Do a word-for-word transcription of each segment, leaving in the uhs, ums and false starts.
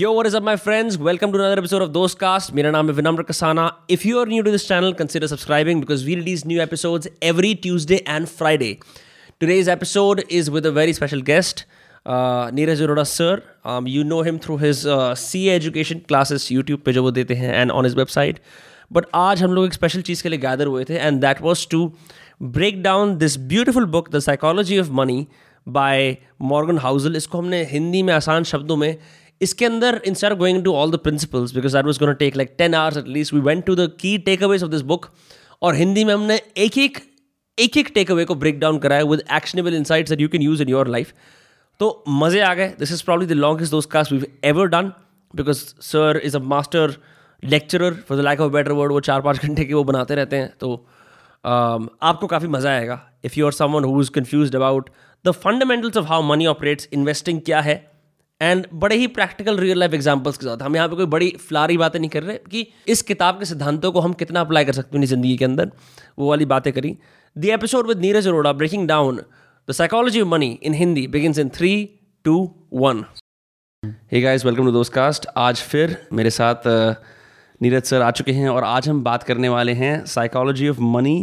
Yo, what is up my friends? Welcome to another episode of Dostcast. मेरा नाम है विनम्र Kasana. If you are new to this channel, consider subscribing because we release new episodes every Tuesday and Friday. Today's episode is with a very special guest, uh, Neeraj Arora sir. Um, you know him through his uh, C A education classes YouTube पे जो वो देते हैं and on his website. But आज हम लोग एक special चीज़ के लिए gather हुए थे and that was to break down this beautiful book, The Psychology of Money by Morgan Housel. इसको हमने हिंदी में आसान शब्दों में इसके अंदर instead of going into all the principles because that was going to take like ten hours at least, we went to the key takeaways of this book और हिंदी में हमने एक एक एक एक takeaway को break down कराया with actionable insights that you can use in your life. तो मज़े आ गए. This is probably the longest Dostcast we've ever done because sir is a master lecturer for the lack of a better word. वो चार पाँच घंटे के वो बनाते रहते हैं तो um, आपको काफ़ी मज़ा आएगा. If you are someone who is confused about the fundamentals of how money operates, investing क्या है, एंड बड़े ही प्रैक्टिकल रियल लाइफ एग्जाम्पल्स के साथ. हम यहाँ पे कोई बड़ी फ्लारी बातें नहीं कर रहे कि इस किताब के सिद्धांतों को हम कितना अप्लाई कर सकते हैं ज़िंदगी के अंदर, वो वाली बातें करी. The episode with Neeraj Arora breaking down the psychology of money in Hindi begins in three two one. Hey guys, welcome to Dostcast. आज फिर मेरे साथ नीरज सर आ चुके हैं और आज हम बात करने वाले हैं साइकोलॉजी ऑफ मनी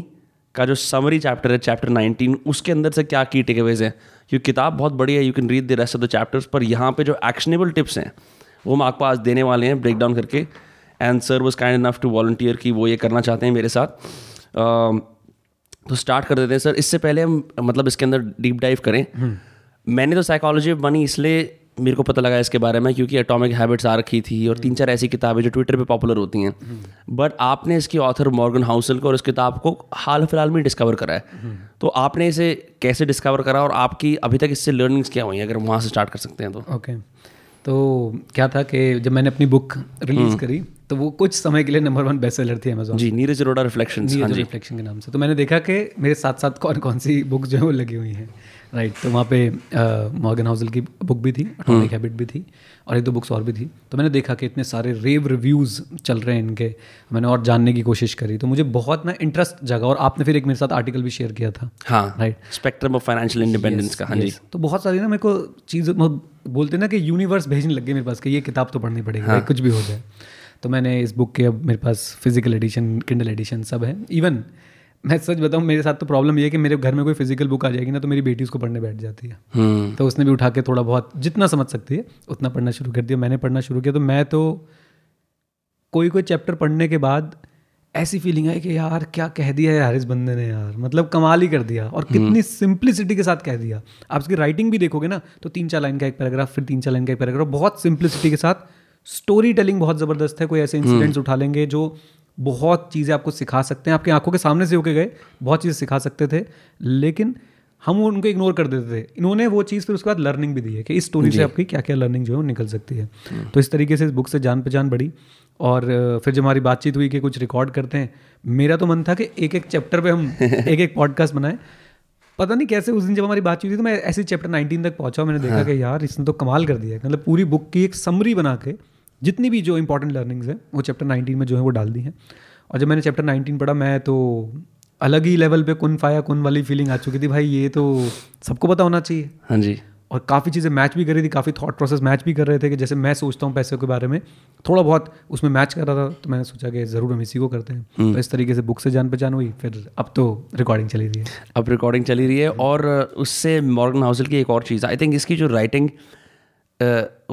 का जो समरी चैप्टर है, चैप्टर नाइनटीन, उसके अंदर से क्या की टेकअवेज हैं. ये किताब बहुत बड़ी है, you can read the rest of the chapters, पर यहाँ पे जो एक्शनेबल टिप्स हैं वो हम आपको आज देने वाले हैं ब्रेक डाउन करके. And sir was kind enough to volunteer कि वो ये करना चाहते हैं मेरे साथ. uh, तो स्टार्ट कर देते हैं सर. इससे पहले हम मतलब इसके अंदर डीप डाइव करें, hmm. मैंने तो साइकोलॉजी ऑफ मनी इसलिए मेरे को पता लगा इसके बारे में क्योंकि एटॉमिक हैबिट्स आ रखी थी और तीन चार ऐसी किताबें जो ट्विटर पे पॉपुलर होती हैं, बट आपने इसकी ऑथर मॉर्गन हाउसल को और इस किताब को हाल फिलहाल में डिस्कवर करा है. तो आपने इसे कैसे डिस्कवर करा और आपकी अभी तक इससे लर्निंग्स क्या हुई हैं, अगर हम वहाँ से स्टार्ट कर सकते हैं तो. Okay okay. तो क्या था कि जब मैंने अपनी बुक रिलीज़ करी तो वो कुछ समय के लिए नंबर वन बेस्ट सेलर थी अमेज़ॉन जी, नीरज अरोड़ा रिफ्लेक्शंस रिफ्लेक्शन के नाम से. तो मैंने देखा कि मेरे साथ साथ कौन कौन सी बुक्स जो है वो लगी हुई हैं, राइट right. तो वहाँ पे मॉर्गन हाउसल की बुक भी थी, एटॉमिक हैबिट भी थी और एक दो बुक्स और भी थी. तो मैंने देखा कि इतने सारे रेव रिव्यूज़ चल रहे हैं इनके, मैंने और जानने की कोशिश करी तो मुझे बहुत ना इंटरेस्ट जगा. और आपने फिर एक मेरे साथ आर्टिकल भी शेयर किया था, हाँ right, spectrum of financial independence का. हाँ जी, तो बहुत सारी ना मेरे को चीज़ बोलते ना कि यूनिवर्स भेजने लग गए मेरे पास कि ये किताब तो पढ़नी पड़ेगी, हाँ. कुछ भी हो जाए. तो मैंने इस बुक के अब मेरे पास फिजिकल एडिशन, किंडल एडिशन सब है. इवन मैं सच बताऊँ मेरे साथ तो प्रॉब्लम ये है कि मेरे घर में कोई फिजिकल बुक आ जाएगी ना तो मेरी बेटी उसको पढ़ने बैठ जाती है, hmm. तो उसने भी उठा के थोड़ा बहुत जितना समझ सकती है उतना पढ़ना शुरू कर दिया. मैंने पढ़ना शुरू किया तो मैं तो कोई कोई चैप्टर पढ़ने के बाद ऐसी फीलिंग आई कि यार क्या कह दिया यार इस बंदे ने, यार मतलब कमाल ही कर दिया और hmm. कितनी सिंप्लिसिटी के साथ कह दिया. आप इसकी राइटिंग भी देखोगे ना तो तीन चार लाइन का एक पैराग्राफ, फिर तीन चार लाइन का एक पैराग्राफ, बहुत सिंप्लिसिटी के साथ. स्टोरी टेलिंग बहुत ज़बरदस्त है, कोई ऐसे इंसिडेंट्स उठा लेंगे जो बहुत चीज़ें आपको सिखा सकते हैं, आपकी आंखों के सामने से होके गए, बहुत चीज़ें सिखा सकते थे लेकिन हम उनको इग्नोर कर देते थे. इन्होंने वो चीज़ फिर उसके बाद लर्निंग भी दी है कि इस स्टोरी से आपकी क्या क्या लर्निंग जो है वो निकल सकती है. तो इस तरीके से इस बुक से जान पहचान बढ़ी और फिर जब हमारी बातचीत हुई कि कुछ रिकॉर्ड करते हैं, मेरा तो मन था कि एक एक चैप्टर पर हम एक एक पॉडकास्ट बनाएं. पता नहीं कैसे उस दिन जब हमारी बातचीत हुई तो मैं ऐसे चैप्टर नाइनटीन तक पहुँचा. मैंने देखा कि यार इसने तो कमाल कर दिया है, मतलब पूरी बुक की एक समरी बना के जितनी भी जो इंपॉर्टेंट लर्निंग्स हैं वो चैप्टर नाइनटीन में जो है वो डाल दी हैं. और जब मैंने चैप्टर नाइनटीन पढ़ा मैं तो अलग ही लेवल पे कुन फाया कुन वाली फीलिंग आ चुकी थी. भाई ये तो सबको पता होना चाहिए. हाँ जी, और काफ़ी चीज़ें मैच भी कर रही थी, काफ़ी थॉट प्रोसेस मैच भी कर रहे थे कि जैसे मैं सोचता हूँ पैसे के बारे में थोड़ा बहुत उसमें मैच कर रहा था. तो मैंने सोचा कि ज़रूर हम इसी को करते हैं. तो इस तरीके से बुक से जान पहचान हुई. फिर अब तो रिकॉर्डिंग चली रही है, अब रिकॉर्डिंग चली रही है. और उससे मॉर्गन हाउसल की एक और चीज़, आई थिंक इसकी जो writing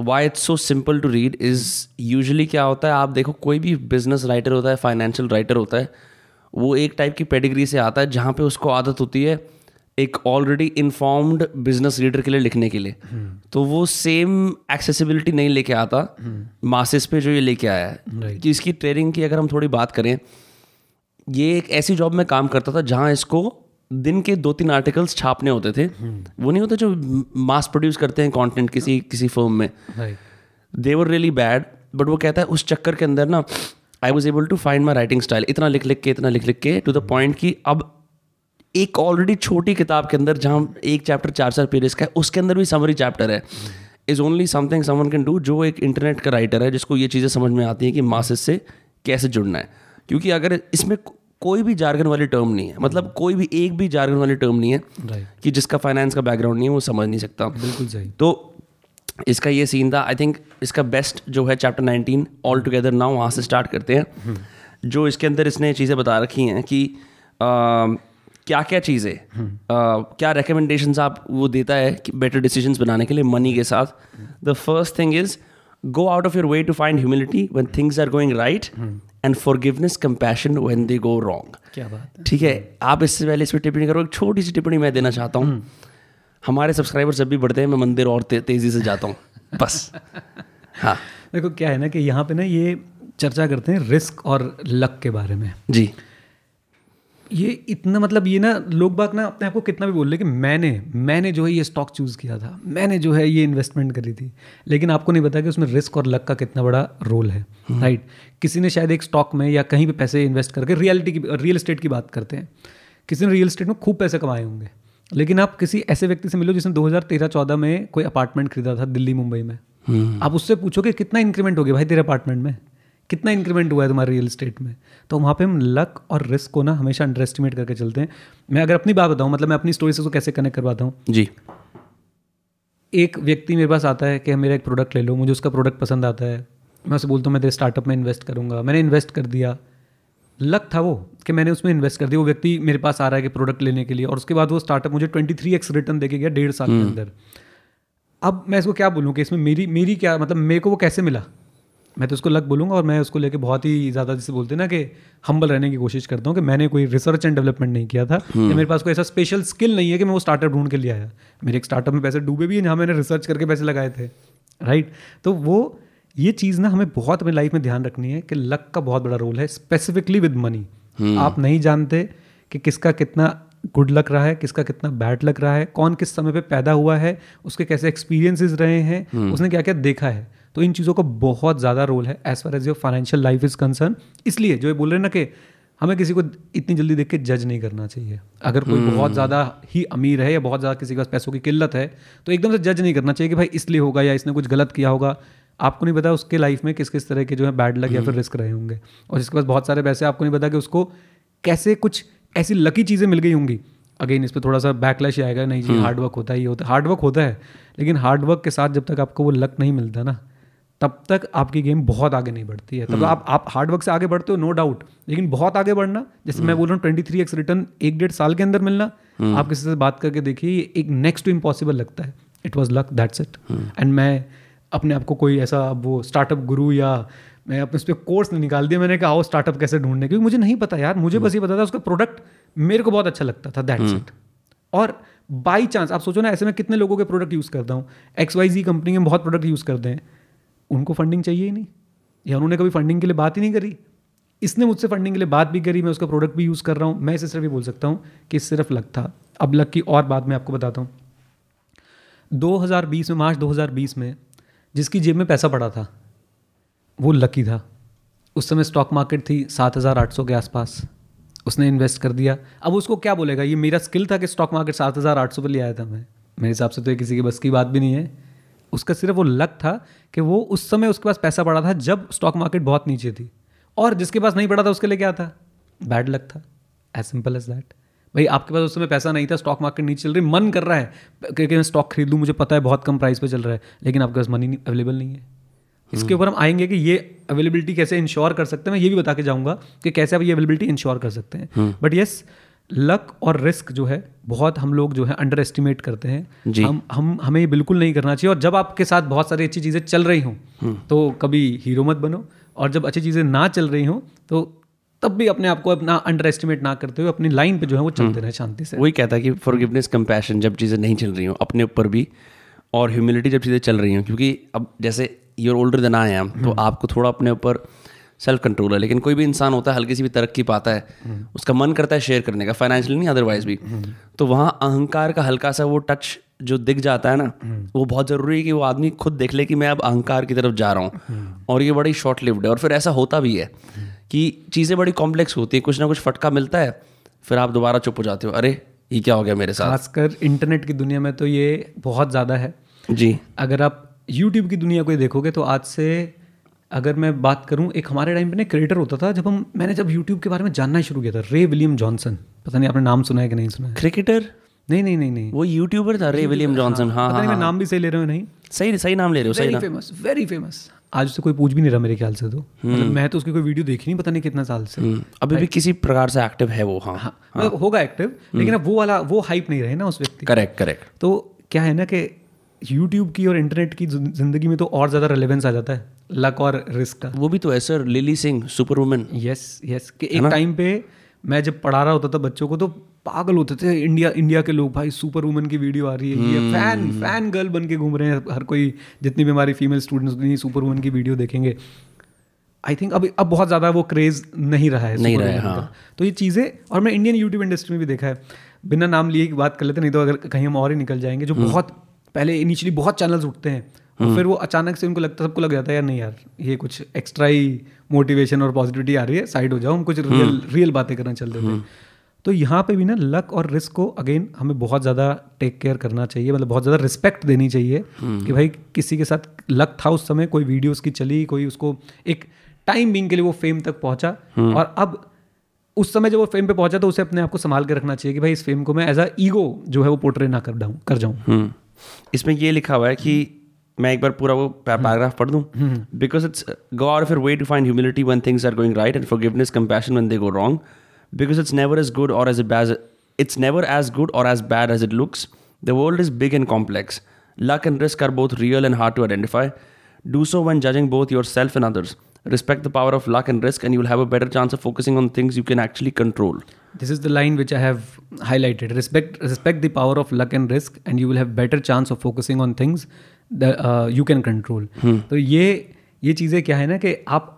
why it's so simple to read is, usually क्या होता है आप देखो कोई भी बिजनेस राइटर होता है, फाइनेंशियल राइटर होता है, वो एक टाइप की पेडिग्री से आता है जहाँ पे उसको आदत होती है एक ऑलरेडी इन्फॉर्म्ड बिजनेस रीडर के लिए लिखने के लिए, hmm. तो वो सेम एक्सेसिबिलिटी नहीं लेके आता hmm. मासेस पे जो ये लेके आया है. right. कि इसकी ट्रेनिंग की अगर हम थोड़ी बात करें, ये एक ऐसी जॉब में काम करता था जहाँ इसको दिन के दो तीन आर्टिकल्स छापने होते थे, वो नहीं होते जो मास प्रोड्यूस करते हैं कंटेंट किसी किसी फर्म में. They were really bad, but वो कहता है उस चक्कर के अंदर ना I was able to find my writing style. इतना लिख लिख के इतना लिख लिख के टू द पॉइंट कि अब एक ऑलरेडी छोटी किताब के अंदर जहाँ एक चैप्टर चार चार पेजेस का है उसके अंदर भी समरी चैप्टर है. Is only something someone can do, जो एक इंटरनेट का राइटर है जिसको ये चीज़ें समझ में आती हैं कि मासेस से कैसे जुड़ना है. क्योंकि अगर इसमें कोई भी जार्गन वाली टर्म नहीं है, मतलब कोई भी एक भी जार्गन वाली टर्म नहीं है right. कि जिसका फाइनेंस का बैकग्राउंड नहीं है वो समझ नहीं सकता. बिल्कुल सही. तो इसका ये सीन था. आई थिंक इसका बेस्ट जो है chapter nineteen all together now, वहाँ से स्टार्ट करते हैं. जो इसके अंदर इसने चीज़ें बता रखी हैं कि क्या क्या चीज़ें, क्या रिकमेंडेशंस आप वो देता है कि बेटर डिसीजंस बनाने के लिए मनी के साथ. The first thing is go out of your way to find humility when things are going right hmm. and forgiveness, compassion when they go wrong. क्या बात है. ठीक है, आप इससे पहले इस पर टिप्पणी करो. एक छोटी सी टिप्पणी मैं देना चाहता हूँ. hmm. हमारे सब्सक्राइबर जब भी बढ़ते हैं मैं मंदिर और ते, तेजी से जाता हूँ बस. हाँ, देखो क्या है ना कि यहाँ पे ना ये चर्चा करते हैं रिस्क और लक के बारे में. जी, ये इतना मतलब ये ना लोग बाग ना अपने आप को कितना भी बोल रहे कि मैंने मैंने जो है ये स्टॉक चूज़ किया था, मैंने जो है ये इन्वेस्टमेंट करी थी, लेकिन आपको नहीं पता कि उसमें रिस्क और लक का कितना बड़ा रोल है. राइट, किसी ने शायद एक स्टॉक में या कहीं पे पैसे इन्वेस्ट करके, रियलिटी की रियल इस्टेट की बात करते हैं, किसी ने रियल इस्टेट में खूब पैसे कमाए होंगे, लेकिन आप किसी ऐसे व्यक्ति से मिलो जिसने दो हज़ार तेरह चौदह में कोई अपार्टमेंट खरीदा था दिल्ली मुंबई में. आप उससे पूछोगे कितना इंक्रीमेंट हो गया भाई तेरे अपार्टमेंट में, कितना इंक्रीमेंट हुआ है तुम्हारे रियल इस्टेट में. तो वहाँ पे हम लक और रिस्क को ना हमेशा अंडर एस्टिमेट करके चलते हैं. मैं अगर अपनी बात बताऊँ, मतलब मैं अपनी स्टोरी से उसको कैसे कनेक्ट करवाता हूँ. जी, एक व्यक्ति मेरे पास आता है कि मेरा एक प्रोडक्ट ले लो, मुझे उसका प्रोडक्ट पसंद आता है, मैं उसे बोलता हूँ मैं तेरे स्टार्टअप में इन्वेस्ट करूँगा, मैंने इन्वेस्ट कर दिया. लक था वो कि मैंने उसमें इन्वेस्ट कर दिया. वो व्यक्ति मेरे पास आ रहा है कि प्रोडक्ट लेने के लिए, और उसके बाद वो स्टार्टअप मुझे ट्वेंटी थ्री एक्स रिटर्न देके गया डेढ़ साल के अंदर. अब मैं इसको क्या बोलूँ कि इसमें मेरी मेरी क्या, मतलब मेरे को वो कैसे मिला. मैं तो उसको लक बोलूँगा, और मैं उसको लेके बहुत ही ज़्यादा, जैसे बोलते हैं ना कि हम्बल रहने की कोशिश करता हूँ कि मैंने कोई रिसर्च एंड डेवलपमेंट नहीं किया था, या मेरे पास कोई ऐसा स्पेशल स्किल नहीं है कि मैं वो स्टार्टअप ढूंढ के ले आया. मेरे एक स्टार्टअप में पैसे डूबे भी हैं जहाँ मैंने रिसर्च करके पैसे लगाए थे. राइट, तो वो ये चीज़ ना हमें बहुत अपनी लाइफ में ध्यान रखनी है कि लक का बहुत बड़ा रोल है, स्पेसिफिकली विद मनी. आप नहीं जानते कि किसका कितना गुड लक रहा है, किसका कितना बैड लक रहा है, कौन किस समय पे पैदा हुआ है, उसके कैसे एक्सपीरियंसेस रहे हैं, उसने क्या क्या देखा है. तो इन चीज़ों का बहुत ज़्यादा रोल है as far as your financial life is concern. इसलिए जो ये बोल रहे हैं ना कि हमें किसी को इतनी जल्दी देख के जज नहीं करना चाहिए. अगर कोई hmm. बहुत ज़्यादा ही अमीर है या बहुत ज़्यादा किसी के पास पैसों की किल्लत है, तो एकदम से जज नहीं करना चाहिए कि भाई इसलिए होगा या इसने कुछ गलत किया होगा. आपको नहीं पता उसके लाइफ में किस किस तरह के जो है बैड लक hmm. या फिर रिस्क रहे होंगे. और जिसके पास बहुत सारे पैसे, आपको नहीं पता कि उसको कैसे कुछ ऐसी लकी चीज़ें मिल गई होंगी. अगेन इस पर थोड़ा सा बैकलैश आएगा, नहीं जी हार्डवर्क होता ही होता है, हार्डवर्क होता है, लेकिन हार्डवर्क के साथ जब तक आपको वो लक नहीं मिलता ना, तब तक आपकी गेम बहुत आगे नहीं बढ़ती है. तब आप आप हार्डवर्क से आगे बढ़ते हो नो डाउट, लेकिन बहुत आगे बढ़ना, जैसे मैं बोल रहा हूँ ट्वेंटी थ्री एक्स रिटर्न एक डेढ़ साल के अंदर मिलना, आप किसी से बात करके देखिए, एक नेक्स्ट टू इम्पॉसिबल लगता है. It was luck, that's it. And मैं अपने आप को कोई ऐसा वो स्टार्टअप गुरु या मैं अपने उस पर कोर्स निकाल दिया, मैंने कहा आओ स्टार्टअप कैसे ढूंढने, क्योंकि मुझे नहीं पता यार. मुझे बस ये पता था उसका प्रोडक्ट मेरे को बहुत अच्छा लगता था, दैट्स इट. और बाई चांस आप सोचो ना, ऐसे में कितने लोगों के प्रोडक्ट यूज़ करता हूँ. एक्स वाई जी कंपनी में बहुत प्रोडक्ट यूज़ करते हैं, उनको फंडिंग चाहिए ही नहीं, या उन्होंने कभी फंडिंग के लिए बात ही नहीं करी. इसने मुझसे फंडिंग के लिए बात भी करी, मैं उसका प्रोडक्ट भी यूज़ कर रहा हूँ. मैं इसे सिर्फ ये बोल सकता हूँ कि सिर्फ लक था. अब लक की और बात मैं आपको बताता हूँ. दो हज़ार बीस में, मार्च दो हज़ार बीस में जिसकी जेब में पैसा पड़ा था वो लकी था. उस समय स्टॉक मार्केट थी सात हज़ार आठ सौ के आसपास, उसने इन्वेस्ट कर दिया. अब उसको क्या बोलेगा, ये मेरा स्किल था कि स्टॉक मार्केट सात हज़ार आठ सौ पर ले आया था मैं. मेरे हिसाब से तो ये किसी के बस की बात भी नहीं है. उसका सिर्फ वो लक था कि वो उस समय उसके पास पैसा पड़ा था जब स्टॉक मार्केट बहुत नीचे थी, और जिसके पास नहीं पड़ा था उसके लिए क्या था, बैड लक था. As simple as that. भाई आपके पास उस समय पैसा नहीं था, स्टॉक मार्केट नीचे चल रही, मन कर रहा है क्योंकि मैं स्टॉक खरीद लूँ, मुझे पता है बहुत कम प्राइस पर चल रहा है, लेकिन आपके पास मनी अवेलेबल नहीं है. इसके ऊपर हम आएंगे कि ये अवेलेबिलिटी कैसे इंश्योर कर सकते हैं. मैं ये भी बता के जाऊँगा कि कैसे आप ये अवेलेबिलिटी इंश्योर कर सकते हैं. बट येस, लक और रिस्क जो है बहुत हम लोग जो है अंडर एस्टिमेट करते हैं. हम हम हमें ये बिल्कुल नहीं करना चाहिए. और जब आपके साथ बहुत सारी अच्छी चीज़ें चल रही हों तो कभी हीरो मत बनो, और जब अच्छी चीज़ें ना चल रही हों तो तब भी अपने आप को अपना अंडर एस्टिमेट ना करते हुए अपनी लाइन पे जो है वो चलते रहे शांति से. वही कहता है कि फॉरगिवनेस, कंपैशन जब चीज़ें नहीं चल रही हों अपने ऊपर भी, और ह्यूमिलिटी जब चीज़ें चल रही हों. क्योंकि अब जैसे you are older than I am, तो आपको थोड़ा अपने ऊपर सेल्फ कंट्रोल है. लेकिन कोई भी इंसान होता है हल्की सी भी तरक्की पाता है, उसका मन करता है शेयर करने का, फाइनेंशियली नहीं अदरवाइज भी, तो वहाँ अहंकार का हल्का सा वो टच जो दिख जाता है ना, वो बहुत ज़रूरी है कि वो आदमी खुद देख ले कि मैं अब अहंकार की तरफ जा रहा हूँ. और ये बड़ी शॉर्ट लिव्ड है, और फिर ऐसा होता भी है कि चीज़ें बड़ी कॉम्प्लेक्स होती है, कुछ ना कुछ फटका मिलता है, फिर आप दोबारा चुप हो जाते हो, अरे ये क्या हो गया मेरे साथ. खासकर इंटरनेट की दुनिया में तो ये बहुत ज़्यादा है. जी, अगर आप यूट्यूब की दुनिया को देखोगे तो आज से, अगर मैं बात करूं, एक हमारे टाइम पे ना क्रिएटर होता था, जब हम मैंने जब यूट्यूब के बारे में जानना शुरू किया था, रे विलियम जॉनसन, पता नहीं आपने नाम सुना है कि नहीं सुना है. क्रिकेटर नहीं नहीं नहीं नहीं वो यूट्यूबर था रे विलियम जॉनसन। हाँ हाँ मैं नाम भी सही ले रहे हो। नहीं सही सही नाम ले रहे हो। सही फेमस, वेरी फेमस। आज उससे कोई पूछ भी नहीं रहा मेरे ख्याल से। तो मतलब मैं तो उसकी कोई वीडियो देखी नहीं पता नहीं कितना साल से। अभी भी किसी प्रकार से एक्टिव है वो। हाँ हाँ होगा एक्टिव, लेकिन अब वो वाला वो हाइप नहीं रहे ना उस व्यक्ति। Correct correct. तो क्या है ना कि यूट्यूब की और इंटरनेट की जिंदगी में तो और ज़्यादा रेलेवेंस आ जाता है लक और रिस्क का। वो भी तो है sir, Lilly Singh Superwoman. Yes yes. कि एक टाइम पे मैं जब पढ़ा रहा होता था बच्चों को तो पागल होते थे इंडिया इंडिया के लोग, भाई सुपर वुमन की वीडियो आ रही है, ये फैन फैन गर्ल बन के घूम रहे हैं हर कोई, जितनी भी हमारी फीमेल स्टूडेंट्स उतनी सुपर वुमन की वीडियो देखेंगे। आई थिंक अब अब बहुत ज़्यादा वो क्रेज़ नहीं रहा है, नहीं रहा है हाँ। तो ये चीज़ें, और मैं इंडियन यूट्यूब इंडस्ट्री में भी देखा है, बिना नाम लिए की बात कर लेते, नहीं तो अगर कहीं हम और ही निकल जाएंगे, जो बहुत पहले इनिशियली बहुत चैनल्स उठते हैं और फिर वो अचानक से उनको लगता सबको लग जाता है यार नहीं यार ये कुछ एक्स्ट्रा ही मोटिवेशन और पॉजिटिविटी आ रही है, साइड हो जाओ, हम कुछ रियल रियल बातें करना चल देते हैं। तो यहाँ पे भी ना लक और रिस्क को अगेन हमें बहुत ज़्यादा टेक केयर करना चाहिए, मतलब बहुत ज़्यादा रिस्पेक्ट देनी चाहिए कि भाई किसी के साथ लक था उस समय, कोई वीडियोज़ की चली, कोई उसको एक टाइम बीइंग के लिए वो फेम तक पहुँचा, और अब उस समय जब वो फेम पे पहुँचा तो उसे अपने आप को संभाल के रखना चाहिए कि भाई इस फेम को मैं एज अ ईगो जो है वो पोर्ट्रे ना कर डाऊँ कर जाऊँ। इसमें ये लिखा हुआ है कि मैं एक बार पूरा वो पैराग्राफ पढ़ दूं, बिकॉज इट्स गॉड फिर way to find humility when things are going right and forgiveness compassion when they go wrong, because it's never as good or as bad it's never as good or as bad as it looks, the world is big and complex, luck and risk are both real and hard to identify, do so when judging both yourself and others, respect the power of luck and risk and you will have a better chance of focusing on things you can actually control. This is the line which I have highlighted. Respect, respect the power of luck and risk, and you will have better chance of focusing on things that uh, you can control. Hmm. तो ये ये चीज़ें क्या है ना कि आप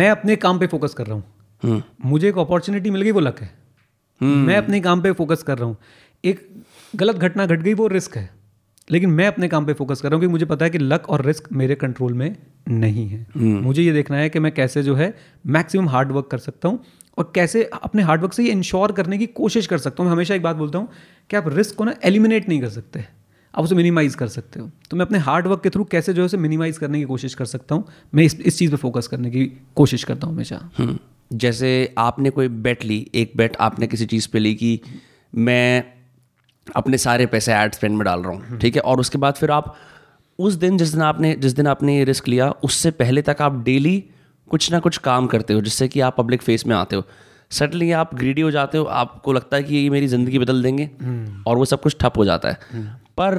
मैं अपने काम पे फोकस कर रहा हूँ, hmm. मुझे एक अपॉर्चुनिटी मिल गई वो लक है, hmm. मैं अपने काम पे फोकस कर रहा हूँ, एक गलत घटना घट गई वो रिस्क है, लेकिन मैं अपने काम पे फोकस कर रहा हूँ क्योंकि मुझे पता है कि लक और रिस्क मेरे कंट्रोल में नहीं है। hmm. मुझे ये देखना है कि मैं कैसे जो है मैक्सिमम हार्ड वर्क कर सकता हूँ और कैसे अपने हार्डवर्क से ये इंश्योर करने की कोशिश कर सकता हूँ। मैं हमेशा एक बात बोलता हूँ कि आप रिस्क को ना एलिमिनेट नहीं कर सकते, आप उसे मिनिमाइज़ कर सकते हो। तो मैं अपने हार्डवर्क के थ्रू कैसे जो है उसे मिनिमाइज़ करने की कोशिश कर सकता हूँ, मैं इस इस चीज़ पे फोकस करने की कोशिश करता हूँ हमेशा। जैसे आपने कोई बेट ली, एक बेट आपने किसी चीज़ पर ली कि मैं अपने सारे पैसे एड स्पेंड में डाल रहा हूँ, ठीक है, और उसके बाद फिर आप उस दिन जिस दिन आपने जिस दिन आपने ये रिस्क लिया उससे पहले तक आप डेली कुछ ना कुछ काम करते हो जिससे कि आप पब्लिक फेस में आते हो, सडनली आप ग्रीडी हो जाते हो, आपको लगता है कि ये मेरी ज़िंदगी बदल देंगे, hmm. और वो सब कुछ ठप हो जाता है। hmm. पर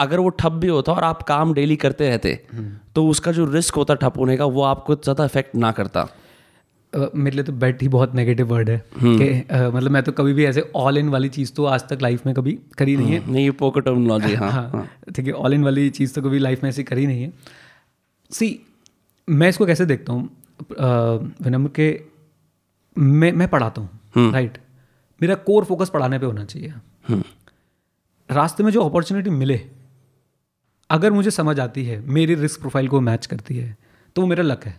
अगर वो ठप भी होता और आप काम डेली करते रहते, hmm. तो उसका जो रिस्क होता ठप होने का वो आपको ज़्यादा इफेक्ट ना करता। Uh, मेरे लिए तो बेट ही बहुत नेगेटिव वर्ड है कि uh, मतलब मैं तो कभी भी ऐसे ऑल इन वाली चीज़ तो आज तक लाइफ में कभी करी नहीं है। नहीं, ये पोकर टर्मिनोलॉजी। हाँ ठीक है, ऑल इन वाली चीज़ तो कभी लाइफ में ऐसी करी नहीं है। सी मैं इसको कैसे देखता हूँ विनम्र के, मैं मैं पढ़ाता हूँ, राइट, मेरा कोर फोकस पढ़ाने पे होना चाहिए। रास्ते में जो अपॉर्चुनिटी मिले अगर मुझे समझ आती है, मेरी रिस्क प्रोफाइल को मैच करती है, तो वो मेरा लक है।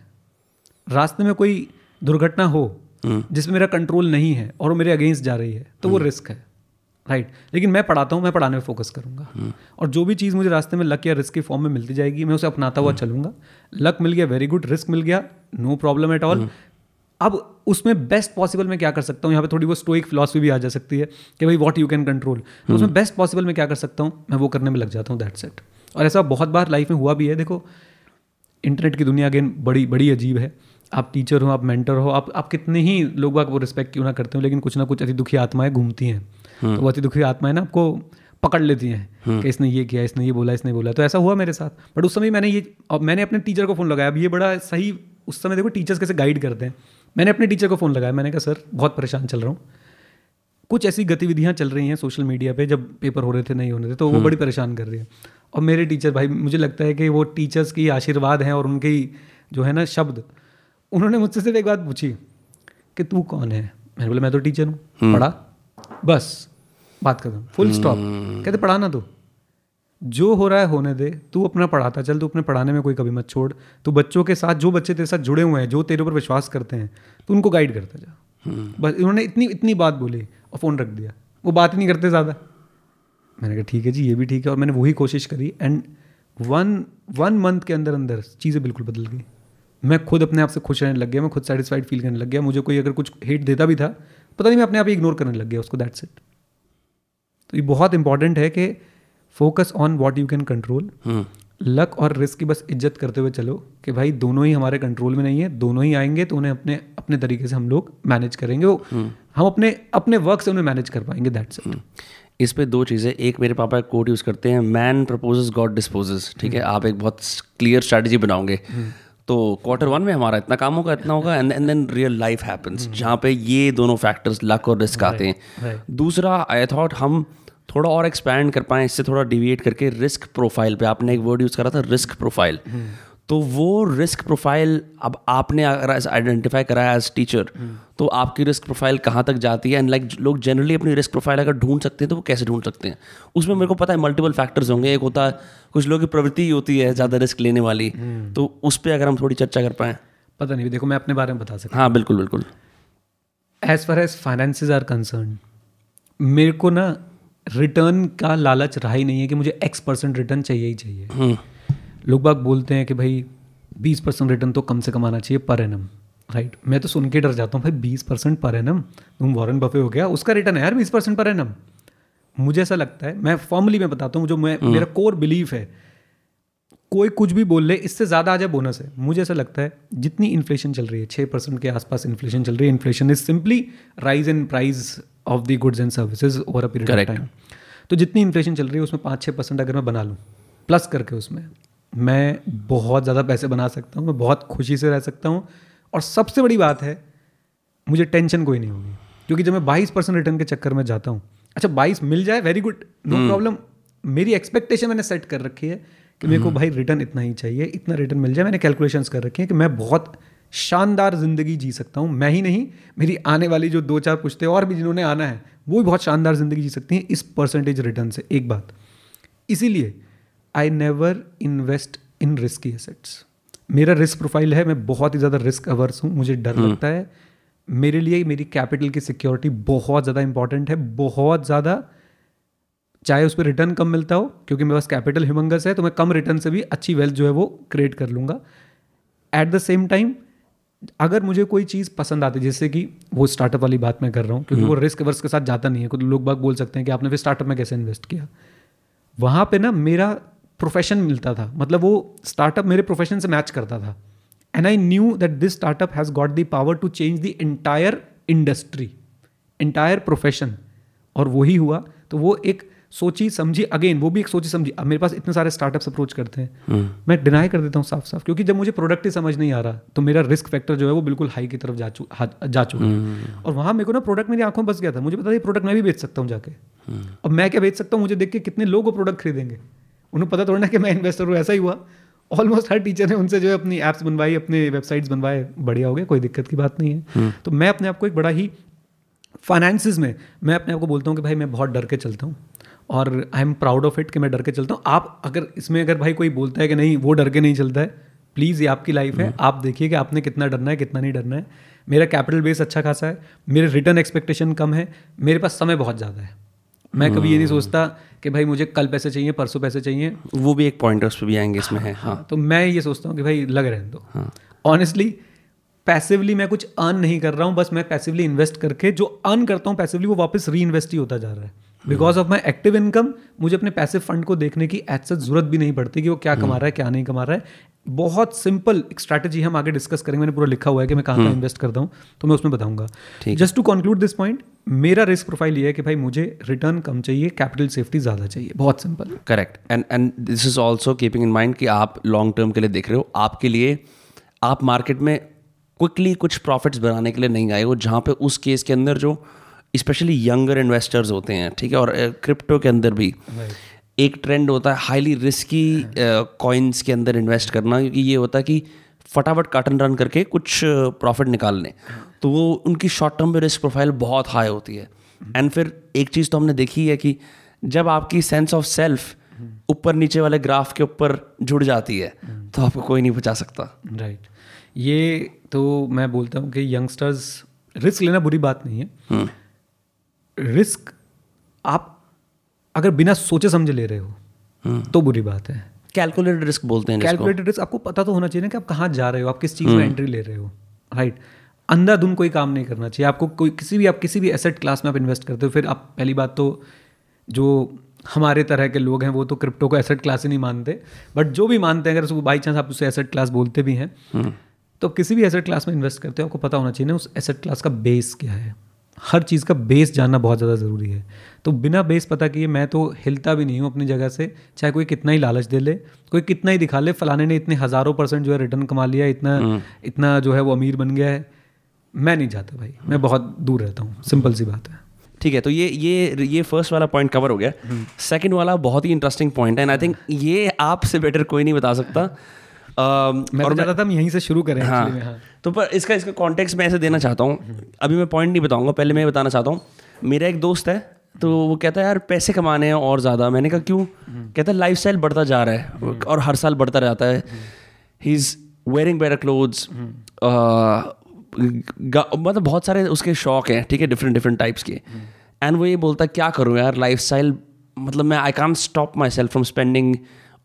रास्ते में कोई दुर्घटना हो जिसमें मेरा कंट्रोल नहीं है और वो मेरे अगेंस्ट जा रही है तो वो रिस्क है, राइट। लेकिन मैं पढ़ाता हूँ, मैं पढ़ाने में फोकस करूँगा और जो भी चीज़ मुझे रास्ते में लक या रिस्क के फॉर्म में मिलती जाएगी मैं उसे अपनाता हुआ चलूँगा। लक मिल गया, वेरी गुड, रिस्क मिल गया, नो प्रॉब्लम एट ऑल। अब उसमें बेस्ट पॉसिबल मैं क्या कर सकता हूँ, यहाँ पे थोड़ी वो स्टोइक फिलॉसफी भी आ जा सकती है कि भाई व्हाट यू कैन कंट्रोल, तो उसमें बेस्ट पॉसिबल मैं क्या कर सकता हूँ मैं वो करने में लग जाता हूँ, दैट्स इट। और ऐसा बहुत बार लाइफ में हुआ भी है। देखो इंटरनेट की दुनिया अगेन बड़ी बड़ी अजीब है। आप टीचर हो, आप मेंटर हो, आप आप कितने ही लोग आपको रिस्पेक्ट क्यों ना करते हो, लेकिन कुछ ना कुछ अति दुखी आत्माएं घूमती हैं, तो वो अति दुखी आत्माएं ना आपको पकड़ लेती हैं कि इसने ये किया, इसने ये बोला, इसने बोला। तो ऐसा हुआ मेरे साथ, बट उस समय मैंने ये मैंने अपने टीचर को फ़ोन लगाया। अब ये बड़ा सही, उस समय देखो टीचर्स कैसे गाइड करते हैं। मैंने अपने टीचर को फ़ोन लगाया, मैंने कहा सर बहुत परेशान चल रहा हूँ, कुछ ऐसी गतिविधियाँ चल रही हैं सोशल मीडिया पे, जब पेपर हो रहे थे नहीं होने थे, तो वो बड़ी परेशान कर रही है। और मेरे टीचर भाई, मुझे लगता है कि वो टीचर्स की आशीर्वाद हैं और उनकी जो है ना शब्द, उन्होंने मुझसे सिर्फ एक बात पूछी कि तू कौन है। मैंने बोला मैं तो टीचर हूँ, पढ़ा, बस बात खत्म, फुल स्टॉप। कहते पढ़ाना तो जो हो रहा है होने दे, तू अपना पढ़ाता चल, तू अपने पढ़ाने में कोई कभी मत छोड़, तू बच्चों के साथ, जो बच्चे तेरे साथ जुड़े हुए हैं, जो तेरे ऊपर विश्वास करते हैं, तू उनको गाइड करता जा, बस। इन्होंने इतनी इतनी बात बोली और फ़ोन रख दिया, वो बात नहीं करते ज़्यादा। मैंने कहा ठीक है जी, ये भी ठीक है। और मैंने वही कोशिश करी एंड वन वन मंथ के अंदर अंदर चीज़ें बिल्कुल बदल गई। मैं खुद अपने आप से खुश रहने लग गया, मैं खुद सेटिस्फाइड फील करने लग गया। मुझे कोई अगर कुछ हेट देता भी था, पता नहीं मैं अपने आप ही इग्नोर करने लग गया उसको, दैट्स इट। तो ये बहुत इंपॉर्टेंट है कि focus on what you can control, luck और रिस्क की बस इज्जत करते हुए चलो कि भाई दोनों ही हमारे कंट्रोल में नहीं है, दोनों ही आएंगे तो उन्हें अपने अपने तरीके से हम लोग मैनेज करेंगे, वो हम अपने अपने वर्क से उन्हें मैनेज कर पाएंगे, दैट्स इट। इस पे दो चीज़ें, एक मेरे पापा एक कोट यूज़ करते हैं, मैन प्रपोजेस गॉड डिस्पोजेस, ठीक है, आप एक बहुत क्लियर स्ट्रैटेजी बनाओगे तो क्वार्टर वन में हमारा इतना काम होगा इतना होगा and and then real life happens, जहाँ पे ये दोनों फैक्टर्स लक और रिस्क आते हैं। दूसरा आई थॉट हम थोड़ा और एक्सपैंड कर पाएँ इससे, थोड़ा डिविएट करके रिस्क प्रोफाइल पे, आपने एक वर्ड यूज़ करा था रिस्क प्रोफाइल, तो वो रिस्क प्रोफाइल अब आपने अगर आइडेंटिफाई कराया एज टीचर तो आपकी रिस्क प्रोफाइल कहाँ तक जाती है एंड लाइक like, लोग जनरली अपनी रिस्क प्रोफाइल अगर ढूंढ सकते हैं तो वो कैसे ढूंढ सकते हैं। उसमें मेरे को पता है मल्टीपल फैक्टर्स होंगे, एक होता है कुछ लोगों की प्रवृत्ति होती है ज़्यादा रिस्क लेने वाली, तो उस पर अगर हम थोड़ी चर्चा कर पाएँ। पता नहीं, देखो मैं अपने बारे में बता सकता हूँ। हाँ बिल्कुल बिल्कुल। As far as finances are concern, मेरे को ना रिटर्न का लालच रहा ही नहीं है कि मुझे एक्स परसेंट रिटर्न चाहिए ही चाहिए। लोग बाग बोलते हैं कि भाई बीस परसेंट रिटर्न तो कम से कम आना चाहिए पर एनम, राइट, मैं तो सुन के डर जाता हूँ, भाई बीस परसेंट पर एनम, तुम वॉरेन बफे हो गया, उसका रिटर्न है यार बीस परसेंट पर एनम। मुझे ऐसा लगता है, मैं फॉर्मली मैं बताता हूँ जो मैं मेरा कोर बिलीफ है, कोई कुछ भी बोल ले इससे ज़्यादा आ जाए बोनस है। मुझे ऐसा लगता है जितनी इन्फ्लेशन चल रही है, छः परसेंट के आसपास इन्फ्लेशन चल रही है, inflation is simply rise in price of the goods and services over a period of time, तो जितनी इन्फ्लेशन चल रही है उसमें पाँच छः परसेंट अगर मैं बना लूँ प्लस करके, उसमें मैं बहुत ज़्यादा पैसे बना सकता हूँ, मैं बहुत खुशी से रह सकता हूँ, और सबसे बड़ी बात है मुझे टेंशन कोई नहीं होगी, क्योंकि जब मैं बाईस परसेंट रिटर्न के चक्कर में जाता हूँ, अच्छा बाईस मिल जाए वेरी गुड, नो प्रॉब्लम, मेरी एक्सपेक्टेशन मैंने सेट कर रखी है कि मेरे को भाई रिटर्न इतना ही चाहिए, इतना रिटर्न मिल जाए, मैंने कैलकुलेशंस कर रखी हैं कि मैं बहुत शानदार ज़िंदगी जी सकता हूँ, मैं ही नहीं मेरी आने वाली जो दो चार पुश्ते और भी जिन्होंने आना है वो भी बहुत शानदार ज़िंदगी जी सकती हैं इस परसेंटेज रिटर्न से। एक बात, इसीलिए I never invest in risky assets. मेरा रिस्क प्रोफाइल है, मैं बहुत ही ज़्यादा रिस्क अवर्स हूँ, मुझे डर लगता है, मेरे लिए मेरी कैपिटल की सिक्योरिटी बहुत ज़्यादा इंपॉर्टेंट है, बहुत ज़्यादा, चाहे उस पर रिटर्न कम मिलता हो, क्योंकि मेरे पास कैपिटल ह्यूमंगस है तो मैं कम रिटर्न से भी अच्छी वेल्थ जो है वो क्रिएट कर लूँगा। एट द सेम टाइम अगर मुझे कोई चीज़ पसंद आती है, जैसे कि वो स्टार्टअप वाली बात मैं कर रहा हूँ, क्योंकि वो रिस्क अवर्स के साथ जाता नहीं है, कुछ लोग बाग बोल सकते हैं कि आपने फिर स्टार्टअप में कैसे इन्वेस्ट किया, वहाँ पर ना मेरा प्रोफेशन मिलता था, मतलब वो स्टार्टअप मेरे प्रोफेशन से मैच करता था, and I knew that this startup has got the power to change the entire industry, entire profession, और वही हुआ। तो वो एक सोची समझी, अगेन वो भी एक सोची समझी, अब मेरे पास इतने सारे स्टार्टअप्स अप्रोच करते हैं, hmm. मैं डिनाई कर देता हूँ साफ साफ, क्योंकि जब मुझे प्रोडक्ट ही समझ नहीं आ रहा तो मेरा रिस्क फैक्टर जो है वो बिल्कुल हाई की तरफ जा चुका जा चुका hmm. और वहाँ मेरे को ना प्रोडक्ट मेरी आंखों में बस गया था, मुझे पता था प्रोडक्ट मैं भी बेच सकता हूँ जाके, hmm. अब मैं क्या बेच सकता हूँ, मुझे देख के कितने लोग वो प्रोडक्ट खरीदेंगे, उन्हें पता थोड़ा ना कि मैं इन्वेस्टर हूँ। ऐसा ही हुआ, ऑलमोस्ट हर टीचर ने उनसे जो है अपनी ऐप्स बनवाई, अपने वेबसाइट्स बनवाए, बढ़िया हो गया, कोई दिक्कत की बात नहीं है। तो मैं अपने आप को एक बड़ा ही फाइनेंसिस में मैं अपने आप को बोलता हूँ कि भाई मैं बहुत डर के चलता हूँ और I am proud of it कि मैं डर के चलता हूँ। आप अगर इसमें अगर भाई कोई बोलता है कि नहीं वो डर के नहीं चलता है, प्लीज़ ये आपकी लाइफ है, आप देखिए कि आपने कितना डरना है कितना नहीं डरना है। मेरा कैपिटल बेस अच्छा खासा है, मेरे रिटर्न एक्सपेक्टेशन कम है, मेरे पास समय बहुत ज़्यादा है, मैं कभी ये नहीं सोचता कि भाई मुझे कल पैसे चाहिए परसों पैसे चाहिए, वो भी एक पॉइंट उस पर भी आएंगे इसमें है। हाँ तो मैं ये सोचता हूँ कि भाई लग रहे हैं तो ऑनेस्टली पैसिवली मैं कुछ अर्न नहीं कर रहा हूँ, बस मैं पैसिवली इन्वेस्ट करके जो अर्न करता हूँ पैसिवली वो वापस री इन्वेस्ट ही होता जा रहा है। Because of my active income मुझे अपने पैसिव फंड को देखने की एज सच जरूरत भी नहीं पड़ती कि वो क्या कमा रहा है क्या नहीं कमा रहा है। बहुत सिंपल स्ट्रैटेजी हम आगे डिस्कस करेंगे, मैंने पूरा लिखा हुआ है कि मैं कहाँ कहाँ इन्वेस्ट करता हूँ तो मैं उसमें बताऊँगा। Just to conclude this point, मेरा रिस्क प्रोफाइल ये है कि भाई मुझे रिटर्न कम चाहिए, कैपिटल सेफ्टी ज़्यादा चाहिए, बहुत simple. Correct, and and this is also keeping in mind कि आप लॉन्ग टर्म के लिए देख रहे हो, आपके लिए आप मार्केट में क्विकली कुछ प्रॉफिट्स बनाने के लिए नहीं आए हो, जहाँ पे उस केस के अंदर जो स्पेशली यंगर इन्वेस्टर्स होते हैं, ठीक है, और क्रिप्टो के अंदर भी एक ट्रेंड होता है हाईली रिस्की कॉइन्स के अंदर इन्वेस्ट करना, क्योंकि ये होता है कि फटाफट काट एंड रन करके कुछ प्रॉफिट निकालने, तो वो उनकी शॉर्ट टर्म में रिस्क प्रोफाइल बहुत हाई होती है। एंड फिर एक चीज़ तो हमने देखी है कि जब आपकी सेंस ऑफ सेल्फ ऊपर नीचे वाले ग्राफ के ऊपर जुड़ जाती है तो आपको कोई नहीं बचा सकता, राइट। ये तो मैं बोलता हूँ कि यंगस्टर्स, रिस्क लेना बुरी बात नहीं है, रिस्क आप अगर बिना सोचे समझे ले रहे हो तो बुरी बात है। कैलकुलेटेड रिस्क बोलते हैं, कैलकुलेटेड रिस्क, आपको पता तो होना चाहिए ना कि आप कहाँ जा रहे हो, आप किस चीज़ में एंट्री ले रहे हो, राइट। अंधाधुन कोई काम नहीं करना चाहिए आपको, कोई किसी भी आप किसी भी एसेट क्लास में आप इन्वेस्ट करते हो, फिर आप पहली बात तो जो हमारे तरह के लोग हैं वो तो क्रिप्टो को एसेट क्लास ही नहीं मानते, बट जो भी मानते हैं अगर उसको बाई चांस आप उसे एसेट क्लास बोलते भी हैं, तो किसी भी एसेट क्लास में इन्वेस्ट करते हो आपको पता होना चाहिए ना उस एसेट क्लास का बेस क्या है। हर चीज़ का बेस जानना बहुत ज़्यादा ज़रूरी है। तो बिना बेस पता किए मैं तो हिलता भी नहीं हूँ अपनी जगह से, चाहे कोई कितना ही लालच दे ले, कोई कितना ही दिखा ले फलाने ने इतने हज़ारों परसेंट जो है रिटर्न कमा लिया, इतना इतना जो है वो अमीर बन गया है, मैं नहीं जाता भाई, मैं बहुत दूर रहता हूँ, सिंपल सी बात है। ठीक है, तो ये ये ये फर्स्ट वाला पॉइंट कवर हो गया। सेकंड वाला बहुत ही इंटरेस्टिंग पॉइंट है एंड आई थिंक ये आपसे बेटर कोई नहीं बता सकता। uh, मैं और चाहता था हम यहीं से शुरू करें। हाँ, हाँ। तो पर इसका इसका कॉन्टेक्स्ट मैं ऐसे देना चाहता हूँ, अभी मैं पॉइंट नहीं बताऊँगा, पहले मैं बताना चाहता हूँ। मेरा एक दोस्त है तो वो कहता है यार पैसे कमाने हैं और ज़्यादा, मैंने कहा क्यों, कहता है लाइफ स्टाइल बढ़ता जा रहा है और हर साल बढ़ता जाता है, he is wearing better clothes, मतलब बहुत सारे उसके शौक हैं, ठीक है, डिफरेंट डिफरेंट टाइप्स के। एंड वो ये बोलता क्या करूँ यार, लाइफ स्टाइल मतलब मैं I can't stop myself from spending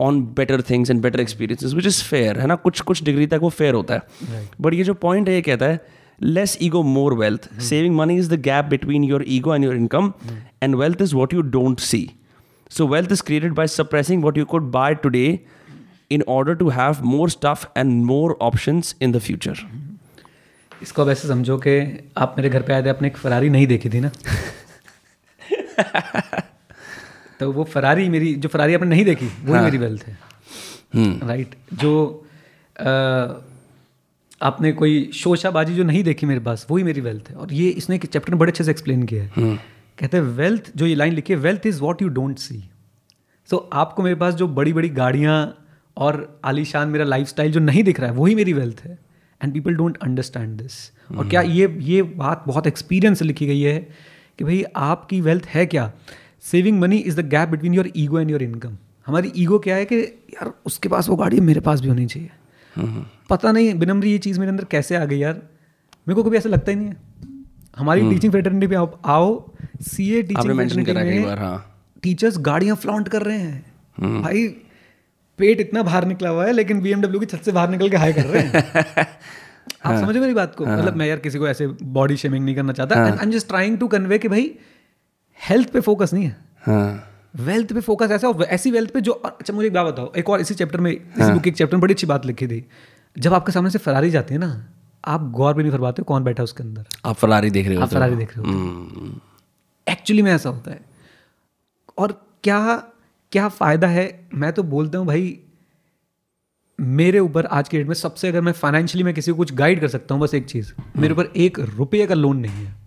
on better things and better experiences, which is fair है ना, कुछ कुछ डिग्री तक वो फेयर होता है। बट ये जो पॉइंट है ये कहता है less ego more wealth, saving money is the gap between your ego and your income, and wealth is what you don't see, so wealth is created by suppressing what you could buy today in order to have more stuff and more options in the future. इसको अब ऐसे समझो कि आप मेरे घर पे आए थे, आपने एक फरारी नहीं देखी थी ना तो वो फरारी मेरी, जो फरारी आपने नहीं देखी वो हाँ। मेरी वेल्थ है, राइट। जो आ, आपने कोई शोशाबाजी जो नहीं देखी मेरे पास, वही मेरी वेल्थ है। और ये इसने एक चैप्टर में बड़े अच्छे से एक्सप्लेन किया है। कहते हैं वेल्थ, जो ये लाइन लिखी है, wealth is what you don't see. So आपको मेरे पास जो बड़ी बड़ी गाड़ियाँ और आलीशान मेरा लाइफ स्टाइल जो नहीं दिख रहा है, वही मेरी वेल्थ है। And people don't understand this. और क्या ये ये बात बहुत एक्सपीरियंस से लिखी गई है कि भाई आपकी वेल्थ है क्या। Saving money is the gap between your ego and your income. हमारी ईगो क्या है कि यार उसके पास वो गाड़ी है, मेरे पास भी होनी चाहिए। uh-huh. पता नहीं विनम्र ये चीज़ मेरे अंदर कैसे आ गई यार, मेरे को कभी ऐसा लगता ही नहीं है। हमारी uh-huh. टीचिंग फ्रेटर्निटी पे आप आओ, सी ए टीचिंग टीचर्स गाड़ियाँ फ्लॉन्ट कर रहे हैं। uh-huh. भाई पेट इतना बाहर निकला हुआ है लेकिन बीएमडब्ल्यू की छत से बाहर निकल के हाई कर रहे हैं। आप हाँ, समझो मेरी बात को। मतलब हाँ, मैं यार किसी को ऐसे बॉडी शेमिंग नहीं करना चाहता। I am just trying to convey कि भाई हेल्थ पे फोकस नहीं है, हाँ, वेल्थ पे फोकस। ऐसा ऐसी वेल्थ पे जो। अच्छा मुझे एक बात बताओ, एक और इसी चैप्टर में, इसी हाँ, बुक के एक चैप्टर में बड़ी अच्छी बात लिखी थी। जब आपके सामने से फरारी जाती है ना, आप गौर भी नहीं फरमाते कौन बैठा उसके अंदर। आप फरारी देख रहे हो, आप फरारी देख रहे हो। एक्चुअली में ऐसा होता है। और क्या क्या फ़ायदा है। मैं तो बोलता हूँ भाई, मेरे ऊपर आज के डेट में सबसे, अगर मैं फाइनेंशियली मैं किसी को कुछ गाइड कर सकता हूँ, बस एक चीज़, मेरे ऊपर एक रुपये का लोन नहीं है।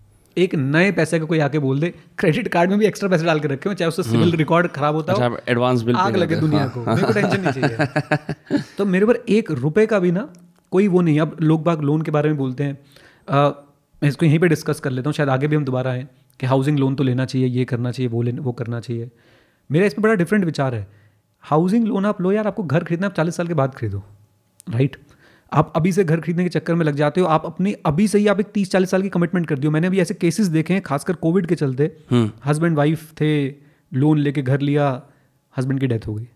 एक नए पैसे का कोई आके बोल दे, क्रेडिट कार्ड में भी एक्स्ट्रा पैसे डाल के रखे हो, चाहे उससे सिविल रिकॉर्ड खराब होता हो, एडवांस बिल आग लगे दुनिया को, मेरे को टेंशन नहीं चाहिए। तो मेरे ऊपर एक रुपये का भी ना कोई वो नहीं है। अब लोग बाग लोन के बारे में बोलते हैं, मैं इसको यहीं पर डिस्कस कर लेता हूँ, शायद आगे भी हम दोबारा आएँ कि हाउसिंग लोन तो लेना चाहिए, ये करना चाहिए, वो वो करना चाहिए। मेरा इसमें बड़ा डिफरेंट विचार है। हाउसिंग लोन आप लो यार, आपको घर खरीदना आप चालीस साल के बाद खरीदो, राइट। आप अभी से घर खरीदने के चक्कर में लग जाते हो, आप अपनी अभी से ही आप एक तीस चालीस साल की कमिटमेंट कर दियो। मैंने अभी ऐसे केसेस देखे हैं, खासकर कोविड के चलते, हस्बैंड वाइफ थे, लोन लेके घर लिया, हस्बैंड की डेथ हो गई,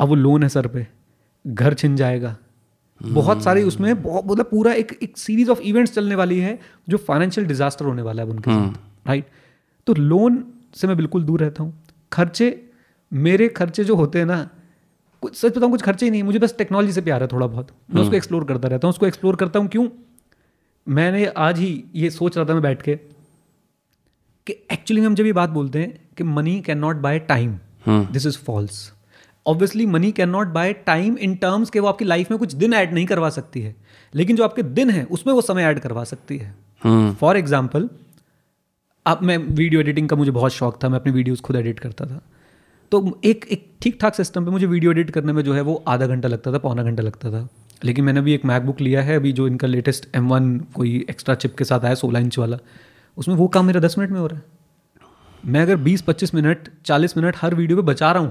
अब वो लोन है सर पे, घर छिन जाएगा। बहुत सारे उसमें मतलब पूरा एक एक सीरीज ऑफ इवेंट्स चलने वाली है जो फाइनेंशियल डिजास्टर होने वाला है उनके साथ, राइट। तो लोन से मैं बिल्कुल दूर रहता हूँ। खर्चे, मेरे खर्चे जो होते हैं ना, कुछ सच बताऊँ कुछ खर्चे ही नहीं, मुझे बस टेक्नोलॉजी से प्यार है थोड़ा बहुत। मैं उसको एक्सप्लोर करता रहता हूँ, उसको एक्सप्लोर करता हूँ। क्यों, मैंने आज ही ये सोच रहा था मैं बैठ के कि एक्चुअली में हम जब ये बात बोलते हैं कि money can not buy time, this is false. Obviously money can not buy time in terms के वो आपकी लाइफ में कुछ दिन ऐड नहीं करवा सकती है, लेकिन जो आपके दिन हैं उसमें वो समय ऐड करवा सकती है। फॉर एग्जाम्पल, अब मैं वीडियो एडिटिंग का मुझे बहुत शौक था, मैं अपनी वीडियोस खुद एडिट करता था। तो एक एक ठीक ठाक सिस्टम पे मुझे वीडियो एडिट करने में जो है वो आधा घंटा लगता था, पौना घंटा लगता था। लेकिन मैंने अभी एक मैकबुक लिया है, अभी जो इनका लेटेस्ट एम वन कोई एक्स्ट्रा चिप के साथ आया, सोलह इंच वाला, उसमें वो काम मेरा दस मिनट में हो रहा है। मैं अगर बीस पच्चीस मिनट चालीस मिनट हर वीडियो पर बचा रहा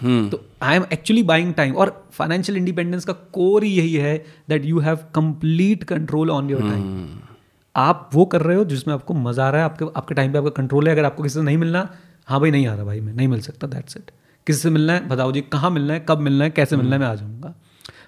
हूँ, तो I am actually buying time. और फाइनेंशियल इंडिपेंडेंस का कोर ही यही है that you have complete control on your time. आप वो कर रहे हो जिसमें आपको मजा आ रहा है, आपके आपके टाइम पे आपका कंट्रोल है। अगर आपको किसी से नहीं मिलना, हाँ भाई नहीं आ रहा भाई, मैं नहीं मिल सकता, दैट्स इट। किसी से मिलना है, बताओ जी कहाँ मिलना है, कब मिलना है, कैसे मिलना है, मैं आ जाऊँगा।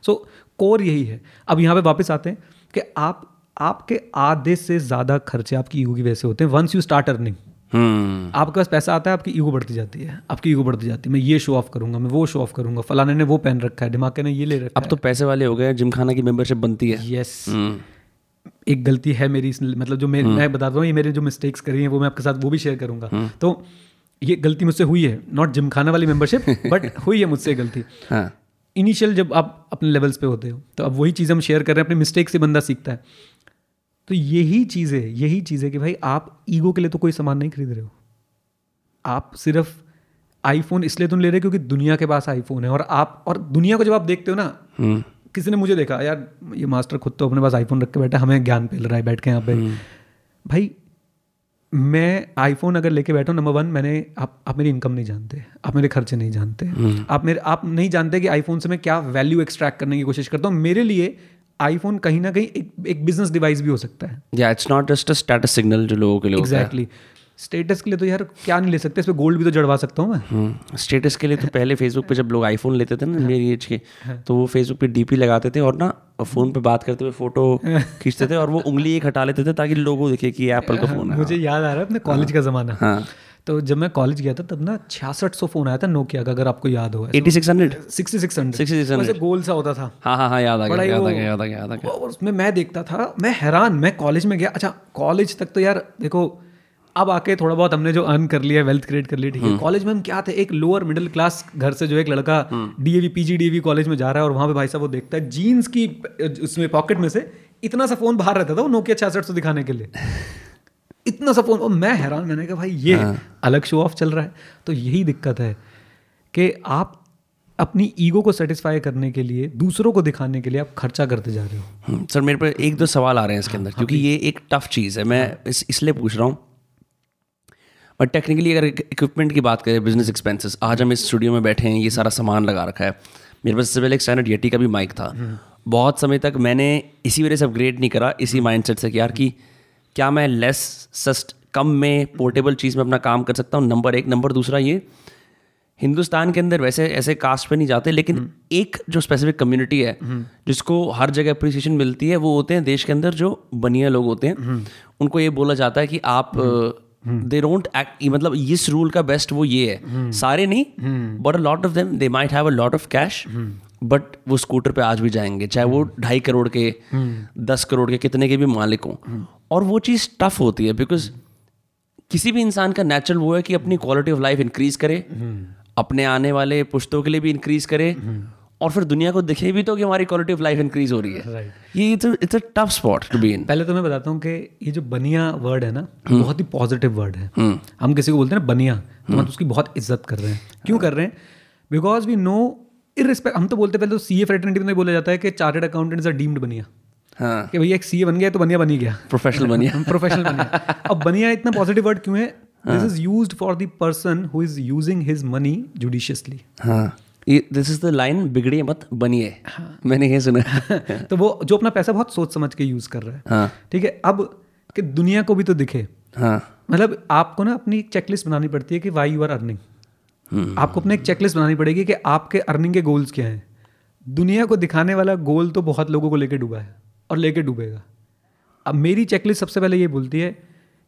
सो कोर यही है। अब यहाँ पे वापस आते हैं कि आप आपके आधे से ज़्यादा खर्चे आपकी ईगो की वजह से होते हैं। Once you start earning, Hmm. आपके पास पैसा आता है, आपकी ईगो बढ़ती जाती है, आपकी ईगो बढ़ती जाती है, मैं ये शो ऑफ करूंगा, मैं वो शो ऑफ करूंगा, फलाने ने वो पहन रखा है, दिमाग ने ये ले रखा है। अब तो पैसे वाले हो गए, जिमखाना की मेंबरशिप बनती है। Yes yes. hmm. एक गलती है मेरी, मतलब जो मैं hmm. मैं बता रहा हूँ, ये मेरे जो मिस्टेक्स करी हैं वो मैं आपके साथ वो भी शेयर करूंगा। hmm. तो ये गलती मुझसे हुई है, नॉट जिमखाना वाली मेंबरशिप बट हुई है मुझसे गलती। इनिशियल जब आप अपने लेवल्स पे होते हो तो अब वही चीज़ हम शेयर कर रहे हैं, अपने मिस्टेक से बंदा सीखता है। तो यही चीज़ है, यही चीज़ है कि भाई आप ईगो के लिए तो कोई सामान नहीं खरीद रहे हो। आप सिर्फ आईफोन इसलिए तो नहीं ले रहे क्योंकि दुनिया के पास आईफोन है, और आप और दुनिया को जब आप देखते हो ना, hmm. किसी ने मुझे देखा, यार ये मास्टर खुद तो अपने पास आईफोन रख के बैठा, हमें ज्ञान फैल रहा है बैठ के यहाँ पे। hmm. भाई मैं आईफोन अगर लेके बैठा हूँ, नंबर वन मैंने आप आप मेरी इनकम नहीं जानते, आप मेरे खर्चे नहीं जानते, hmm. आप मेरे आप नहीं जानते कि आईफोन से मैं क्या वैल्यू एक्सट्रैक्ट करने की कोशिश करता हूँ। मेरे लिए आईफोन कहीं ना कहीं एक एक बिजनेस डिवाइस भी हो सकता है। या it's not just a status signal जो लोगों के लिए होता है। एग्जैक्टली, स्टेटस के लिए तो यार क्या नहीं ले सकते, इसमें गोल्ड भी तो जड़वा सकता हूँ मैं। स्टेटस के लिए तो पहले फेसबुक पे जब लोग आईफोन लेते थे ना मेरी एज के, तो वो फेसबुक पे डीपी लगाते थे और ना फोन पे बात करते हुए फोटो खींचते थे और वो उंगली एक हटा लेते थे ताकि लोगों देखे कि एप्पल का फोन है। मुझे याद आ रहा है अपने कॉलेज का जमाना, तो जब मैं कॉलेज गया था तब ना छियासठ सौ फोन आया था नोकिया का, अगर आपको याद हो। छियासी सौ गोल सा होता था। हाँ हाँ हाँ याद आ गया याद आ गया याद आ गया याद आ गया। उसमें मैं देखता था, मैं हैरान, मैं कॉलेज में गया। अच्छा कॉलेज तक तो यार देखो, अब आके थोड़ा बहुत हमने जो अर्न कर लिया, वेल्थ क्रिएट कर लिया, ठीक है। कॉलेज में हम क्या थे, एक लोअर मिडिल क्लास घर से जो एक लड़का डीएवी पीजी डीएवी कॉलेज में जा रहा है और वहाँ पे भाई साहब वो देखता है जीन्स की उसमें पॉकेट में से इतना सा फोन बाहर रहता था, वो नोकिया छियासठ सौ दिखाने के लिए इतना सा फोन। और मैं हैरान, मैंने कहा भाई ये अलग शो ऑफ चल रहा है। तो यही दिक्कत है कि आप अपनी ईगो को सेटिस्फाई करने के लिए, दूसरों को दिखाने के लिए आप खर्चा करते जा रहे हो। सर मेरे पे एक दो सवाल आ रहे हैं इसके अंदर, क्योंकि ये एक टफ चीज़ है, मैं इसलिए पूछ रहा हूँ। और टेक्निकली अगर इक्विपमेंट की बात करें, बिजनेस एक्सपेंसेस, आज हम इस स्टूडियो में बैठे हैं, ये सारा सामान लगा रखा है। मेरे पास इससे पहले एक स्टैंडर्ड येटी का भी माइक था, बहुत समय तक मैंने इसी वजह से अपग्रेड नहीं करा, इसी माइंडसेट से कि यार कि क्या मैं लेस सस्ट कम में पोर्टेबल चीज़ में अपना काम कर सकता हूँ, नंबर एक। नंबर दूसरा, ये हिंदुस्तान के अंदर वैसे ऐसे कास्ट पे नहीं जाते, लेकिन एक जो स्पेसिफिक कम्युनिटी है जिसको हर जगह अप्रिसिएशन मिलती है, वो होते हैं देश के अंदर जो बनिया लोग होते हैं। उनको ये बोला जाता है कि आप दे डोंट एक्ट, मतलब इस रूल का बेस्ट वो ये है, सारे नहीं but a lot of them, they might have a lot of cash but वो स्कूटर पे आज भी जाएंगे, चाहे वो ढाई करोड़ के, दस करोड़ के, कितने के भी मालिक हों। और वो चीज़ टफ होती है बिकॉज किसी भी इंसान का नेचुरल वो है कि अपनी क्वालिटी ऑफ लाइफ इंक्रीज करे, अपने आने वाले पुश्तों के लिए भी इंक्रीज करे, और फिर दुनिया को दिखे भी तो कि हमारी क्वालिटी ऑफ लाइफ इंक्रीज हो रही है। right. ये it's a tough spot to be in. पहले तो मैं बताता हूँ कि ये जो बनिया वर्ड है ना, hmm. बहुत ही पॉजिटिव वर्ड है। hmm. हम किसी को बोलते हैं ना बनिया, तो हम hmm. उसकी बहुत इज्जत कर रहे हैं। क्यों कर रहे हैं? बिकॉज वी नो इररिस्पेक्ट, हम तो बोलते पहले तो सीए फ्रेटर्निटी में बोला जाता है कि चार्टर्ड अकाउंटेंट्स आर डीम्ड बनिया। हाँ. कि भैया एक सीए बन गया तो बनिया बन ही गया, प्रोफेशनल बनिया प्रोफेशनल बनिया। अब बनिया इतना पॉजिटिव वर्ड क्यों है? This is used for the person who is using his money judiciously. This is the line, बिगड़िए मत बनिए। हाँ. मैंने ये सुना तो वो जो अपना पैसा बहुत सोच समझ के यूज कर रहा है। हाँ. ठीक है, अब कि दुनिया को भी तो दिखे। हाँ. मतलब आपको ना अपनी एक चेकलिस्ट बनानी पड़ती है कि वाई यू आर अर्निंग। आपको अपने एक चेकलिस्ट बनानी पड़ेगी कि आपके अर्निंग के गोल्स क्या हैं। दुनिया को दिखाने वाला गोल तो बहुत लोगों को लेके डूबा है और लेके डूबेगा। अब मेरी चेकलिस्ट सबसे पहले ये बोलती है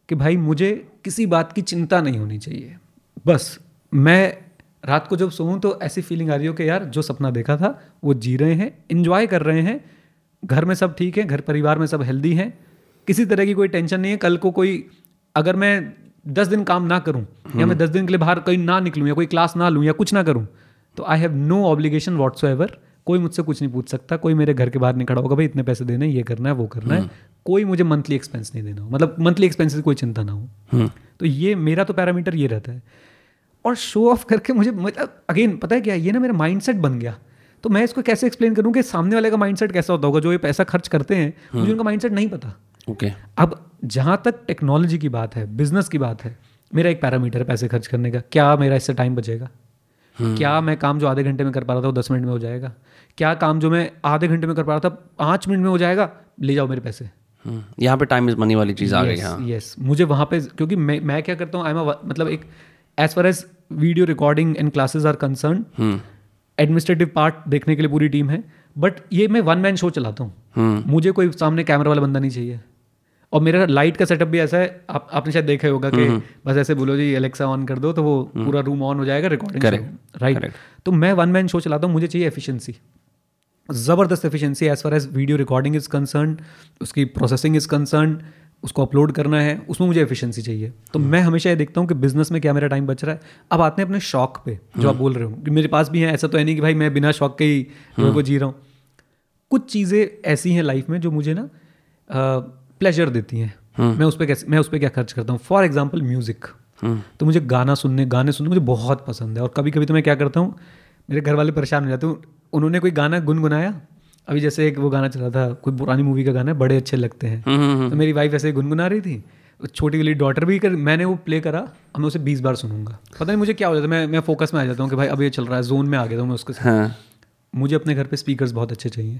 कि भाई मुझे किसी बात की चिंता नहीं होनी चाहिए, बस मैं रात को जब सोऊं तो ऐसी फीलिंग आ रही हो कि यार जो सपना देखा था वो जी रहे हैं, एंजॉय कर रहे हैं, घर में सब ठीक है, घर परिवार में सब हेल्दी हैं, किसी तरह की कोई टेंशन नहीं है। कल को कोई अगर मैं दस दिन काम ना करूं या मैं दस दिन के लिए बाहर कहीं ना निकलूं या कोई क्लास ना लूं या कुछ ना करूं तो I have no obligation whatsoever. कोई मुझसे कुछ नहीं पूछ सकता, कोई मेरे घर के बाहर नहीं खड़ा होगा भाई इतने पैसे देने, ये करना है, वो करना है। कोई मुझे मंथली एक्सपेंस नहीं देना हो, मतलब मंथली एक्सपेंस की कोई चिंता ना हो। तो ये मेरा तो पैरामीटर ये रहता है। और शो ऑफ करके मुझे, मतलब अगेन पता है क्या, ये ना मेरा माइंडसेट बन गया। तो मैं इसको कैसे एक्सप्लेन करूँ कि सामने वाले का माइंडसेट कैसा होता होगा जो ये पैसा खर्च करते हैं? hmm. मुझे उनका माइंडसेट नहीं पता। Okay okay. अब जहाँ तक टेक्नोलॉजी की बात है, बिजनेस की बात है, मेरा एक पैरामीटर है पैसे खर्च करने का, क्या मेरा इससे टाइम बचेगा? hmm. क्या मैं काम जो आधे घंटे में कर पा रहा था वो दस मिनट में हो जाएगा? क्या काम जो मैं आधे घंटे में कर पा रहा था पाँच मिनट में हो जाएगा? ले जाओ मेरे पैसे। hmm. यहाँ पे टाइम इज मनी वाली चीज़ आ गई। हाँ यस, मुझे वहाँ पे, क्योंकि मैं मैं क्या करता हूँ, आई एम मतलब एक as far as video recording and classes are concern, administrative part देखने के लिए पूरी टीम है, बट ये मैं वन मैन शो चलाता हूँ। hmm. मुझे कोई सामने कैमरा वाला बंदा नहीं चाहिए और मेरा लाइट का सेटअप भी ऐसा है, आप, आपने शायद देखा होगा कि बस ऐसे बोलो जी एलेक्सा ऑन कर दो तो वो पूरा रूम ऑन हो जाएगा, रिकॉर्डिंग राइट। तो मैं वन मैन शो चलाता हूँ, मुझे चाहिए एफिशिएंसी, ज़बरदस्त efficiency as far as video recording is concern, उसकी प्रोसेसिंग इज़ कंसर्न, उसको अपलोड करना है, उसमें मुझे एफिशिएंसी चाहिए। तो मैं हमेशा ये देखता हूँ कि बिजनेस में क्या मेरा टाइम बच रहा है। अब आते हैं अपने शौक पे, जो आप बोल रहे हो कि मेरे पास भी है, ऐसा तो है नहीं कि भाई मैं बिना शौक के ही वो जी रहा हूँ। कुछ चीज़ें ऐसी हैं लाइफ में जो मुझे ना प्लेजर देती हैं, मैं उस पर कैसे मैं उस पर क्या खर्च करता हूँ। फॉर एग्जाम्पल म्यूज़िक, तो मुझे गाना सुनने गाने सुनने मुझे बहुत पसंद है। और कभी कभी तो मैं क्या करता हूँ, मेरे घर वाले परेशान हो जाते हैं, उन्होंने कोई गाना गुनगुनाया, अभी जैसे एक वो गाना चला था, कोई पुरानी मूवी का गाना है, बड़े अच्छे लगते हैं, तो मेरी वाइफ ऐसे गुनगुना रही थी, छोटी गली डॉटर भी कर, मैंने वो प्ले करा, अब मैं उसे बीस बार सुनूंगा, पता नहीं मुझे क्या हो जाता है, मैं मैं फोकस में आ जाता हूँ कि भाई अब ये चल रहा है, जोन में आ गया था मैं उसके साथ। हाँ। मुझे अपने घर पे स्पीकर्स बहुत अच्छे चाहिए।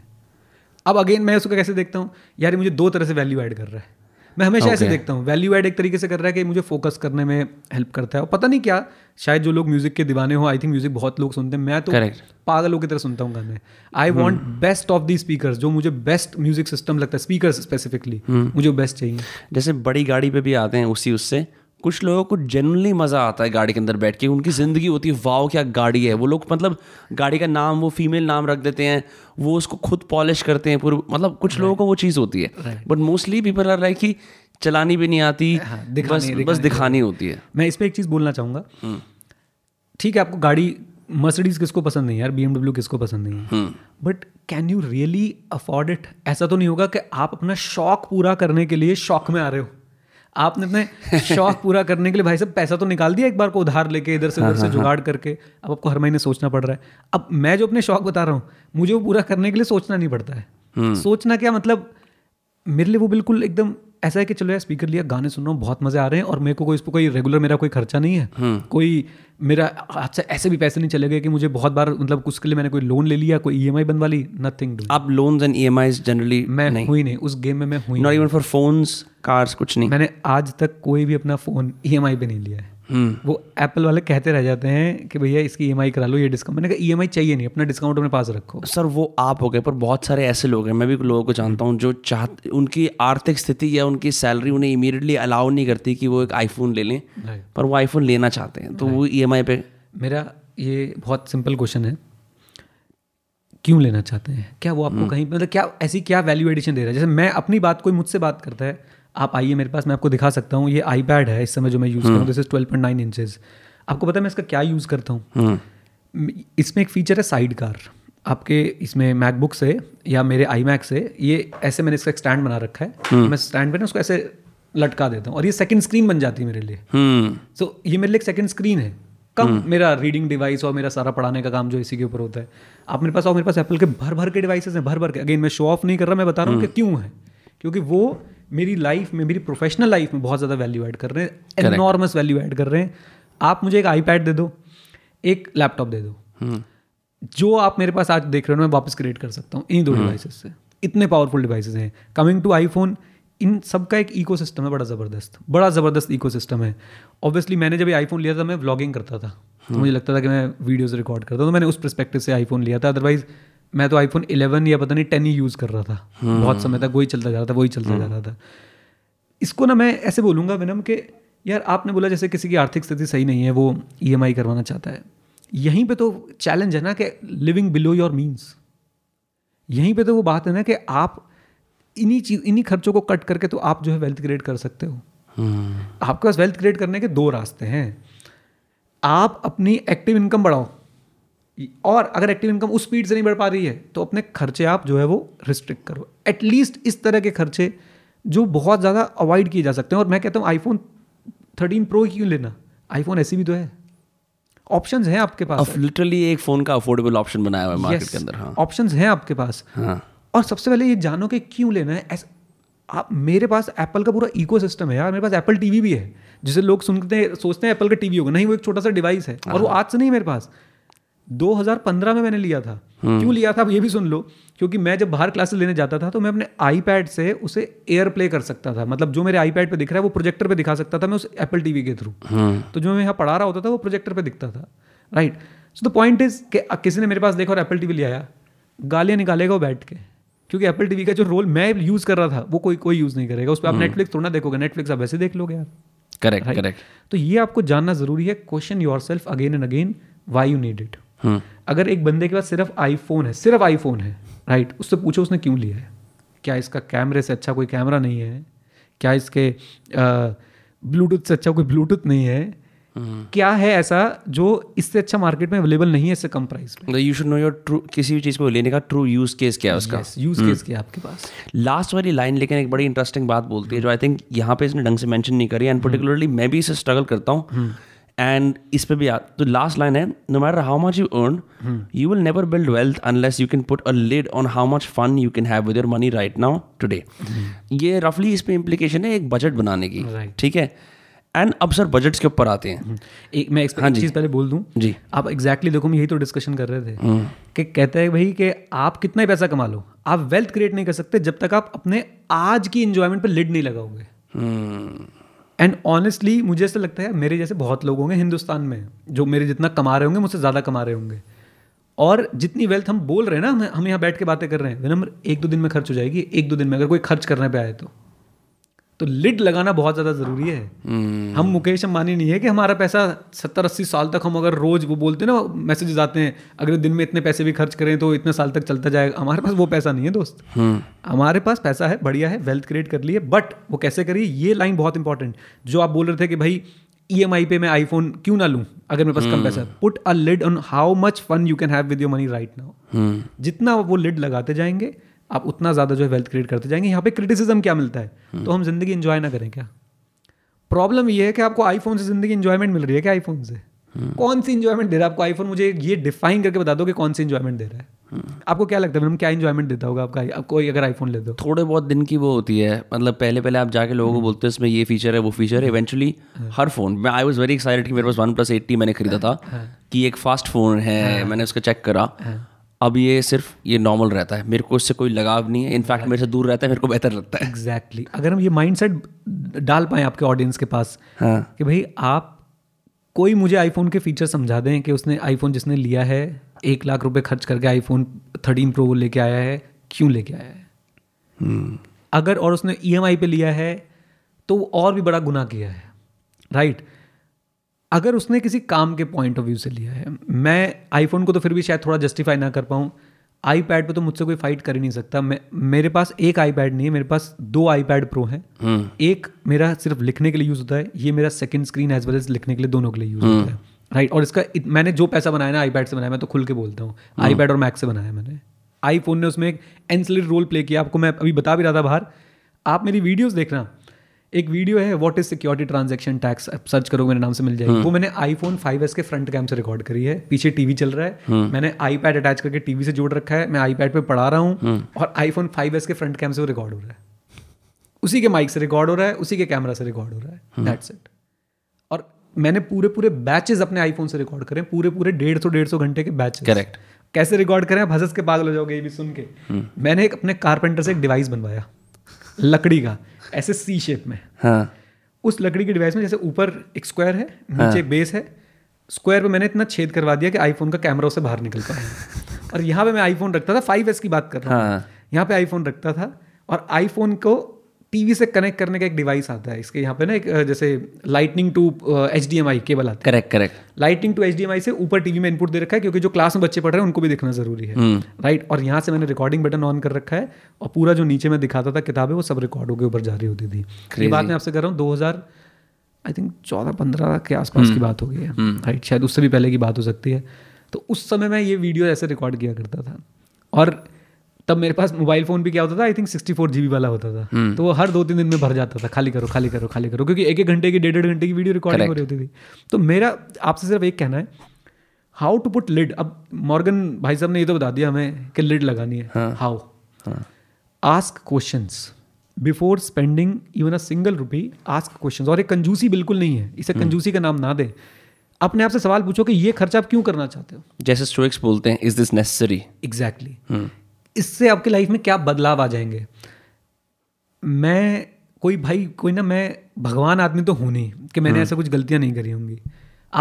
अब अगेन मैं उसको कैसे देखता हूँ, यार मुझे दो तरह से वैल्यू ऐड कर रहा है, मैं हमेशा ऐसे देखता हूँ। वैल्यू ऐड एक तरीके से कर रहा है कि मुझे फोकस करने में हेल्प करता है, और पता नहीं क्या, शायद जो लोग म्यूजिक के दीवाने हो, आई थिंक म्यूजिक बहुत लोग सुनते हैं, मैं तो पागलों की तरह सुनता हूँ गाने। I want best of the speakers, जो मुझे बेस्ट म्यूजिक सिस्टम लगता है, स्पीकर्स स्पेसिफिकली मुझे बेस्ट चाहिए। जैसे बड़ी गाड़ी पे भी आते हैं उसी उससे, कुछ लोगों को जनरली मज़ा आता है गाड़ी के अंदर बैठ के, उनकी ज़िंदगी होती है वाओ क्या गाड़ी है, वो लोग मतलब गाड़ी का नाम वो फीमेल नाम रख देते हैं, वो उसको खुद पॉलिश करते हैं पूरे, मतलब कुछ right. लोगों को वो चीज़ होती है, but mostly people are like कि चलानी भी नहीं आती, हाँ, दिखानी, बस दिखानी, बस दिखानी होती है। मैं इस पर एक चीज़ बोलना चाहूँगा, ठीक है आपको गाड़ी, मर्सिडीज़ किसको पसंद नहीं है यार, बीएमडब्ल्यू किसको पसंद नहीं है, but can you really afford it? ऐसा तो नहीं होगा कि आप अपना शौक पूरा करने के लिए शौक में आ रहे हो, आपने अपने शौक पूरा करने के लिए भाई साहब पैसा तो निकाल दिया एक बार को, उधार लेके इधर से उधर से जुगाड़ करके, अब आपको हर महीने सोचना पड़ रहा है। अब मैं जो अपने शौक बता रहा हूँ, मुझे वो पूरा करने के लिए सोचना नहीं पड़ता है, सोचना क्या मतलब, मेरे लिए वो बिल्कुल एकदम ऐसा है कि चलो यार स्पीकर लिया, गाने सुन रहा हूँ, बहुत मजे आ रहे हैं, और मेरे को कोई इस पर कोई रेगुलर मेरा कोई खर्चा नहीं है, कोई मेरा अच्छा ऐसे भी पैसे नहीं चले गए कि मुझे बहुत बार मतलब उसके लिए मैंने कोई लोन ले लिया, कोई ईएमआई बनवा ली, नथिंग। आप लोन्स एंड ईएमआईज जनरली मैं नहीं। हुई नहीं उस गेम में, मैं हुई not even for phones, cars, कुछ नहीं। मैंने आज तक कोई भी अपना फोन ईएमआई पे नहीं लिया है। वो एप्पल वाले कहते रह जाते हैं कि भैया इसकी ईएमआई करा लो, ये डिस्काउंट, मैंने कहा ईएमआई चाहिए नहीं, अपना डिस्काउंट अपने पास रखो। सर वो आप हो गए, पर बहुत सारे ऐसे लोग हैं, मैं भी लोगों को जानता हूँ जो चाहते, उनकी आर्थिक स्थिति या उनकी सैलरी उन्हें इमीडिएटली अलाउ नहीं करती कि वो एक आईफोन ले लें, पर वो आईफोन लेना चाहते हैं, तो वो ईएमआई पे। मेरा ये बहुत सिंपल क्वेश्चन है, क्यों लेना चाहते हैं? क्या वो आपको कहीं मतलब क्या ऐसी क्या वैल्यू एडिशन दे रहा है? जैसे मैं अपनी बात, कोई मुझसे बात करता है, आप आइए मेरे पास, मैं आपको दिखा सकता हूँ, ये आईपैड है इस समय जो मैं यूज़ कर रहा हूँ, this is twelve point nine inches, आपको पता है मैं इसका क्या यूज़ करता हूँ? इसमें एक फीचर है साइड कार, आपके इसमें मैकबुक से या मेरे आई मैक से, ये ऐसे मैंने इसका एक स्टैंड बना रखा है, मैं स्टैंड पर ना उसको ऐसे लटका देता हूँ और ये सेकेंड स्क्रीन बन जाती है मेरे लिए। सो so, ये मेरे लिए एक सेकेंड स्क्रीन है, कम मेरा रीडिंग डिवाइस और मेरा सारा पढ़ाने का काम जो इसी के ऊपर होता है। आप मेरे पास आओ, मेरे पास एप्पल के भर भर के डिवाइसेज हैं, भर भर के। अगेन मैं शो ऑफ नहीं कर रहा, मैं बता रहा हूँ कि क्यों है, क्योंकि वो मेरी लाइफ में, मेरी प्रोफेशनल लाइफ में बहुत ज़्यादा वैल्यू ऐड कर रहे हैं, एनॉर्मस वैल्यू ऐड कर रहे हैं। आप मुझे एक आईपैड दे दो, एक लैपटॉप दे दो, hmm. जो आप मेरे पास आज देख रहे हो मैं वापस क्रिएट कर सकता हूँ इन दो डिवाइसेज hmm. से। इतने पावरफुल डिवाइसेज हैं। कमिंग टू आईफोन, इन सब का एक इकोसिस्टम है बड़ा ज़बरदस्त, बड़ा ज़बरदस्त इकोसिस्टम है। ऑब्वियसली मैंने जब आईफोन लिया था मैं व्लॉगिंग करता था, hmm. मुझे लगता था कि मैं वीडियोज़ रिकॉर्ड करता था, तो मैंने उस परस्पेक्टिव से आईफोन लिया था। अदरवाइज मैं तो आईफोन इलेवन या पता नहीं टेन ही यूज़ कर रहा था, बहुत समय तक वही चलता जा रहा था वही चलता जा रहा था। इसको ना मैं ऐसे बोलूँगा विनम के, यार आपने बोला जैसे किसी की आर्थिक स्थिति सही नहीं है, वो ईएमआई करवाना चाहता है, यहीं पे तो चैलेंज है ना कि लिविंग बिलो योर मीन्स। यहीं पे तो वो बात है ना कि आप इन्हीं चीज इन्हीं खर्चों को कट करके तो आप जो है वेल्थ क्रिएट कर सकते हो। आपके पास वेल्थ क्रिएट करने के दो रास्ते हैं, आप अपनी एक्टिव इनकम बढ़ाओ, और अगर एक्टिव इनकम उस स्पीड से नहीं बढ़ पा रही है तो अपने खर्चे आप जो है वो रिस्ट्रिक्ट करो। एटलीस्ट इस तरह के खर्चे जो बहुत ज़्यादा अवॉइड किए जा सकते हैं। और मैं कहता हूँ आईफोन थर्टीन प्रो क्यों लेना, आईफोन ऐसी भी तो है, ऑप्शंस हैं आपके पास। लिटरली एक फ़ोन का अफोर्डेबल ऑप्शन बनाया हुआ है मार्केट के अंदर। हाँ, ऑप्शंस हैं आपके पास। हाँ, और सबसे पहले ये जानो कि क्यों लेना है। आप मेरे पास एप्पल का पूरा इकोसिस्टम है यार, मेरे पास एप्पल टीवी भी है, जिसे लोग सुनते हैं सोचते हैं एप्पल का टीवी होगा, नहीं, वो एक छोटा सा डिवाइस है। और वो आज से नहीं मेरे पास, दो हज़ार पंद्रह में मैंने लिया था। क्यों लिया था अब ये भी सुन लो, क्योंकि मैं जब बाहर क्लासेस लेने जाता था तो मैं अपने आईपैड से उसे एयर प्ले कर सकता था, मतलब जो मेरे आईपैड पे दिख रहा है वो प्रोजेक्टर पे दिखा सकता था मैं उस एप्पल टीवी के थ्रू। तो जो मैं यहाँ पढ़ा रहा होता था वो प्रोजेक्टर पे दिखता था, right. So the point is कि किसी ने मेरे पास देखा और एप्पल टीवी ले आया, गालियाँ निकालेगा वो बैठ के, क्योंकि एप्पल टीवी का जो रोल मैं यूज कर रहा था वो कोई कोई यूज नहीं करेगा। उस पर आप नेटफ्लिक्स थोड़ा देखोगे, नेटफ्लिक्स आप वैसे देख लोगे यार। Correct correct. तो ये आपको जानना जरूरी है। Question yourself again and again why you need it. अगर एक बंदे के पास सिर्फ आईफोन है, सिर्फ आईफोन है, राइट right? उससे पूछो उसने क्यों लिया है, क्या इसका कैमरे से अच्छा कोई कैमरा नहीं है, क्या इसके ब्लूटूथ से अच्छा कोई ब्लूटूथ नहीं है, क्या है ऐसा जो इससे अच्छा मार्केट में अवेलेबल नहीं है इससे कम प्राइस में। You should know your true, किसी भी चीज़ को लेने का ट्रू यूज केस क्या है उसका, यूज केस क्या है आपके पास। लास्ट वाली लाइन लेकिन एक बड़ी इंटरेस्टिंग बात बोलती है जो आई थिंक यहाँ पे इसने ढंग से मेंशन नहीं करी, एंड पर्टिकुलरली मैं भी इसे स्ट्रगल करता हूँ एंड इस पे भी। तो लास्ट लाइन है, no matter how much you earn you will never build wealth unless you can put a lid on how much fun you can have with your money right now today. ये रफली इस पे implication है एक budget बनाने की, ठीक है। एंड अब सर बजट्स के ऊपर आते हैं। एक मैं एक चीज़ पहले बोल दूं जी, आप एग्जैक्टली देखो हम यही तो डिस्कशन कर रहे थे कि कहते हैं भाई कि आप कितना ही पैसा कमा लो आप वेल्थ क्रिएट नहीं कर सकते जब तक आप अपने आज की एंजॉयमेंट पर लिड नहीं लगाओगे। एंड ऑनेस्टली मुझे ऐसा लगता है मेरे जैसे बहुत लोग होंगे हिंदुस्तान में जो मेरे जितना कमा रहे होंगे मुझसे ज़्यादा कमा रहे होंगे, और जितनी वेल्थ हम बोल रहे हैं ना हम यहाँ बैठ के बातें कर रहे हैं विनम्र, एक दो दिन में खर्च हो जाएगी, एक दो दिन में अगर कोई खर्च करने पे आए तो। तो लिड लगाना बहुत ज़्यादा ज़रूरी है। hmm. हम मुकेश अंबानी नहीं है कि हमारा पैसा सत्तर अस्सी साल तक, हम अगर रोज़ वो बोलते ना मैसेजेस आते हैं अगले दिन में इतने पैसे भी खर्च करें तो इतने साल तक चलता जाएगा, हमारे पास वो पैसा नहीं है दोस्त। hmm. हमारे पास पैसा है, बढ़िया है, वेल्थ क्रिएट कर लिए, बट वो कैसे करिए। ये लाइन बहुत इंपॉर्टेंट जो आप बोल रहे थे कि भाई ईएमआई पे मैं आईफोन क्यों ना लूँ अगर मेरे पास hmm. कम पैसा है। Put a lid on how much fun you can have with your money right now. जितना वो लिड लगाते जाएंगे आप उतना ज़्यादा जो है वेल्थ क्रिएट करते जाएंगे। यहाँ पे क्रिटिसिज्म क्या मिलता है hmm. तो हम जिंदगी एंजॉय ना करें क्या? प्रॉब्लम ये है कि आपको आईफोन से जिंदगी एंजॉयमेंट मिल रही है क्या? आईफोन से hmm. कौन सी एंजॉयमेंट दे रहा है आपको आईफोन? मुझे ये डिफाइन करके बता दो कि कौन सी एंजॉयमेंट दे रहा है। hmm. आपको क्या लगता है मैम क्या एंजॉयमेंट देता होगा आपका आप कोई अगर आईफोन ले दो? थोड़े बहुत दिन की वो होती है, मतलब पहले पहले आप जाके लोगों को hmm. बोलते हो इसमें ये फीचर है वो फीचर है। इवेंचुअली हर फोन में आई वाज वेरी एक्साइटेड कि मेरे पास वन प्लस एट्टी मैंने खरीदा था कि एक फास्ट फोन है, मैंने उसका चेक करा, अब ये सिर्फ ये नॉर्मल रहता है, मेरे को इससे कोई लगाव नहीं है, इनफैक्ट मेरे से दूर रहता है, मेरे को बेहतर लगता है। Exactly exactly. अगर हम ये माइंडसेट डाल पाएं आपके ऑडियंस के पास हाँ. कि भाई आप कोई मुझे आईफोन के फीचर समझा दें कि उसने आईफोन जिसने लिया है एक लाख रुपए खर्च करके आईफोन थर्टीन प्रो लेके आया है, क्यों लेके आया है? hmm. अगर और उसने ई एम आई पे लिया है तो और भी बड़ा गुनाह किया है, राइट right? अगर उसने किसी काम के पॉइंट ऑफ व्यू से लिया है, मैं आईफोन को तो फिर भी शायद थोड़ा जस्टिफाई ना कर पाऊँ, आईपैड पे तो मुझसे कोई फाइट कर ही नहीं सकता। मैं मेरे पास एक आईपैड नहीं है, मेरे पास दो आईपैड प्रो हैं। hmm. एक मेरा सिर्फ लिखने के लिए यूज़ होता है, ये मेरा second screen as well as लिखने के लिए दोनों के लिए यूज़ hmm. होता है, राइट right? और इसका इत, मैंने जो पैसा बनाया ना आईपैड से बनाया, मैं तो खुल के बोलता हूँ hmm. आईपैड और मैक से बनाया मैंने। आईफोन ने उसमें एक एंसिलरी रोल प्ले किया। आपको मैं अभी बता भी रहा था बाहर, आप मेरी वीडियोज़ देखना, एक वीडियो है what is security transaction tax, आप सर्च करो मेरे नाम से मिल जाएगी। वो मैंने आईफोन फाइव एस के फ्रंट कैम से रिकॉर्ड करी है, पीछे टीवी चल रहा है, मैंने आईपैड अटैच करके टीवी से जोड़ रखा है, मैं आईपैड पे पढ़ा रहा हूँ और आईफोन फाइव एस के फ्रंट कैम से वो रिकॉर्ड हो रहा है, उसी के माइक से रिकॉर्ड हो रहा है, उसी के कैमरा से रिकॉर्ड हो रहा है, दैट्स इट। और मैंने पूरे पूरे बैचेस अपने आईफोन से रिकॉर्ड करें, पूरे पूरे डेढ़ सौ डेढ़ सौ घंटे के बैचेस। करेक्ट। कैसे रिकॉर्ड करें? आप हंस के पागल हो जाओगे ये भी सुन के। मैंने अपने कारपेंटर से एक डिवाइस बनवाया लकड़ी का, ऐसे सी शेप में। हाँ. उस लकड़ी के डिवाइस में जैसे ऊपर एक स्क्वायर है, नीचे हाँ. एक बेस है, स्क्वायर पे मैंने इतना छेद करवा दिया कि आईफोन का कैमरा उससे बाहर निकल पाया और यहाँ पे मैं आईफोन रखता था, फाइव एस की बात कर रहा हूँ हाँ. यहाँ पे आईफोन रखता था और आईफोन को टीवी से कनेक्ट करने का एक डिवाइस आता है, इसके यहाँ पे ना एक जैसे लाइटनिंग टू एचडीएमआई केबल आता है। Correct correct. Lightning to HDMI से ऊपर टीवी में इनपुट दे रखा है क्योंकि जो क्लास में बच्चे पढ़ रहे हैं उनको भी दिखना जरूरी है, राइट। और यहाँ से मैंने रिकॉर्डिंग बटन ऑन कर रखा है और पूरा जो नीचे मैं दिखाता था किताबें वो सब रिकॉर्ड होकर ऊपर जारी होती थी। ये बात मैं आपसे कर रहा हूँ दो हजार आई थिंक चौदह पंद्रह के आसपास की बात हो गई है, राइट, शायद उससे भी पहले की बात हो सकती है। तो उस समय मैं ये वीडियो ऐसे रिकॉर्ड किया करता था और तब मेरे पास मोबाइल फोन भी क्या होता था, I think sixty four G B वाला होता था। hmm. तो वो हर दो तीन दिन में भर जाता था, खाली करो खाली करो खाली करो, क्योंकि एक एक घंटे की डेढ़ डेढ़ घंटे की वीडियो रिकॉर्डिंग हो रही होती थी। तो मेरा आपसे सिर्फ एक कहना है, हाउ टू पुट लिड। अब मॉर्गन भाई साहब ने ये तो बता दिया हमें कि लिड लगानी है, how. Ask questions before spending even a single rupee, ask questions. और ये कंजूसी बिल्कुल नहीं है, इसे कंजूसी का नाम ना दें। अपने आप से सवाल पूछो कि ये खर्चा आप क्यों करना चाहते हो, जैसे स्टोइक्स बोलते हैं, इज दिस नेसेसरी? एग्जैक्टली। इससे आपके लाइफ में क्या बदलाव आ जाएंगे। मैं कोई भाई कोई ना मैं भगवान आदमी तो हूँ नहीं कि मैंने ऐसा कुछ गलतियाँ नहीं करी होंगी।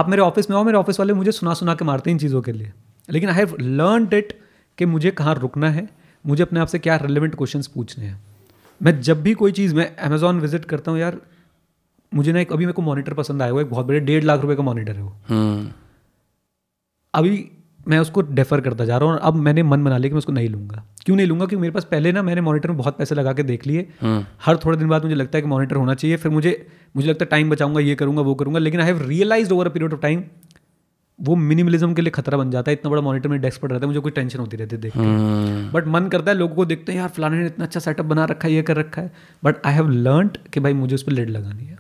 आप मेरे ऑफिस में आओ, मेरे ऑफिस वाले मुझे सुना सुना के मारते हैं इन चीज़ों के लिए, लेकिन आई हैव लर्नड इट कि मुझे कहाँ रुकना है, मुझे अपने आप से क्या रिलेवेंट क्वेश्चंस पूछने हैं. मैं जब भी कोई चीज़, मैं अमेजोन विजिट करता हूँ यार, मुझे ना एक अभी मेरे को मॉनिटर पसंद आया हुआ, एक बहुत बड़े डेढ़ लाख रुपए का मॉनिटर है वो. hmm. अभी मैं उसको डेफर करता जा रहा हूँ. अब मैंने मन बना लिया कि मैं उसको नहीं लूँगा. क्यों नहीं लूँगा? क्योंकि मेरे पास पहले ना मैंने मॉनिटर में बहुत पैसे लगा के देख लिए. hmm. हर थोड़े दिन बाद मुझे लगता है कि मॉनिटर होना चाहिए. फिर मुझे मुझे लगता है टाइम बचाऊंगा, ये करूँगा, वो करूँगा. लेकिन I have realised over a period of time वो मिनिमलिज्म के लिए खतरा बन जाता है. इतना बड़ा मॉनिटर में डेस्क पर रहता है, मुझे कोई टेंशन होती रहती है देख के. बट मन करता है, लोगों को देखते हैं यार फलाने ने इतना अच्छा सेटअप बना रखा है, ये कर रखा है. बट आई हैव लर्नड कि भाई मुझे उस पर लिड लगानी है.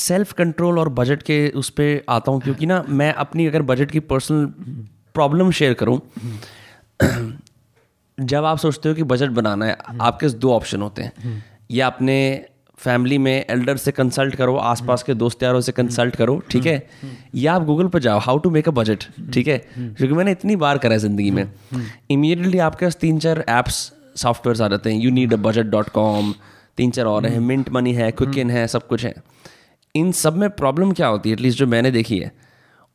सेल्फ कंट्रोल और बजट के उस पर आता हूँ, क्योंकि ना मैं अपनी अगर बजट की पर्सनल प्रॉब्लम शेयर करूँ. जब आप सोचते हो कि बजट बनाना है, आपके दो ऑप्शन होते हैं. या अपने फैमिली में एल्डर से कंसल्ट करो, आसपास के दोस्त यारों से कंसल्ट करो, ठीक है. या आप गूगल पर जाओ, how to make a budget, ठीक है, क्योंकि मैंने इतनी बार करा है ज़िंदगी में. इमीडिएटली आपके पास तीन चार ऐप्स, सॉफ्टवेयर आ जाते हैं. You need a budget dot com, तीन चार और हैं, मिंट मनी है, क्विकन है, सब कुछ है. इन सब में प्रॉब्लम क्या होती है, एटलीस्ट जो मैंने देखी है,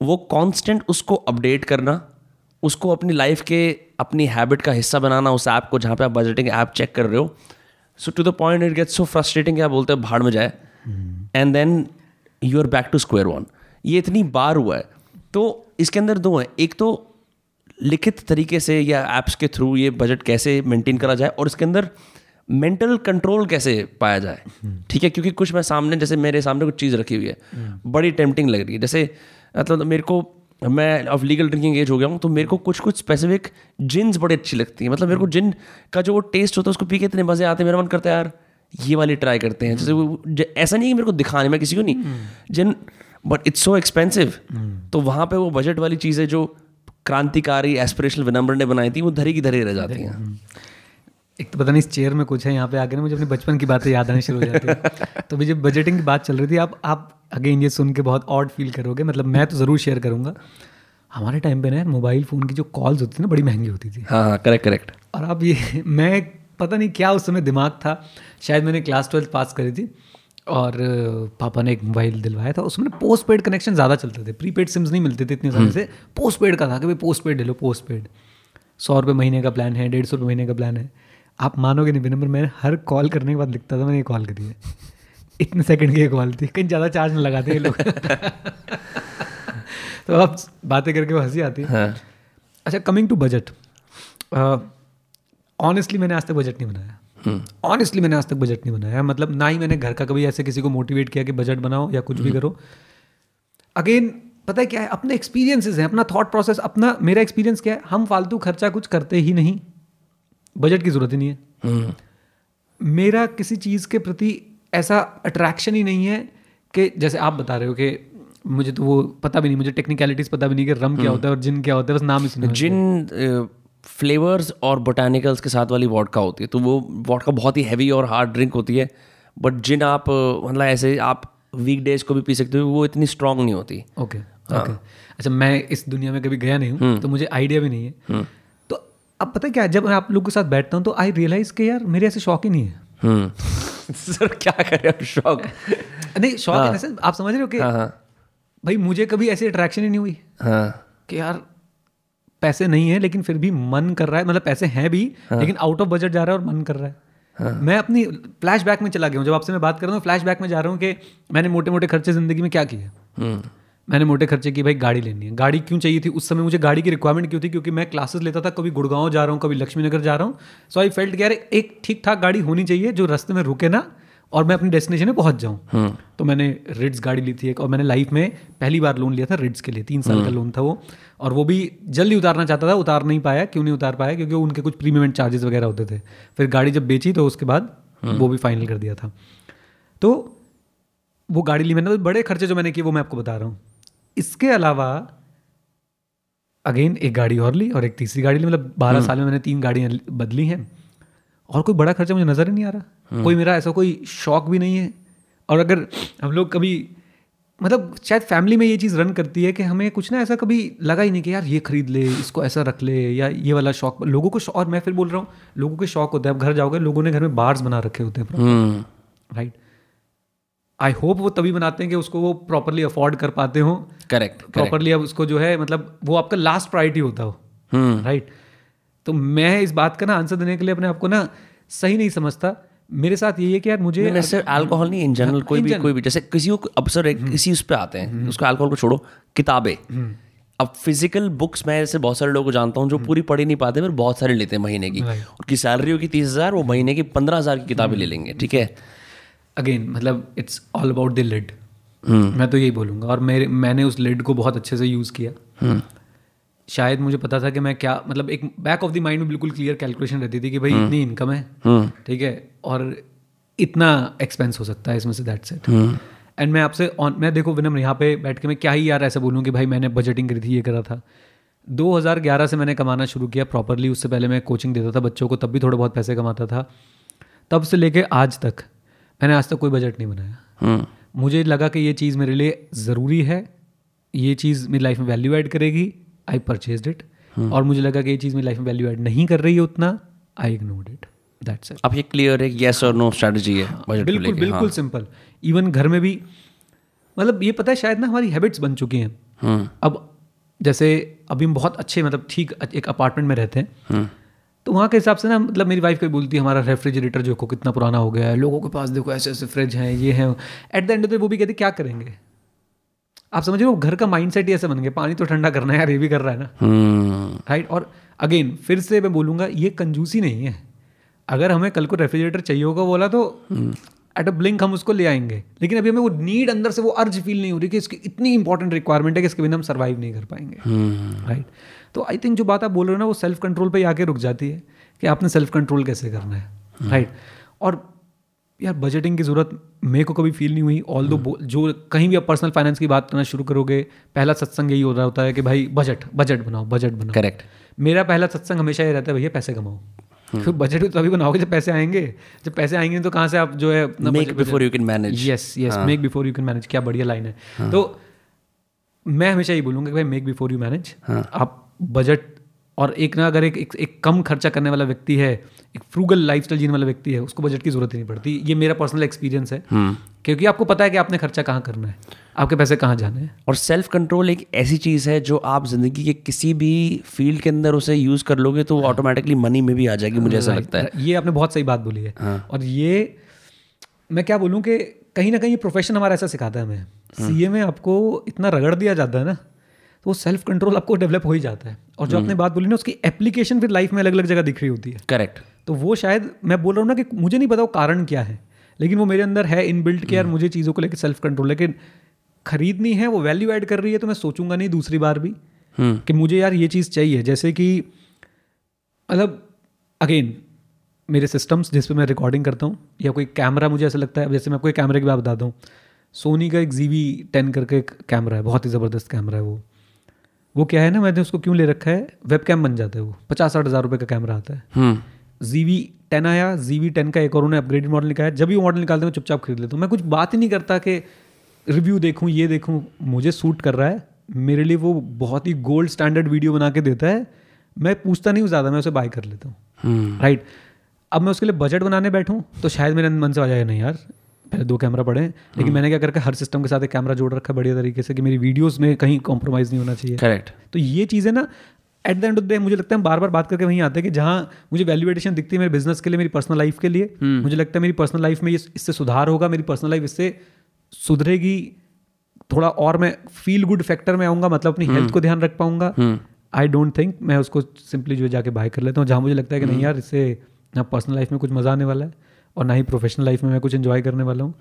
वो कॉन्स्टेंट उसको अपडेट करना, उसको अपनी लाइफ के, अपनी हैबिट का हिस्सा बनाना उस ऐप को, जहाँ पे आप बजटिंग ऐप चेक कर रहे हो. So to the point it gets so frustrating कि आप बोलते हो भाड़ में जाए, and then you are back to square one. ये इतनी बार हुआ है. तो इसके अंदर दो हैं, एक तो लिखित तरीके से या ऐप्स के थ्रू ये बजट कैसे मेंटेन करा जाए, और इसके अंदर मेंटल कंट्रोल कैसे पाया जाए, ठीक है. क्योंकि कुछ मैं सामने, जैसे मेरे सामने कुछ चीज़ रखी हुई है, बड़ी टेम्पटिंग लग रही है. जैसे मतलब मेरे को, मैं अब लीगल ड्रिंकिंग एज हो गया हूँ, तो मेरे को कुछ कुछ स्पेसिफिक जिन्स बड़ी अच्छी लगती है. मतलब मेरे को जिन का जो टेस्ट होता है उसको पी के इतने मज़े आते हैं, मेरा मन करता है यार ये वाली ट्राई करते हैं. जैसे वो ऐसा नहीं है कि मेरे को दिखाने, मैं किसी को नहीं gin, but it's so expensive. तो वहाँ पे वो बजट वाली चीज़ें जो क्रांतिकारी एस्पिरेशनल विनम्र ने बनाई थी, वो धरी की धरी रह जाती हैं. एक तो पता नहीं इस चेयर में कुछ है, यहाँ पे आके ना मुझे अपने बचपन की बातें याद आने शुरू हो जाती है. तो जब बजटिंग की बात चल रही थी, आप आप अगेन ये सुन के बहुत ऑड फील करोगे, मतलब मैं तो ज़रूर शेयर करूँगा. हमारे टाइम पे ना मोबाइल फ़ोन की जो कॉल्स होती थी ना, बड़ी महंगी होती थी. हाँ हाँ, करेक्ट करेक्ट. और अब ये मैं पता नहीं क्या उस समय दिमाग था, शायद मैंने क्लास ट्वेल्थ पास करी थी और पापा ने एक मोबाइल दिलवाया था. उसमें पोस्ट पेड कनेक्शन ज़्यादा चलते थे, प्री पेड सिम्स नहीं मिलते थे इतने समय से. पोस्ट पेड का था कि भाई पोस्ट पेड ले लो, पोस्ट पेड सौ रुपये महीने का प्लान है, डेढ़ सौ रुपये महीने का प्लान है. आप मानोगे नहीं, विनम्र मैंने हर कॉल करने के बाद लिखता था मैंने ये कॉल करी है, इतने सेकंड की कॉल थी, कहीं ज़्यादा चार्ज ना लगाते ये लोग. तो आप बातें करके वो हंसी आती है. हाँ. अच्छा, कमिंग टू बजट, ऑनेस्टली मैंने आज तक बजट नहीं बनाया. ऑनेस्टली मैंने आज तक बजट नहीं बनाया मतलब ना ही मैंने घर का कभी ऐसे किसी को मोटिवेट किया कि बजट बनाओ या कुछ भी करो. अगेन पता है क्या है, अपने एक्सपीरियंसेस हैं, अपना थॉट प्रोसेस, अपना मेरा एक्सपीरियंस क्या है, हम फालतू खर्चा कुछ करते ही नहीं, बजट की जरूरत ही नहीं है. मेरा किसी चीज़ के प्रति ऐसा अट्रैक्शन ही नहीं है कि जैसे आप बता रहे हो कि मुझे तो वो पता भी नहीं, मुझे टेक्निकलिटीज़ पता भी नहीं कि रम क्या होता है और जिन क्या होता है, बस नाम ही सुना. जिन फ्लेवर्स और बोटानिकल्स के साथ वाली वॉडका होती है, तो वो वॉडका बहुत ही हैवी और हार्ड ड्रिंक होती है. बट जिन आप मतलब ऐसे आप वीकडेज को भी पी सकते हो, वो इतनी स्ट्रांग नहीं होती. Okay okay. अच्छा, मैं इस दुनिया में कभी गया नहीं हूँ, तो मुझे आइडिया भी नहीं है. अब पता है क्या, जब मैं आप लोगों के साथ बैठता हूँ तो आई रियलाइज कि यार मेरे ऐसे शौक ही नहीं है. सर क्या करें आप, शौक नहीं, शौक हाँ. ऐसे आप समझ रहे हो कि हाँ. भाई मुझे कभी ऐसी अट्रैक्शन ही नहीं हुई हाँ. कि यार पैसे नहीं है लेकिन फिर भी मन कर रहा है, मतलब पैसे हैं भी हाँ. लेकिन आउट ऑफ बजट जा रहा है और मन कर रहा है हाँ. मैं अपनी फ्लैश बैक में चला गया हूँ, जब आपसे मैं बात कर रहा हूँ फ्लैश बैक में जा रहा हूँ कि मैंने मोटे मोटे खर्चे ज़िंदगी में क्या किए. मैंने मोटे खर्चे की भाई गाड़ी लेनी है. गाड़ी क्यों चाहिए थी उस समय, मुझे गाड़ी की रिक्वायरमेंट क्यों थी, क्योंकि मैं क्लासेस लेता था, कभी गुड़गांव जा रहा हूँ, कभी लक्ष्मी नगर जा रहा हूँ. सो आई फेल्ट कि यार एक ठीक ठाक गाड़ी होनी चाहिए जो रास्ते में रुके ना और मैं अपनी डेस्टिनेशन में पहुँच जाऊँ. तो मैंने रिट्स गाड़ी ली थी एक, और मैंने लाइफ में पहली बार लोन लिया था रिट्स के लिए, तीन साल का लोन था वो, और वो भी जल्दी उतारना चाहता था, उतार नहीं पाया. क्यों नहीं उतार पाया? क्योंकि उनके कुछ प्रीपेमेंट चार्जेस वगैरह होते थे. फिर गाड़ी जब बेची तो उसके बाद वो भी फाइनल कर दिया था. तो वो गाड़ी ली मैंने. बड़े खर्चे जो मैंने किए वो मैं आपको बता रहा हूँ. इसके अलावा अगेन एक गाड़ी और ली और एक तीसरी गाड़ी ली, मतलब बारह साल में मैंने तीन गाड़ियाँ बदली हैं. और कोई बड़ा खर्चा मुझे नज़र ही नहीं आ रहा, कोई मेरा ऐसा कोई शौक भी नहीं है. और अगर हम लोग कभी, मतलब शायद फैमिली में ये चीज़ रन करती है कि हमें कुछ ना ऐसा कभी लगा ही नहीं कि यार ये खरीद ले, इसको ऐसा रख ले, या ये वाला शौक लोगों को. और मैं फिर बोल रहा हूँ, लोगों के शौक होते हैं. आप घर जाओगे, लोगों ने घर में बार्स बना रखे होते हैं, राइट. आई होप वो तभी बनाते हैं कि उसको वो प्रॉपरली अफोर्ड कर पाते हो. Correct, properly. अब उसको जो है, मतलब वो आपका लास्ट प्रायोरिटी होता हो, राइट. तो मैं इस बात का ना आंसर देने के लिए अपने आप को ना सही नहीं समझता। मेरे साथ यही है कि यार मुझे अल्कोहल नहीं, इन जनरल कोई भी कोई भी जैसे किसी को अवसर किसी उस पर आते हैं, उसको अल्कोहल को छोड़ो, किताबें, अब फिजिकल बुक्स मैं ऐसे बहुत सारे लोगों को जानता हूँ जो पूरी पढ़ ही नहीं पाते, पर बहुत सारे लेते हैं महीने की, उनकी सैलरी होगी तीस हज़ार, वो महीने की पंद्रह हज़ार की किताबें ले लेंगे। ठीक है, अगेन मतलब it's all about the lid, मैं तो यही बोलूँगा। और मेरे मैंने उस लिड को बहुत अच्छे से यूज़ किया। शायद मुझे पता था कि मैं क्या, मतलब एक बैक ऑफ द माइंड में बिल्कुल क्लियर कैलकुलेशन रहती थी कि भाई इतनी इनकम है, ठीक है, और इतना एक्सपेंस हो सकता है इसमें से, दैट्स इट। एंड मैं आपसे ऑन मैं देखो विनम, यहाँ पे बैठ के मैं क्या ही यार ऐसा बोलूँ कि भाई मैंने बजटिंग करी थी, ये करा था। दो हज़ार ग्यारह से मैंने कमाना शुरू किया प्रॉपरली, उससे पहले मैं कोचिंग देता था बच्चों को, तब भी थोड़े बहुत पैसे कमाता था। तब से लेके आज तक मैंने आज तक कोई बजट नहीं बनाया। मुझे लगा कि ये चीज़ मेरे लिए ज़रूरी है, ये चीज़ मेरी लाइफ में वैल्यू ऐड करेगी, आई परचेज इट। और मुझे लगा कि ये चीज़ मेरी लाइफ में वैल्यू ऐड नहीं कर रही है उतना, आई इग्नोर्ड इट। That's it. अब ये क्लियर है, येस और नो स्ट्रैटेजी है, बिल्कुल बिल्कुल सिंपल। इवन घर में भी, मतलब ये पता है शायद ना हमारी हैबिट्स बन चुकी हैं। hmm. अब जैसे अभी हम बहुत अच्छे, मतलब ठीक एक अपार्टमेंट में रहते हैं, hmm. तो वहाँ के हिसाब से ना, मतलब मेरी वाइफ कभी बोलती है हमारा रेफ्रिजरेटर जो को कितना पुराना हो गया है, लोगों के पास देखो ऐसे ऐसे फ्रिज हैं, ये हैं। At the end of the day वो भी कहते क्या करेंगे, आप समझ रहे हो, घर का माइंडसेट ही ऐसे बन गया, पानी तो ठंडा करना है यार, ये भी कर रहा है ना, राइट। और अगेन फिर से मैं बोलूँगा ये कंजूसी नहीं है, अगर हमें कल को रेफ्रिजरेटर चाहिए होगा बोला तो एट अ ब्लिंक हम उसको ले आएंगे, लेकिन अभी हमें वो नीड अंदर से वो अर्ज फील नहीं हो रही कि इसकी इतनी इंपॉर्टेंट रिक्वायरमेंट है कि इसके बिना हम सर्वाइव नहीं कर पाएंगे, राइट। तो आई थिंक जो बात आप बोल रहे हो ना वो सेल्फ कंट्रोल पे ही आके रुक जाती है कि आपने सेल्फ कंट्रोल कैसे करना है, राइट। और यार बजटिंग की ज़रूरत मेरे को कभी फील नहीं हुई, ऑल्दो जो कहीं भी आप पर्सनल फाइनेंस की बात करना शुरू करोगे पहला सत्संग यही हो रहा होता है कि भाई बजट बजट बनाओ बजट बनाओ। करेक्ट, मेरा पहला सत्संग हमेशा ये रहता है भैया पैसे कमाओ, तो बजट तो तभी बनाओगे जब पैसे आएंगे, जब पैसे आएंगे तो कहाँ से आप जो है make before you can manage. Yes yes, make before you can manage, क्या बढ़िया लाइन है। हाँ. तो मैं हमेशा ये बोलूँगा कि भाई मेक बिफोर यू मैनेज, आप बजट। और एक ना अगर एक, एक, एक कम खर्चा करने वाला व्यक्ति है, एक फ्रूगल लाइफस्टाइल जीने वाला व्यक्ति है, उसको बजट की जरूरत ही नहीं पड़ती। ये मेरा पर्सनल एक्सपीरियंस है, क्योंकि आपको पता है कि आपने खर्चा कहाँ करना है, आपके पैसे कहाँ जाने हैं। और सेल्फ कंट्रोल एक ऐसी चीज़ है जो आप जिंदगी के किसी भी फील्ड के अंदर उसे यूज़ कर लोगे तो ऑटोमेटिकली मनी में भी आ जाएगी, मुझे ऐसा लगता है। ये आपने बहुत सही बात बोली है। हाँ। और ये मैं क्या बोलूँ कि कहीं ना कहीं ये प्रोफेशन हमारा ऐसा सिखाता है हमें। सीए में आपको इतना रगड़ दिया जाता है ना, तो सेल्फ कंट्रोल आपको डेवलप हो ही जाता है। और जो आपने बात बोली ना, उसकी एप्लीकेशन फिर लाइफ में अलग अलग जगह दिख रही होती है। करेक्ट। तो वो शायद मैं बोल रहा हूँ ना कि मुझे नहीं पता वो कारण क्या है, लेकिन वो मेरे अंदर है इनबिल्ट कि यार मुझे चीज़ों को लेकर सेल्फ कंट्रोल, लेकिन खरीदनी है, वो वैल्यू ऐड कर रही है, तो मैं सोचूंगा नहीं दूसरी बार भी कि मुझे यार ये चीज़ चाहिए। जैसे कि मतलब अगेन मेरे सिस्टम्स जिस पे मैं रिकॉर्डिंग करता हूँ, या कोई कैमरा, मुझे ऐसा लगता है, जैसे मैं आपको एक कैमरे की बात बताता हूँ, सोनी का एक जी वी टेन करके एक कैमरा है, बहुत ही ज़बरदस्त कैमरा है वो। वो क्या है ना, मैंने उसको क्यों ले रखा है, वेब कैम बन जाता है वो, पचास साठ हज़ार रुपये का कैमरा आता है। जी वी टेन आया, जी वी टेन का एक और उन्होंने अपग्रेडेड मॉडल निकाला। जब भी वो मॉडल निकालते हैं मैं चुपचाप खरीद लेता हूँ, मैं कुछ बात ही नहीं करता कि रिव्यू देखूँ, ये देखूँ, मुझे सूट कर रहा है। मेरे लिए वो बहुत ही गोल्ड स्टैंडर्ड वीडियो बना के देता है, मैं पूछता नहीं हूँ ज़्यादा, मैं उसे बाय कर लेता हूँ, राइट। अब मैं उसके लिए बजट बनाने बैठूँ तो शायद मेरे मन से आ जाए नहीं यार पहले दो कैमरा पड़े, लेकिन मैंने क्या करके हर सिस्टम के साथ एक कैमरा जोड़ रखा बढ़िया तरीके से कि मेरी वीडियोस में कहीं कॉम्प्रोमाइज़ नहीं होना चाहिए। करेक्ट। तो ये चीज़ें ना at the end of the day मुझे लगता है बार बार बात करके वहीं आते हैं कि जहाँ मुझे वैल्यू एडिशन दिखती है मेरे बिजनेस के लिए, मेरी पर्सनल लाइफ के लिए। मुझे लगता है मेरी पर्सनल लाइफ में इससे सुधार होगा, मेरी पर्सनल लाइफ इससे सुधरेगी, थोड़ा और मैं फील गुड फैक्टर में आऊँगा, मतलब अपनी हेल्थ को ध्यान रख पाऊँगा। आई डोंट थिंक, मैं उसको सिंपली जो जाके बाय कर लेता हूँ जहाँ मुझे लगता है कि नहीं यार इससे ना पर्सनल लाइफ में कुछ मज़ा आने वाला है और ना ही प्रोफेशनल लाइफ में मैं कुछ एंजॉय करने वाला हूँ।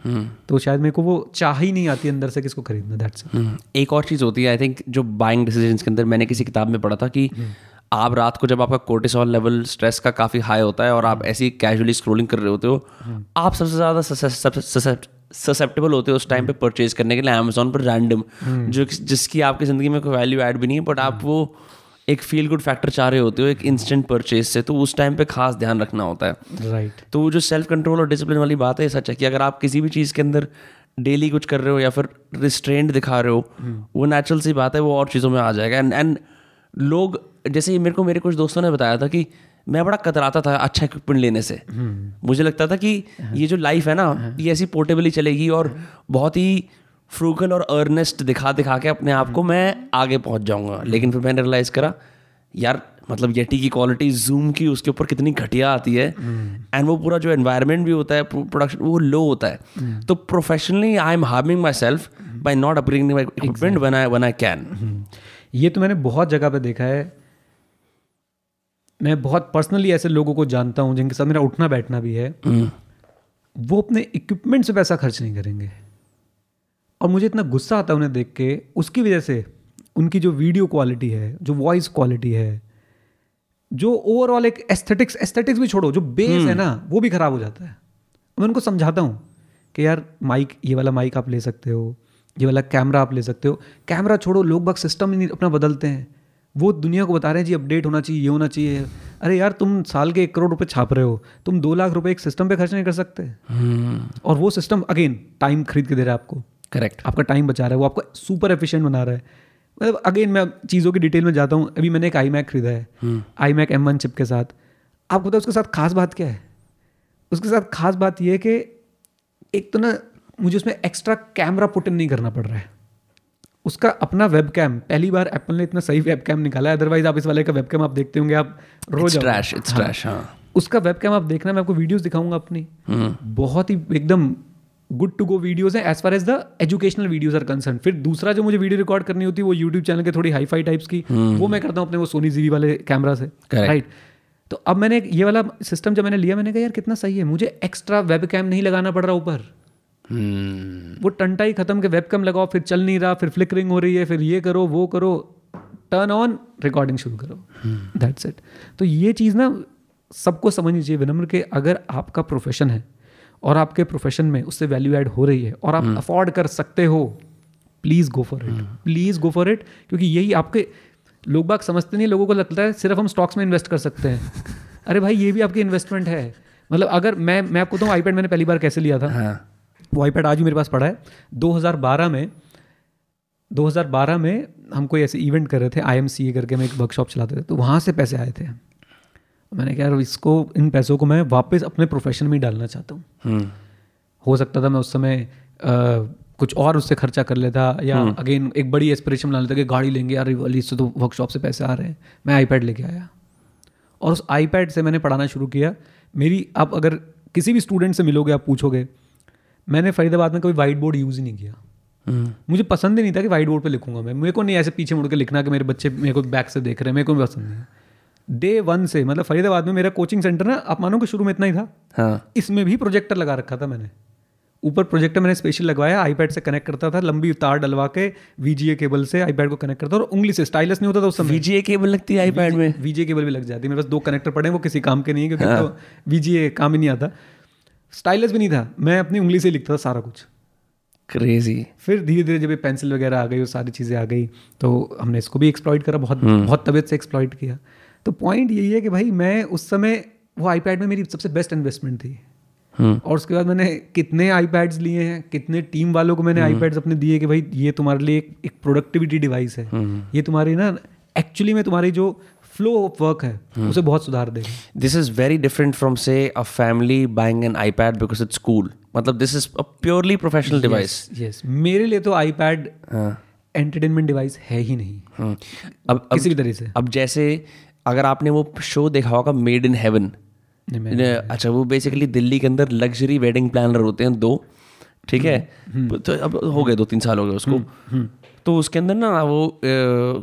तो शायद मेरे को वो चाह ही नहीं आती अंदर से किसको खरीदना, दैट्स इट। एक और चीज़ होती है आई थिंक जो बाइंग डिसीजंस के अंदर, मैंने किसी किताब में पढ़ा था कि आप रात को जब आपका कोर्टिसोल लेवल स्ट्रेस का काफ़ी हाई होता है और आप ऐसी कैजुअली स्क्रोलिंग कर रहे होते हो, आप सबसे ज़्यादा ससेप्टेबल होते हो उस टाइम पे परचेज करने के लिए अमेजोन पर रैंडम, जो जिसकी आपकी ज़िंदगी में कोई वैल्यू ऐड भी नहीं है, बट आप वो एक फील गुड फैक्टर चाह रहे होते हो एक इंस्टेंट परचेज से, तो उस टाइम पे खास ध्यान रखना होता है, राइट right. तो जो सेल्फ कंट्रोल और डिसिप्लिन वाली बात है, सच है कि अगर आप किसी भी चीज़ के अंदर डेली कुछ कर रहे हो या फिर रिस्ट्रेंट दिखा रहे हो, hmm. वो नेचुरल सी बात है, वो और चीज़ों में आ जाएगा। एंड एंड लोग जैसे मेरे को मेरे कुछ दोस्तों ने बताया था कि मैं बड़ा कतराता था अच्छा इक्विपमेंट लेने से, hmm. मुझे लगता था कि uh-huh. ये जो लाइफ है ना uh-huh. ये ऐसी पोर्टेबली चलेगी और uh-huh. बहुत ही फ्रूगल और अर्नेस्ट दिखा दिखा के अपने आप को मैं आगे पहुंच जाऊंगा, लेकिन फिर मैंने रियलाइज़ करा यार मतलब येटी की क्वालिटी जूम की उसके ऊपर कितनी घटिया आती है, एंड वो पूरा जो एनवायरनमेंट भी होता है प्रोडक्शन वो लो होता है. तो professionally I am harming myself by not upgrading my equipment when I when I can. ये तो मैंने बहुत जगह पे देखा है. मैं बहुत पर्सनली ऐसे लोगों को जानता हूँ जिनके साथ मेरा उठना बैठना भी है, वो अपने इक्विपमेंट से पैसा खर्च नहीं करेंगे. और मुझे इतना गुस्सा आता है उन्हें देख के. उसकी वजह से उनकी जो वीडियो क्वालिटी है, जो वॉइस क्वालिटी है, जो ओवरऑल एक एस्थेटिक्स एस्थेटिक्स भी छोड़ो, जो बेस है ना वो भी ख़राब हो जाता है. मैं उनको समझाता हूँ कि यार माइक, ये वाला माइक आप ले सकते हो, ये वाला कैमरा आप ले सकते हो. कैमरा छोड़ो, लोग बाग सिस्टम ही नहीं अपना बदलते हैं. वो दुनिया को बता रहे हैं जी अपडेट होना चाहिए, ये होना चाहिए. अरे यार तुम साल के एक करोड़ रुपए छाप रहे हो, तुम दो लाख रुपए एक सिस्टम पे खर्च नहीं कर सकते. और वो सिस्टम अगेन टाइम खरीद के दे रहा है आपको. करेक्ट, आपका टाइम बचा रहा है, वो आपको सुपर एफिशिएंट बना रहा है. मतलब अगेन मैं चीज़ों की डिटेल में जाता हूँ. अभी मैंने एक आई मैक खरीदा है, iMac M one chip के साथ. आपको बताओ उसके साथ खास बात क्या है. उसके साथ खास बात यह है कि एक तो ना मुझे उसमें एक्स्ट्रा कैमरा पुट इन नहीं करना पड़ रहा है. उसका अपना वेबकैम, पहली बार एप्पल ने इतना सही वेबकैम निकाला है. अदरवाइज आप इस वाले का वेबकैम आप देखते होंगे, आप रोज ट्रैश इट्स ट्रैश. हाँ, उसका वेबकैम आप देखना, मैं आपको वीडियोस दिखाऊंगा अपनी. बहुत ही एकदम गुड टू गो वीडियोस हैं as far as the educational videos are concern. फिर दूसरा जो मुझे वीडियो रिकॉर्ड करनी होती है वो यूट्यूब चैनल के थोड़ी हाई फाई टाइप्स की, वो मैं करता हूँ अपने वो सोनी जीवी वाले कैमरा से. राइट, तो अब मैंने ये वाला सिस्टम जब मैंने लिया, मैंने कहा यार कितना सही है, मुझे एक्स्ट्रा वेबकैम नहीं लगाना पड़ रहा ऊपर. Hmm. वो टंटाई खत्म के वेबकैम लगाओ, फिर चल नहीं रहा, फिर फ्लिकरिंग हो रही है, फिर ये करो वो करो, टर्न ऑन रिकॉर्डिंग शुरू करो, दैट्स इट. तो ये चीज़ ना सबको समझनी चाहिए विनम्र के, अगर आपका प्रोफेशन है और आपके प्रोफेशन में उससे वैल्यू ऐड हो रही है और आप अफोर्ड hmm. कर सकते हो, please go for it, please go for it. क्योंकि यही आपके लोग बाग समझते नहीं, लोगों को लगता है सिर्फ हम स्टॉक्स में इन्वेस्ट कर सकते हैं. अरे भाई ये भी आपकी इन्वेस्टमेंट है. मतलब अगर मैं मैं आपको बताऊँ आईपैड मैंने पहली बार कैसे लिया था. वो आईपैड आज भी मेरे पास पड़ा है. दो हज़ार बारह में दो हज़ार बारह में हम कोई ऐसे इवेंट कर रहे थे, आई एम सी ए करके हम एक वर्कशॉप चलाते थे, तो वहाँ से पैसे आए थे. मैंने कहा यार इसको, इन पैसों को मैं वापस अपने प्रोफेशन में डालना चाहता हूँ. hmm. हो सकता था मैं उस समय आ, कुछ और उससे खर्चा कर लेता, या hmm. अगेन एक बड़ी एस्पिरेशन बना लेता कि गाड़ी लेंगे यार, इससे तो वर्कशॉप से पैसे आ रहे हैं. मैं आईपैड लेके आया और उस आईपैड से मैंने पढ़ाना शुरू किया. मेरी, आप अगर किसी भी स्टूडेंट से मिलोगे, आप पूछोगे, मैंने फरीदाबाद में कभी वाइट बोर्ड यूज़ ही नहीं किया. hmm. मुझे पसंद ही नहीं था कि वाइट बोर्ड पे लिखूंगा मैं. मेरे को नहीं ऐसे पीछे मुड़ के लिखना कि मेरे बच्चे मेरे को बैक से देख रहे हैं, मेरे को भी पसंद नहीं. डे वन से, मतलब फरीदाबाद में मेरा कोचिंग सेंटर ना, आप मानो कि शुरू में इतना ही था. हाँ. इसमें भी प्रोजेक्टर लगा रखा था मैंने, ऊपर प्रोजेक्टर मैंने स्पेशल लगवाया, आईपैड से कनेक्ट करता था, लंबी तार डलवा के वीजीए केबल से आईपैड को कनेक्ट करता, और उंगली से, स्टाइलस नहीं होता था उस समय. वीजीए केबल लगती है आईपैड में, वीजीए केबल भी लग जाती है. मेरे पास दो कनेक्टर पड़े हैं, वो किसी काम के नहीं है क्योंकि वीजीए काम ही नहीं आता. स्टाइलस भी नहीं था, मैं अपनी उंगली से लिखता था सारा कुछ. क्रेजी. फिर धीरे धीरे जब ये पेंसिल वगैरह आ गई और सारी चीज़ें आ गई, तो हमने इसको भी एक्सप्लॉइट करा, बहुत hmm. बहुत तबीयत से एक्सप्लॉइट किया. तो पॉइंट यही है कि भाई मैं उस समय, वो आईपैड में मेरी सबसे बेस्ट इन्वेस्टमेंट थी. hmm. और उसके बाद मैंने कितने आईपैड्स लिए हैं, कितने टीम वालों को मैंने hmm. आईपैड्स अपने दिए कि भाई ये तुम्हारे लिए एक, एक प्रोडक्टिविटी डिवाइस है. hmm. ये तुम्हारी ना एक्चुअली में तुम्हारी जो फ्लो ऑफ वर्क है hmm. उसे बहुत सुधार देगा. This is very different from से a family buying an iPad because it's cool. मतलब this is a purely professional device. Yes, मेरे लिए तो आईपैड एंटरटेनमेंट डिवाइस है ही नहीं. hmm. अब किसी भी तरह से, अब जैसे अगर आपने वो शो देखा होगा मेड इन हेवन, अच्छा वो बेसिकली दिल्ली के अंदर लग्जरी वेडिंग प्लानर होते हैं दो, ठीक है. hmm. तो अब हो गए दो तीन साल हो गए उसको. hmm. तो उसके अंदर ना वो ए,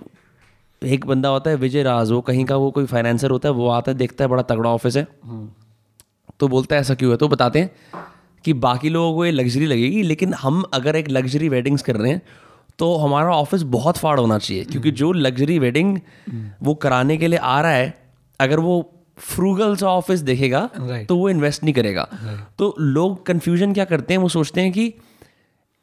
एक बंदा होता है विजय राज, वो कहीं का वो कोई फाइनेंसर होता है, वो आता है, देखता है बड़ा तगड़ा ऑफिस है, तो बोलता है ऐसा क्यों है. तो बताते हैं कि बाकी लोगों को ये लग्जरी लगेगी, लेकिन हम अगर एक लग्जरी वेडिंग्स कर रहे हैं तो हमारा ऑफिस बहुत फाड़ होना चाहिए, क्योंकि जो लग्जरी वेडिंग वो कराने के लिए आ रहा है, अगर वो फ्रूगल सा ऑफिस देखेगा तो वो इन्वेस्ट नहीं करेगा. तो लोग कन्फ्यूजन क्या करते हैं, वो सोचते हैं कि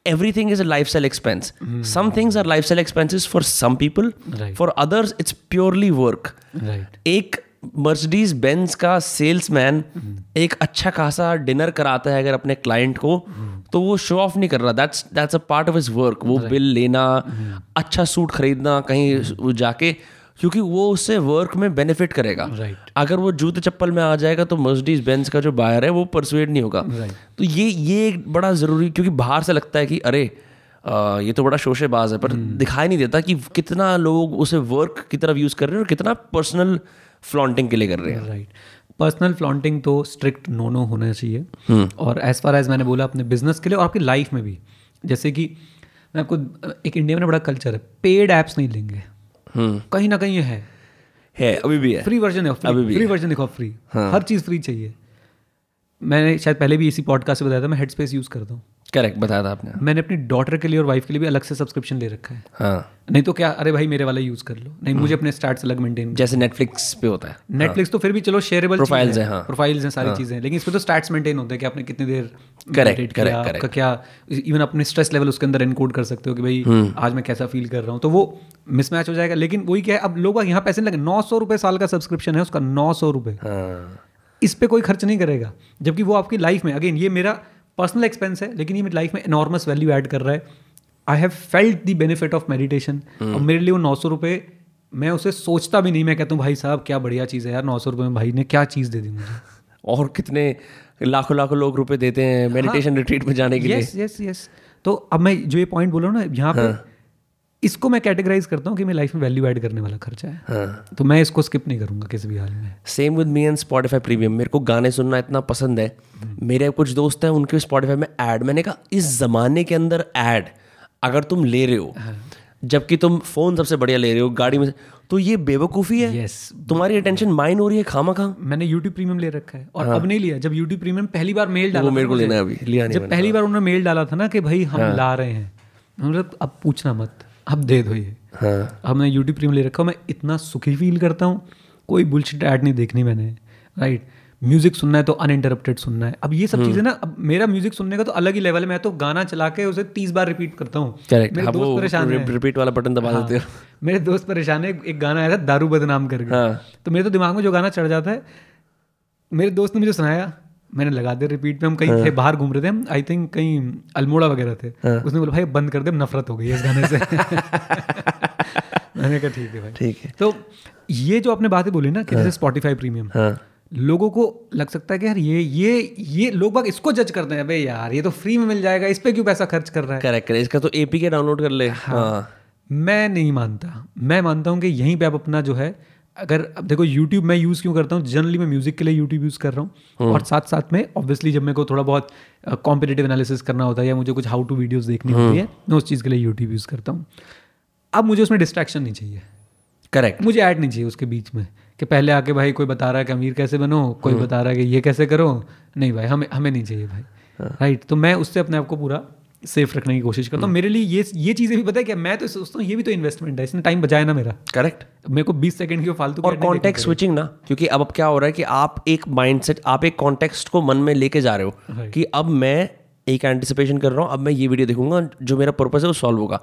everything is a lifestyle expense. Mm. Some things are lifestyle expenses for some people. Right. For others, it's purely work. Right. एक Mercedes Benz का salesman mm. एक अच्छा खासा dinner कराता है अगर अपने client को, mm. तो वो show off नहीं कर रहा. That's that's a part of his work. वो right. bill लेना, mm. अच्छा सूट खरीदना कहीं mm. जाके, क्योंकि वो उससे वर्क में बेनिफिट करेगा. right. अगर वो जूते चप्पल में आ जाएगा तो मर्सिडीज बेंज का जो बायर है वो परसुएड नहीं होगा. right. तो ये ये एक बड़ा ज़रूरी, क्योंकि बाहर से लगता है कि अरे आ, ये तो बड़ा शोशेबाज है, पर दिखाई नहीं देता कि कितना लोग उसे वर्क की तरफ यूज़ कर रहे हैं और कितना पर्सनल फ्लॉन्टिंग के लिए कर रहे हैं. Right right. पर्सनल फ्लॉन्टिंग तो स्ट्रिक्ट नो नो होना चाहिए. और एज फार एज मैंने बोला अपने बिजनेस के लिए और आपकी लाइफ में भी, जैसे कि मैं आपको एक इंडिया में बड़ा कल्चर है पेड ऐप्स नहीं लेंगे, कहीं ना कहीं है है अभी भी है, फ्री वर्जन है, फ्री वर्जन दिखाओ, फ्री हर चीज़ फ्री चाहिए. मैंने शायद पहले भी इसी पॉडकास्ट से बताया था मैं हेडस्पेस यूज़ करता हूँ. करेक्ट बताया था आपने. मैंने अपनी डॉटर के लिए और वाइफ के लिए भी अलग से सब्सक्रिप्शन ले रखा है. हाँ. नहीं तो क्या, अरे भाई मेरे वाला यूज़ कर लो, नहीं मुझे अपने स्टार्ट से अलग मेंटेन, जैसे नेटफ्लिक्स पे होता है. नेटफ्लिक्स तो फिर भी चलो शेयरेबल प्रोफाइल्स हैं, प्रोफाइल्स हैं सारी चीज़ें, लेकिन इसमें तो स्टार्ट मेंटेन होता है कि आपने कितनी देर करेक्ट करेक्ट क्या, इवन अपने स्ट्रेस लेवल उसके अंदर इनकोड कर सकते हो कि भाई आज मैं कैसा फील कर रहा हूँ, तो वो मिसमैच हो जाएगा. लेकिन वही क्या है, अब लोग यहाँ पैसे लगे नौ सौ रुपये साल का सब्सक्रिप्शन है उसका, नौ सौ रुपये, इस पर कोई खर्च नहीं करेगा, जबकि वो आपकी लाइफ में, अगेन ये मेरा पर्सनल एक्सपेंस है लेकिन ये मेरी लाइफ में एनॉर्मस वैल्यू ऐड कर रहा है. I have felt the benefit of meditation. और मेरे लिए वो नौ सौ रुपये, मैं उसे सोचता भी नहीं, मैं कहता हूँ भाई साहब क्या बढ़िया चीज़ है यार, नौ सौ रुपये में भाई ने क्या चीज़ दे दी मुझे. और कितने लाखों लाखों लोग रुपये देते हैं मेडिटेशन हाँ, रिट्रीट में जाने के yes, लिए. यस यस यस तो अब मैं जो ये पॉइंट बोल रहा हूँ ना यहाँ पर, इसको मैं कैटेगराइज करता हूँ कि मेरी लाइफ में वैल्यू ऐड करने वाला खर्चा है. हाँ. तो मैं इसको स्किप नहीं करूँगा किसी भी हाल में. Same with me and Spotify premium. मेरे को गाने सुनना इतना पसंद है, मेरे कुछ दोस्त हैं उनके स्पॉटिफाई में ऐड, मैंने कहा इस ज़माने के अंदर ऐड अगर तुम ले रहे हो हाँ. जबकि तुम फ़ोन सबसे बढ़िया ले रहे हो गाड़ी में, तो ये बेवकूफ़ी है. yes. तुम्हारी अटेंशन माइन हो रही है खामा खा. मैंने यूट्यूब प्रीमियम ले रखा है और हाँ. अब नहीं लिया. जब यूट्यूब प्रीमियम पहली बार मेल डाला, मेरे को लेना है अभी, लिया नहीं. जब पहली बार उन्होंने मेल डाला था ना कि भाई हम ला रहे हैं, मतलब अब पूछना मत, अब दे दो ये. हाँ. अब मैं यूट्यूब प्रीमियम ले रखा हूँ, मैं इतना सुखी फील करता हूँ, कोई बुलशिट ऐड नहीं देखनी मैंने. राइट, म्यूज़िक सुनना है तो अनइंटरप्टेड सुनना है. अब ये सब चीज़ें ना, अब मेरा म्यूज़िक सुनने का तो अलग ही लेवल है. मैं तो गाना चला के उसे तीस बार रिपीट करता हूँ. मेरे दोस्त परेशान है, रिपीट वाला बटन दबा देते हो. मेरे दोस्त परेशान है, एक गाना आया था दारू बदनाम करके, तो मेरे तो दिमाग में जो गाना चढ़ जाता है, मेरे दोस्त ने मुझे सुनाया, मैंने लगा दिया रिपीट पे. हम कहीं थे, बाहर घूम रहे थे, आई थिंक कहीं अल्मोड़ा वगैरह थे. उसने बोला भाई बंद कर दे, नफरत हो गई है इस गाने से. मैंने कहा ठीक है भाई, ठीक है. तो ये जो आपने बातें बोली ना कि जैसे स्पॉटिफाई प्रीमियम, लोगों को लग सकता है कि यार ये ये ये लोग बाग इसको जज करते हैं, भाई यार ये तो फ्री में मिल जाएगा, इस पर क्यों पैसा खर्च कर रहा है. करेक्ट करेक्ट, इसका तो एपीके डाउनलोड कर ले. मैं नहीं मानता. मैं मानता हूँ कि यहीं पर आप अपना जो है, अगर अब देखो YouTube मैं यूज़ क्यों करता हूँ, जनरली मैं म्यूज़िक के लिए YouTube यूज़ कर रहा हूँ, और साथ साथ में ऑब्वियसली जब मेरे को थोड़ा बहुत कॉम्पिटिटिव एनालिसिस करना होता है या मुझे कुछ हाउ टू वीडियोस देखनी होती है, मैं उस चीज़ के लिए YouTube यूज़ करता हूँ. अब मुझे उसमें डिस्ट्रैक्शन नहीं चाहिए. करेक्ट, मुझे ऐड नहीं चाहिए उसके बीच में कि पहले आके भाई कोई बता रहा है कि अमीर कैसे बनो, कोई बता रहा है कि ये कैसे करो. नहीं भाई, हमें हमें नहीं चाहिए भाई. राइट, तो मैं उससे अपने आप को पूरा सेफ रखने की कोशिश करता हूँ. मेरे लिए ये ये चीज़ें भी, पता है क्या, मैं तो सोचता हूँ ये भी तो इन्वेस्टमेंट है, इसने टाइम बचाया ना मेरा. करेक्ट, मेरे को बीस सेकंड की फालतू. और कॉन्टेक्स्ट स्विचिंग ना, क्योंकि अब अब क्या हो रहा है कि आप एक माइंडसेट, आप एक कॉन्टेक्स्ट को मन में लेके जा रहे हो कि अब मैं एक एंटिसिपेशन कर रहा हूँ, अब मैं ये वीडियो देखूंगा, जो मेरा पर्पस है वो सॉल्व होगा,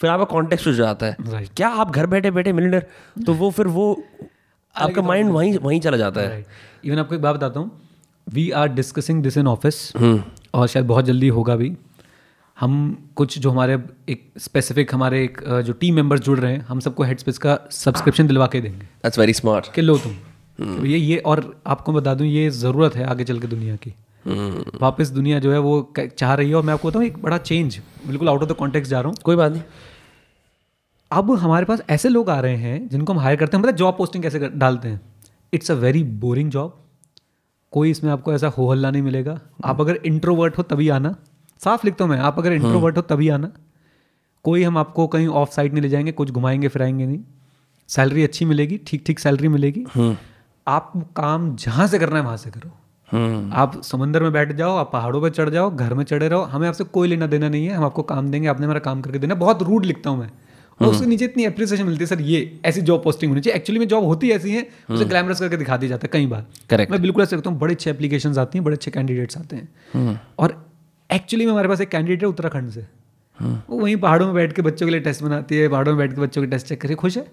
फिर आपका कॉन्टेक्स्ट हो जाता है. क्या आप घर बैठे बैठे मिलियनर, तो वो फिर वो आपका माइंड वहीं वहीं चला जाता है. इवन आपको एक बात बताता हूँ, we are discussing this in office, और शायद बहुत जल्दी होगा भी. हम कुछ जो हमारे एक स्पेसिफिक, हमारे एक जो टीम मेंबर्स जुड़ रहे हैं, हम सबको हेडस्पेस का सब्सक्रिप्शन दिलवा के देंगे. That's very smart. कि लो तुम hmm. तो ये ये और आपको बता दूं, ये ज़रूरत है आगे चल के दुनिया की. hmm. वापस दुनिया जो है वो चाह रही है. और मैं आपको बताऊँ एक बड़ा चेंज, बिल्कुल आउट ऑफ द कॉन्टेक्स्ट जा रहा हूँ, कोई बात नहीं. अब हमारे पास ऐसे लोग आ रहे हैं जिनको हम हायर करते हैं, मतलब जॉब पोस्टिंग कैसे डालते हैं. It's a very boring job, कोई इसमें आपको ऐसा हो हल्ला नहीं मिलेगा. आप अगर इंट्रोवर्ट हो तभी आना, साफ लिखता हूँ मैं, आप अगर इंट्रोवर्ट हो तभी आना. कोई हम आपको कहीं ऑफ साइड नहीं ले जाएंगे, कुछ घुमाएंगे फिराएंगे नहीं. सैलरी अच्छी मिलेगी, ठीक ठीक सैलरी मिलेगी. आप काम जहाँ से करना है वहाँ से करो. आप समंदर में बैठ जाओ, आप पहाड़ों पर चढ़ जाओ, घर में चढ़े रहो, हमें आपसे कोई लेना देना नहीं है. हम आपको काम देंगे, आपने हमारा काम करके देना. बहुत रूड लिखता हूँ मैं, और उसके नीचे इतनी अप्रिसिएशन मिलती है, सर ये ऐसी जॉब पोस्टिंग होनी चाहिए. एक्चुअली में जॉब होती ऐसी है, उसे ग्लैमरस करके दिखा दिया जाता है कई बार. करेक्ट, मैं बिल्कुल ऐसे रखता हूँ. बड़े अच्छे एप्लीकेशन आती हैं, बड़े अच्छे कैंडिडेट्स आते हैं. और एक्चुअली में हमारे पास एक कैंडिडेट है उत्तराखंड से, वो वहीं पहाड़ों में बैठ के बच्चों के लिए टेस्ट बनाती है, पहाड़ों में बैठ के बच्चों के टेस्ट चेक करके खुश है.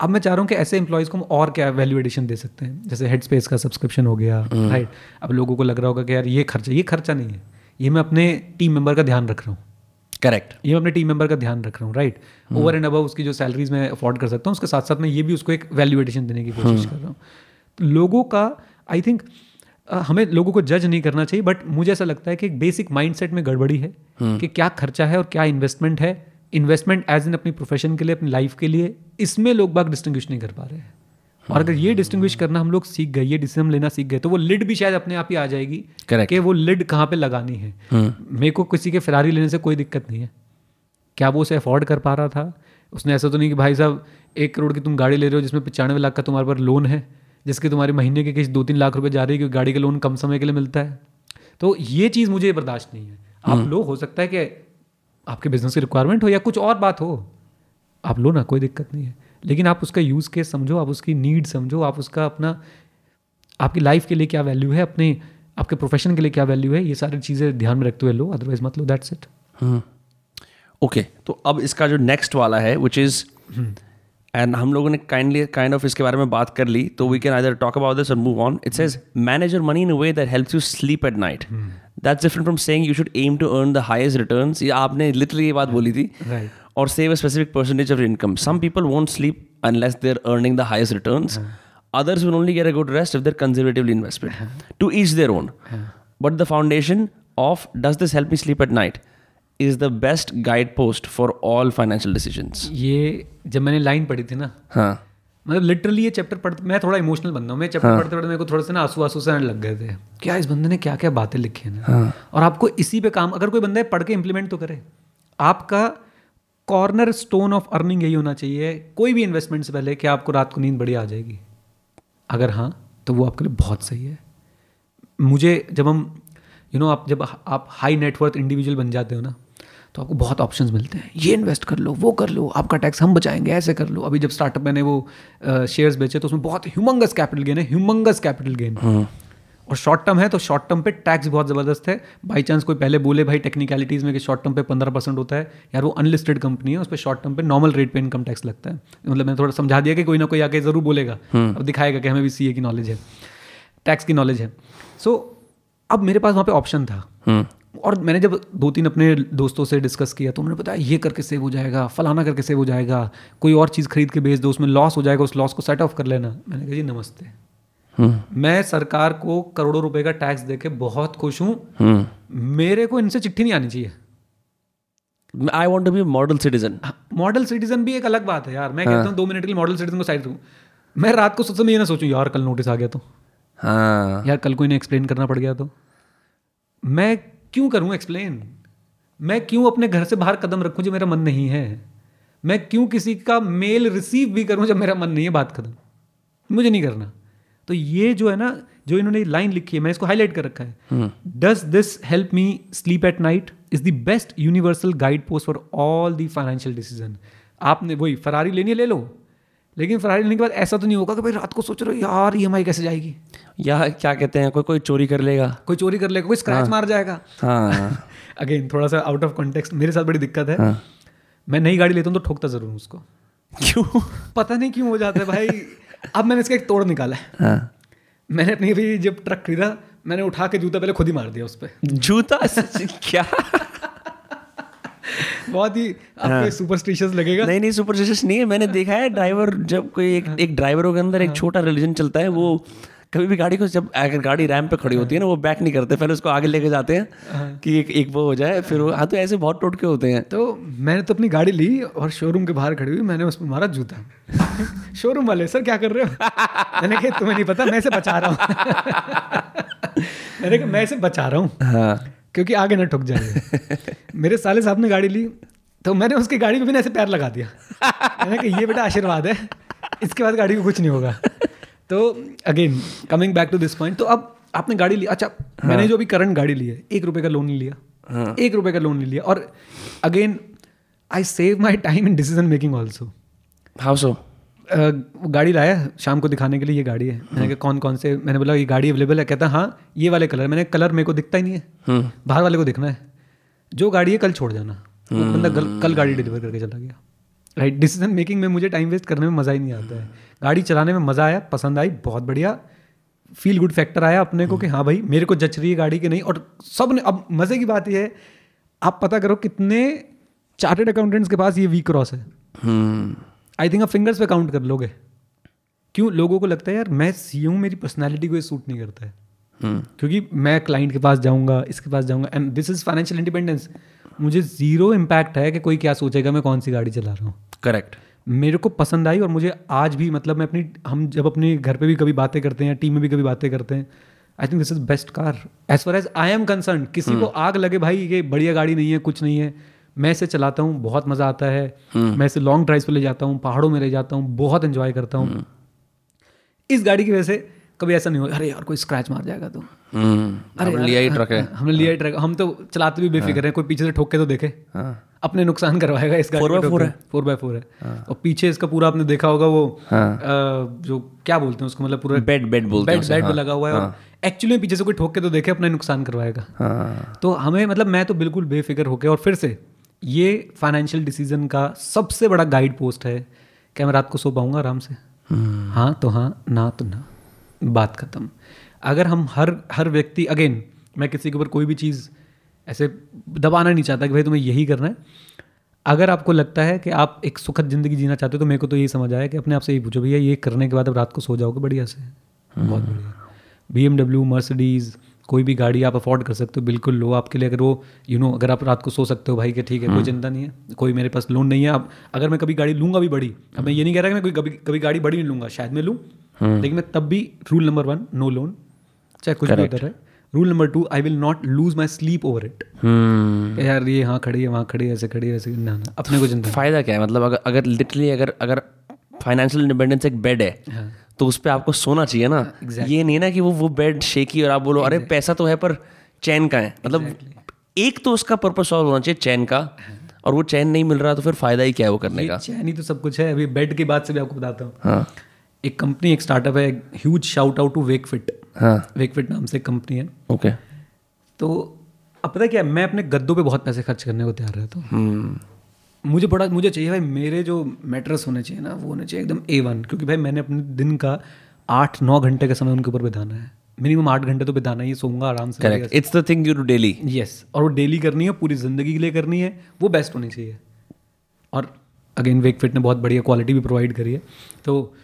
अब मैं चाह रहा हूँ कि ऐसे एम्प्लॉयज़ को हम और क्या वैल्यू एडिशन दे सकते हैं, जैसे हेडस्पेस का सब्सक्रिप्शन हो गया. राइट, अब लोगों को लग रहा होगा कि यार ये खर्चा, ये खर्चा नहीं है, ये मैं अपने टीम मेंबर का ध्यान रख रहा हूँ. करेक्ट, ये मैं अपने टीम मेंबर का ध्यान रख रहा हूँ. राइट, ओवर एंड अबव उसकी जो सैलरीज मैं अफोर्ड कर सकता हूँ, उसके साथ साथ मैं ये भी उसको एक वैल्यू एडिशन देने की कोशिश कर रहा हूँ. लोगों का आई थिंक हमें लोगों को जज नहीं करना चाहिए, बट मुझे ऐसा लगता है कि एक बेसिक माइंडसेट में गड़बड़ी है कि क्या खर्चा है और क्या इन्वेस्टमेंट है। इन्वेस्टमेंट एज इन अपनी प्रोफेशन के लिए, अपनी लाइफ के लिए, इसमें लोग बाग डिस्टिंग्विश नहीं कर पा रहे हैं। और अगर ये डिस्टिंग्विश करना हम लोग सीख गए, ये डिसीजन लेना सीख गए, तो वो लिड भी शायद अपने आप ही आ जाएगी कि वो लिड कहाँ पे लगानी है। मेरे को किसी के फेरारी लेने से कोई दिक्कत नहीं है। क्या वो उसे अफोर्ड कर पा रहा था? उसने ऐसा तो नहीं कि भाई साहब एक करोड़ की तुम गाड़ी ले रहे हो जिसमें पचानवे लाख का तुम्हारे पर लोन है, जिसके तुम्हारे महीने के किसी दो तीन लाख रुपए जा रही है, क्योंकि गाड़ी का लोन कम समय के लिए मिलता है। तो ये चीज़ मुझे बर्दाश्त नहीं है। आप लो, हो सकता है कि आपके बिजनेस की रिक्वायरमेंट हो या कुछ और बात हो, आप लो ना, कोई दिक्कत नहीं है, लेकिन आप उसका यूज़ केस समझो, आप उसकी नीड समझो, आप उसका अपना आपकी लाइफ के लिए क्या वैल्यू है, अपने आपके प्रोफेशन के लिए क्या वैल्यू है, ये सारी चीज़ें ध्यान में रखते हुए लो, अदरवाइज मत लो। That's it. ओके, तो अब इसका जो नेक्स्ट वाला है विच इज़, एंड हम लोगों ने काइंडली काइंड ऑफ इसके बारे में बात कर ली, तो we can either talk about this और move on. It says manage your money in a way that helps you sleep at night. That's different from saying you should aim to earn the highest returns. ये आपने literally ये बात बोली थी। और save a specific percentage of income. Some people won't sleep unless they are earning the highest returns. Others will only get a good rest if they are conservatively invested. To each their own, but the foundation of does this help me sleep at night is the best guidepost for all financial decisions. ये जब मैंने line पढ़ी थी ना, हाँ, मतलब literally ये chapter पढ़ मैं थोड़ा इमोशनल बंदा हूँ। मैं चैप्टर हाँ. पढ़ते पढ़ते मेरे को थोड़े से ना आंसू आंसू से आने लग गए थे। क्या इस बंदे ने क्या क्या बातें लिखी हैं ना। हाँ. और आपको इसी पे काम, अगर कोई बंदा पढ़ के इम्प्लीमेंट तो करे। आपका कॉर्नर स्टोन ऑफ अर्निंग यही होना चाहिए कोई भी इन्वेस्टमेंट से पहले कि आपको रात को नींद बढ़िया आ जाएगी। अगर हाँ, तो वो आपके लिए बहुत सही है। मुझे जब हम यू नो आप जब आप हाई नेटवर्थ इंडिविजुअल बन जाते हो ना, तो आपको बहुत ऑप्शंस मिलते हैं। ये इन्वेस्ट कर लो, वो कर लो, आपका टैक्स हम बचाएंगे, ऐसे कर लो। अभी जब स्टार्टअप मैंने वो शेयर्स बेचे तो उसमें बहुत ह्यूमंगस कैपिटल गेन है, ह्यूमंगस कैपिटल गेन है। और शॉर्ट टर्म है तो शॉर्ट टर्म पे टैक्स बहुत ज़बरदस्त है। बाई चांस कोई पहले बोले भाई टेक्निकलिटीज़ में कि शॉर्ट टर्म पे पंद्रह परसेंट होता है, यार वो अनलिस्टेड कंपनी है, उस पर शॉर्ट टर्म पे नॉर्मल रेट पे इनकम टैक्स लगता है। मतलब मैंने थोड़ा समझा दिया कि कोई ना कोई आके ज़रूर बोलेगा, अब दिखाएगा कि हमें भी सीए की नॉलेज है, टैक्स की नॉलेज है। सो अब मेरे पास वहाँ पे ऑप्शन था, और मैंने जब दो तीन अपने दोस्तों से डिस्कस किया तो उन्होंने बताया ये करके सेव हो जाएगा, फलाना करके सेव हो जाएगा, कोई और चीज़ खरीद के बेच दो, उसमें लॉस हो जाएगा, उस लॉस को सेट ऑफ कर लेना। मैंने कहा जी नमस्ते, मैं सरकार को करोड़ों रुपए का टैक्स देके बहुत खुश हूँ, मेरे को इनसे चिट्ठी नहीं आनी चाहिए। I want to be model citizen. Model citizen भी एक अलग बात है यार। मैं कहता हूँ दो मिनट के लिए मॉडल सिटीजन को साइड दूँ। मैं रात को सोच में ये ना सोचूँ यार कल नोटिस आ गया तो, हाँ यार कल कोई ने एक्सप्लेन करना पड़ गया तो, मैं क्यों करूं एक्सप्लेन? मैं क्यों अपने घर से बाहर कदम रखूं जब मेरा मन नहीं है? मैं क्यों किसी का मेल रिसीव भी करूं जब मेरा मन नहीं है? बात खत्म, मुझे नहीं करना। तो ये जो है ना, जो इन्होंने लाइन लिखी है, मैं इसको हाईलाइट कर रखा है। Does this help me sleep at night is the best universal guide post for all the financial decision. आपने वही फरारी लेनी है ले लो, लेकिन फरारी लेने के बाद ऐसा तो नहीं होगा कि भाई रात को सोच रहे हो यार ई एम आई कैसे जाएगी, या क्या कहते हैं कोई कोई चोरी कर लेगा, कोई चोरी कर लेगा, कोई स्क्रैच हाँ, मार जाएगा। हाँ अगेन थोड़ा सा आउट ऑफ कॉन्टेक्स्ट। मेरे साथ बड़ी दिक्कत है, हाँ, मैं नई गाड़ी लेता हूँ तो ठोकता ज़रूर हूँ उसको। क्यों पता नहीं क्यों हो जाता है भाई। अब मैंने इसका एक तोड़ निकाला है। हाँ, मैंने अपनी भी जब ट्रक खरीदा मैंने उठा के जूता पहले खुद ही मार दिया उस पर। जूता क्या बहुत ही आपके सुपरस्टिशियस लगेगा। नहीं नहीं सुपरस्टिशियस नहीं है, मैंने देखा है ड्राइवर, जब कोई एक एक ड्राइवरों के अंदर एक छोटा रिलीजन चलता है, वो कभी भी गाड़ी को जब अगर गाड़ी रैंप पे खड़ी होती है ना, वो बैक नहीं करते, पहले उसको आगे लेके जाते हैं कि एक एक वो हो जाए फिर वो। हाँ, तो ऐसे बहुत टोटके होते हैं। तो मैंने तो अपनी गाड़ी ली और शोरूम के बाहर खड़ी हुई, मैंने उसमें मारा जूता। शोरूम वाले सर क्या कर रहे हो? मैंने कहा तुम्हें नहीं पता, मैं इसे बचा रहा हूँ। मैंने कहा मैं इसे बचा रहा हूँ क्योंकि आगे ना ठुक जाए। मेरे साले साहब ने गाड़ी ली तो मैंने उसकी गाड़ी को भी ऐसे पैर लगा दिया। मैंने कहा ये बेटा आशीर्वाद है, इसके बाद गाड़ी को कुछ नहीं होगा। तो again coming back to this point, तो अब आपने गाड़ी ली, अच्छा हाँ, मैंने जो भी करंट गाड़ी ली है एक रुपये का लोन नहीं लिया, हाँ, एक रुपये का लोन नहीं लिया। और again I save my time in decision making also. How so? गाड़ी लाया शाम को दिखाने के लिए, ये गाड़ी है। मैंने कहा कौन कौन से, मैंने बोला ये गाड़ी अवेलेबल है, कहता हाँ ये वाले कलर। मैंने कलर मेरे को दिखता ही नहीं है, बाहर वाले को दिखना है। जो गाड़ी है कल छोड़ जाना, बंदा कल गाड़ी डिलीवर करके चला गया। राइट, डिसीजन मेकिंग में मुझे टाइम वेस्ट करने में मज़ा ही नहीं आता है। गाड़ी चलाने में मज़ा आया, पसंद आई, बहुत बढ़िया फील गुड फैक्टर आया अपने को कि हाँ भाई मेरे को जच रही है गाड़ी के नहीं। और सब ने, अब मज़े की बात यह है, आप पता करो कितने चार्टर्ड अकाउंटेंट्स के पास ये वी क्रॉस है। आई थिंक आप फिंगर्स पे काउंट कर लोगे। क्यों? लोगों को लगता है यार मैं सी हूँ, मेरी पर्सनालिटी को ये सूट नहीं करता है। क्योंकि मैं क्लाइंट के पास जाऊँगा, इसके पास जाऊँगा, and this is financial independence. मुझे जीरो इम्पैक्ट है कि कोई क्या सोचेगा मैं कौन सी गाड़ी चला रहा हूँ. करेक्ट. मेरे को पसंद आई और मुझे आज भी, मतलब मैं अपनी, हम जब अपने घर पे भी कभी बातें करते हैं, टीम में भी कभी बातें करते हैं, I think this is best car as far as I am concern. किसी को आग लगे भाई ये बढ़िया गाड़ी नहीं है, कुछ नहीं है, मैं इसे चलाता हूँ, बहुत मज़ा आता है. मैं इसे लॉन्ग ड्राइव्स पर ले जाता हूँ, पहाड़ों में ले जाता हूँ, बहुत इन्जॉय करता हूँ. इस गाड़ी की वजह से कभी ऐसा नहीं हो अरे यार कोई स्क्रैच मार जाएगा तो अरे लिया ही ट्रक है, हमने लिया ही ट्रक, हम तो चलाते भी बेफिक्र हैं, कोई पीछे से ठोक के तो देखे, अपने नुकसान करवाएगा. इसका फोर बाय फोर है, फोर बाय फोर है और पीछे इसका पूरा आपने देखा होगा वो जो क्या बोलते हैं उसको, मतलब पूरा बेड बेड बोलते हैं, बेड बेड पे लगा हुआ है. एक्चुअली पीछे से कोई ठोक के तो देखे, अपना नुकसान करवाएगा. तो हमें, मतलब मैं तो बिल्कुल बेफिक्र होकर, और फिर से ये फाइनेंशियल डिसीजन का सबसे बड़ा गाइड पोस्ट है कि मैं रात को सो पाऊंगा आराम से, हाँ तो हाँ, ना तो ना, बात खत्म. अगर हम हर हर व्यक्ति, अगेन मैं किसी के ऊपर कोई भी चीज़ ऐसे दबाना नहीं चाहता कि भाई तुम्हें यही करना है. अगर आपको लगता है कि आप एक सुखद ज़िंदगी जीना चाहते हो तो मेरे को तो यही समझ आया कि अपने आप से ही पूछो भैया ये करने के बाद अब रात को सो जाओगे बढ़िया से, बहुत बढ़िया. बी एम डब्ल्यू, मर्सिडीज़, कोई भी गाड़ी आप अफोर्ड कर सकते हो, बिल्कुल लो आपके लिए. अगर वो यू नो अगर आप रात को सो सकते हो भाई कि ठीक है, कोई चिंता नहीं है, कोई मेरे पास लोन नहीं है. अब अगर मैं कभी गाड़ी लूँगा भी बड़ी, अब मैं ये नहीं कह रहा कि मैं कोई कभी कभी गाड़ी बड़ी नहीं लूँगा, शायद मैं लूँ, लेकिन मैं तब भी rule number one no loan, चाहे कुछ भी होता है. Rule number two I will not lose my sleep over it. यार ये यहाँ खड़ी है, वहाँ खड़ी है, ऐसे खड़ी है, ऐसे ना ना, अपने को जनता फायदा क्या है. मतलब अगर अगर लिटरली अगर अगर फाइनेंशियल इंडिपेंडेंस एक बेड है तो उस पर आपको सोना चाहिए ना. ये नहीं ना कि वो वो बेड शेकी और आप बोलो अरे पैसा तो है पर चैन का है. मतलब एक तो उसका पर्पस सॉल्व होना चाहिए चैन का, और वो चैन नहीं मिल रहा तो फिर फायदा ही क्या है वो करने का. चैन ही तो सब कुछ है. अभी बेड की बात से भी आपको बताता हूँ, एक कंपनी, एक स्टार्टअप है, huge shout out to Wakefit. हाँ, वेकफिट नाम से एक कंपनी है. Okay okay. तो अब पता क्या, मैं अपने गद्दों पे बहुत पैसे खर्च करने को तैयार रहता हूँ. hmm. मुझे बड़ा मुझे चाहिए भाई, मेरे जो मैट्रेस होने चाहिए ना वो होने चाहिए एकदम ए वन, क्योंकि भाई मैंने अपने दिन का आठ नौ घंटे का समय उनके ऊपर बिताना है. मिनिमम आठ घंटे तो बिताना ही, सोऊंगा आराम से. It's the thing you do daily. Yes, और वो डेली करनी है, पूरी जिंदगी के लिए करनी है, वो बेस्ट होनी चाहिए. और अगेन वेकफिट ने बहुत बढ़िया क्वालिटी भी प्रोवाइड करी है. तो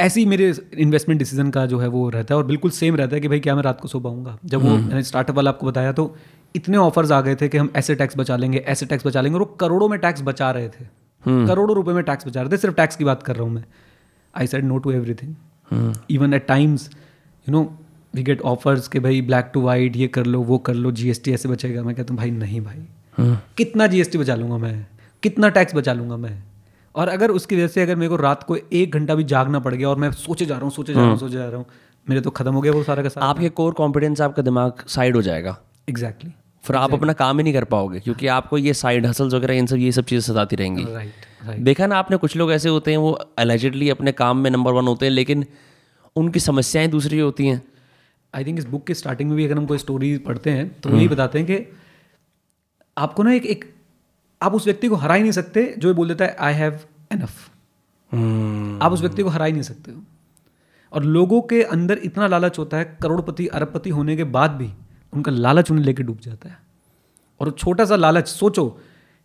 ऐसे ही मेरे इन्वेस्टमेंट डिसीजन का जो है वो रहता है, और बिल्कुल सेम रहता है कि भाई क्या मैं रात को सो पाऊंगा. जब वो मैंने स्टार्टअप वाला आपको बताया तो इतने ऑफर्स आ गए थे कि हम ऐसे टैक्स बचा लेंगे, ऐसे टैक्स बचा लेंगे, और वो करोड़ों में टैक्स बचा रहे थे, करोड़ों रुपए में टैक्स बचा रहे थे. सिर्फ टैक्स की बात कर रहा हूँ मैं. I said no to everything. Even at times you know we get offers कि भाई ब्लैक टू वाइट, ये कर लो, वो कर लो, जीएसटी ऐसे बचेगा. मैं कहता हूँ भाई नहीं भाई, कितना जीएसटी बचा लूँगा मैं, कितना टैक्स बचा लूँगा मैं. और अगर उसकी वजह से अगर मेरे को रात को एक घंटा भी जागना पड़ गया और मैं सोचे जा रहा हूँ सोचे जा रहा हूँ सोचे जा रहा हूँ, मेरे तो खत्म हो गया वो सारा का सारा. आपके कोर कॉम्पिटेंस, आपका दिमाग साइड हो जाएगा. एग्जैक्टली. फिर आप अपना काम ही नहीं कर पाओगे, क्योंकि आपको ये साइड हसल्स वगैरह इन सब ये सब चीज़ें सताती रहेंगी. राइट. देखा ना आपने, कुछ लोग ऐसे होते हैं वो एलिजिडली अपने काम में नंबर वन होते हैं, लेकिन उनकी समस्याएँ दूसरी होती हैं. आई थिंक इस बुक के स्टार्टिंग में भी अगर हम कोई स्टोरी पढ़ते हैं तो यही बताते हैं कि आपको ना एक आप उस व्यक्ति को हरा ही नहीं सकते जो ये बोल देता है आई हैव एनफ. आप उस व्यक्ति को हरा ही नहीं सकते हो. और लोगों के अंदर इतना लालच होता है, करोड़पति अरबपति होने के बाद भी उनका लालच उन्हें लेके डूब जाता है. और छोटा सा लालच, सोचो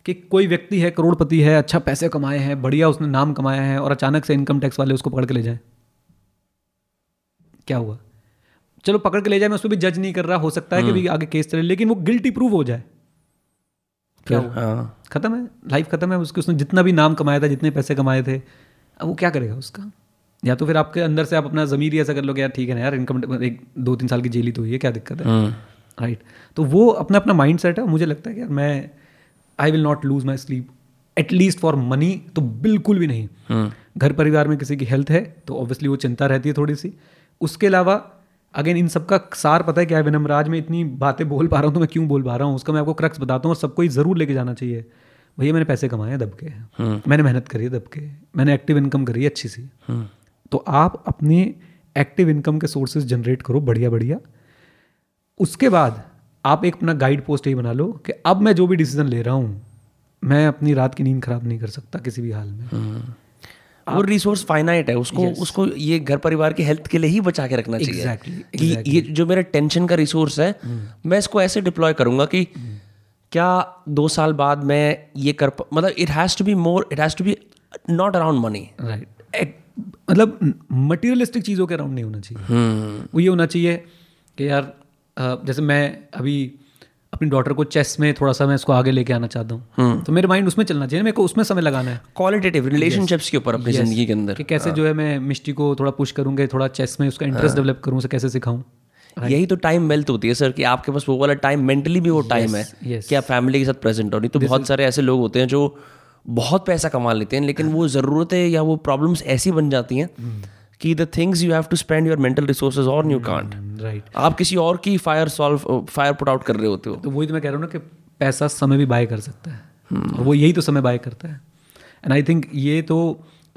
कि कोई व्यक्ति है, करोड़पति है, अच्छा पैसे कमाए हैं, बढ़िया उसने नाम कमाया है, और अचानक से इनकम टैक्स वाले उसको पकड़ के ले जाए, क्या हुआ? चलो पकड़ के ले जाए, मैं उसको भी जज नहीं कर रहा, हो सकता है कि भी आगे केस चले, लेकिन वो गिल्टी प्रूव हो जाए, क्या हुआ? खत्म है, लाइफ खत्म है उसकी. उसने जितना भी नाम कमाया था, जितने पैसे कमाए थे, अब वो क्या करेगा उसका? या तो फिर आपके अंदर से आप अपना ज़मीर ही ऐसा कर लोगे यार ठीक है ना यार, इनकम एक दो तीन साल की जेल ही तो हुई है, क्या दिक्कत है? राइट. तो वो अपना अपना माइंड सेट है. मुझे लगता है कि यार मैं I will not lose my sleep at least for money, तो बिल्कुल भी नहीं. घर परिवार में किसी की हेल्थ है तो ऑब्वियसली वो चिंता रहती है थोड़ी सी. उसके अलावा अगेन इन सबका सार पता है क्या है. विनम्राज में इतनी बातें बोल पा रहा हूँ तो मैं क्यों बोल पा रहा हूँ, उसका मैं आपको क्रक्स बताता हूँ, और सबको ही ज़रूर लेके जाना चाहिए. भैया मैंने पैसे कमाए हैं दबके, मैंने मेहनत करी है दबके, मैंने एक्टिव इनकम करी है अच्छी सी. तो आप अपने एक्टिव इनकम के सोर्सेज जनरेट करो बढ़िया बढ़िया. उसके बाद आप एक अपना गाइड पोस्ट यही बना लो कि अब मैं जो भी डिसीजन ले रहा हूँ मैं अपनी रात की नींद खराब नहीं कर सकता किसी भी हाल में. वो रिसोर्स फाइनाइट है, उसको yes. उसको ये घर परिवार की हेल्थ के लिए ही बचा के रखना चाहिए. exactly, exactly. कि ये जो मेरा टेंशन का रिसोर्स है hmm. मैं इसको ऐसे डिप्लॉय करूंगा कि hmm. क्या दो साल बाद मैं ये कर, मतलब it has to be more, it has to be not around money. Right. मतलब मटीरियलिस्टिक चीज़ों के अराउंड नहीं होना चाहिए. hmm. वो ये होना चाहिए कि यार जैसे मैं अभी अपनी डॉटर को चेस में थोड़ा सा मैं इसको आगे लेके आना चाहता हूँ तो मेरे माइंड उसमें चलना चाहिए, मेरे को उसमें समय लगाना है क्वालिटेटिव रिलेशनशिप्स के ऊपर अपनी जिंदगी के अंदर कि कैसे जो है मैं मिष्टी को थोड़ा पुश करूँगा, थोड़ा चेस में उसका इंटरेस्ट डेवलप करूँ, उसे कैसे सिखाऊँ। यही तो टाइम वेल्थ होती है सर कि आपके पास वो वाला टाइम मेंटली भी वो टाइम yes, है yes. कि आप फैमिली के साथ प्रेजेंट हो। नहीं तो This बहुत is... सारे ऐसे लोग होते हैं जो बहुत पैसा कमा लेते हैं लेकिन वो ज़रूरतें या वो प्रॉब्लम्स ऐसी बन जाती हैं hmm. कि the things you have to spend your mental resources on you can't. Right, आप किसी और की fire solve fire put out कर रहे होते हो। तो वही तो मैं कह रहा हूँ ना कि पैसा समय भी बाय कर सकता है hmm. और वो यही तो समय बाय करता है। एंड आई थिंक ये तो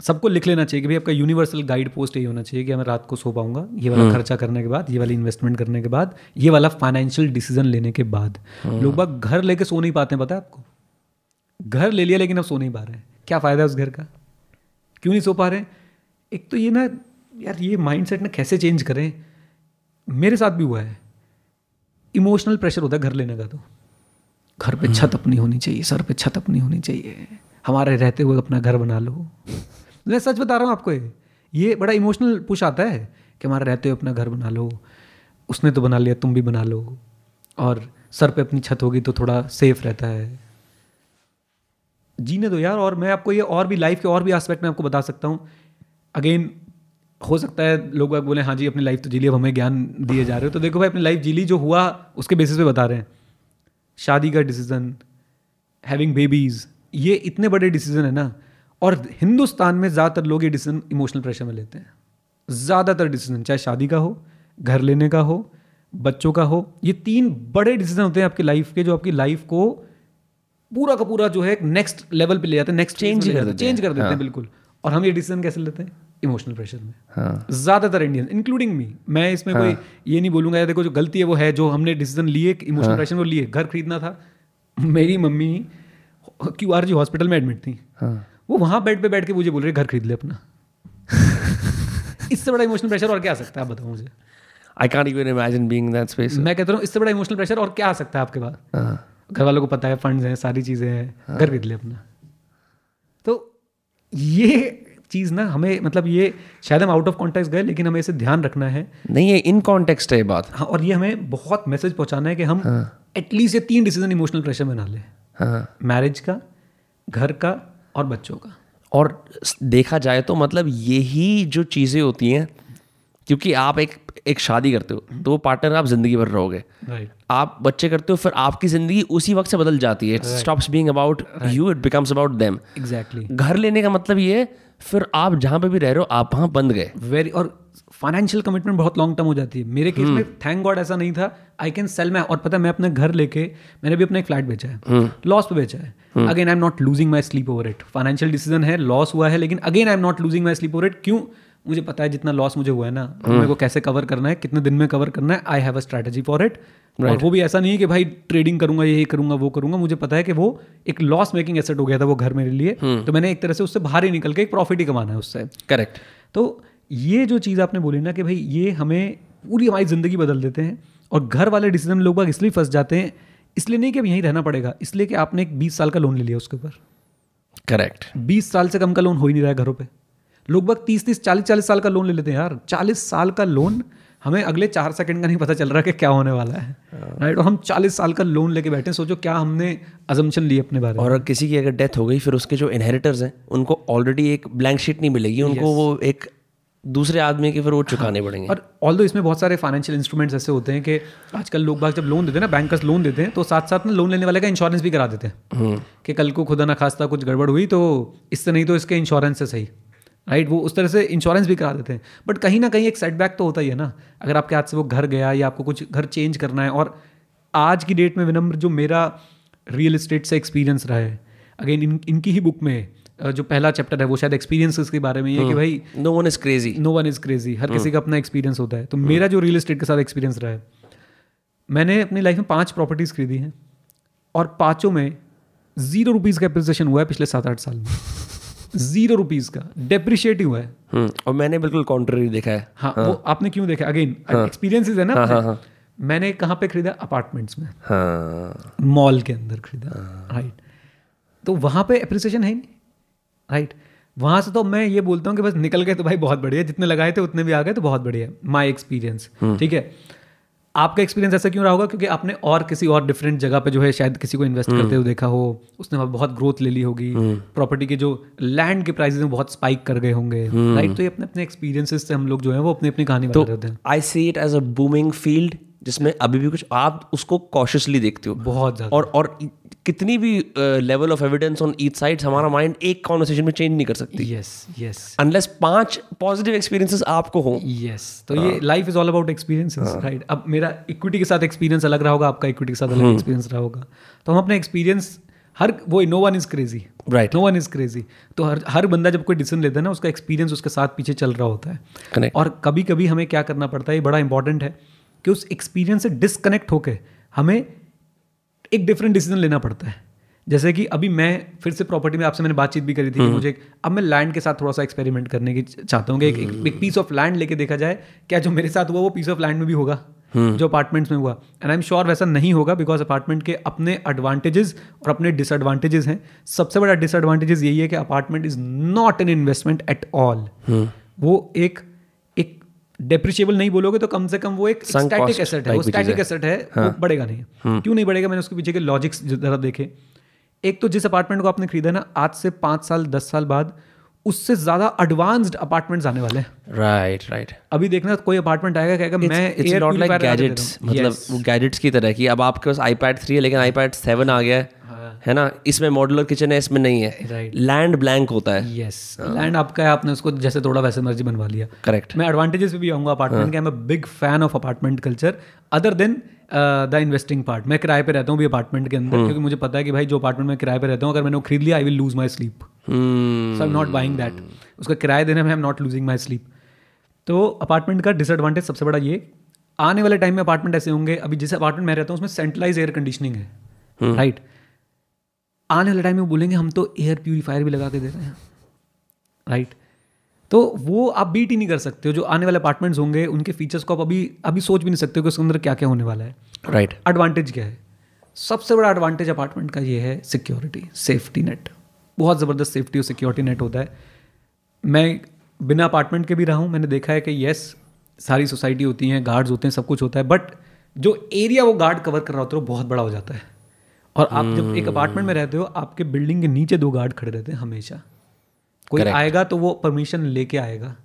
सबको लिख लेना चाहिए कि भाई आपका यूनिवर्सल गाइड पोस्ट यही होना चाहिए कि मैं रात को सो पाऊंगा ये वाला खर्चा करने के बाद, ये वाली इन्वेस्टमेंट करने के बाद, ये वाला फाइनेंशियल डिसीजन लेने के बाद। लोग बाग घर लेके सो नहीं पाते हैं, पता है आपको? घर ले लिया लेकिन अब सो नहीं पा रहे हैं, क्या फ़ायदा है उस घर का? क्यों नहीं सो पा रहे? एक तो ये ना यार ये माइंड सेट ना कैसे चेंज करें। मेरे साथ भी हुआ है, इमोशनल प्रेशर होता है घर लेने का। तो घर पर छत अपनी होनी चाहिए, सर पर छत अपनी होनी चाहिए, हमारे रहते हुए अपना घर बना लो। मैं सच बता रहा हूँ आपको, ये बड़ा इमोशनल पुश आता है कि हमारा रहते हुए अपना घर बना लो, उसने तो बना लिया तुम भी बना लो, और सर पे अपनी छत होगी तो थोड़ा सेफ रहता है। जीने दो यार। और मैं आपको ये और भी लाइफ के और भी एस्पेक्ट में आपको बता सकता हूँ। अगेन हो सकता है लोग आप बोले हाँ जी अपनी लाइफ तो जी ली, अब हमें ज्ञान दिए जा रहे हो। तो देखो भाई अपनी लाइफ जी ली, जो हुआ उसके बेसिस पे बता रहे हैं। शादी का डिसीज़न, हैविंग बेबीज़, ये इतने बड़े डिसीज़न है ना, और हिंदुस्तान में ज़्यादातर लोग ये डिसीजन इमोशनल प्रेशर में लेते हैं। ज़्यादातर डिसीजन, चाहे शादी का हो, घर लेने का हो, बच्चों का हो, ये तीन बड़े डिसीजन होते हैं आपकी लाइफ के, जो आपकी लाइफ को पूरा का पूरा जो है नेक्स्ट लेवल पे ले जाते हैं, नेक्स्ट चेंज कर देते हैं, चेंज कर देते हैं बिल्कुल। और हम ये डिसीजन कैसे लेते हैं? इमोशनल प्रेशर में। हाँ। ज़्यादातर इंडियन, इंक्लूडिंग मी, मैं इसमें हाँ। कोई ये नहीं बोलूँगा, देखो जो गलती है वो है, जो हमने डिसीजन लिए इमोशनल प्रेशर में लिए। घर खरीदना था, मेरी मम्मी क्यू आर जी हॉस्पिटल में एडमिट थी, वो वहाँ बेड पे बैठ के मुझे बोल रहे घर खरीद ले अपना। इससे बड़ा इमोशनल प्रेशर और क्या आ सकता है? आप बताओ मुझे। I can't even imagine being in that space. मैं कहता हूँ इससे बड़ा इमोशनल प्रेशर और क्या आ सकता है आपके पास? घर वालों को पता है, फंड्स हैं, सारी चीज़ें हैं, घर खरीद ले अपना। तो ये चीज़ ना हमें, मतलब ये शायद हम आउट ऑफ कॉन्टेक्स्ट गए, लेकिन हमें इसे ध्यान रखना है। नहीं, ये इन कॉन्टेक्स्ट है ये बात। हाँ, और ये हमें बहुत मैसेज पहुँचाना है कि हम एटलीस्ट ये तीन डिसीजन इमोशनल प्रेशर में ना लें, मैरिज का, घर का और बच्चों का। और देखा जाए तो मतलब यही जो चीज़ें होती हैं, क्योंकि आप एक एक शादी करते हो तो वो पार्टनर आप जिंदगी भर रहोगे। right. आप बच्चे करते हो, फिर आपकी ज़िंदगी उसी वक्त से बदल जाती है। It stops being about you, it becomes about them. Exactly. घर लेने का मतलब ये, फिर आप जहाँ पे भी रह रहे हो आप वहाँ बंद गए। वेरी, और फाइनेंशियल कमिटमेंट बहुत लॉन्ग टर्म हो जाती है। मेरे केस में थैंक गॉड ऐसा नहीं था, आई कैन सेल माई। और पता है मैं अपना घर लेके मैंने भी अपना एक फ्लैट बेचा है, लॉस पे बेचा है। Again I am not losing my sleep over it. Financial decision है, लॉस हुआ है, लेकिन again I am not losing my sleep over it. क्यों? मुझे पता है जितना लॉस मुझे हुआ है ना, मेरे को कैसे कवर करना है, कितने दिन में कवर करना है। I have a strategy for it. और वो भी ऐसा नहीं है कि भाई ट्रेडिंग करूंगा, ये करूंगा, वो करूंगा। मुझे पता है कि वो एक लॉस मेकिंग एसेट हो गया था वो घर मेरे लिए, तो मैंने एक तरह से उससे बाहर ही निकल के एक प्रॉफिट ही कमाना है उससे। करेक्ट। तो ये जो चीज़ आपने बोली ना कि भाई ये हमें पूरी हमारी ज़िंदगी बदल देते हैं। और घर वाले डिसीजन लोग बाग इसलिए फंस जाते हैं, इसलिए नहीं कि अब यहीं रहना पड़ेगा, इसलिए कि आपने एक बीस साल का लोन ले लिया उसके ऊपर। करेक्ट। बीस साल से कम का लोन हो ही नहीं रहा है घरों पे। लोग बाग तीस तीस चालीस चालीस साल का लोन ले लेते हैं। यार चालीस साल का लोन हमें अगले चार सेकंड का नहीं पता चल रहा कि क्या होने वाला है। राइट। और हम चालीस साल का लोन लेके बैठे हैं, सोचो क्या हमने अजम्पशन लिए अपने बारे में। और किसी की अगर डेथ हो गई, फिर उसके जो इनहेरिटर्स हैं उनको ऑलरेडी एक ब्लैंक शीट नहीं मिलेगी, उनको वो एक दूसरे आदमी के फिर वो चुकाने पड़ेंगे। और ऑल्दो इसमें बहुत सारे फाइनेंशियल इंस्ट्रूमेंट्स ऐसे होते हैं कि आजकल लोग बाग जब लोन देते हैं ना, बैंकर्स लोन देते हैं, तो साथ साथ में लोन लेने वाले का इंश्योरेंस भी करा देते हैं कि कल को खुदा ना खास्ता कुछ गड़बड़ हुई तो इससे नहीं तो इसके इंश्योरेंस से सही। राइट। वो उस तरह से इंश्योरेंस भी करा देते हैं। बट कहीं ना कहीं एक सेटबैक तो होता ही है ना, अगर आपके हाथ से वो घर गया या आपको कुछ घर चेंज करना है। और आज की डेट में विनम्र, जो मेरा रियल इस्टेट से एक्सपीरियंस रहा है, अगेन इन, इनकी ही बुक में जो पहला चैप्टर है वो शायद एक्सपीरियंसेस के बारे में है कि भाई no one is crazy, no one is crazy, हर किसी का अपना एक्सपीरियंस होता है। तो मेरा जो रियल इस्टेट के साथ एक्सपीरियंस रहा है, मैंने अपनी लाइफ में पांच प्रॉपर्टीज़ खरीदी हैं और पांचों में जीरो रुपीज़ का एप्रिसिएशन हुआ है पिछले सात आठ साल में। जीरो रुपीज़ का डेप्रिशिएट हुआ है। और मैंने बिल्कुल कॉन्ट्ररी देखा है। हाँ, हाँ। वो आपने क्यों देखा? अगेन एक्सपीरियंसेस है ना। हाँ, हाँ, हाँ। मैंने कहाँ पे खरीदा? अपार्टमेंट्स में, मॉल के अंदर खरीदा। राइट। तो वहाँ पे एप्रिसिएशन है नहीं। Right right. वहाँ से तो मैं ये बोलता हूँ कि बस निकल गए तो भाई बहुत बढ़िया, जितने लगाए थे उतने भी आ गए तो बहुत बढ़िया, माय एक्सपीरियंस। ठीक है। आपका एक्सपीरियंस ऐसा क्यों रहा होगा, क्योंकि आपने और किसी और डिफरेंट जगह पे जो है शायद किसी को इन्वेस्ट करते हुए देखा हो, उसने वहाँ बहुत ग्रोथ ले ली होगी, प्रॉपर्टी के जो लैंड के प्राइसेस में बहुत स्पाइक कर गए होंगे, राइट? तो ये अपने अपने एक्सपीरियंसेस से हम लोग जो है वो अपनी अपनी कहानी बता रहे होते हैं. I see it as a booming field जिसमें अभी भी कुछ आप उसको कॉशियसली देखते हो बहुत ज़्यादा, और और कितनी भी level of evidence on each side हमारा माइंड एक कॉन्वर्सेशन में चेंज नहीं कर सकती. यस यस, अनलेस पांच पॉजिटिव एक्सपीरियंसेस आपको हो. यस, तो ये life is all about experiences, right? अब मेरा इक्विटी के साथ एक्सपीरियंस अलग रहा होगा, आपका इक्विटी के साथ अलग एक्सपीरियंस रहा होगा. तो हम अपने एक्सपीरियंस हर वो no one is crazy, right? No one is crazy. तो हर हर बंदा जब कोई डिसीजन लेता है ना, उसका एक्सपीरियंस उसके साथ पीछे चल रहा होता है. Correct. और कभी कभी हमें क्या करना पड़ता है, ये बड़ा इंपॉर्टेंट है कि उस एक्सपीरियंस से डिस्कनेक्ट होकर हमें एक डिफरेंट डिसीजन लेना पड़ता है. जैसे कि अभी मैं फिर से प्रॉपर्टी में आपसे मैंने बातचीत भी करी थी कि मुझे अब मैं लैंड के साथ थोड़ा सा एक्सपेरिमेंट करने की चाहता हूँ कि एक एक पीस ऑफ लैंड लेके देखा जाए क्या जो मेरे साथ हुआ वो पीस ऑफ लैंड में भी होगा जो अपार्टमेंट्स में हुआ. एंड आई एम श्योर वैसा नहीं होगा, बिकॉज अपार्टमेंट के अपने एडवांटेजेस और अपने डिसएडवांटेजेस हैं. सबसे बड़ा डिसएडवांटेजेस यही है कि apartment is not an investment at all. वो एक डेप्रिशिएबल नहीं बोलोगे तो कम से कम वो एक स्टैटिक एसेट है, वो स्टैटिक एसेट है, वो बढ़ेगा नहीं. क्यों नहीं बढ़ेगा, मैंने उसके पीछे के लॉजिक्स जरा देखे. एक तो जिस अपार्टमेंट को आपने खरीदा ना, आज से पाँच साल दस साल बाद उससे ज्यादा एडवांस्ड अपार्टमेंट्स आने वाले हैं, राइट? राइट. अभी देखना कोई अपार्टमेंट आएगा कहेगा मैं एयर प्यूरिफायर लगा देता हूं, मतलब वो गैजेट्स की तरह की. अब आपके पास आईपैड थ्री है लेकिन आईपैड सेवन आ गया है, है ना? इसमें मॉड्यूलर किचन है, इसमें नहीं है. लैंड ब्लैंक होता है. यस, लैंड आपका है, आपने उसको जैसे थोड़ा वैसे मर्जी बनवा लिया. करेक्ट. मैं एडवांटेजेस पे भी आऊँगा अपार्टमेंट के. I am a big fan of apartment culture other than the investing part. मैं किराए पे रहता हूँ भी अपार्टमेंट के अंदर, क्योंकि मुझे पता है कि भाई जो अपार्टमेंट में किराए पे रहता हूँ, अगर मैंने वो खरीद लिया I will lose my sleep. So I am not buying that. उसका किराया देने में I am not losing my sleep. तो अपार्टमेंट का डिसएडवांटेज सबसे बड़ा ये. आने वाले टाइम में अपार्टमेंट ऐसे होंगे, अभी जिस अपार्टमेंट में रहता हूँ उसमें सेंट्रलाइज एयर कंडीशनिंग है, राइट? आने वाले टाइम में बोलेंगे हम तो एयर प्यूरीफायर भी लगा के दे रहे हैं, राइट? तो वो आप बीट ही नहीं कर सकते हो. जो आने वाले अपार्टमेंट्स होंगे उनके फीचर्स को आप अभी अभी सोच भी नहीं सकते हो कि उसके अंदर क्या क्या होने वाला है, राइट? right. एडवांटेज क्या है? सबसे बड़ा एडवांटेज अपार्टमेंट का ये है सिक्योरिटी, सेफ्टी नेट. बहुत ज़बरदस्त सेफ्टी और सिक्योरिटी नेट होता है. मैं बिना अपार्टमेंट के भी रहा हूँ, मैंने देखा है कि येस सारी सोसाइटी होती है, गार्ड्स होते हैं, सब कुछ होता है, बट जो एरिया वो गार्ड कवर कर रहा होता है वो बहुत बड़ा हो जाता है. और आप hmm. जब एक अपार्टमेंट में रहते हो, आपके बिल्डिंग के नीचे दो गार्ड खड़े रहते हैं हमेशा. कोई Correct. आएगा तो वो परमिशन लेके आएगा.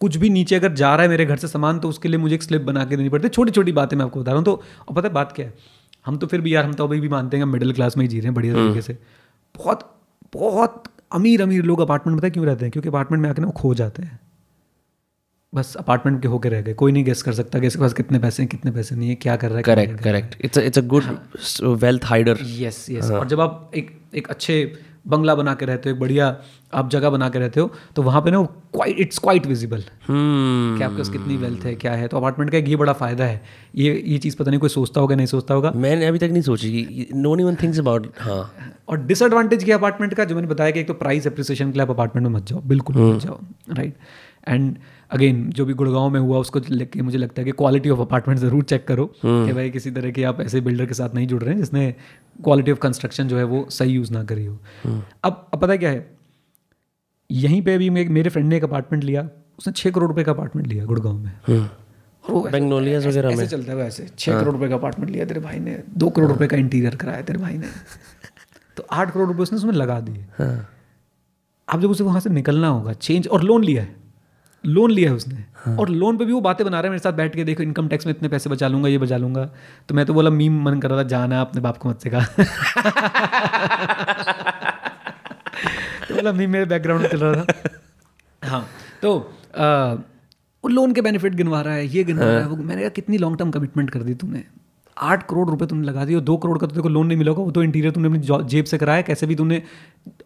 कुछ भी नीचे अगर जा रहा है मेरे घर से सामान, तो उसके लिए मुझे एक स्लिप बना के देनी पड़ती है. छोटी छोटी बातें मैं आपको बता रहा हूँ. तो और पता है बात क्या है, हम तो फिर भी यार, हम तो अभी भी मानते हैं मिडिल क्लास में ही जी रहे हैं बढ़िया तरीके hmm. से. बहुत बहुत अमीर अमीर लोग अपार्टमेंट पता क्यों रहते हैं, क्योंकि अपार्टमेंट में आके ना वो खो जाते हैं. बस अपार्टमेंट के होके रह गए. कोई नहीं गेस कर सकता कि इसके पास कितने पैसे हैं, कितने पैसे नहीं है, क्या कर रहा है. Correct correct. It's it's a good wealth hider. Yes yes. और जब आप एक एक अच्छे बंगला बना के रहते हो, एक बढ़िया आप जगह बना के रहते हो, तो वहाँ पे ना क्वाइट इट्स क्वाइट विजिबल कि आपके पास कितनी वेल्थ है, क्या है. तो अपार्टमेंट का एक ये बड़ा फायदा है. ये ये चीज़ पता नहीं कोई सोचता होगा, नहीं सोचता होगा. मैंने अभी तक नहीं सोची. No one things about. हाँ. और डिसएडवांटेज क्या अपार्टमेंट का, जो मैंने बताया कि एक तो प्राइस एप्रिसिएशन के लिए आप अपार्टमेंट में मत जाओ, बिल्कुल मत जाओ, राइट? एंड अगेन जो भी गुड़गांव में हुआ उसको लेके मुझे लगता है कि क्वालिटी ऑफ अपार्टमेंट ज़रूर चेक करो कि भाई किसी तरह के आप ऐसे बिल्डर के साथ नहीं जुड़ रहे हैं जिसने क्वालिटी ऑफ कंस्ट्रक्शन जो है वो सही यूज़ ना करी हो. अब अब पता क्या है, यहीं पे भी मेरे फ्रेंड ने एक अपार्टमेंट लिया, उसने छः करोड़ रुपये का अपार्टमेंट लिया गुड़गांव में. और वो बेंगनोलियाज वगैरह में चलता है वैसे. छः करोड़ रुपये का अपार्टमेंट लिया तेरे भाई ने, दो करोड़ रुपये का इंटीरियर कराया तेरे भाई ने, तो आठ करोड़ रुपये उसने उसमें लगा दिए. अब जब उसे वहाँ से निकलना होगा, चेंज, और लोन लिया है, लोन लिया है उसने. हाँ. और लोन पे भी वो बातें बना रहा है मेरे साथ बैठ के, देखो इनकम टैक्स में इतने पैसे बचा लूंगा, ये बचा लूंगा. तो मैं तो बोला मीम मन कर रहा था, जाना अपने बाप को मत से कहा. तो बोला मीम मेरे बैकग्राउंड में चल रहा था. हाँ. तो आ, वो लोन के बेनिफिट गिनवा रहा है, ये गिनवा हाँ. रहा है वो. मैंने कहा कितनी लॉन्ग टर्म कमिटमेंट कर दी तूने, आठ करोड़ रुपए तुमने लगा दिए, दो करोड़ का तो देखो लोन नहीं मिला होगा, वो तो इंटीरियर तुमने अपनी जेब से कराया कैसे भी. तुमने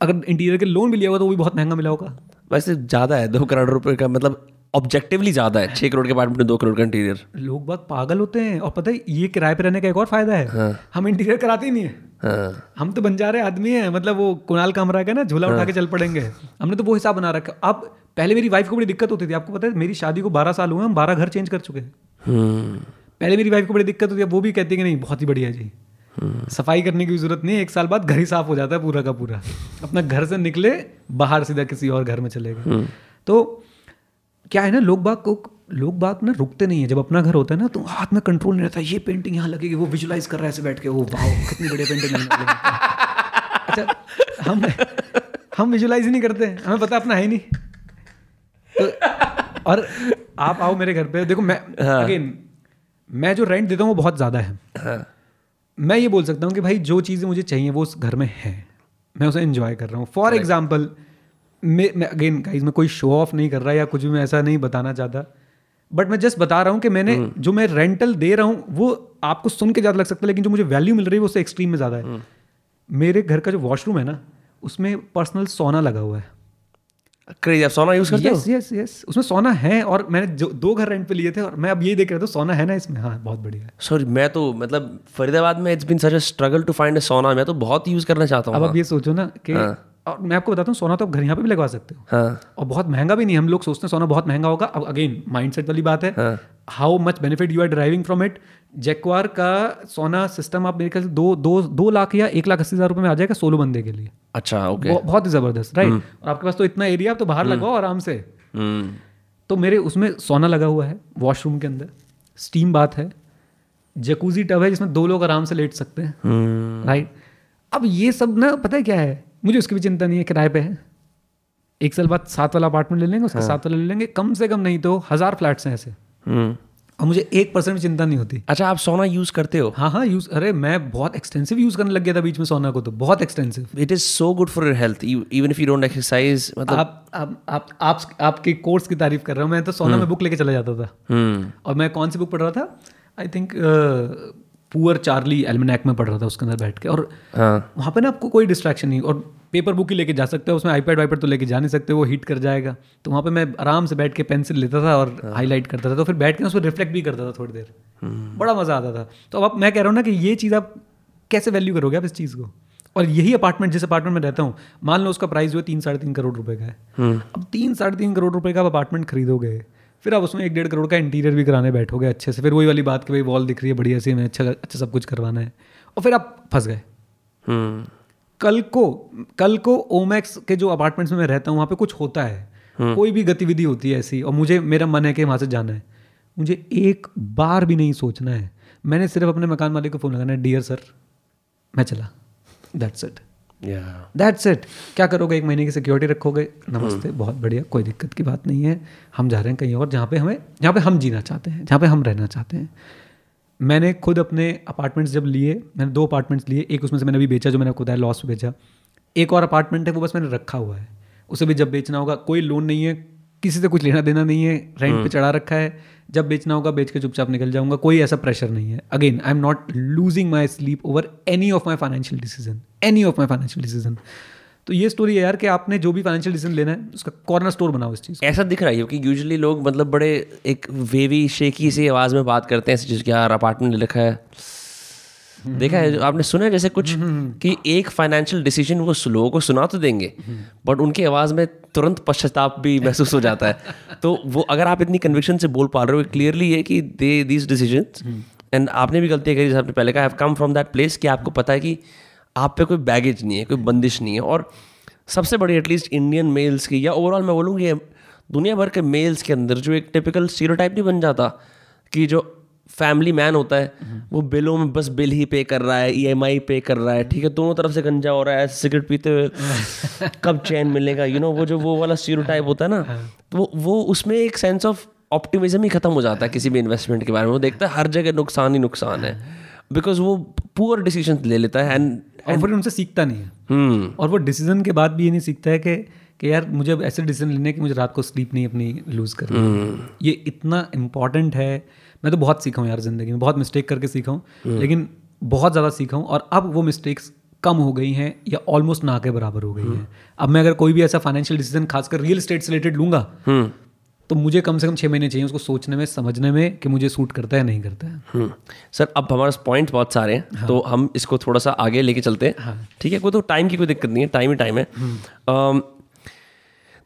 अगर इंटीरियर के लोन भी लिया होगा तो वो भी बहुत महंगा मिला होगा. वैसे ज़्यादा है दो करोड़ रुपए का, मतलब ऑब्जेक्टिवली ज़्यादा है. छः करोड़ के अपार्टमेंट में दो करोड़ का इंटीरियर. लोग बहुत पागल होते हैं. और पता है ये किराए पर रहने का एक और फायदा है. हाँ. हम इंटीरियर कराते ही नहीं है. हाँ. हम तो बंजारे आदमी हैं, मतलब वो कुणाल कामरा का ना झूला हाँ. उठा के चल पड़ेंगे. हमने तो वो हिसाब बना रखा. अब पहले मेरी वाइफ को बड़ी दिक्कत होती थी, आपको पता है मेरी शादी को बारह साल हुए, हम बारह घर चेंज कर चुके हैं. पहले मेरी वाइफ को बड़ी दिक्कत होती है, वो भी कहती है कि नहीं बहुत ही बढ़िया जी, सफाई करने की जरूरत नहीं है, एक साल बाद घर ही साफ हो जाता है पूरा का पूरा. अपना घर से निकले बाहर सीधा किसी और घर में चले गए. तो क्या है ना, लोग बाग को लोग बात ना रुकते नहीं है, जब अपना घर होता है ना तो हाथ में कंट्रोल नहीं रहता, ये पेंटिंग यहाँ लगेगी, वो विजुलाइज कर रहा है ऐसे बैठ के, वो वाओ कितनी बड़ी पेंटिंग लगने लगी। अच्छा हम हम विजुलाइज नहीं करते, हमें पता अपना है ही नहीं तो। और आप आओ मेरे घर पे, देखो मैं अगेन मैं जो रेंट देता हूँ वो बहुत ज़्यादा है, मैं ये बोल सकता हूँ कि भाई जो चीज़ें मुझे चाहिए वो उस घर में है, मैं उसे इन्जॉय कर रहा हूँ। फॉर एग्जाम्पल मैं अगेन गाइस मैं कोई शो ऑफ नहीं कर रहा या कुछ भी, मैं ऐसा नहीं बताना चाहता, बट मैं जस्ट बता रहा हूँ कि मैंने जो मैं रेंटल दे रहा हूँ वो आपको सुन के ज़्यादा लग सकता है, लेकिन जो मुझे वैल्यू मिल रही है वो उससे एक्सट्रीम में ज़्यादा है। मेरे घर का जो वॉशरूम है ना उसमें पर्सनल सोना लगा हुआ है, क्रेज़ी। आप सोना यूज़ करते हो? यस यस यस, उसमें सोना है, और मैंने जो दो घर रेंट पे लिए थे और मैं अब ये देख रहा था सोना है ना इसमें। हाँ बहुत बढ़िया है। सॉरी मैं तो मतलब फरीदाबाद में it's been such a struggle to find a sauna, मैं तो बहुत यूज़ करना चाहता हूँ। अब आप ये सोचो ना कि और मैं आपको बताता हूँ सोना तो आप घर यहाँ पे भी लगवा सकते हो। हाँ। और बहुत महंगा भी नहीं, हम लोग सोचते हैं सोना बहुत महंगा होगा। अब अगेन माइंडसेट वाली बात है, how much benefit you are driving from it. Jaguar का सोना सिस्टम आप मेरे ख्याल से दो दो दो लाख या एक लाख अस्सी हज़ार रुपये में आ जाएगा सोलो बंदे के लिए। अच्छा ओके, okay. बहुत ही ज़बरदस्त राइट। और आपके पास तो इतना एरिया, आप तो बाहर लगाओ आराम से। तो मेरे उसमें सोना लगा हुआ है वॉशरूम के अंदर, स्टीम बाथ है, जकूजी टब है जिसमें दो लोग आराम से लेट सकते हैं राइट। अब ये सब ना पता है क्या है, मुझे उसकी भी चिंता नहीं है, किराए पे है, एक साल बाद सात वाला अपार्टमेंट ले लेंगे, उसका सात वाला ले लेंगे, कम से कम नहीं तो हज़ार फ्लैट्स हैं ऐसे, और मुझे एक परसेंट भी चिंता नहीं होती। अच्छा आप सोना यूज़ करते हो? हाँ हाँ यूज़, अरे मैं बहुत एक्सटेंसिव यूज़ करने लग गया था बीच में सोना को, तो बहुत extensive. It is so good for your health even if you don't exercise. मतलब आप आप आप आप आपके कोर्स की तारीफ कर रहा हूँ, मैं तो सोना में बुक लेके चला जाता था। और मैं कौन सी बुक पढ़ रहा था, I think Poor Charlie Almanack में पढ़ रहा था, उसके अंदर बैठ के। और हाँ। वहाँ पे ना आपको कोई डिस्ट्रैक्शन नहीं, और पेपर बुक ही लेके जा सकते हो, उसमें आईपैड वाईपैड तो लेके जा नहीं सकते, वो हीट कर जाएगा। तो वहाँ पे मैं आराम से बैठ के पेंसिल लेता था और हाँ। हाईलाइट करता था, तो फिर बैठ के उसमें रिफ्लेक्ट भी करता था थोड़ी देर, बड़ा मज़ा आता था। तो अब मैं कह रहा हूँ ना कि ये चीज़ आप कैसे वैल्यू करोगे आप इस चीज़ को। और यही अपार्टमेंट जिस अपार्टमेंट में रहता हूँ, मान लो उसका प्राइस जो है तीन साढ़े तीन करोड़ रुपये का है। अब तीन साढ़े तीन करोड़ रुपये का आप अपार्टमेंट खरीदोगे, फिर आप उसमें एक डेढ़ करोड़ का इंटीरियर भी कराने बैठोगे अच्छे से, फिर वही वाली बात कि भाई वॉल दिख रही है बढ़िया सी, मैं अच्छा अच्छा सब कुछ करवाना है, और फिर आप फंस गए। hmm. कल को कल को ओमैक्स के जो अपार्टमेंट्स में मैं रहता हूँ वहाँ पे कुछ होता है, hmm. कोई भी गतिविधि होती है ऐसी, और मुझे मेरा मन है कि वहाँ से जाना है, मुझे एक बार भी नहीं सोचना है, मैंने सिर्फ अपने मकान मालिक को फ़ोन लगाना है, डियर सर मैं चला, दैट्स इट दैट्स इट। क्या करोगे, एक महीने की सिक्योरिटी रखोगे, नमस्ते बहुत बढ़िया, कोई दिक्कत की बात नहीं है, हम जा रहे हैं कहीं और जहाँ पे हमें जहाँ पे हम जीना चाहते हैं, जहाँ पे हम रहना चाहते हैं। मैंने खुद अपने अपार्टमेंट्स जब लिए, मैंने दो अपार्टमेंट्स लिए, एक उसमें से मैंने अभी बेचा जो मैंने खुद है लॉस पे बेचा, एक और अपार्टमेंट है वो बस मैंने रखा हुआ है, उसे भी जब बेचना होगा, कोई लोन नहीं है, किसी से कुछ लेना देना नहीं है, रेंट पे चढ़ा रखा है, जब बेचना होगा बेच के चुपचाप निकल जाऊंगा, कोई ऐसा प्रेशर नहीं है। Again I am not losing my sleep over any of my financial decision any of my financial decision. तो ये स्टोरी है यार कि आपने जो भी फाइनेंशियल डिसीजन लेना है उसका कॉर्नर स्टोर बनाओ इस चीज़। ऐसा दिख रहा है कि यूजुअली लोग मतलब बड़े एक वेवी शेकी सी आवाज़ में बात करते हैं, जिसके यार अपार्टमेंट ले रखा है, देखा है आपने, सुना है जैसे कुछ कि एक फाइनेंशियल डिसीजन वो लोगों को सुना तो देंगे बट उनकी आवाज़ में तुरंत पश्चाताप भी महसूस हो जाता है। तो वो अगर आप इतनी कन्विक्शन से बोल पा रहे हो, क्लियरली है कि दे दीज डिसीजन, एंड आपने भी गलतियाँ करी जैसे आपने पहले कहा, have come from that place कि आपको पता है कि आप पे कोई बैगेज नहीं है, कोई बंदिश नहीं है। और सबसे बड़ी एटलीस्ट इंडियन मेल्स की, या ओवरऑल मैं बोलूँ कि दुनिया भर के मेल्स के अंदर जो एक टिपिकल स्टीरियोटाइप नहीं बन जाता कि जो फैमिली मैन होता है वो बिलों में बस बिल ही पे कर रहा है, ईएमआई पे कर रहा है, ठीक है, दोनों तरफ से गंजा हो रहा है, सिगरेट पीते हुए कब चैन मिलेगा, यू you नो know, वो जो वो वाला स्टीरियोटाइप होता है ना, तो वो उसमें एक सेंस ऑफ ऑप्टिमिज्म ही खत्म हो जाता है किसी भी इन्वेस्टमेंट के बारे में। वो देखता है हर जगह नुकसान ही नुकसान है, बिकॉज वो पुअर डिसीजन ले लेता है, एंड और फिर उनसे सीखता नहीं है। hmm. और वो डिसीजन के बाद भी ये नहीं सीखता है कि कि यार मुझे अब ऐसे डिसीजन लेने कि मुझे रात को स्लीप नहीं अपनी लूज़ करनी। hmm. ये इतना इम्पॉर्टेंट है। मैं तो बहुत सीखा हूँ यार ज़िंदगी में, बहुत मिस्टेक करके सीखा हूँ, hmm. लेकिन बहुत ज़्यादा सीखा हूँ, और अब वो मिस्टेक्स कम हो गई हैं या ऑलमोस्ट ना के बराबर हो गई hmm. हैं। अब मैं अगर कोई भी ऐसा फाइनेंशियल डिसीजन खासकर रियल एस्टेट से रिलेटेड लूँगा hmm. तो मुझे कम से कम छः महीने चाहिए उसको सोचने में, समझने में कि मुझे सूट करता है नहीं करता है। सर अब हमारे पॉइंट बहुत सारे हैं। हाँ। तो हम इसको थोड़ा सा आगे लेके चलते हैं। हाँ। ठीक है, कोई तो टाइम की कोई दिक्कत नहीं है, टाइम ही टाइम है।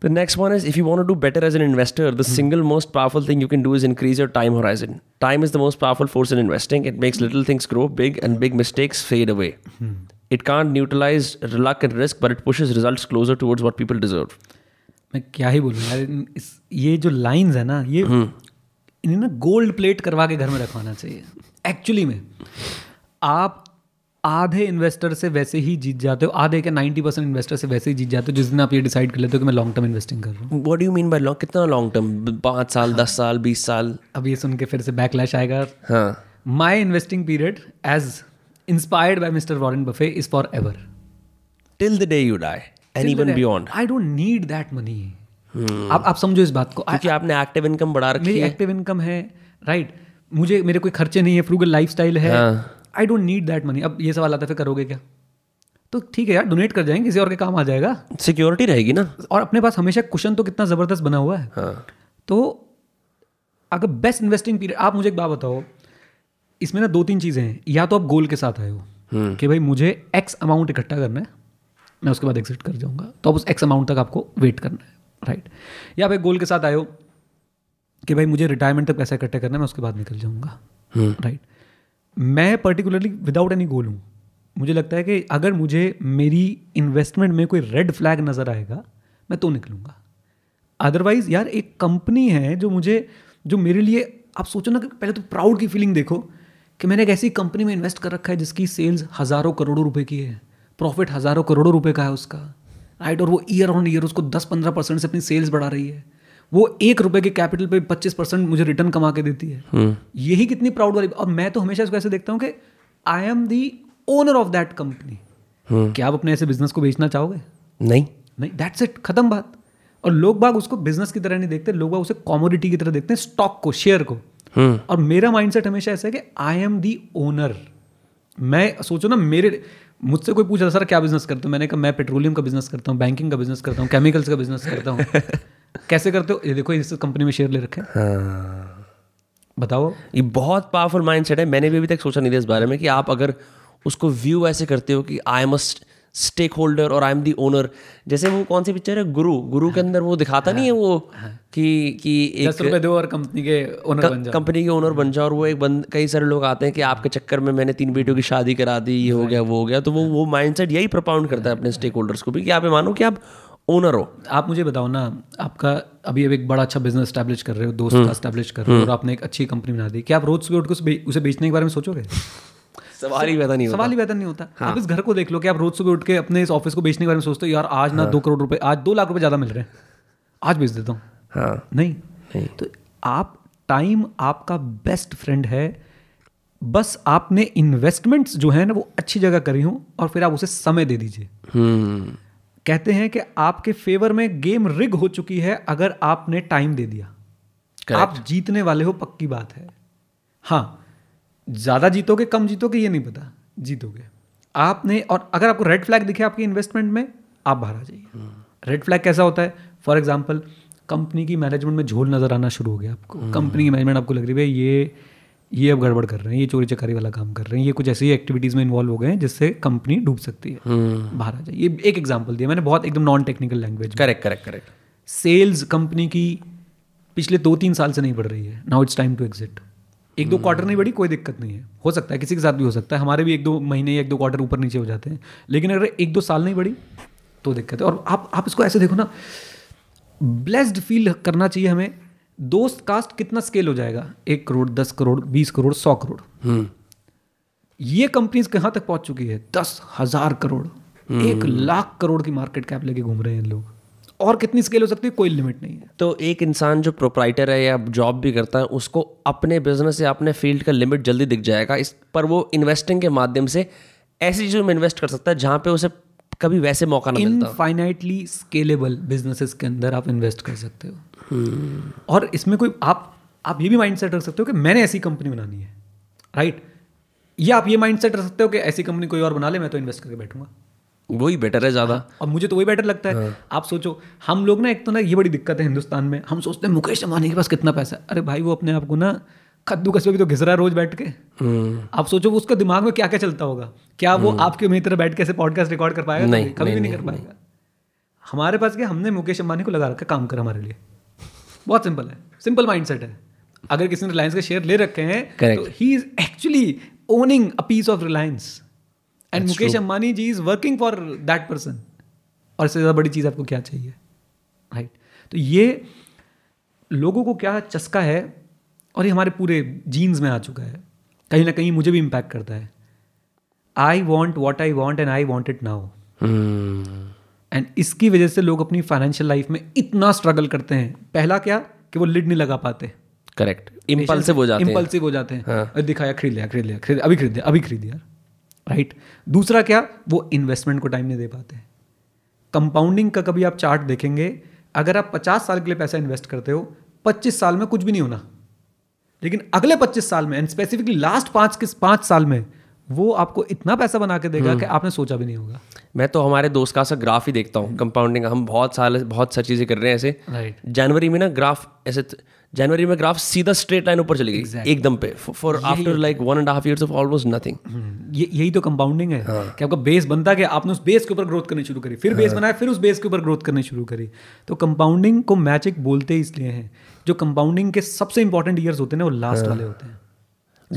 The next one is if you want to do better as an investor, the single most powerful thing you can do is increase your time horizon. Time is the most powerful force in investing. It makes little things grow big and big mistakes fade away. It can't neutralise luck and risk but it pushes results closer towards what people deserve. मैं क्या ही बोलूँ यार, ये जो lines है ना, ये इन्हें ना गोल्ड प्लेट करवा के घर में रखवाना चाहिए। एक्चुअली में आप आधे इन्वेस्टर से वैसे ही जीत जाते हो, आधे के नाइंटी परसेंट इन्वेस्टर से वैसे ही जीत जाते हो जिस दिन आप ये डिसाइड कर लेते हो कि मैं लॉन्ग टर्म इन्वेस्टिंग कर रहा हूँ। What do you mean by long? कितना लॉन्ग टर्म? पाँच साल, दस साल, बीस साल? अब ये सुन के फिर से बैकलैश आएगा। हाँ, my investing period as inspired by mister Warren Buffett is forever till the day you die and even beyond. I don't need that money. आप आप समझो इस बात को, क्योंकि आपने एक्टिव इनकम बढ़ा रखी है। मेरी एक्टिव इनकम है, राइट right? मुझे मेरे कोई खर्चे नहीं है, फ्रूगल लाइफस्टाइल है। I don't need that money. अब ये सवाल आता है फिर करोगे क्या? तो ठीक है यार, डोनेट कर जाएंगे, किसी और के काम आ जाएगा, सिक्योरिटी रहेगी ना। और अपने पास हमेशा कुशन तो कितना ज़बरदस्त बना हुआ है। हाँ. तो अगर बेस्ट इन्वेस्टिंग पीरियड, आप मुझे एक बात बताओ, इसमें ना दो तीन चीज़ें हैं। या तो आप गोल के साथ आए हो कि भाई मुझे एक्स अमाउंट इकट्ठा करना है, मैं उसके बाद एग्जिट कर जाऊँगा, तो आप उस एक्स अमाउंट तक आपको वेट करना है, राइट right. या भाई गोल के साथ आए हो कि भाई मुझे रिटायरमेंट तक पैसा इकट्ठा करना है, मैं उसके बाद निकल जाऊँगा, राइट hmm. right. मैं पर्टिकुलरली विदाउट एनी गोल हूँ। मुझे लगता है कि अगर मुझे मेरी इन्वेस्टमेंट में कोई रेड फ्लैग नज़र आएगा मैं तो निकलूँगा। अदरवाइज यार एक कंपनी है जो मुझे, जो मेरे लिए, आप सोचो ना कि पहले तो प्राउड की फीलिंग देखो कि मैंने एक ऐसी कंपनी में इन्वेस्ट कर रखा है जिसकी सेल्स हज़ारों करोड़ों रुपए की है, प्रॉफिट हज़ारों करोड़ों रुपए का है उसका, राइट। और वो ईयर ऑन ईयर उसको दस पंद्रह परसेंट से अपनी सेल्स बढ़ा रही है, वो एक रुपए के कैपिटल पे पच्चीस परसेंट मुझे रिटर्न कमा के देती है। hmm. यही कितनी प्राउड वाली। और मैं तो हमेशा इसको ऐसे देखता हूँ कि I am the owner of that company. क्या आप अपने ऐसे बिजनेस को बेचना चाहोगे? नहीं नहीं, दैट्स इट, खत्म बात। और लोग बाग उसको बिजनेस की तरह नहीं देखते, लोग बाग उसे कॉमोडिटी की तरह देखते हैं, स्टॉक को, शेयर को। Hmm. और मेरा माइंडसेट हमेशा ऐसा है कि आई एम दी ओनर। मैं सोचो ना, मेरे मुझसे कोई पूछा सर क्या बिजनेस करते हो, मैंने कहा मैं पेट्रोलियम का बिजनेस करता हूँ, बैंकिंग का बिजनेस करता हूँ, केमिकल्स का बिजनेस करता हूँ। कैसे करते हो? ये देखो, इस कंपनी में शेयर ले रखे। हाँ, बताओ, ये बहुत पावरफुल माइंडसेट है। मैंने भी अभी तक सोचा नहीं था इस बारे में कि आप अगर उसको व्यू ऐसे करते हो कि I am a stakeholder और आई एम दी ओनर। जैसे वो कौन सी पिक्चर है, गुरु, गुरु के अंदर वो दिखाता हाँ, नहीं है वो हाँ, कि कि एक दस रुपए दो और कंपनी के ओनर बन जाओ, कंपनी के ओनर बन जाओ। और वो एक बंद, कई सारे लोग आते हैं कि आपके चक्कर में मैंने तीन बेटियों की शादी करा दी, ये हो गया वो हो गया। तो वो वो माइंडसेट यही प्रोपाउंड करता है अपने स्टेक होल्डर्स को भी कि आप ये मानो कि आप ओनर हो। आप मुझे बताओ ना, आपका अभी एक बड़ा अच्छा बिजनेस स्टैब्लिश कर रहे हो, दोस्त का स्टैब्लिश कर रहे हो, और आपने एक अच्छी कंपनी बना दी, क्या आप रोज सुबह उठ के उसे बेचने के बारे में सोचोगे? सवाल ही वैसा नहीं होता, सवाल ही वैसा नहीं होता। हाँ। आप इस घर को देख लो कि आप रोज सुबह उठ के अपने इस ऑफिस को बेचने के बारे में सोचते हो, यार आज ना हाँ। दो करोड़ रुपए, आज दो लाख रुपए ज़्यादा मिल रहे हैं, आज बेच देता हूँ। हाँ। नहीं।, नहीं तो आप, टाइम आपका बेस्ट फ्रेंड है। बस आपने इन्वेस्टमेंट्स जो है ना वो अच्छी जगह करी हो और फिर आप उसे समय दे दीजिए। कहते हैं कि आपके फेवर में गेम रिग हो चुकी है अगर आपने टाइम दे दिया। आप जीतने वाले हो, पक्की बात है। हाँ, ज़्यादा जीतोगे कम जीतोगे ये नहीं पता, जीतोगे आपने। और अगर आपको रेड फ्लैग दिखे आपकी इन्वेस्टमेंट में, आप बाहर आ जाइए। रेड फ्लैग कैसा होता है? फॉर एग्जांपल, कंपनी की मैनेजमेंट में झोल नज़र आना शुरू हो गया आपको, कंपनी की मैनेजमेंट आपको लग रही है ये ये अब गड़बड़ कर रहे हैं, ये चोरी चकारी वाला काम कर रहे हैं, ये कुछ ऐसी एक्टिविटीज़ में इन्वॉल्व हो गए हैं जिससे कंपनी डूब सकती है, बाहर आ जाए। ये एक एग्जाम्पल दिया मैंने, बहुत एकदम non technical language. Correct correct correct. Sales company की पिछले दो तीन साल से नहीं बढ़ रही है, now it's time to exit. एक दो क्वार्टर नहीं बढ़ी, कोई दिक्कत नहीं है, हो सकता है किसी के साथ भी हो सकता है, हमारे भी एक दो महीने एक दो क्वार्टर ऊपर नीचे हो जाते हैं, लेकिन अगर एक दो साल नहीं बढ़ी तो दिक्कत है। और आप आप इसको ऐसे देखो ना, ब्लेस्ड फील करना चाहिए हमें। दोस्त कास्ट कितना स्केल हो जाएगा, एक करोड़, दस करोड़, बीस करोड़, सौ करोड़। ये कंपनीज कहाँ तक पहुँच चुकी है? दस हज़ार करोड़, एक लाख करोड़ की मार्केट कैप लेके घूम रहे हैं लोग। और कितनी स्केल हो सकती है, कोई लिमिट नहीं है। तो एक इंसान जो प्रोप्राइटर है या जॉब भी करता है, उसको अपने बिजनेस या अपने फील्ड का लिमिट जल्दी दिख जाएगा, इस पर वो इन्वेस्टिंग के माध्यम से ऐसी चीज़ों में इन्वेस्ट कर सकता है जहाँ पे उसे कभी वैसे मौका ना मिलता। इनफाइनाइटली स्केलेबल बिजनेसेस के अंदर आप इन्वेस्ट कर सकते हो। hmm. और इसमें कोई आप आप ये भी माइंडसेट रख सकते हो कि मैंने ऐसी कंपनी बनानी है, राइट। या आप ये माइंडसेट रख सकते हो कि ऐसी कंपनी कोई और बना ले, मैं तो इन्वेस्ट करके बैठूंगा, वही बेटर है ज़्यादा। और मुझे तो वही बेटर लगता है। हाँ। आप सोचो, हम लोग ना एक तो ना ये बड़ी दिक्कत है हिंदुस्तान में, हम सोचते हैं मुकेश अंबानी के पास कितना पैसा है, अरे भाई वो अपने आप को ना कद्दूकस पे भी तो घिस रहा है रोज बैठ के। आप सोचो उसका दिमाग में क्या क्या चलता होगा, क्या वो आपके मेरी तरह बैठ के ऐसे पॉडकास्ट रिकॉर्ड कर पाएगा? नहीं, कभी भी नहीं कर पाएगा। हमारे पास क्या, हमने मुकेश अंबानी को लगा रखा काम कर हमारे लिए, बहुत सिंपल है, सिंपल माइंडसेट है। अगर किसी ने रिलायंस के शेयर ले रखे हैं तो he is actually owning a piece of Reliance and Mukesh Ambani ji is working for that person. और इससे ज़्यादा बड़ी चीज़ आपको क्या चाहिए, राइट right. तो ये लोगों को क्या चस्का है और ये हमारे पूरे जीन्स में आ चुका है, कहीं ना कहीं मुझे भी इम्पैक्ट करता है. I want what I want and I want it now. And इसकी वजह से लोग अपनी फाइनेंशियल लाइफ में इतना स्ट्रगल करते हैं. पहला क्या कि वो लिड नहीं लगा पाते. करेक्ट. इम्पल्सिव हो जाते हैं. इम्पल्सिव हो जाते हैं हाँ. दिखाया खरीद लिया खरीद लिया खरीद अभी खरीद लिया अभी खरीद लिया राइट. दूसरा क्या, वो इन्वेस्टमेंट को टाइम नहीं दे पाते. कंपाउंडिंग का कभी आप चार्ट देखेंगे, अगर आप पचास साल के लिए पैसा इन्वेस्ट करते हो, पच्चीस साल में कुछ भी नहीं होना, लेकिन अगले पच्चीस साल में एंड स्पेसिफिकली लास्ट पाँच के पाँच साल में वो आपको इतना पैसा बना के देगा कि आपने सोचा भी नहीं होगा. मैं तो हमारे दोस्त का सा ग्राफ ही देखता हूँ कंपाउंडिंग. हम बहुत साल बहुत सारी चीज़ें कर रहे हैं ऐसे राइट. जनवरी में ना ग्राफ ऐसे, जनवरी में ग्राफ सीधा स्ट्रेट लाइन ऊपर चली गई एकदम pay for after like one and half years of almost nothing. यही तो कंपाउंडिंग है हाँ. कि आपका बेस बनता गया, आपने उस बेस के ऊपर ग्रोथ करनी शुरू करी, फिर हाँ. बेस बनाया, फिर उस बेस के ऊपर ग्रोथ करनी शुरू करी. तो कंपाउंडिंग को मैजिक बोलते इसलिए हैं. जो कंपाउंडिंग के सबसे इंपॉर्टेंट ईयर्स होते हैं ना वो लास्ट वाले होते हैं.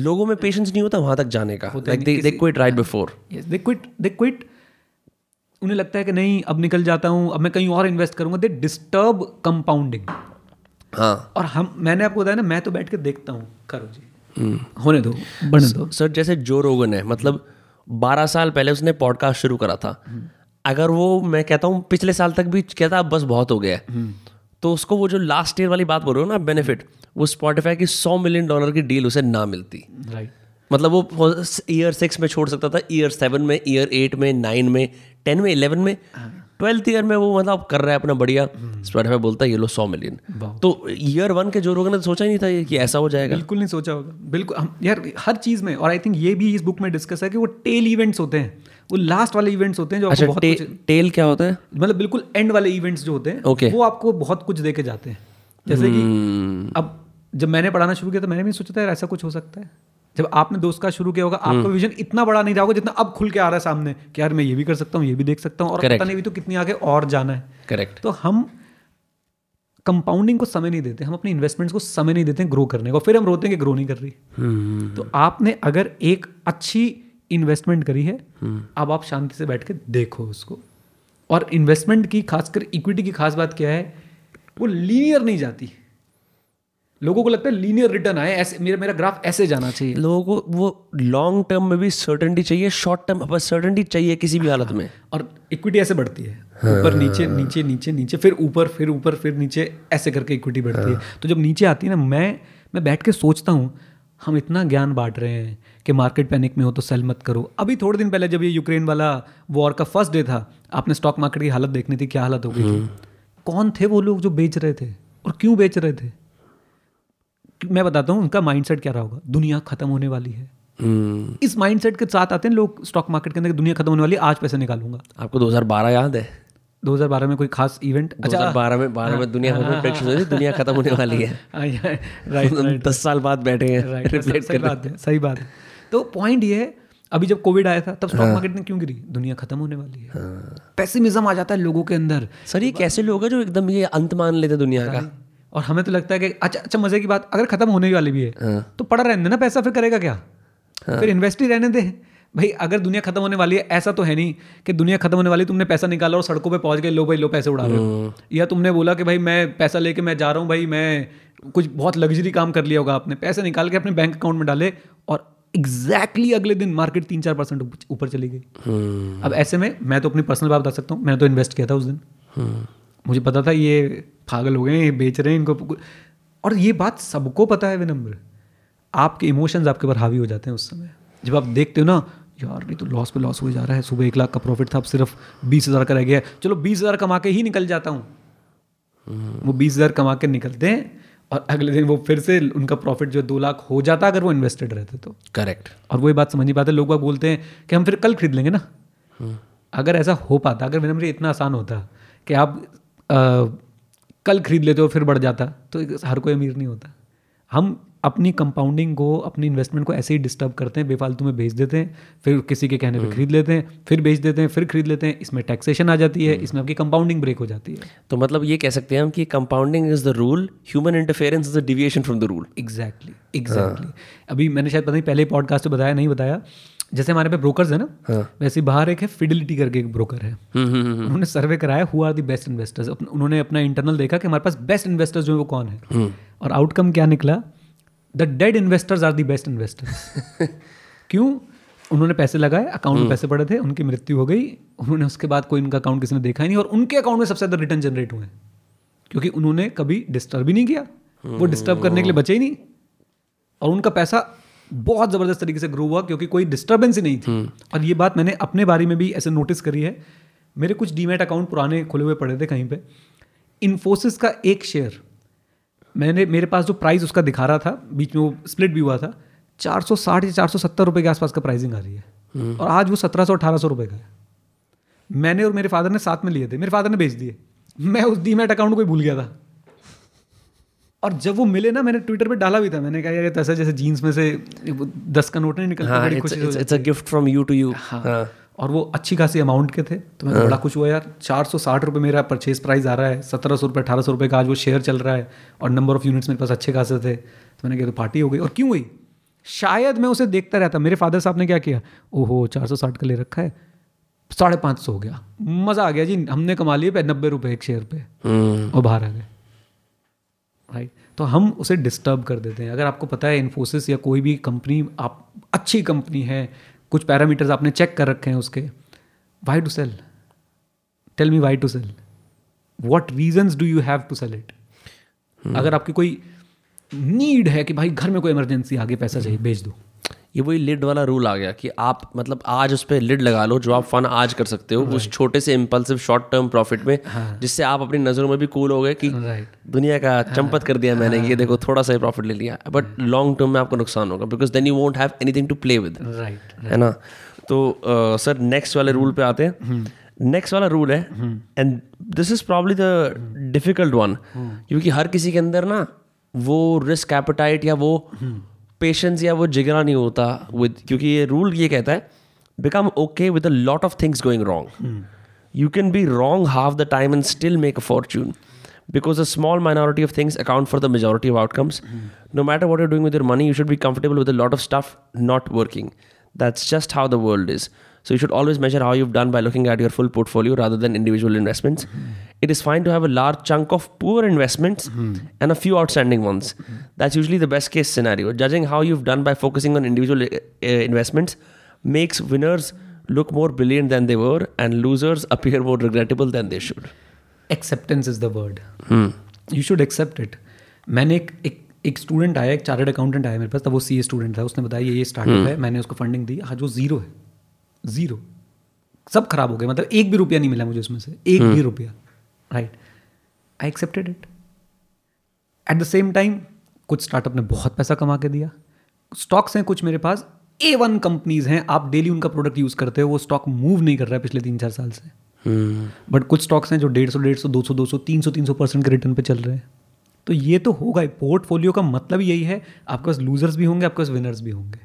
लोगों में पेशेंस नहीं होता वहां तक जाने का. Like they quit right before. Yes they quit they quit. उन्हें लगता है कि नहीं अब निकल जाता हूं, अब मैं कहीं और इन्वेस्ट करूंगा. दे डिस्टर्ब कंपाउंडिंग हाँ. और हम मैंने आपको बताया ना, मैं तो बैठ के देखता हूँ. करो जी hmm. होने दो बने दो. सर जैसे जो रोगन है, मतलब बारह साल पहले उसने पॉडकास्ट शुरू करा था hmm. अगर वो मैं कहता हूँ पिछले साल तक भी कहता अब बस बहुत हो गया hmm. तो उसको वो जो लास्ट ईयर वाली बात बोल रहे हो ना बेनिफिट, वो स्पॉटिफाई की सौ मिलियन डॉलर की डील उसे ना मिलती राइट right. मतलब वो ईयर सिक्स में छोड़ सकता था, ईयर सेवन में, ईयर एट में, नाइन में, टेन में, इलेवन में ah. ट्वेल्थ ईयर में वो मतलब कर रहा है अपना बढ़िया hmm. स्पॉटिफाई बोलता है ये लो सौ मिलियन. तो ईयर वन के जो लोगों ने सोचा ही नहीं था ये कि ऐसा हो जाएगा. बिल्कुल नहीं सोचा होगा. बिल्कुल हम यार हर चीज़ में. और आई थिंक ये भी इस बुक में डिस्कस है कि वो टेल इवेंट्स होते हैं, वो लास्ट वाले इवेंट्स होते हैं जो अच्छा, आपको टे, बहुत टेल क्या होता है, मतलब बिल्कुल एंड वाले इवेंट्स जो होते हैं okay. वो आपको बहुत कुछ दे के जाते हैं. जैसे hmm. कि अब जब मैंने पढ़ाना शुरू किया तो मैंने भी सोचा था ऐसा कुछ हो सकता है. जब आपने दोस्त का शुरू किया होगा आपका विजन इतना बड़ा नहीं रहा होगा जितना अब खुल के आ रहा है सामने कि यार मैं ये भी कर सकता हूँ, ये भी देख सकता हूँ, और पता नहीं भी तो कितनी आगे और जाना है. करेक्ट. तो हम कंपाउंडिंग को समय नहीं देते, हम अपने इन्वेस्टमेंट्स को समय नहीं देते ग्रो करने को, फिर हम रोते हैं कि ग्रो नहीं कर रही hmm. तो आपने अगर एक अच्छी इन्वेस्टमेंट करी है hmm. अब आप शांति से बैठ के देखो उसको. और इन्वेस्टमेंट की खासकर इक्विटी की खास बात क्या है, वो लीनियर नहीं जाती. लोगों को लगता है लीनियर रिटर्न आए ऐसे, मेरा मेरा ग्राफ ऐसे जाना चाहिए. लोगों को वो लॉन्ग टर्म में भी सर्टेनिटी चाहिए, शॉर्ट टर्म पर सर्टेनिटी चाहिए किसी भी हालत में. और इक्विटी ऐसे बढ़ती है ऊपर हाँ। नीचे नीचे नीचे नीचे फिर ऊपर फिर ऊपर फिर नीचे ऐसे करके इक्विटी बढ़ती हाँ। है. तो जब नीचे आती है ना, मैं मैं बैठ के सोचता हूँ हम इतना ज्ञान बांट रहे हैं कि मार्केट पैनिक में हो तो सेल मत करो. अभी थोड़े दिन पहले जब ये यूक्रेन वाला वॉर का फर्स्ट डे था, आपने स्टॉक मार्केट की हालत देखनी थी, क्या हालत हो गई थी. कौन थे वो लोग जो बेच रहे थे और क्यों बेच रहे थे, मैं बताता हूँ. उनका माइंडसेट क्या रहा होगा, दुनिया खत्म होने वाली है. hmm. इस माइंडसेट के साथ आते हैं लोग स्टॉक मार्केट के अंदर, दुनिया खत्म होने वाली है, आज पैसे निकालूंगा. आपको दो हज़ार बारह याद है, दो हज़ार बारह में कोई खास इवेंट, दो हज़ार बारह में बारह में दुनिया में प्रेडिक्शन हुई दुनिया खत्म होने वाली है. राइट. दस साल बाद बैठे हैं. सही बात है. तो पॉइंट ये है, अभी जब कोविड आया था तब स्टॉक मार्केट ने क्यों गिरी, दुनिया खत्म होने वाली है. पेसिमिज्म आ जाता है लोगों के अंदर. सर ये कैसे लोग हैं जो एकदम ये अंत मान लेते दुनिया का. और हमें तो लगता है कि अच्छा अच्छा मजे की बात, अगर खत्म होने वाली भी है हाँ. तो पड़ा रहने ना पैसा, फिर करेगा क्या हाँ. फिर इन्वेस्ट ही रहने दे भाई. अगर दुनिया खत्म होने वाली है, ऐसा तो है नहीं कि दुनिया खत्म होने वाली तुमने पैसा निकाला और सड़कों पे पहुंच गए, लो भाई लो पैसे उड़ा रहे हो. या तुमने बोला कि भाई मैं पैसा लेके मैं जा रहा हूँ, भाई मैं कुछ बहुत लग्जरी काम कर लिया होगा आपने, पैसे निकाल के अपने बैंक अकाउंट में डाले और एग्जैक्टली अगले दिन मार्केट तीन चार परसेंट ऊपर चली गई. अब ऐसे में मैं तो अपनी पर्सनल बात बता सकता हूँ, मैंने तो इन्वेस्ट किया था उस दिन. मुझे पता था ये पागल हो गए, ये बेच रहे हैं इनको. और ये बात सबको पता है विनम्र, आपके इमोशंस आपके ऊपर हावी हो जाते हैं उस समय जब आप देखते हो ना यार ये तो लॉस पे लॉस हो जा रहा है. सुबह एक लाख का प्रॉफिट था, अब सिर्फ बीस हज़ार का रह गया, चलो बीस हज़ार कमा के ही निकल जाता हूँ. hmm. वो बीस हज़ार कमा के निकलते हैं और अगले दिन वो फिर से उनका प्रॉफिट जो दो लाख हो जाता अगर वो इन्वेस्टेड रहते तो. करेक्ट. और वही बात समझ नहीं पाते लोग, बोलते हैं कि हम फिर कल खरीद लेंगे ना. अगर ऐसा हो पाता, अगर विनम्र इतना आसान होता कि आप Uh, कल खरीद लेते हो फिर बढ़ जाता, तो हर कोई अमीर नहीं होता. हम अपनी कंपाउंडिंग को, अपनी इन्वेस्टमेंट को ऐसे ही डिस्टर्ब करते हैं, बेफालतू में बेच देते हैं, फिर किसी के कहने पे खरीद लेते हैं, फिर बेच देते हैं, फिर खरीद लेते हैं. इसमें टैक्सेशन आ जाती है, इसमें आपकी कंपाउंडिंग ब्रेक हो जाती है. तो मतलब ये कह सकते हैं हम कि compounding is the rule, human interference is the deviation from the rule. Exactly exactly. अभी मैंने शायद पता नहीं पहले पॉडकास्ट में बताया नहीं बताया, जैसे हमारे पे ब्रोकर्स है ना हाँ. वैसे बाहर एक है फिडिलिटी करके एक ब्रोकर है. उन्होंने सर्वे कराया who are the best investors. उन्होंने अपना इंटरनल देखा कि हमारे पास बेस्ट इन्वेस्टर्स जो है वो कौन है हुँ. और आउटकम क्या निकला, the dead investors are the best investors. क्यों? उन्होंने पैसे लगाए, अकाउंट में पैसे पड़े थे, उनकी मृत्यु हो गई, उन्होंने उसके बाद कोई उनका अकाउंट किसी ने देखा ही नहीं और उनके अकाउंट में सबसे ज़्यादा रिटर्न जनरेट हुए क्योंकि उन्होंने कभी डिस्टर्ब ही नहीं किया. वो डिस्टर्ब करने के लिए बचे ही नहीं और उनका पैसा बहुत ज़बरदस्त तरीके से ग्रो हुआ क्योंकि कोई डिस्टर्बेंस ही नहीं थी. और ये बात मैंने अपने बारे में भी ऐसे नोटिस करी है. मेरे कुछ डीमैट अकाउंट पुराने खुले हुए पड़े थे कहीं पे. इन्फोसिस का एक शेयर मैंने, मेरे पास जो प्राइस उसका दिखा रहा था, बीच में वो स्प्लिट भी हुआ था, चार सौ साठ या चार सौ सत्तर रुपये के आसपास का प्राइसिंग आ रही है और आज वो सत्रह सौ अठारह सौ रुपये का है. मैंने और मेरे फादर ने साथ में लिए थे, मेरे फादर ने बेच दिए, मैं उस डीमैट अकाउंट को ही भूल गया था. और जब वो मिले ना, मैंने ट्विटर पे डाला भी था, मैंने कहा यार ऐसा जैसे जीन्स में से दस का नोट नहीं निकलता, बड़ी खुशी हो जाती है, it's a gift from you to you. और वो अच्छी खासी अमाउंट के थे तो मैंने बड़ा खुश हुआ यार, चार सौ साठ रुपये मेरा परचेज प्राइस आ रहा है, सत्रह सौ रुपये अठारह सौ रुपये का आज वो शेयर चल रहा है और नंबर ऑफ यूनिट्स मेरे पास अच्छे खासे थे. तो मैंने कहा तो पार्टी हो गई. और क्यों हुई? शायद मैं उसे देखता रहता. मेरे फादर साहब ने क्या किया, ओहो चार सौ साठ का ले रखा है, साढ़े पाँच सौ हो गया, मज़ा आ गया जी, हमने कमा लिए नब्बे रुपये एक शेयर पे और बाहर आ गए. राइट, तो हम उसे डिस्टर्ब कर देते हैं. अगर आपको पता है इन्फोसिस या कोई भी कंपनी आप अच्छी कंपनी है, कुछ पैरामीटर्स आपने चेक कर रखे हैं उसके, why to sell? Tell me why to sell, what reasons do you have to sell it? अगर आपकी कोई नीड है कि भाई घर में कोई इमरजेंसी आगे पैसा चाहिए, बेच दो. ये वही लिड वाला रूल आ गया कि आप मतलब आज उस पर लिड लगा लो जो आप फन आज कर सकते हो, right. उस छोटे से इम्पल्सिव शॉर्ट टर्म प्रॉफिट में, हाँ. जिससे आप अपनी नज़रों में भी कूल हो गए कि right. दुनिया का हाँ. चंपत कर दिया मैंने, हाँ. ये देखो थोड़ा सा ही प्रॉफिट ले लिया, बट लॉन्ग टर्म में आपको नुकसान होगा because then you won't have anything to play with, है ना. तो सर नेक्स्ट वाले रूल पे आते हैं. नेक्स्ट वाला रूल है and this is probably the difficult one क्योंकि हर किसी के अंदर ना वो रिस्क एपेटाइट या वो पेशेंस या वो जिगरा नहीं होता विद, क्योंकि ये रूल ये कहता है become okay with a lot of things going wrong. You can be wrong half the time and still make a fortune, because a small minority of things account for the majority of outcomes. No matter what you're doing with your money, you should be comfortable with a lot of stuff not working. That's just how the world is. So you should always measure how you've done by looking at your full portfolio rather than individual investments. It is fine to have a large chunk of poor investments and a few outstanding ones. That's usually the best case scenario. Judging how you've done by focusing on individual investments makes winners look more brilliant than they were and losers appear more regrettable than they should. Acceptance is the word. Mm. You should accept it. मैंने एक एक एक student आया, एक chartered accountant आया मेरे पास, तब वो सी ए स्टूडेंट था. उसने बताया ये स्टार्टअप है, मैंने उसको फंडिंग दी, आज वो जीरो है, जीरो, सब खराब हो गया, मतलब एक भी रुपया नहीं मिला मुझे उसमें से, एक भी रुपया. Right, I accepted it. At the same time कुछ स्टार्टअप ने बहुत पैसा कमा के दिया. स्टॉक्स हैं कुछ मेरे पास, ए वन कंपनीज हैं, आप डेली उनका प्रोडक्ट यूज करते हो, वो स्टॉक मूव नहीं कर रहा है पिछले तीन चार साल से. But hmm. कुछ स्टॉक्स हैं जो डेढ़ सौ डेढ़ सौ दो सौ दो सौ तीन सौ तीन सौ परसेंट के रिटर्न पे चल रहे हैं. तो ये तो होगा ही. पोर्टफोलियो का मतलब यही है, आपके पास लूजर्स भी होंगे, आपके पास विनर्स भी होंगे.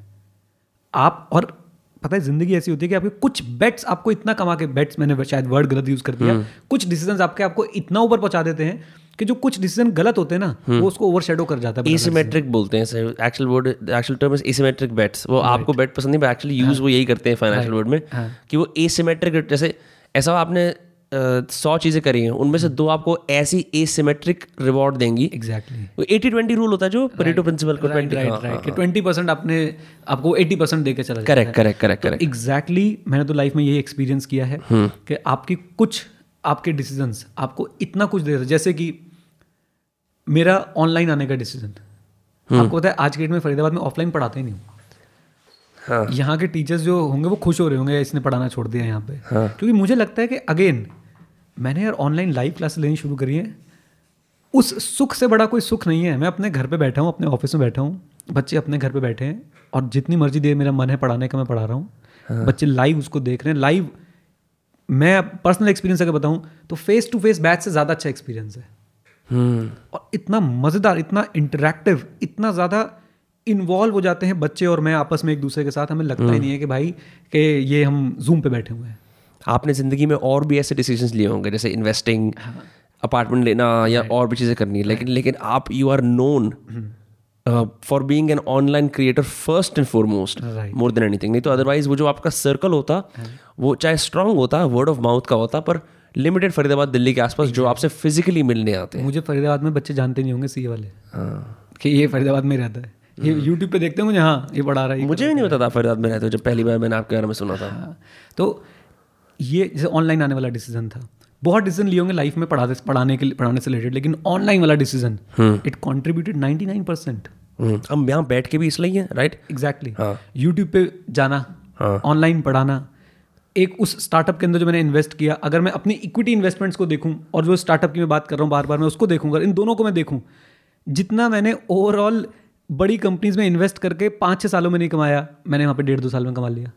आप और पता है जिंदगी ऐसी होती है कि आपके कुछ बेट्स आपको इतना कमा के, बेट्स मैंने शायद वर्ड गलत यूज कर दिया, कुछ डिसीजंस आपके आपको इतना ऊपर पहुंचा देते हैं कि जो कुछ डिसीजन गलत होते हैं ना वो उसको ओवरशैडो कर जाता है. एसिमेट्रिक बोलते हैं sir, actual word, actual term is asymmetric bets. वो आपको बेट पसंद नहीं, एक्चुअली यूज वो यही करते हैं फाइनेंशियल वर्ड में कि वो एसिमेट्रिक. जैसे ऐसा आपने सौ चीज़ें करी हैं, उनमें से दो आपको ऐसी एसिमेट्रिक रिवॉर्ड देंगी. एग्जैक्टली एटी ट्वेंटी रूल होता है जो परेटो प्रिंसिपल को ट्वेंटी परसेंट आपने आपको एटी परसेंट दे के चला. Correct correct correct correct exactly. मैंने तो लाइफ में यही एक्सपीरियंस किया है कि आपकी कुछ आपके डिसीजंस आपको इतना कुछ दे देते. जैसे कि मेरा ऑनलाइन आने का डिसीजन, आपको पता है आज के डेट में फरीदाबाद में ऑफलाइन पढ़ाते ही नहीं. हाँ. यहाँ के टीचर्स जो होंगे वो खुश हो रहे होंगे इसने पढ़ाना छोड़ दिया यहाँ पे, क्योंकि मुझे लगता है कि अगेन मैंने यार ऑनलाइन लाइव क्लासेस लेनी शुरू करी है, उस सुख से बड़ा कोई सुख नहीं है. मैं अपने घर पे बैठा हूँ, अपने ऑफिस में बैठा हूँ, बच्चे अपने घर पे बैठे हैं और जितनी मर्जी देर मेरा मन है पढ़ाने का मैं पढ़ा रहा हूँ. हाँ. बच्चे लाइव उसको देख रहे हैं लाइव. मैं पर्सनल एक्सपीरियंस अगर बताऊँ तो फेस टू फेस बैच से ज़्यादा अच्छा एक्सपीरियंस है. hmm. और इतना मज़ेदार, इतना इंटरेक्टिव, इतना ज़्यादा इन्वॉल्व हो जाते हैं बच्चे और मैं आपस में एक दूसरे के साथ. हमें लगता hmm. ही नहीं है कि भाई कि ये हम जूम पे बैठे हुए हैं. आपने ज़िंदगी में और भी ऐसे डिसीजंस लिए होंगे जैसे इन्वेस्टिंग, अपार्टमेंट लेना या और भी चीज़ें करनी है, लेकिन लेकिन आप you are known for being an online creator first and foremost more than anything. नहीं तो अदरवाइज वो जो आपका सर्कल होता वो चाहे स्ट्रांग होता, वर्ड ऑफ माउथ का होता, पर लिमिटेड फरीदाबाद दिल्ली के आसपास जो आपसे फिजिकली मिलने आते हैं. मुझे फरीदाबाद में बच्चे जानते नहीं होंगे सी ए वाले कि ये फरीदाबाद में रहता है. ये यूट्यूब पे देखते हैं मुझे, हाँ ये पढ़ा रहा है, मुझे भी नहीं पता था फरियाद में रहते हो जब पहली बार मैंने आपके बारे में सुना था। हाँ, तो ये जैसे ऑनलाइन आने वाला डिसीजन था, बहुत डिसीजन लिए होंगे लाइफ में पढ़ा पढ़ाने के पढ़ाने से रिलेटेड, लेकिन ऑनलाइन वाला decision it contributed ninety nine percent. हम यहाँ बैठ के भी इसलिए हैं, राइट? एग्जैक्टली, यूट्यूब पे जाना, ऑनलाइन पढ़ाना, एक उस स्टार्टअप के अंदर जो मैंने इन्वेस्ट किया, अगर मैं अपनी इक्विटी इन्वेस्टमेंट्स को देखूं और जो स्टार्टअप की मैं बात कर रहा हूं बार बार, मैं उसको देखूंगा, इन दोनों को मैं देखूं, जितना मैंने ओवरऑल बड़ी कंपनीज में इन्वेस्ट करके पाँच छः सालों में नहीं कमाया, मैंने वहाँ पे डेढ़ दो साल में कमा लिया।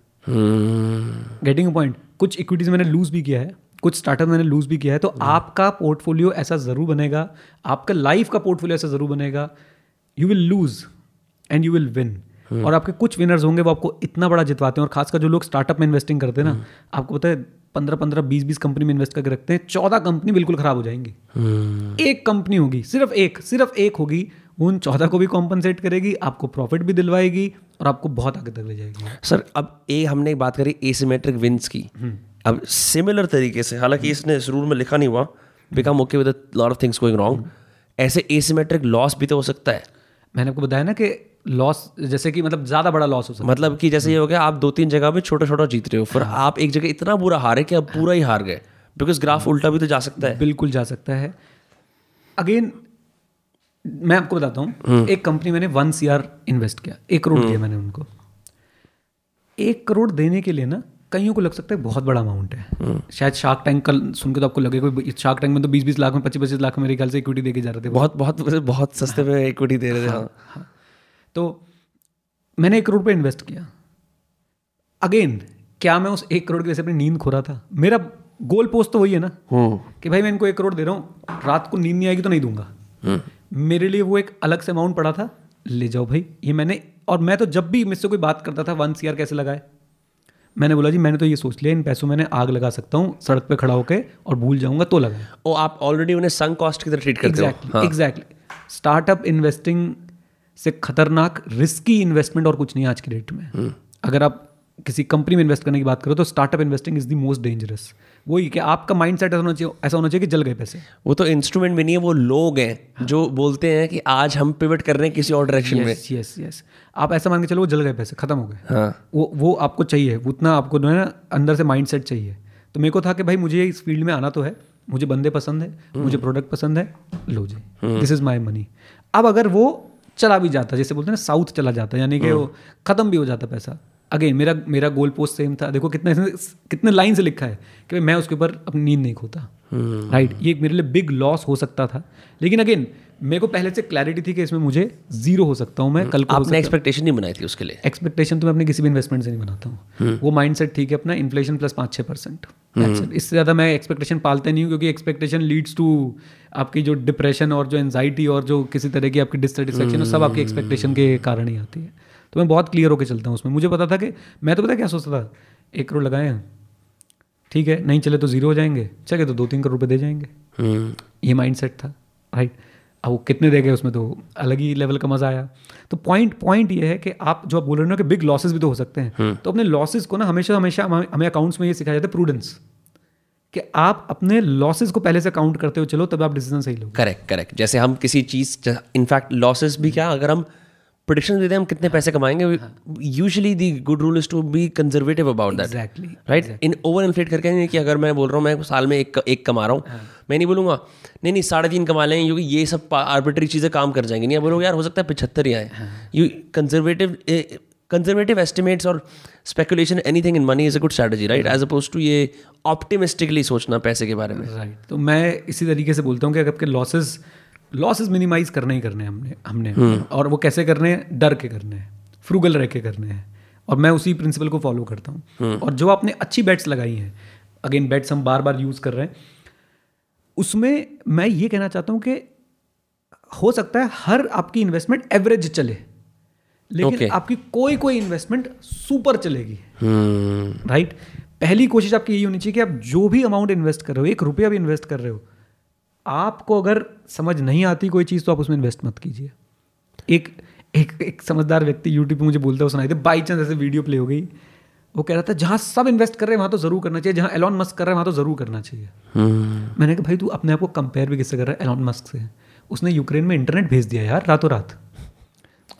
Getting a point. कुछ इक्विटीज़ मैंने लूज़ भी किया है, कुछ स्टार्टअप मैंने लूज़ भी किया है। तो hmm. आपका पोर्टफोलियो ऐसा ज़रूर बनेगा, आपका लाइफ का पोर्टफोलियो ऐसा ज़रूर बनेगा, you will lose and you will win. Hmm. और आपके कुछ विनर्स होंगे वो आपको इतना बड़ा जितवाते हैं, और खासकर जो लोग स्टार्टअप में इन्वेस्टिंग करते हैं ना, hmm. आपको पता है पंद्रह पंद्रह बीस बीस कंपनी में इन्वेस्ट करके रखते हैं, चौदह कंपनी बिल्कुल खराब हो जाएंगी, hmm. एक कंपनी होगी, सिर्फ एक सिर्फ एक होगी, उन चौदह को भी कॉम्पनसेट करेगी, आपको प्रॉफिट भी दिलवाएगी और आपको बहुत आगे तक ले जाएगी। सर अब ए हमने बात करी एसिमेट्रिक विंस की, hmm. अब सिमिलर तरीके से, हालांकि hmm. इसने जरूर में लिखा नहीं हुआ, become okay with a lot of things going wrong, ऐसे एसिमेट्रिक लॉस भी तो हो सकता है। मैंने आपको बताया ना कि लॉस जैसे कि मतलब ज़्यादा बड़ा लॉस हो सकता है, मतलब कि जैसे ये हो गया आप दो तीन जगह पे छोटा छोटा जीत रहे हो, फिर आप एक जगह इतना बुरा हारे कि आप पूरा ही हार गए, बिकॉज ग्राफ उल्टा भी तो जा सकता है। बिल्कुल जा सकता है। अगेन मैं आपको बताता हूँ, एक कंपनी मैंने वन सी आर इन्वेस्ट किया, एक करोड़ दिया मैंने उनको। एक करोड़ देने के लिए ना कईयों को लग सकता है बहुत बड़ा अमाउंट है, शायद शार्क टैंक कल सुन के तो आपको लगेगा, शार्क टैंक में तो बीस बीस लाख में पच्चीस पच्चीस लाख मेरे ख्याल से इक्विटी दे के जा रहे थे, बहुत बहुत बहुत सस्ते में इक्विटी दे रहे थे। तो मैंने एक करोड़ पे इन्वेस्ट किया। अगेन क्या मैं उस एक करोड़ की वजह से अपनी नींद खो रहा था? मेरा गोल पोस्ट तो वही है ना कि भाई मैं इनको एक करोड़ दे रहा हूँ, रात को नींद नहीं आएगी तो नहीं दूंगा। मेरे लिए वो एक अलग से अमाउंट पड़ा था, ले जाओ भाई ये मैंने। और मैं तो जब भी मुझसे कोई बात करता था वन सी आर कैसे लगाए, मैंने बोला जी मैंने तो ये सोच लिया इन पैसों में आग लगा सकता हूँ, सड़क पर खड़ा होकर, और भूल जाऊँगा तो लगाए। ओ आप ऑलरेडी उन्हें संक कॉस्ट की तरह ट्रीट करते हो। Exactly exactly. स्टार्टअप इन्वेस्टिंग से खतरनाक रिस्की इन्वेस्टमेंट और कुछ नहीं है आज की डेट में। hmm. अगर आप किसी कंपनी में इन्वेस्ट करने की बात करो तो startup investing is the most dangerous. वही कि आपका माइंडसेट ऐसा होना चाहिए ऐसा होना चाहिए कि जल गए पैसे। वो तो इंस्ट्रूमेंट भी नहीं है, वो लोग हैं। हाँ. जो बोलते हैं कि आज हम पिवट कर रहे हैं किसी और डायरेक्शन yes, में। Yes yes, yes yes. आप ऐसा मान के चलो वो जल गए पैसे, खत्म हो गए। हाँ. वो वो आपको चाहिए उतना, आपको जो है ना अंदर से माइंडसेट चाहिए। तो मेरे को था कि भाई मुझे इस फील्ड में आना तो है, मुझे बंदे पसंद है, मुझे प्रोडक्ट पसंद है, लो जी दिस इज माई मनी। अब अगर वो चला भी जाता, जैसे बोलते हैं ना साउथ चला जाता, यानी कि वो खत्म भी हो जाता पैसा। अगेन मेरा मेरा गोल पोस्ट सेम था। देखो कितने कितने लाइन से लिखा है कि मैं उसके ऊपर अपनी नींद नहीं खोता, राइट? ये मेरे लिए बिग लॉस हो सकता था, लेकिन अगेन मेरे को पहले से क्लैरिटी थी कि इसमें मुझे जीरो हो सकता हूँ मैं कल को। आपने एक्सपेक्टेशन नहीं बनाई थी उसके लिए? एक्सपेक्टेशन तो मैं अपने किसी भी इन्वेस्टमेंट से नहीं बनाता हूँ। वो माइंडसेट ठीक है अपना, इन्फ्लेशन प्लस पाँच छः परसेंट, इससे ज़्यादा मैं एक्सपेक्टेशन पालते नहीं हूँ, क्योंकि एक्सपेक्टेशन लीड्स टू आपकी जो डिप्रेशन और जो एनजाइटी और जो किसी तरह की आपकी डिससेटिस्फेक्शन, वो सब आपकी एक्सपेक्टेशन के कारण ही आती है। तो मैं बहुत क्लियर होकर चलता हूँ उसमें। मुझे पता था कि मैं तो पता क्या सोचता था, एक करोड़ लगाए हैं ठीक है, नहीं चले तो जीरो हो जाएंगे, चले तो दो तीन करोड़ रुपये दे जाएंगे, ये माइंडसेट था, राइट? अब वो कितने दे गए उसमें तो अलग ही लेवल का मज़ा आया। तो पॉइंट पॉइंट ये है कि आप जो आप बोल रहे हो ना कि बिग लॉसेस भी तो हो सकते हैं, तो अपने लॉसेस को ना हमेशा हमेशा हमें अकाउंट्स में ये सिखाया जाता है प्रूडेंस, कि आप अपने लॉसेस को पहले से काउंट करते हो चलो, तब आप डिसीजन सही लो। Correct correct. जैसे हम किसी चीज़, इनफैक्ट लॉसेस भी क्या, अगर हम प्रेडिक्शन देते हैं हम कितने पैसे कमाएंगे, usually the good rule is to be conservative about that, right? इन ओवर इन्फ्लेट करके नहीं कि अगर मैं बोल रहा हूँ मैं साल में एक एक कमा रहा हूँ, हाँ. मैं नहीं बोलूँगा नहीं नहीं साढ़े तीन कमा लेंगे क्योंकि ये सब आर्बिट्री चीज़ें काम कर जाएंगी, नहीं बोलोगे यार हो सकता है पचहत्तर ही आए। यू कंजर्वेटिव कंजर्वेटिव एस्टिमेट्स और speculation anything in money is a good strategy, right? As oppose to ये ऑप्टिमिस्टिकली सोचना पैसे के बारे में, राइट? तो मैं इसी तरीके से बोलता हूँ कि आपके लॉसेज लॉसेस मिनिमाइज करने ही करने हमने हमने hmm. और वो कैसे करने हैं? डर के करने हैं, फ्रूगल रह के करने हैं, और मैं उसी प्रिंसिपल को फॉलो करता हूँ। hmm. और जो आपने अच्छी बेट्स लगाई हैं, अगेन बेट्स हम बार बार यूज़ कर रहे हैं, उसमें मैं ये कहना चाहता हूँ कि हो सकता है हर आपकी इन्वेस्टमेंट एवरेज चले, लेकिन okay. आपकी कोई कोई इन्वेस्टमेंट सुपर चलेगी, राइट? hmm. right? पहली कोशिश आपकी यही होनी चाहिए कि आप जो भी अमाउंट इन्वेस्ट कर रहे हो, एक रुपया भी इन्वेस्ट कर रहे हो, आपको अगर समझ नहीं आती कोई चीज़ तो आप उसमें इन्वेस्ट मत कीजिए। एक एक एक समझदार व्यक्ति यूट्यूब पे मुझे बोलता है, सुनाई दे बाई चांस ऐसे वीडियो प्ले हो गई, वो कह रहा था जहाँ सब इन्वेस्ट कर रहे हैं वहाँ तो ज़रूर करना चाहिए, जहाँ एलॉन मस्क कर रहे हैं वहाँ तो ज़रूर करना चाहिए। hmm. मैंने कहा भाई तू अपने आप को कंपेयर भी किससे कर रहा है? एलॉन मस्क से। उसने यूक्रेन में इंटरनेट भेज दिया यार रातों रात,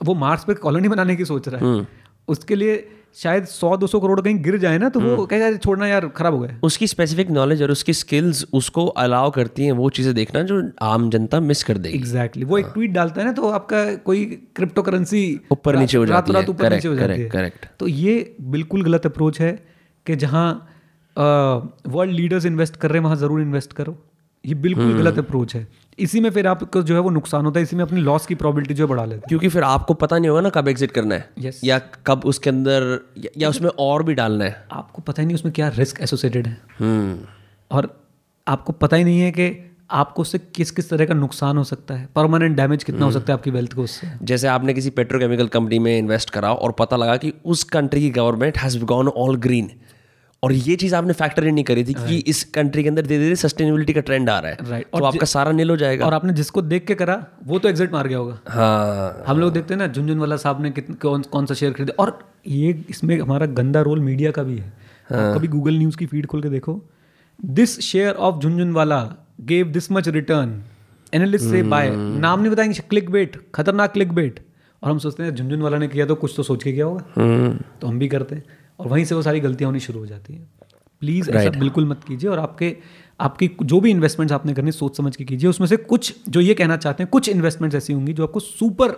वो मार्स पे कॉलोनी बनाने की सोच रहा है, उसके लिए शायद सौ दो सौ करोड़ कहीं गिर जाए ना तो वो कह यार छोड़ना यार खराब हो गया। उसकी स्पेसिफिक नॉलेज और उसकी स्किल्स उसको अलाउ करती हैं वो चीज़ें देखना जो आम जनता मिस कर देगी। Exactly exactly. वो हाँ. एक ट्वीट डालता है ना तो आपका कोई क्रिप्टो करेंसी ऊपर नीचे हो जाती है, ऊपर नीचे हो जाती है। करेक्ट। तो ये बिल्कुल गलत अप्रोच है कि जहाँ वर्ल्ड लीडर्स इन्वेस्ट कर रहे हैं वहाँ ज़रूर इन्वेस्ट करो, ये बिल्कुल गलत अप्रोच है। इसी में फिर आपको जो है वो नुकसान होता है, इसी में अपनी लॉस की प्रोबेबिलिटी जो है बढ़ा लेते हैं, क्योंकि फिर आपको पता नहीं होगा ना कब एग्जिट करना है yes. या कब उसके अंदर या, या उसमें और भी डालना है, आपको पता ही नहीं उसमें क्या रिस्क एसोसिएटेड है hmm. और आपको पता ही नहीं है कि आपको उससे किस किस तरह का नुकसान हो सकता है, परमानेंट डैमेज कितना hmm. हो सकता है आपकी वेल्थ को उससे। जैसे आपने किसी पेट्रोकेमिकल कंपनी में इन्वेस्ट करा और पता लगा कि उस कंट्री की government has gone all green और ये चीज़ आपने फैक्टर नहीं करी थी कि इस कंट्री के अंदर धीरे धीरे सस्टेनेबिलिटी का ट्रेंड आ रहा है राइट right. तो आपका सारा नील हो जाएगा और आपने जिसको देख के करा वो तो एग्जिट मार गया होगा। हाँ हम लोग देखते हैं ना झुनझुनवाला साहब ने कौन कौन सा शेयर खरीदा, और ये इसमें हमारा गंदा रोल मीडिया का भी है हाँ. कभी गूगल न्यूज़ की फीड खोल के देखो, this share of Jhunjhunwala gave this much return, analyst से बाय, नाम नहीं बताएंगे, क्लिक बेट, खतरनाक क्लिक बेट। और हम सोचते हैं झुनझुनवाला ने किया तो कुछ तो सोच के किया होगा, तो हम भी करते हैं और वहीं से वो सारी गलतियां होनी शुरू हो जाती हैं। प्लीज़ ऐसा right. बिल्कुल मत कीजिए और आपके आपकी जो भी इन्वेस्टमेंट्स आपने करनी सोच समझ के कीजिए। उसमें से कुछ जो ये कहना चाहते हैं, कुछ इन्वेस्टमेंट्स ऐसी होंगी जो आपको सुपर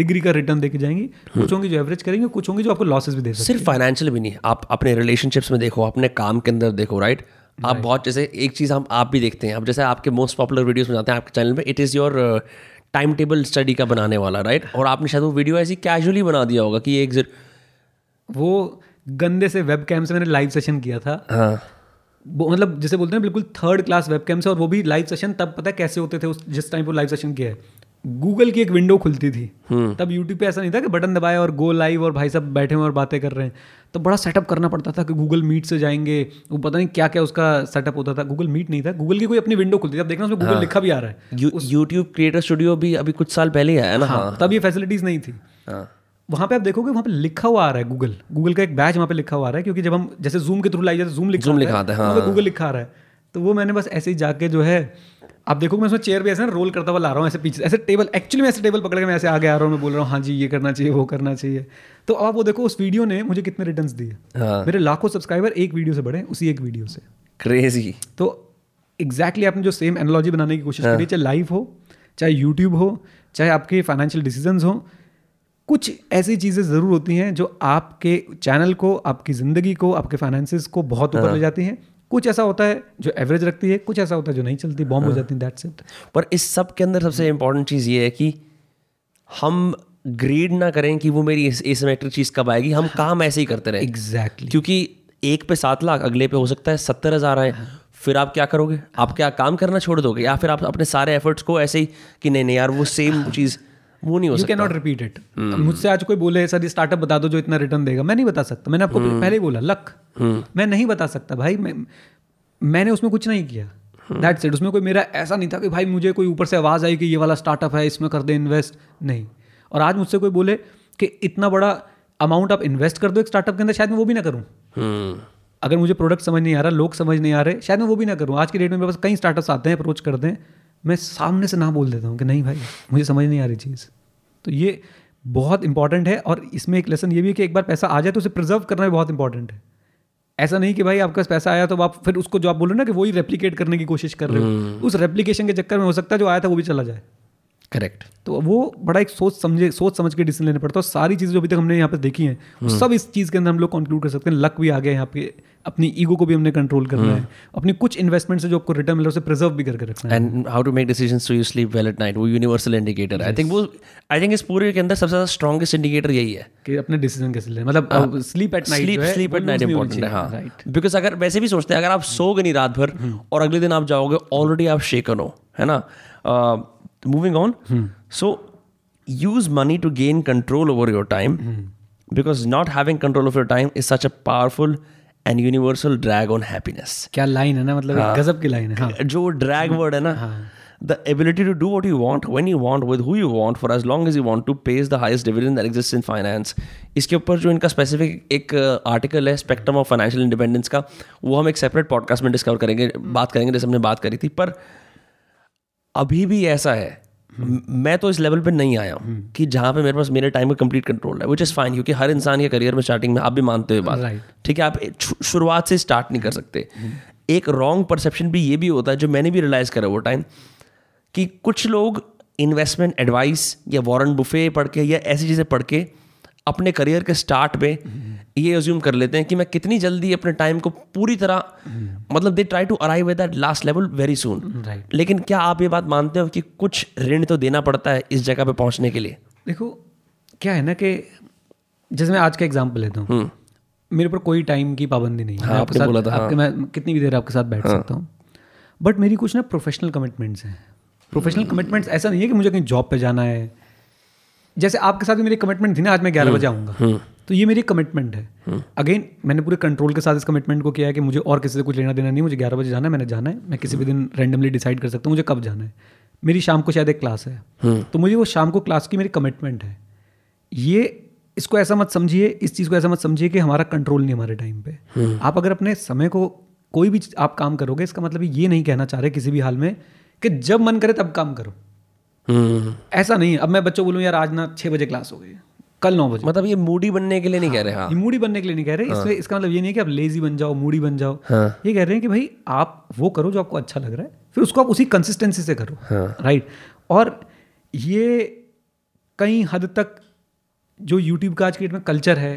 डिग्री का रिटर्न देके जाएंगी, कुछ होंगी जो एवरेज करेंगे, कुछ होंगी जो आपको लॉसेस भी दे सकती है। सिर्फ फाइनेंशियल भी नहीं, आप अपने रिलेशनशिप्स में देखो, अपने काम के अंदर देखो राइट right? आप right. बहुत जैसे एक चीज़ हम आप भी देखते हैं, आप जैसे आपके मोस्ट पॉपुलर वीडियोज़ में जाते हैं आपके चैनल में, it is your time table study का बनाने वाला राइट right? और आपने शायद वो वीडियो ऐसी कैजुअली बना दिया होगा कि एक वो गंदे से वेबकैम से मैंने लाइव सेशन किया था हाँ. वो मतलब जिसे बोलते हैं बिल्कुल थर्ड क्लास वेबकैम से, और वो भी लाइव सेशन तब पता है कैसे होते थे उस जिस टाइम पर लाइव सेशन किया है। गूगल की एक विंडो खुलती थी हुँ. तब यूट्यूब पे ऐसा नहीं था कि बटन दबाया और गो लाइव और भाई साहब बैठे हुए और बातें कर रहे हैं, तो बड़ा सेटअप करना पड़ता था कि गूगल मीट से जाएंगे, वो पता नहीं क्या क्या उसका सेटअप होता था। गूगल मीट नहीं था, गूगल की कोई अपनी विंडो खुलती थी, अब देखना उसमें गूगल हाँ. लिखा भी आ रहा है। यूट्यूब क्रिएटर स्टूडियो भी अभी कुछ साल पहले आया ना, तब ये फैसिलिटीज़ नहीं थी। वहाँ पे आप देखोगे वहाँ पे लिखा हुआ आ रहा है गूगल, गूगल का एक बैच वहाँ पे लिखा हुआ आ रहा है, क्योंकि जब हम जैसे जूम के थ्रू लाइव जाते जूम लिखा लिखा आता है, वहाँ पे गूगल लिखा आ रहा है। तो वो मैंने बस ऐसे ही जाके जो है, आप देखोगे मैं उसमें चेयर भी ऐसे ना रोल करता हुआ ला रहा हूँ, ऐसे पीछे ऐसे टेबल, एक्चुअली मैं ऐसे टेबल पकड़ के मैं ऐसे आगे आ रहा हूँ, मैं बोल रहा हूँ हाँ जी ये करना चाहिए वो करना चाहिए। तो आप वो देखो उस वीडियो ने मुझे कितने रिटर्न दिए, मेरे लाखों सब्सक्राइबर एक वीडियो से बढ़े, उसी एक वीडियो से। क्रेजी। तो एग्जैक्टली आपने जो सेम एनालॉजी बनाने की कोशिश करी, चाहे लाइव हो, चाहे यूट्यूब हो, चाहे आपके फाइनेंशियल डिसीजंस हो, कुछ ऐसी चीज़ें ज़रूर होती हैं जो आपके चैनल को, आपकी ज़िंदगी को, आपके फाइनेंसिस को बहुत ऊपर ले जाती हैं। कुछ ऐसा होता है जो एवरेज रखती है, कुछ ऐसा होता है जो नहीं चलती, बॉम्ब हो जाती है, दैट्स इट। पर इस सब के अंदर सबसे इम्पॉर्टेंट चीज़ ये है कि हम ग्रीड ना करें कि वो मेरी एसिमेट्रिक चीज़ कब आएगी, हम काम ऐसे ही करते रहें। Exactly exactly. क्योंकि एक पे सात लाख, अगले पे हो सकता है सत्तर हज़ार आए, फिर आप क्या करोगे? आप क्या काम करना छोड़ दोगे, या फिर आप अपने सारे एफर्ट्स को ऐसे ही कि नहीं नहीं यार वो सेम चीज़ वो नहीं हो सकता। You can not repeat it. मुझसे आज कोई बोले सर ये स्टार्टअप बता दो जो इतना रिटर्न देगा, मैं नहीं बता सकता। मैंने आपको hmm. पहले ही बोला लक hmm. मैं नहीं बता सकता भाई। मैं, मैंने उसमें कुछ नहीं किया, दैट्स इट। उसमें कोई मेरा ऐसा नहीं था कि भाई मुझे कोई ऊपर से आवाज़ आई कि ये वाला स्टार्टअप है इसमें कर दे इन्वेस्ट, नहीं। और आज मुझसे कोई बोले कि इतना बड़ा अमाउंट आप इन्वेस्ट कर दो एक स्टार्टअप के अंदर, शायद मैं वो भी ना करूँ। hmm. अगर मुझे प्रोडक्ट समझ नहीं आ रहा, लोग समझ नहीं आ रहे, शायद मैं वो भी ना करूँ। आज की डेट में मेरे पास कई स्टार्टअप्स आते हैं, अप्रोच करते हैं, मैं सामने से ना बोल देता हूँ कि नहीं भाई मुझे समझ नहीं आ रही चीज़। तो ये बहुत इंपॉर्टेंट है। और इसमें एक लेसन ये भी है कि एक बार पैसा आ जाए तो उसे प्रिजर्व करना भी बहुत इंपॉर्टेंट है। ऐसा नहीं कि भाई आपका पैसा आया तो आप फिर उसको जो आप बोल रहे हो ना कि वही रेप्लिकेट करने की कोशिश कर रहे हो, उस रेप्लिकेशन के चक्कर में हो सकता है जो आया था वो भी चला जाए। करेक्ट। तो वो बड़ा एक सोच समझे सोच समझ के डिसीजन लेना पड़ता है। सारी चीज़ें जो अभी तक हमने यहाँ पर देखी हैं सब इस चीज़ के अंदर हम लोग कंक्लूड कर सकते हैं। लक भी आ गया यहाँ पे, अपनी ईगो को भी हमने कंट्रोल करना है, अपनी कुछ इन्वेस्टमेंट से जो आपको रिटर्न मिल रहा है उसे प्रिजर्व भी करके रखना है। And how to make decisions so you sleep well at night, वो यूनिवर्सल इंडिकेटर आई थिंक वो आई थिंक इस पूरे के अंदर सबसे ज्यादा स्ट्रॉन्गेस्ट इंडिकेटर यही है कि अपने डिसीजन कैसे लें, मतलब sleep at night. Sleep at night important है हाँ, बिकॉज अगर वैसे भी सोचते हैं अगर आप सोओगे नहीं रात भर और अगले दिन आप जाओगे ऑलरेडी आप शेकन हो, है ना। Moving on, hmm. so use money to gain control over your time hmm. because not having control of your time is such a powerful and universal drag on happiness. क्या लाइन है ना, मतलब हाँ, गजब की लाइन है हाँ. जो ड्रैग वर्ड है ना हाँ. The ability to do what you want, when you want, with who you want, for as long as you want to pays the highest dividend that exists in finance. इसके ऊपर जो इनका specific एक article है spectrum of financial independence का, वो हम एक सेपरेट पॉडकास्ट में डिस्कवर करेंगे, बात करेंगे जैसे हमने बात करी थी। पर अभी भी ऐसा है मैं तो इस लेवल पे नहीं आया कि जहाँ पे मेरे पास मेरे टाइम का कंप्लीट कंट्रोल है, विच इज़ फाइन, क्योंकि हर इंसान के करियर में स्टार्टिंग में आप भी मानते हो बात, ठीक है, आप शुरुआत से स्टार्ट नहीं कर सकते। एक रॉन्ग परसेप्शन भी ये भी होता है जो मैंने भी रियलाइज़ करा वो टाइम, कि कुछ लोग इन्वेस्टमेंट एडवाइस या वॉरेन बुफे पढ़ के या ऐसी चीज़ें पढ़ के अपने करियर के स्टार्ट पे ये अज्यूम कर लेते हैं कि मैं कितनी जल्दी अपने टाइम को पूरी तरह, मतलब they try to arrive at that last level very soon. लेकिन क्या आप ये बात मानते हो कि कुछ ऋण तो देना पड़ता है इस जगह पे पहुंचने के लिए? देखो क्या है ना कि जैसे मैं आज का एग्जाम्पल लेता हूँ, मेरे ऊपर कोई टाइम की पाबंदी नहीं है, हाँ, आपके साथ आपके मैं कितनी भी देर आपके साथ बैठ सकता हूँ, बट मेरी कुछ ना प्रोफेशनल कमिटमेंट्स हैं। प्रोफेशनल कमिटमेंट्स ऐसा नहीं है कि मुझे कहीं जॉब पे जाना है, जैसे आपके साथ भी मेरी कमिटमेंट थी ना, आज मैं ग्यारह बजे आऊँगा, तो ये मेरी कमिटमेंट है। अगेन मैंने पूरे कंट्रोल के साथ इस कमिटमेंट को किया है कि मुझे और किसी से कुछ लेना देना नहीं, मुझे ग्यारह बजे जाना है, मैंने जाना है, मैं किसी भी दिन रैंडमली डिसाइड कर सकता हूँ मुझे कब जाना है। मेरी शाम को शायद एक क्लास है, तो मुझे वो शाम को क्लास की मेरी कमिटमेंट है। ये इसको ऐसा मत समझिए, इस चीज़ को ऐसा मत समझिए कि हमारा कंट्रोल नहीं हमारे टाइम पे। आप अगर अपने समय को कोई भी आप काम करोगे, इसका मतलब ये नहीं कहना चाह रहे किसी भी हाल में कि जब मन करे तब काम करो, ऐसा नहीं है। अब मैं बच्चों बोलूँ यार आज ना छः बजे क्लास हो गई, कल नौ बजे, मतलब ये मूडी बनने के लिए नहीं कह रहे, ये मूडी बनने के लिए नहीं कह रहे, इसमें इसका मतलब ये नहीं कि आप लेजी बन जाओ, मूडी बन जाओ, ये कह रहे हैं कि भाई आप वो करो जो आपको अच्छा लग रहा है, फिर उसको आप उसी कंसिस्टेंसी से करो, राइट। और ये कई हद तक जो यूट्यूब का आज के डेट में कल्चर है,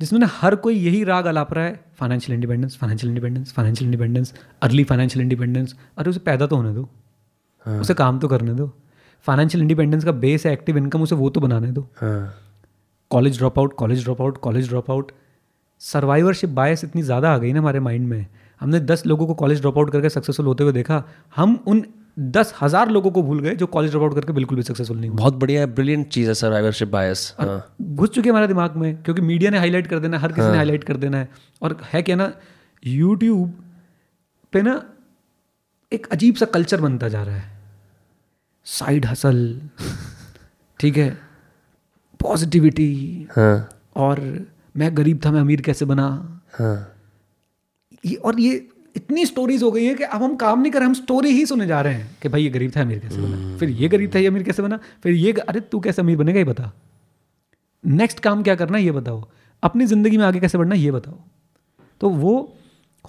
जिसमें ना हर कोई यही राग अलाप रहा है, financial independence, financial independence, financial independence, early financial independence. अरे उसे पैदा तो होने दो, हाँ। उसे काम तो करने दो। फाइनेंशियल इंडिपेंडेंस का बेस है एक्टिव इनकम, उसे वो तो बनाने दो। College drop out, college drop out, college drop out, survivorship bias इतनी ज़्यादा आ गई ना हमारे माइंड में। हमने दस लोगों को कॉलेज ड्रॉप आउट करके सक्सेसफुल होते हुए देखा, हम उन दस हज़ार लोगों को भूल गए जो कॉलेज ड्रॉप आउट करके बिल्कुल भी सक्सेसफुल नहीं हुआ। बहुत बढ़िया है, ब्रिलियंट चीज़ है सर्वाइवरशिप बायस, घुस चुके हमारे दिमाग में, क्योंकि मीडिया ने हाईलाइट कर देना, हर किसी ने हाईलाइट कर देना है। और है क्या ना, यूट्यूब पे ना एक अजीब सा कल्चर बनता जा रहा है, साइड हसल, ठीक है, पॉजिटिविटी, और मैं गरीब था मैं अमीर कैसे बना, ये और ये इतनी स्टोरीज हो गई है कि अब हम काम नहीं कर रहे, हम स्टोरी ही सुने जा रहे हैं कि भाई ये गरीब था अमीर कैसे बना, फिर ये गरीब था ये अमीर कैसे बना, फिर ये अरे तू कैसे अमीर बनेगा ये बता, नेक्स्ट काम क्या करना है ये बताओ, अपनी ज़िंदगी में आगे कैसे बढ़ना है ये बताओ। तो वो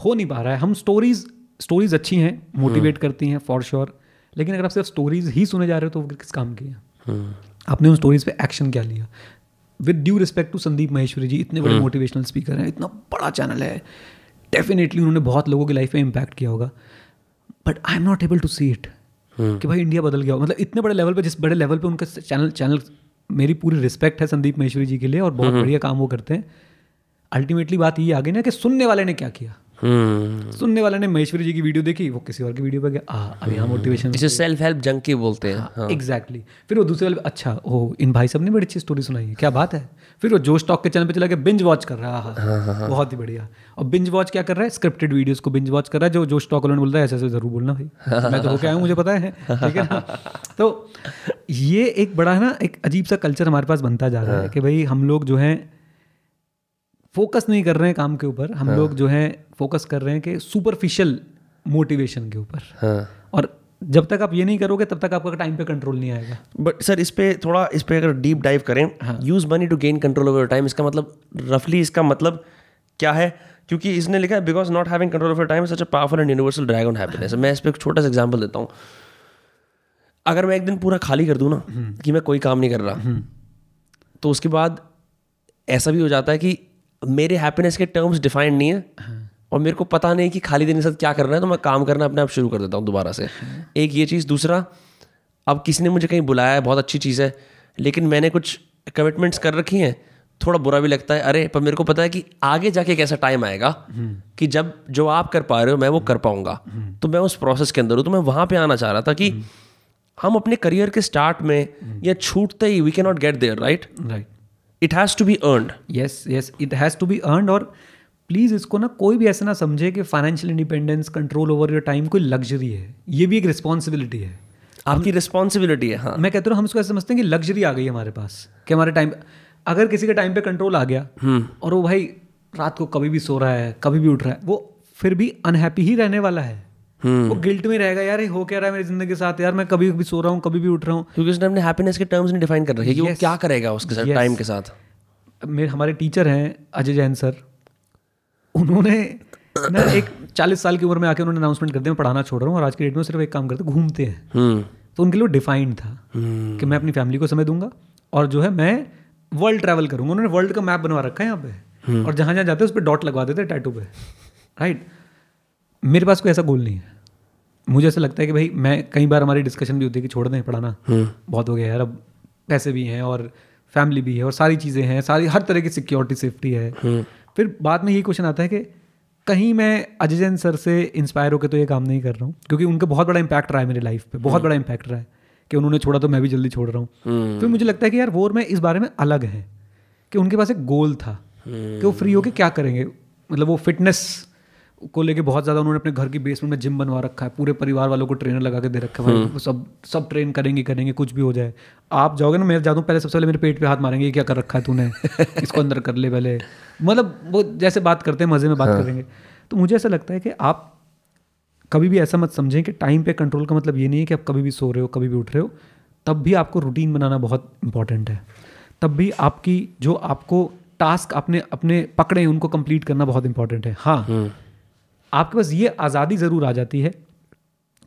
हो नहीं पा रहा है। हम स्टोरीज स्टोरीज अच्छी हैं, मोटिवेट करती हैं फॉर श्योर, लेकिन अगर आप सिर्फ स्टोरीज ही सुने जा रहे हो तो वो किस काम की है? आपने उन स्टोरीज पे एक्शन क्या लिया? With due respect to Sandeep Maheshwari ji, इतने बड़े मोटिवेशनल स्पीकर हैं, इतना बड़ा चैनल है, डेफिनेटली उन्होंने बहुत लोगों की लाइफ में इम्पैक्ट किया होगा, but I am not able to see it कि भाई इंडिया बदल गया हो। मतलब इतने बड़े लेवल पे, जिस बड़े लेवल पे उनका चैनल चैनल मेरी पूरी रिस्पेक्ट है संदीप महेश्वरी जी के लिए, और बहुत बढ़िया काम वो करते हैं। अल्टीमेटली बात ये आ गई ना कि सुनने वाले ने क्या किया, सुनने वाले ने महेश्वरी जी की वीडियो देखी, वो किसी और की वीडियो पर गया, अब यहाँ मोटिवेशन, इसे सेल्फ हेल्प जंकी बोलते हैं, एग्जैक्टली। फिर वो दूसरे वाले, अच्छा ओ इन भाई सब ने बड़ी अच्छी स्टोरी सुनाई है, क्या बात है, फिर वो जोश टॉक के चैनल पे चला गया, बिंज वॉच कर रहा है, बहुत ही बढ़िया। और बिंज वॉच क्या कर रहा है, स्क्रिप्टेड वीडियोस को बिंज वॉच कर रहा है, जो जोश टॉक उन्होंने बोल रहा है ऐसे ऐसे जरूर बोलना भाई, मैं तो होके आया हूँ मुझे पता है, ठीक है ना। तो ये एक बड़ा है ना, एक अजीब सा कल्चर हमारे पास बनता जा रहा है कि भाई हम लोग जो है फोकस नहीं कर रहे हैं काम के ऊपर, हम लोग जो है फोकस कर रहे हैं कि सुपरफिशियल मोटिवेशन के ऊपर, और जब तक आप ये नहीं करोगे तब तक आपका टाइम पे कंट्रोल नहीं आएगा। बट सर इस पे थोड़ा, इस पे अगर डीप डाइव करें, use money to gain control over time, इसका मतलब रफली इसका मतलब क्या है? क्योंकि इसने लिखा है because not having control over time is such a powerful and universal drag on happiness. मैं इस पर एक छोटा सा एग्जाम्पल देता हूँ। अगर मैं एक दिन पूरा खाली कर दूँ ना कि मैं कोई काम नहीं कर रहा, तो उसके बाद ऐसा भी हो जाता है कि मेरे हैप्पीनेस के टर्म्स डिफाइंड नहीं है और मेरे को पता नहीं कि खाली दिन के साथ क्या करना है, तो मैं काम करना अपने आप शुरू कर देता हूँ दोबारा से। एक ये चीज़। दूसरा, अब किसी ने मुझे कहीं बुलाया है, बहुत अच्छी चीज़ है, लेकिन मैंने कुछ कमिटमेंट्स कर रखी हैं, थोड़ा बुरा भी लगता है, अरे पर मेरे को पता है कि आगे जाके एक ऐसा टाइम आएगा कि जब जो आप कर पा रहे हो मैं वो कर पाऊंगा, तो मैं उस प्रोसेस के अंदर हूँ। तो मैं वहाँ पर आना चाह रहा था कि हम अपने करियर के स्टार्ट में या छूटते ही we can not get there, right right it has to be earned. Yes yes it has to be earned. और प्लीज़ इसको ना कोई भी ऐसा ना समझे कि financial independence, control over your time कोई लग्जरी है, ये भी एक रिस्पॉन्सिबिलिटी है, आपकी रिस्पॉन्सिबिलिटी है। हाँ, मैं कहता हूँ हम इसको ऐसे समझते हैं कि लग्जरी आ गई है हमारे पास कि हमारे टाइम, अगर किसी के टाइम पे कंट्रोल आ गया और वो भाई रात को कभी भी सो रहा है, कभी भी उठ रहा है, वो फिर भी अनहैप्पी ही रहने वाला है। वो गिल्ट में रहेगा यार, ये हो क्या रहा है मेरी जिंदगी के साथ यार, मैं कभी कभी सो रहा हूँ कभी भी उठ रहा हूँ, क्योंकि उसने अपने हैप्पीनेस के टर्म्स नहीं डिफाइन कर रखे कि वो क्या करेगा उसके साथ टाइम के साथ। मेरे हमारे टीचर हैं अजय जैन सर, उन्होंने ना एक चालीस साल की उम्र में आके उन्होंने अनाउंसमेंट कर दिया मैं पढ़ाना छोड़ रहा हूँ और आज के डेट में सिर्फ एक काम करते घूमते हैं। तो उनके लिए डिफाइंड था कि मैं अपनी फैमिली को समय दूंगा और जो है मैं वर्ल्ड ट्रैवल करूंगा। उन्होंने वर्ल्ड का मैप बनवा रखा है यहाँ पे और जहाँ जहाँ जाते हैं उस पर डॉट लगवा देते हैं टैटू पे, राइट। मेरे पास कोई ऐसा गोल नहीं है। मुझे ऐसा लगता है कि भाई मैं कई बार हमारी डिस्कशन भी होती है कि छोड़ दें पढ़ाना, बहुत हो गया यार, अब पैसे भी हैं और फैमिली भी है और सारी चीज़ें हैं, सारी हर तरह की सिक्योरिटी सेफ्टी है। फिर बाद में यही क्वेश्चन आता है कि कहीं मैं अजय जैन सर से इंस्पायर होकर तो ये काम नहीं कर रहा हूँ, क्योंकि उनका बहुत बड़ा इंपैक्ट रहा है मेरी लाइफ पे, बहुत बड़ा इंपैक्ट रहा है कि उन्होंने छोड़ा तो मैं भी जल्दी छोड़ रहा हूँ। फिर मुझे लगता है कि यार वो मैं इस बारे में अलग है कि उनके पास एक गोल था कि वो फ्री होकर क्या करेंगे, मतलब वो फिटनेस को लेके बहुत ज़्यादा उन्होंने अपने घर की बेसमेंट में जिम बनवा रखा है, पूरे परिवार वालों को ट्रेनर लगा के दे रखा है, वो सब सब ट्रेन करेंगे करेंगे कुछ भी हो जाए। आप जाओगे ना, मैं जाता हूँ पहले सबसे पहले मेरे पेट पे हाथ मारेंगे, क्या कर रखा है तूने इसको अंदर कर ले पहले, मतलब वो जैसे बात करते हैं मज़े में बात करेंगे। तो मुझे ऐसा लगता है कि आप कभी भी ऐसा मत समझें कि टाइम पे कंट्रोल का मतलब ये नहीं है कि आप कभी भी सो रहे हो कभी भी उठ रहे हो, तब भी आपको रूटीन बनाना बहुत इंपॉर्टेंट है, तब भी आपकी जो आपको टास्क आपने अपने पकड़े उनको कंप्लीट करना बहुत इंपॉर्टेंट है। हाँ, आपके पास ये आज़ादी ज़रूर आ जाती है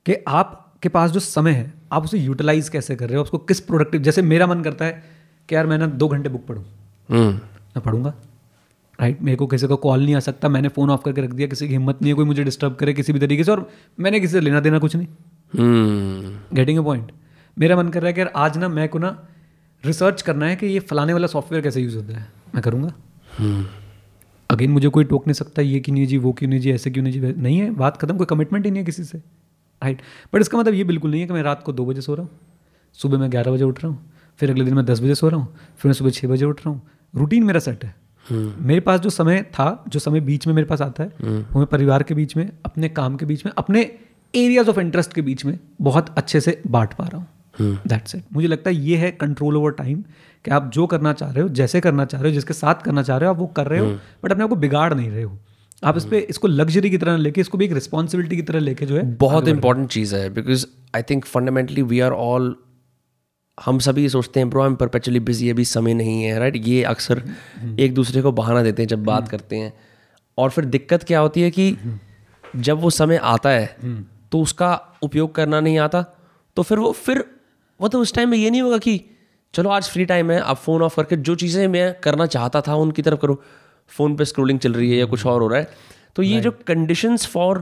कि आपके पास जो समय है आप उसे यूटिलाइज़ कैसे कर रहे हो, उसको किस प्रोडक्टिव, जैसे मेरा मन करता है कि यार मैं ना दो घंटे बुक पढ़ूँ, मैं पढ़ूँगा, राइट। मेरे को किसी का कॉल नहीं आ सकता, मैंने फ़ोन ऑफ करके रख दिया, किसी की हिम्मत नहीं है कोई मुझे डिस्टर्ब करे किसी भी तरीके से, और मैंने किसी से लेना देना कुछ नहीं। Getting a point. मेरा मन कर रहा है कि यार आज ना मैं को ना रिसर्च करना है कि ये फलाने वाला सॉफ्टवेयर कैसे यूज़ होता है, मैं करूँगा। अगेन मुझे कोई टोक नहीं सकता, ये क्यों नहीं जी, वो क्यों नहीं जी, ऐसे क्यों नहीं जी, नहीं है, बात खत्म। कोई कमिटमेंट ही नहीं है किसी से, राइट। बट इसका मतलब ये बिल्कुल नहीं है कि मैं रात को दो बजे सो रहा हूँ, सुबह मैं ग्यारह बजे उठ रहा हूँ, फिर अगले दिन मैं दस बजे सो रहा हूँ, फिर मैं सुबह छः बजे उठ रहा हूँ। रूटीन मेरा सेट है। मेरे पास जो समय था, जो समय बीच में मेरे पास आता है, वो मैं परिवार के बीच में, अपने काम के बीच में, अपने एरियाज ऑफ इंटरेस्ट के बीच में बहुत अच्छे से बांट पा रहा हूँ। That's it. मुझे लगता है ये है कंट्रोल ओवर टाइम, कि आप जो करना चाह रहे हो, जैसे करना चाह रहे हो, जिसके साथ करना चाह रहे हो, आप वो कर रहे हो, बट अपने आप को बिगाड़ नहीं रहे हो। आप इस पे इसको लग्जरी की तरह लेके, इसको भी एक रिस्पॉन्सिबिलिटी की तरह लेके जो है, बहुत इंपॉर्टेंट चीज़ है। Because I think fundamentally we are all, हम सभी सोचते हैं bro I am perpetually busy, अभी समय नहीं है, राइट। ये अक्सर एक दूसरे को बहाना देते हैं जब बात करते हैं, और फिर दिक्कत क्या होती है कि जब वो समय आता है तो उसका उपयोग करना नहीं आता, तो फिर वो फिर मतलब उस टाइम में ये नहीं होगा कि चलो आज फ्री टाइम है, आप फ़ोन ऑफ करके जो चीज़ें मैं करना चाहता था उनकी तरफ करो, फ़ोन पे स्क्रोलिंग चल रही है या कुछ और हो रहा है। तो ये right. जो conditions for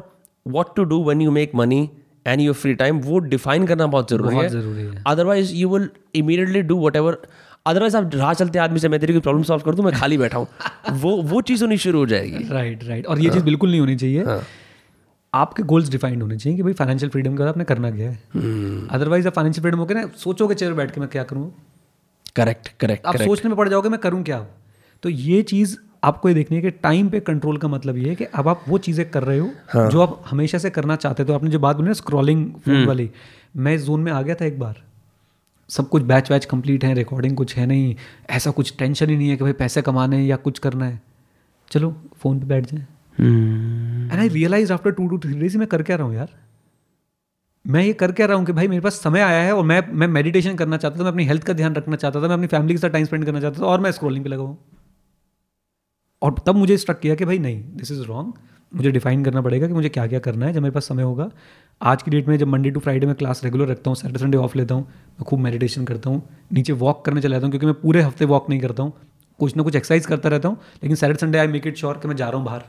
what to do when you make money and your free time, वो डिफाइन करना बहुत ज़रूरी है। Otherwise you will immediately do whatever, otherwise आप राह चलते आदमी से मैं तेरी कोई प्रॉब्लम सॉल्व कर दूँ, मैं खाली बैठा हूँ, वो वो चीज़ होनी शुरू हो जाएगी। Right right, right right. और ये चीज़ बिल्कुल नहीं होनी चाहिए। हाँ. आपके गोल्स डिफाइंड होने चाहिए कि भाई फाइनेंशियल फ्रीडम के बाद आपने करना क्या है। अदरवाइज आप फाइनेंशियल फ्रीडम होकर ना सोचोगे चेयर बैठ के मैं क्या करूँ। करेक्ट करेक्ट आप correct. सोचने में पड़ जाओगे मैं करूँ क्या। तो ये चीज़ आपको ये देखनी है कि टाइम पे कंट्रोल का मतलब ये है कि अब आप वो चीज़ें कर रहे हो हाँ. जो आप हमेशा से करना चाहते थे। तो आपने जो बात बोली ना स्क्रॉलिंग फोन वाली, मैं इस जोन में आ गया था एक बार। सब कुछ बैच वैच कंप्लीट है, रिकॉर्डिंग कुछ है नहीं, ऐसा कुछ टेंशन ही नहीं है कि भाई पैसे कमाने हैं या कुछ करना है, चलो फ़ोन पर बैठ जाए। And I realise after two two three days मैं कर क्या रहा हूँ यार। मैं ये करके आ रहा हूँ कि भाई मेरे पास समय आया है और मैं मैं मेडिटेशन करना चाहता था, मैं अपनी हेल्थ का ध्यान रखना चाहता था, मैं अपनी फैमिली के साथ टाइम स्पेंड करना चाहता था, और मैं स्क्रॉलिंग पे लगा हूँ। और तब मुझे स्ट्रक किया कि भाई नहीं, दिस इज़ रॉन्ग। मुझे डिफाइन करना पड़ेगा कि मुझे क्या क्या करना है। जब मेरे पास समय होगा, आज की डेट में जब मंडे टू फ्राइडे में क्लास रेगुलर रखता हूँ, सैटरडे संडे ऑफ लेता हूँ, मैं खूब मेडिटेशन करता हूँ, नीचे वॉक करने चला जाता हूँ, क्योंकि मैं पूरे हफ्ते वॉक नहीं करता हूँ, कुछ ना कुछ एक्सरसाइज करता रहता हूँ। लेकिन Saturday Sunday I make it sure कि मैं जा रहा हूँ बाहर,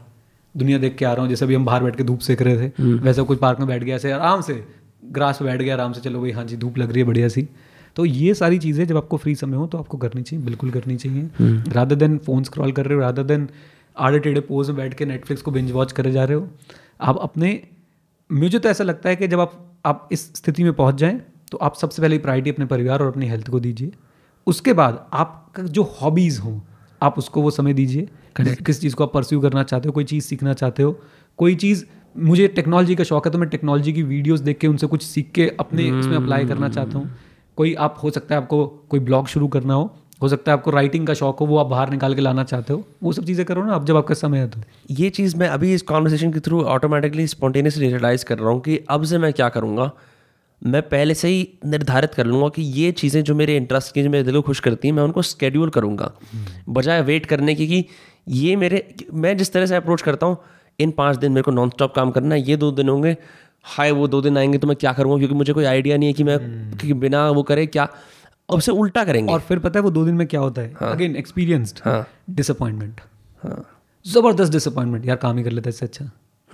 दुनिया देख के आ रहा हूँ। जैसे भी हम बाहर बैठ के धूप सेक रहे थे, वैसे कुछ पार्क में बैठ गया, ऐसे आराम से ग्रास बैठ गया आराम से, चलो भाई हाँ जी धूप लग रही है बढ़िया सी। तो ये सारी चीज़ें जब आपको फ्री समय हो तो आपको करनी चाहिए, बिल्कुल करनी चाहिए। रादर देन फोन स्क्रॉल कर रहे हो, रादर देन आड़े टेढ़े पोज में बैठ के नेटफ्लिक्स को बिंज वॉच करे जा रहे हो आप अपने। मुझे तो ऐसा लगता है कि जब आप आप इस स्थिति में पहुंच जाएं तो आप सबसे पहले प्रायोरिटी अपने परिवार और अपनी हेल्थ को दीजिए। उसके बाद आपका जो हॉबीज़ हों आप उसको वो समय दीजिए। किस चीज़ को आप परस्यू करना चाहते हो, कोई चीज़ सीखना चाहते हो, कोई चीज़। मुझे टेक्नोलॉजी का शौक है तो मैं टेक्नोलॉजी की वीडियोस देख के उनसे कुछ सीख के अपने इसमें अप्लाई करना चाहता हूँ। कोई आप हो सकता है आपको कोई ब्लॉग शुरू करना हो, हो सकता है आपको राइटिंग का शौक हो, वो आप बाहर निकाल के लाना चाहते हो, वो सब चीज़ें करो ना आप जब आपका समय है तो। ये चीज़ मैं अभी इस कॉन्वर्सेशन के थ्रू ऑटोमेटिकली स्पॉन्टेनियसली रियलाइज़ कर रहा हूँ कि अब से मैं क्या करूँगा, मैं पहले से ही निर्धारित कर लूँगा कि ये चीज़ें जो मेरे इंटरेस्ट की, जो मेरे दिल को खुश करती हैं, मैं उनको स्केड्यूल करूँगा बजाय वेट करने की कि ये मेरे, मैं जिस तरह से अप्रोच करता हूँ इन पाँच दिन मेरे को नॉन स्टॉप काम करना है, ये दो दिन होंगे, हाय वो दो दिन आएंगे तो मैं क्या करूँगा क्योंकि मुझे कोई आइडिया नहीं है कि मैं कि बिना वो करे क्या, अब से उल्टा करेंगे। और फिर पता है वो दो दिन में क्या होता है, अगेन एक्सपीरियंस्ड डिसअपॉइंटमेंट, ज़बरदस्त डिसअपॉइंटमेंट, यार काम ही कर लेता इससे अच्छा,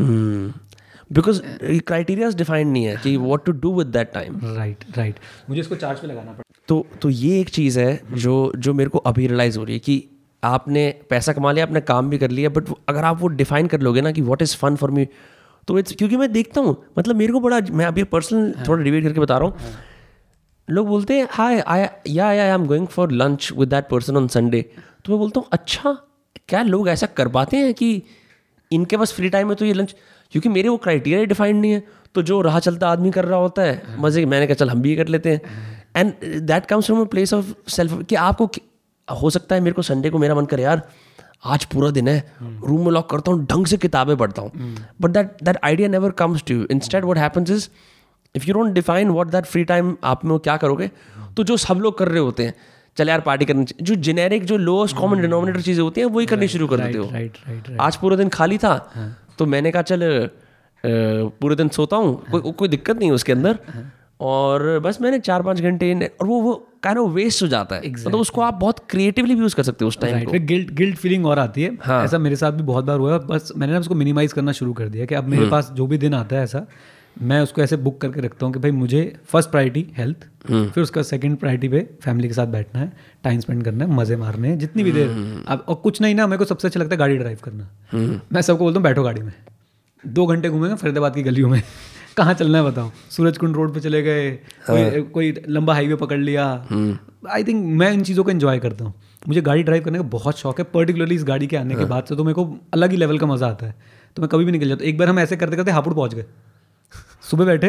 बिकॉज क्राइटेरिया डिफाइंड नहीं है कि what to do with that time. Right right मुझे इसको चार्ज पे लगाना पड़ता। तो तो ये एक चीज़ है जो जो मेरे को अभी रियलाइज़ हो रही है कि आपने पैसा कमा लिया, आपने काम भी कर लिया, बट अगर आप वो डिफाइन कर लोगे ना कि what is fun for me, तो इट्स, क्योंकि मैं देखता हूँ, मतलब मेरे को बड़ा, मैं अभी पर्सनल थोड़ा रिव्यू करके बता रहा हूँ, लोग बोलते हैं हाय आई या I am going for lunch with that person on Sunday, तो मैं बोलता हूँ अच्छा क्या लोग ऐसा कर पाते हैं कि इनके पास फ्री टाइम है तो ये लंच, क्योंकि मेरे वो क्राइटेरिया डिफाइंड नहीं है, तो जो राह चलता आदमी कर रहा होता है मज़े, मैंने कहा चल हम भी ये कर लेते हैं, and that comes from a place of self कि आपको हो सकता है मेरे को संडे को मेरा मन करे यार आज पूरा दिन है रूम में लॉक करता हूँ, ढंग से किताबें पढ़ता हूँ, but that that idea never comes to you. Instead what happens is if you don't define what that free time, आप में क्या करोगे, तो जो सब लोग कर रहे होते हैं चल यार पार्टी करनी चाहिए, जो जेनेरिक जो लोएस्ट कॉमन डिनोमिनेटर चीज़ें होती हैं वही करनी शुरू कर देते हो। आज पूरा दिन खाली था तो मैंने कहा चल पूरे दिन सोता हूँ, कोई कोई दिक्कत नहीं है उसके अंदर, और बस मैंने चार पाँच घंटे, और वो वो काइंड ऑफ वेस्ट हो जाता है। exactly. तो उसको आप बहुत क्रिएटिवली भी यूज़ कर सकते हो उस time. right. Guilt guilt feeling और आती है। हाँ. ऐसा मेरे साथ भी बहुत बार हुआ, बस मैंने ना उसको मिनिमाइज़ करना शुरू कर दिया कि अब मेरे पास जो भी दिन आता है ऐसा, मैं उसको ऐसे बुक करके रखता हूँ कि भाई मुझे फर्स्ट प्रायोरिटी हेल्थ, फिर उसका सेकंड प्रायोरिटी पे फैमिली के साथ बैठना है, टाइम स्पेंड करना है, मज़े मारने हैं जितनी भी देर आप, और कुछ नहीं ना, मेरे को सबसे अच्छा लगता है गाड़ी ड्राइव करना। मैं सबको बोलता हूँ बैठो गाड़ी में, दो घंटे घूमेंगे फरीदाबाद की गलियों में, कहाँ चलना है बताओ, सूरज कुंड रोड पे चले गए, कोई कोई लंबा हाईवे पकड़ लिया। आई थिंक मैं इन चीज़ों को एंजॉय करता हूँ, मुझे गाड़ी ड्राइव करने का बहुत शौक है, पर्टिकुलरली इस गाड़ी के आने के बाद से तो मेरे को अलग ही लेवल का मज़ा आता है, तो मैं कभी भी निकल जाता हूँ। एक बार हम ऐसे करते करते हापुड़ पहुँच गए, सुबह बैठे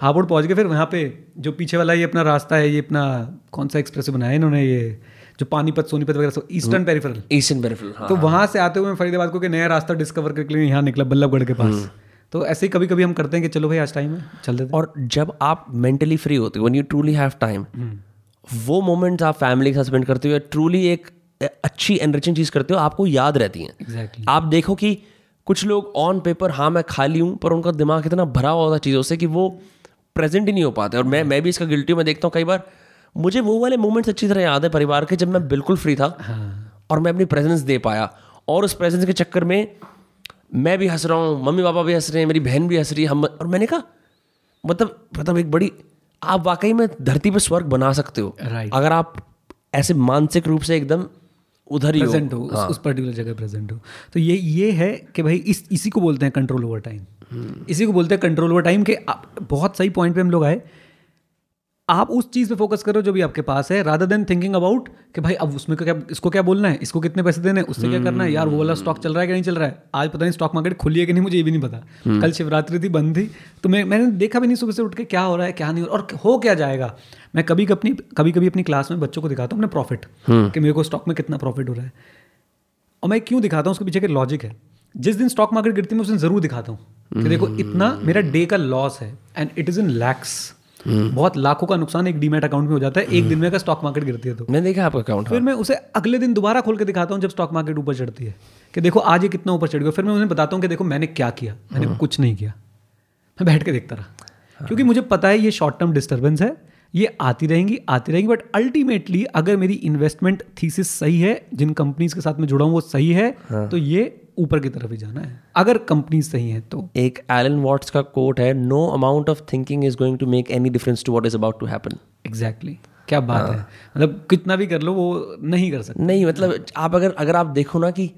हापुड़ पहुंच गए, फिर वहाँ पे जो पीछे वाला ये अपना रास्ता है, ये अपना कौन सा एक्सप्रेस बनाया है इन्होंने, ये जो पानीपत सोनीपत वगैरह सब ईस्टर्न पेरिफेरल ईस्टर्न पेरिफेरल हाँ, तो वहाँ से आते हुए मैं फरीदाबाद को नया रास्ता डिस्कवर करके लिए यहाँ निकला बल्लभगढ़ के पास। तो ऐसे ही कभी कभी हम करते हैं कि चलो भाई आज टाइम है चल देते हैं। और जब आप मेंटली फ्री होते हो, when you truly have time, वो मोमेंट्स आप फैमिली के साथ स्पेंड करते हो, ट्रूली एक अच्छी एनरिचिंग चीज़ करते हो, आपको याद रहती हैं। एग्जैक्टली आप देखो कि कुछ लोग ऑन पेपर हाँ मैं खाली हूँ, पर उनका दिमाग इतना भरा हुआ होता है चीज़ों से कि वो प्रेजेंट ही नहीं हो पाते। और मैं मैं भी इसका गिल्टी हूँ, देखता हूँ कई बार मुझे वो वाले मोमेंट्स अच्छी तरह याद है परिवार के, जब मैं बिल्कुल फ्री था और मैं अपनी प्रेजेंस दे पाया, और उस प्रेजेंस के चक्कर में मैं भी हंस रहा हूँ, मम्मी पापा भी हंस रहे हैं, मेरी बहन भी हंस रही है, हम, और मैंने कहा मतलब मतलब एक बड़ी, आप वाकई में धरती पर स्वर्ग बना सकते हो अगर आप ऐसे मानसिक रूप से एकदम उधर ही प्रेजेंट हो, हो हाँ. उस पर्टिकुलर जगह प्रेजेंट हो। तो ये ये है कि भाई इस इसी को बोलते हैं कंट्रोल ओवर टाइम, hmm. इसी को बोलते हैं कंट्रोल ओवर टाइम के। बहुत सही पॉइंट पे हम लोग आए, आप उस चीज़ पे फोकस करो जो भी आपके पास है, रादर देन थिंकिंग अबाउट कि भाई अब उसमें क्या, इसको क्या बोलना है, इसको कितने पैसे देने हैं, उससे hmm. क्या करना है, यार वो वाला स्टॉक चल रहा है कि नहीं चल रहा है, आज पता नहीं स्टॉक मार्केट खुली है कि नहीं मुझे ये भी नहीं पता, hmm. कल शिवरात्रि थी बंद थी तो मैं मैंने देखा भी नहीं सुबह से उठ के क्या हो रहा है क्या नहीं हो रहा और हो क्या जाएगा। मैं कभी कभी कभी कभी अपनी क्लास में बच्चों को दिखाता हूँ अपने प्रॉफिट hmm. कि मेरे को स्टॉक में कितना प्रॉफिट हो रहा है, और मैं क्यों दिखाता हूँ, उसके पीछे के लॉजिक है। जिस दिन स्टॉक मार्केट गिरती है मैं उस दिन ज़रूर दिखाता हूँ कि देखो इतना मेरा डे का लॉस है and it is in lakhs, बहुत लाखों का नुकसान एक डीमैट अकाउंट में हो जाता है एक दिन में अगर स्टॉक मार्केट गिरती है तो। मैंने देखा आपका अकाउंट, फिर मैं उसे अगले दिन दोबारा खोल के दिखाता हूँ जब स्टॉक मार्केट ऊपर चढ़ती है कि देखो आज ये कितना ऊपर चढ़ गया, फिर मैं उन्हें बताता हूँ कि देखो मैंने क्या किया, मैंने कुछ नहीं किया, मैं बैठ के देखता रहा, क्योंकि मुझे पता है ये शॉर्ट टर्म डिस्टर्बेंस है, ये आती रहेंगी आती रहेंगी, बट अल्टीमेटली अगर मेरी इन्वेस्टमेंट थीसिस सही है, जिन कंपनीज के साथ मैं जुड़ा हूँ वो सही है, तो ये ऊपर की तरफ ही जाना है अगर कंपनी सही है तो। एक एलन वॉट्स का कोट है, no amount of thinking is going to make any difference to what is about to happen. Exactly क्या बात है, मतलब कितना भी कर लो वो नहीं कर सकते, नहीं मतलब आप अगर अगर आप देखो ना कि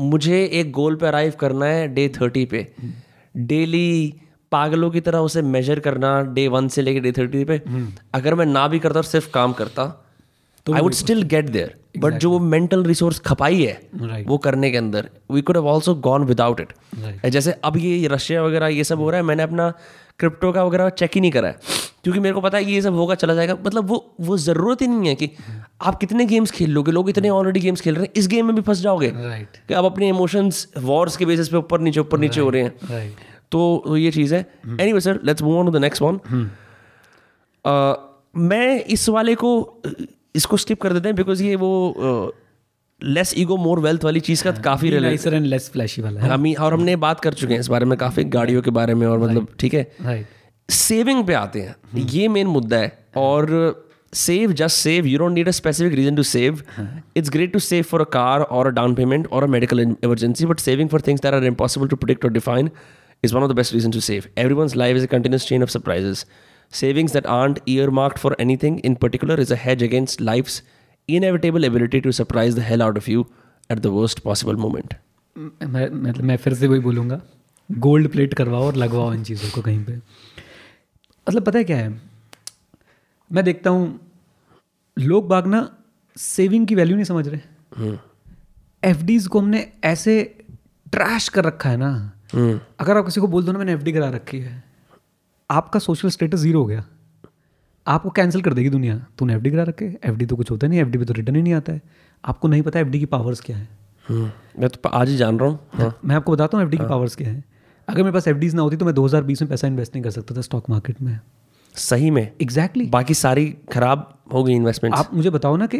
मुझे एक गोल पे अराइव करना है डे थर्टी पे, डेली पागलों की तरह उसे मेजर करना डे वन से लेके डे थर्टी पे, अगर मैं ना भी करता और सिर्फ काम करता तो I would still get there, but जो वो मेंटल रिसोर्स खपाई है right. वो करने के अंदर we could have also gone without it. जैसे अब ये रशिया वगैरह ये सब हो रहा है, मैंने अपना क्रिप्टो का वगैरह चेक ही नहीं करा है, क्योंकि मेरे को पता है कि ये सब होगा, चला जाएगा। मतलब वो वो ज़रूरत ही नहीं है कि आप कितने गेम्स खेल लोगे, लोग इतने ऑलरेडी गेम्स खेल रहे हैं, इस गेम में भी फंस जाओगे right. कि आप अपने इमोशंस वॉर्स के बेसिस पे ऊपर नीचे ऊपर नीचे right. हो रहे हैं right. तो ये चीज़ है। Anyway sir, let's move on to the next one. मैं इस वाले को इसको स्किप कर देते हैं बिकॉज ये वो लेस ईगो मोर वेल्थ वाली चीज़ का काफ़ी रिलेटेड एंड लेस फ्लैशी वाला है। हम और हमने बात कर चुके हैं इस बारे में काफ़ी, गाड़ियों के बारे में और मतलब ठीक है। सेविंग पे आते हैं, ये मेन मुद्दा है। और save, just save, you don't need a specific reason to save. It's great to save for a car or a down payment or a medical emergency, but saving for things that are impossible to predict or define is one of the best reason to save. Everyone's life is a continuous chain of surprises. Savings that aren't earmarked for anything in particular is a hedge against life's inevitable ability to surprise the hell out of you at the worst possible moment. मैं मतलब मैं फिर से वही बोलूँगा, gold plate करवाओ और लगवाओ इन चीज़ों को कहीं पे। मतलब पता है क्या है, मैं देखता हूँ लोग बाग ना सेविंग की वैल्यू नहीं समझ रहे। एफ डीज को हमने ऐसे ट्रैश कर रखा है ना, अगर आप किसी को बोल दो ना मैंने एफ डी करा रखी है, आपका सोशल स्टेटस जीरो हो गया, आपको कैंसिल कर देगी दुनिया। तूने एफडी करा रखे, एफडी तो कुछ होता नहीं, एफडी पे तो रिटर्न ही नहीं आता है। आपको नहीं पता एफडी की पावर्स क्या है। मैं तो आज ही जान रहा हूँ। हाँ। मैं आपको बताता हूँ एफडी की पावर्स क्या है। अगर मेरे पास एफडीज ना होती तो मैं दो हज़ार बीस में पैसा इन्वेस्ट नहीं कर सकता था स्टॉक मार्केट में। सही में एग्जैक्टली exactly. बाकी सारी खराब हो गई इन्वेस्टमेंट। आप मुझे बताओ ना कि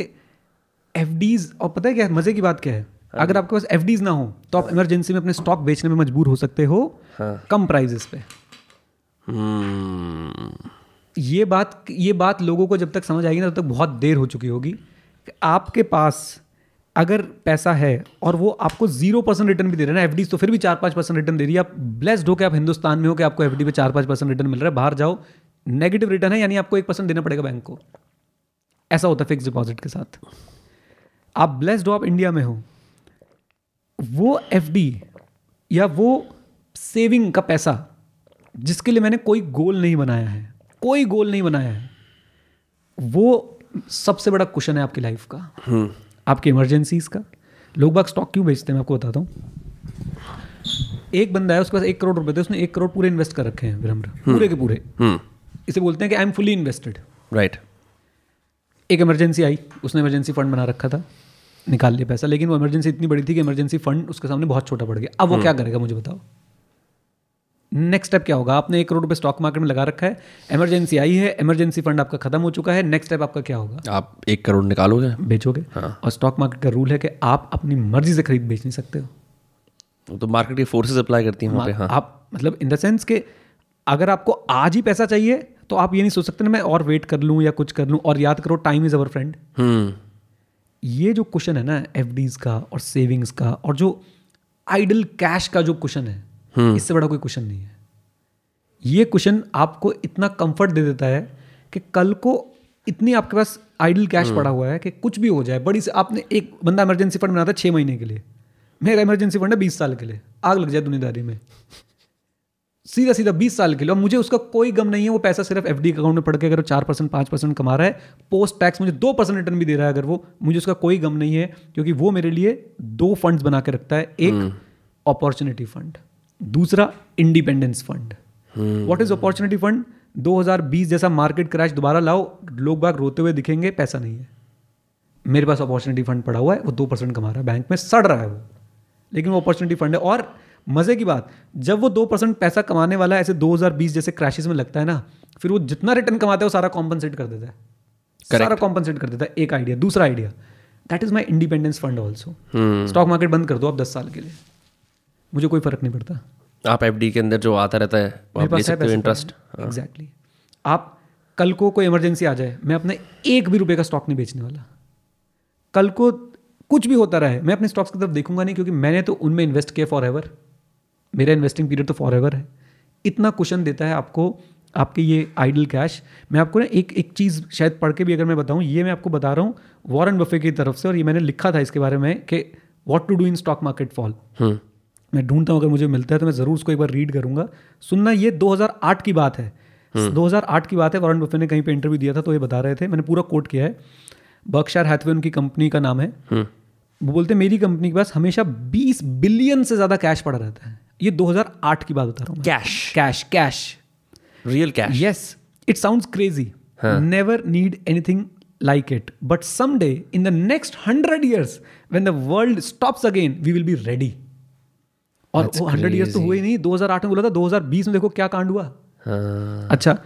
एफडीज, और पता है क्या मजे की बात क्या है, अगर आपके पास एफडीज ना हो तो आप इमरजेंसी में अपने स्टॉक बेचने में मजबूर हो सकते हो कम प्राइजेस पे। Hmm. ये बात ये बात लोगों को जब तक समझ आएगी ना तब तक बहुत देर हो चुकी होगी। आपके पास अगर पैसा है और वो आपको जीरो परसेंट रिटर्न भी दे रहा है ना, एफडी तो फिर भी चार पाँच परसेंट रिटर्न दे रही है। आप ब्लेस्ड हो के आप हिंदुस्तान में हो के आपको एफडी पे चार पाँच परसेंट रिटर्न मिल रहा है। बाहर जाओ नेगेटिव रिटर्न है, यानी आपको एक परसेंट देना पड़ेगा बैंक को। ऐसा होता है फिक्स डिपॉजिट के साथ। आप ब्लेस्ड हो, आप इंडिया में हो। वो एफडी या वो सेविंग का पैसा जिसके लिए मैंने कोई गोल नहीं बनाया है, कोई गोल नहीं बनाया है, वो सबसे बड़ा कुशन है आपकी लाइफ का, hmm. आपकी इमरजेंसीज का। लोग बाग स्टॉक क्यों बेचते हैं मैं आपको बताता हूँ। एक बंदा है उसके पास एक करोड़ रुपए थे, उसने एक करोड़ पूरे इन्वेस्ट कर रखे हैं विनम्र, hmm. पूरे के पूरे, hmm. इसे बोलते हैं कि I am fully invested right. एक इमरजेंसी आई, उसने इमरजेंसी फंड बना रखा था, निकाल लिया पैसा, लेकिन वो इमरजेंसी इतनी बड़ी थी कि इमरजेंसी फंड उसके सामने बहुत छोटा पड़ गया। अब वो hmm. क्या करेगा मुझे बताओ। नेक्स्ट स्टेप क्या होगा? आपने एक करोड़ रुपए स्टॉक मार्केट में लगा रखा है, इमरजेंसी आई है, इमरजेंसी फंड आपका खत्म हो चुका है, नेक्स्ट स्टेप आपका क्या होगा? आप एक करोड़ निकालोगे, बेचोगे। हाँ। और स्टॉक मार्केट का रूल है कि आप अपनी मर्जी से खरीद बेच नहीं सकते हो, तो मार्केट की फोर्सेस अप्लाई करती हैं वहाँ पे। हाँ। आप मतलब इन द सेंस के अगर आपको आज ही पैसा चाहिए तो आप ये नहीं सोच सकते ना मैं और वेट कर लूँ या कुछ कर लूँ। और याद करो, टाइम इज अवर फ्रेंड। ये जो कुशन है ना एफडीज का और सेविंग्स का और जो आइडल कैश का जो कुशन है, Hmm. इससे बड़ा कोई कुशन नहीं है। ये कुशन आपको इतना कंफर्ट दे देता है कि कल को इतनी आपके पास आइडल कैश hmm. पड़ा हुआ है कि कुछ भी हो जाए बड़ी से। आपने एक बंदा इमरजेंसी फंड बनाता है छः महीने के लिए, मेरा इमरजेंसी फंड है बीस साल के लिए, आग लग जाए दुनियादारी में सीधा सीधा बीस साल के लिए, और मुझे उसका कोई गम नहीं है। वो पैसा सिर्फ एफडी अकाउंट में पड़ के अगर चार परसेंट पाँच परसेंट कमा रहा है, पोस्ट टैक्स मुझे दो परसेंट रिटर्न भी दे रहा है अगर वो, मुझे उसका कोई गम नहीं है, क्योंकि वो मेरे लिए दो फंड्स बना के रखता है, एक अपॉर्चुनिटी फंड, दूसरा independence fund. What is opportunity fund? दो हज़ार बीस जैसा मार्केट क्रैश दोबारा लाओ, लोग बाग रोते हुए दिखेंगे, पैसा नहीं है। मेरे पास अपॉर्चुनिटी फंड पड़ा हुआ है, वो दो परसेंट कमा रहा है, बैंक में सड़ रहा है वो, लेकिन वो अपॉर्चुनिटी फंड है। और मजे की बात, जब वो दो परसेंट पैसा कमाने वाला ऐसे दो हज़ार बीस जैसे क्रैशेस में लगता है ना, फिर वो जितना रिटर्न कमाता है वो सारा कॉम्पनसेट कर देता है। Correct. सारा कॉम्पनसेट कर देता है। एक आइडिया। दूसरा idea, that is my independence fund also. Stock market बंद कर दो आप दस साल के लिए, मुझे कोई फर्क नहीं पड़ता। आप एफडी के अंदर जो आता रहता है मेरे पास है इंटरेस्ट। एग्जैक्टली। आप कल को कोई इमरजेंसी आ जाए, मैं अपने एक भी रुपए का स्टॉक नहीं बेचने वाला। कल को कुछ भी होता रहे, मैं अपने स्टॉक्स की तरफ देखूंगा नहीं, क्योंकि मैंने तो उनमें इन्वेस्ट किया फॉर एवर, मेरा इन्वेस्टिंग पीरियड तो फॉर एवर है। इतना कुशन देता है आपको आपके ये आइडल कैश। मैं आपको ना एक एक चीज़ शायद पढ़ के भी अगर मैं बताऊँ, ये मैं आपको बता रहा हूँ वॉरेन बफे की तरफ से, और ये मैंने लिखा था इसके बारे में कि what to do in stock market fall. मैं ढूंढता हूँ, अगर मुझे मिलता है तो मैं ज़रूर उसको एक बार रीड करूंगा। सुनना, ये दो हज़ार आठ की बात है, दो हज़ार आठ की बात है। वॉरेन बफे ने कहीं पे इंटरव्यू दिया था तो ये बता रहे थे, मैंने पूरा कोट किया है। बर्कशायर हैथवे उनकी कंपनी का नाम है। वो बोलते हैं मेरी कंपनी के पास हमेशा बीस बिलियन से ज़्यादा कैश पड़ा रहता है। ये दो हज़ार आठ की बात बता रहा हूँ। Cash cash cash real cash. Yes, It sounds crazy. Huh. Never need anything like it. But someday, in the next hundred years, when the world stops again, we will be ready. और वो hundred years तो हुए नहीं. two thousand eight में बोला था, twenty twenty में देखो क्या कांड हुआ. अच्छा,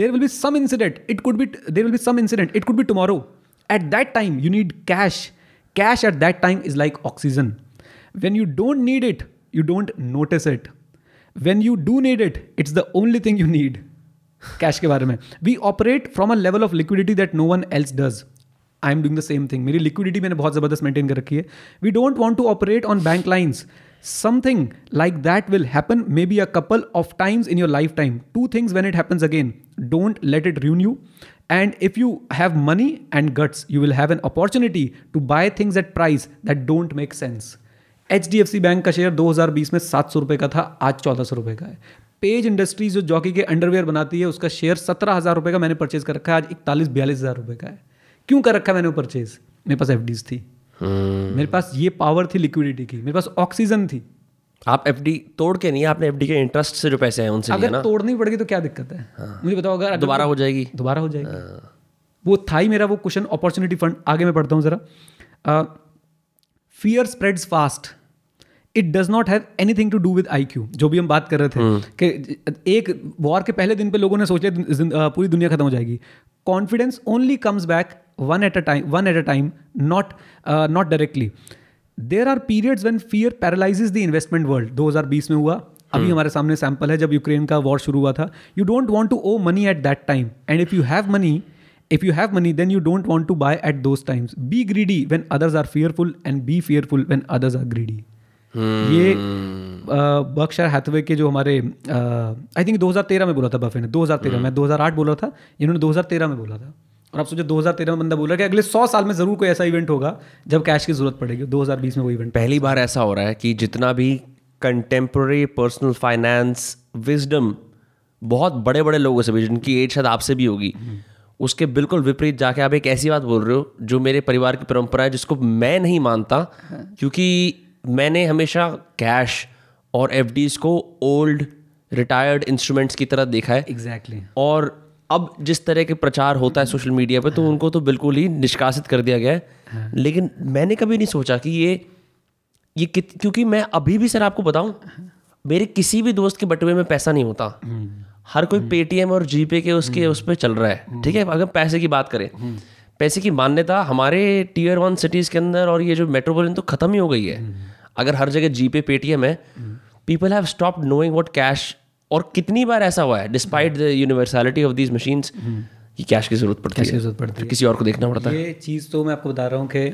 there will be some incident. It could be there will be some incident. It could be tomorrow. At that time, you need cash. Cash at that time is like oxygen. When you don't need it, you don't notice it. When you do need it, it's the only thing you need. Cash के बारे में we operate from a level of liquidity that no one else does. I am doing the same thing. मेरी liquidity मैंने बहुत जबरदस्त maintain कर रखी है. We don't want to operate on bank lines. Something like that will happen maybe a couple of times in your lifetime. Two things when it happens again, don't let it ruin you. And if you have money and guts, you will have an opportunity to buy things at price that don't make sense. H D F C bank का share twenty twenty में सात सौ रुपए का था, आज चौदह सौ रुपए का है. पेज इंडस्ट्रीज जो जॉकी के अंडरवेयर बनाती है, उसका शेयर सत्रह हज़ार रुपये का मैंने परचेज कर रखा है, आज इकतालीस बयालीस हज़ार रुपये का है. क्यों कर रखा है मैंने वो परचेज? मेरे पास एफडीज थी. hmm. मेरे पास ये पावर थी लिक्विडिटी की, मेरे पास ऑक्सीजन थी. आप एफडी तोड़ के नहीं, आपने एफडी के इंटरेस्ट से जो पैसे हैं उनसे अगर ना? तोड़नी पड़ गई तो क्या दिक्कत है? हाँ. मुझे बताओ, अगर दोबारा हो जाएगी दोबारा हो जाएगी हाँ. वो था ही मेरा वो कुशन अपॉर्चुनिटी फंड. आगे मैं पढ़ता हूँ ज़रा. Fear spreads fast. It does not have anything to do with I Q. जो भी हम बात कर रहे थे hmm. कि एक वॉर के पहले दिन पे लोगों ने सोचा पूरी दुनिया खत्म हो जाएगी. Confidence only comes back one at a time one at a time not not directly. There are periods when fear paralyses the investment world. twenty twenty में हुआ. अभी हमारे सामने सैंपल है जब यूक्रेन का वॉर शुरू हुआ था. You don't want to owe money at that time. And if you have money If you have money, then you don't want to buy at those times. Be greedy when others are fearful and be fearful when others are greedy. Hmm. ये Berkshire Hathaway के जो हमारे I think twenty thirteen में बोला था buffet ने. twenty thirteen में twenty oh eight बोला था, इन्होंने twenty thirteen में बोला था. और आप सोचो twenty thirteen में बंदा बोला कि अगले सौ साल में जरूर कोई ऐसा इवेंट होगा जब कैश की जरूरत पड़ेगी. twenty twenty में वो इवेंट पहली बार ऐसा हो रहा है कि जितना भी कंटेम्प्रेरी पर्सनल फाइनेंस विजडम बहुत बड़े बड़े लोगों से भी, जिनकी एज शायद आपसे भी होगी, उसके बिल्कुल विपरीत जाके आप एक ऐसी बात बोल रहे हो जो मेरे परिवार की परंपरा है, जिसको मैं नहीं मानता. हाँ. क्योंकि मैंने हमेशा कैश और एफडीज को ओल्ड रिटायर्ड इंस्ट्रूमेंट्स की तरह देखा है. Exactly exactly. और अब जिस तरह के प्रचार होता है सोशल मीडिया पे, तो हाँ. उनको तो बिल्कुल ही निष्कासित कर दिया गया है. हाँ. लेकिन मैंने कभी नहीं सोचा कि ये ये क्योंकि मैं अभी भी सर आपको बताऊँ, हाँ. मेरे किसी भी दोस्त के बटुए में पैसा नहीं होता. हाँ. हर कोई पेटीएम और जीपे के उसके उस पर चल रहा है. ठीक है, अगर पैसे की बात करें, पैसे की मान्यता हमारे टीयर वन सिटीज़ के अंदर और ये जो मेट्रोपोलिटन तो ख़त्म ही हो गई है. अगर हर जगह जीपे पेटीएम है, people have stopped knowing what cash. और कितनी बार ऐसा हुआ है despite the universality of these machines कि कैश की जरूरत पड़ती है, किसी और को देखना पड़ता है. ये चीज़ तो मैं आपको बता रहा हूँ कि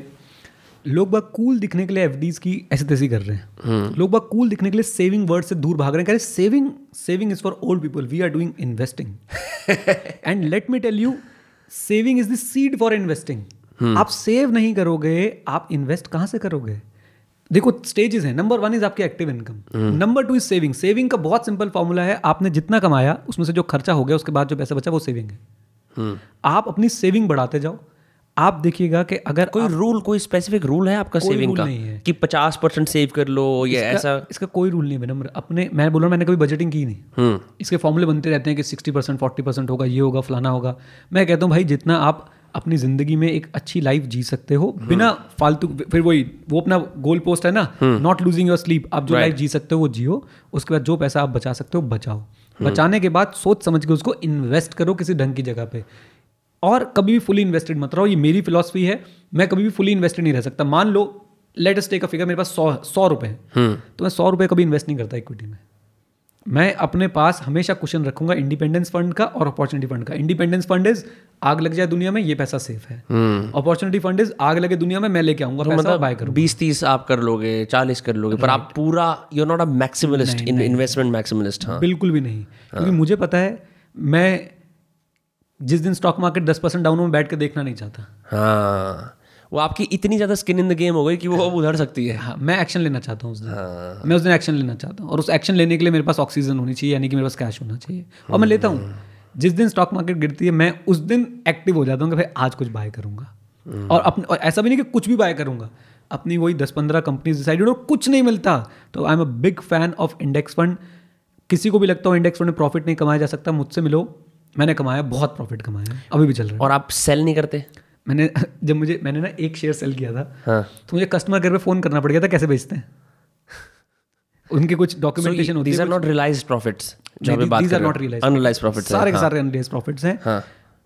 लोग बाग कूल दिखने के लिए एफडीज की ऐसे तैसी कर रहे हैं. लोग बाग कूल दिखने के लिए सेविंग वर्ड से दूर भाग रहे हैं. कह रहे saving saving is for old people, we are doing investing. And let me tell you, saving is the seed for investing. आप सेव नहीं करोगे, आप इन्वेस्ट कहाँ से करोगे? देखो स्टेजेस हैं. नंबर वन इज आपकी active income, number two is saving. Saving का बहुत सिंपल फॉर्मूला है, आपने जितना कमाया उसमें से जो खर्चा हो गया, उसके बाद जो पैसा बचा वो सेविंग है. hmm. आप अपनी सेविंग बढ़ाते जाओ. आप देखिएगा कि अगर कोई रूल, कोई स्पेसिफिक रूल है आपका सेविंग का कि fifty percent सेव कर लो या ऐसा? इसका कोई रूल नहीं है. मैंने अपने मैं बोल रहा हूँ, मैंने कभी बजटिंग की नहीं. इसके फॉर्मूले बनते रहते हैं कि sixty percent forty percent होगा, ये होगा, फलाना होगा. मैं कहता हूँ भाई, जितना आप अपनी ज़िंदगी में एक अच्छी लाइफ जी सकते हो बिना फालतू, फिर वही वो अपना गोल पोस्ट है ना, नॉट लूजिंग योर स्लीप. आप जो लाइफ जी सकते हो वो जियो. उसके बाद जो पैसा आप बचा सकते हो बचाओ. बचाने के बाद सोच समझ के उसको इन्वेस्ट करो किसी ढंग की जगह पे. और कभी भी फुली इन्वेस्टेड मत रहो. ये मेरी फिलॉसफी है. मैं कभी भी फुली इन्वेस्टेड नहीं रह सकता. मान लो let us take a figure, मेरे पास सौ सौ रुपये, तो मैं सौ रुपये कभी इन्वेस्ट नहीं करता इक्विटी में. मैं अपने पास हमेशा कुशन रखूंगा इंडिपेंडेंस फंड का और अपॉर्चुनिटी फंड का. इंडिपेंडेंस फंड इज आग लग जाए दुनिया में, ये पैसा सेफ है. अपॉर्चुनिटी फंड इज आग लगे दुनिया में, मैं लेके आऊंगा तो पैसा, बाय करूंगा. बीस तीस आप कर लोगे, चालीस कर लोगे, पर आप पूरा, you are not a maximalist, investment maximalist बिल्कुल भी नहीं. क्योंकि मुझे पता है, मैं जिस दिन stock market ten percent down में बैठ के देखना नहीं चाहता. हाँ, वो आपकी इतनी ज़्यादा स्किन इन द गेम हो गई कि वो अब उधर सकती है. हाँ, मैं एक्शन लेना चाहता हूँ उस दिन. हाँ. मैं उस दिन एक्शन लेना चाहता हूँ. और उस एक्शन लेने के लिए मेरे पास ऑक्सीजन होनी चाहिए, यानी कि मेरे पास कैश होना चाहिए. और मैं लेता हूँ. जिस दिन स्टॉक मार्केट गिरती है, मैं उस दिन एक्टिव हो जाता हूँ कि भाई आज कुछ बाय करूँगा. और अपने, और ऐसा भी नहीं कि कुछ भी बाय करूँगा, अपनी वही दस पंद्रह कंपनीज डिसाइडेड. और कुछ नहीं मिलता तो I am a big fan of index fund. किसी को भी लगता हो इंडेक्स फंड में प्रॉफिट नहीं कमाया जा सकता, मुझसे मिलो, मैंने कमाया, बहुत प्रॉफिट कमाया, अभी भी चल रहा है। और आप सेल नहीं करते? मैंने जब मुझे मैंने ना एक शेयर सेल किया था, हाँ, तो मुझे कस्टमर केयर पे फ़ोन करना पड़ गया था कैसे बेचते हैं। उनके कुछ डॉक्यूमेंटेशन होती है। These are not realised profits, these are not realised, unrealised profits, सारे के सारे अनरियलाइज्ड प्रॉफिट्स हैं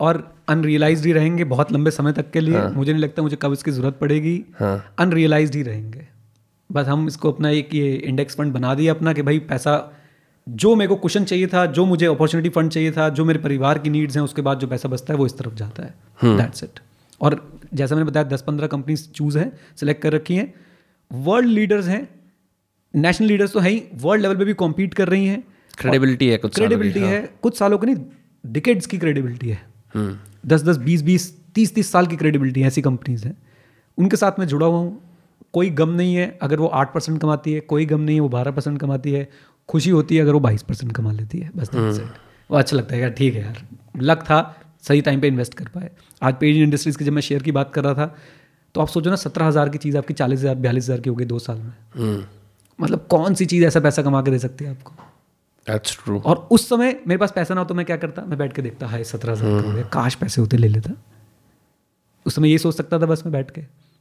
और अनरियलाइज्ड ही रहेंगे बहुत लंबे समय तक के लिए। मुझे नहीं लगता मुझे कब इसकी जरूरत पड़ेगी, अनरियलाइज्ड ही रहेंगे। बस हम इसको अपना एक ये इंडेक्स फंड बना दिया अपना कि भाई पैसा जो मेरे को कुशन चाहिए था, जो मुझे अपॉर्चुनिटी फंड चाहिए था, जो मेरे परिवार की नीड्स हैं, उसके बाद जो पैसा बचता है वो इस तरफ जाता है। That's it. और जैसा मैंने बताया दस पंद्रह कंपनीज चूज हैं, सिलेक्ट कर रखी हैं, वर्ल्ड लीडर्स हैं, नेशनल लीडर्स तो है ही, वर्ल्ड लेवल पे भी कॉम्पीट कर रही हैं, क्रेडिबिलिटी है, कुछ क्रेडिबिलिटी है, कुछ सालों की नहीं डिकेड्स की क्रेडिबिलिटी है, दस दस बीस बीस तीस तीस साल की क्रेडिबिलिटी है। ऐसी कंपनीज हैं, उनके साथ मैं जुड़ा हुआ हूँ, कोई गम नहीं है अगर वो आठ परसेंट कमाती है, कोई गम नहीं है वो बारह परसेंट कमाती है, खुशी होती है अगर वो बाईस परसेंट कमा लेती है। बस वो अच्छा लगता है यार, ठीक है यार, लक था, सही टाइम पे इन्वेस्ट कर पाए। आज पेज इंडस्ट्रीज़ की जब मैं शेयर की बात कर रहा था तो आप सोचो ना, सत्रह हज़ार की चीज़ आपकी चालीस हज़ार बयालीस हज़ार की हो गई दो साल में। मतलब कौन सी चीज़ ऐसा पैसा कमा के दे सकती है आपको? That's true. और उस समय मेरे पास पैसा ना हो तो मैं क्या करता, मैं बैठ के देखता, हाय सत्रह हज़ार काश पैसे होते ले लेता। उस समय ये सोच सकता था बस मैं बैठ के,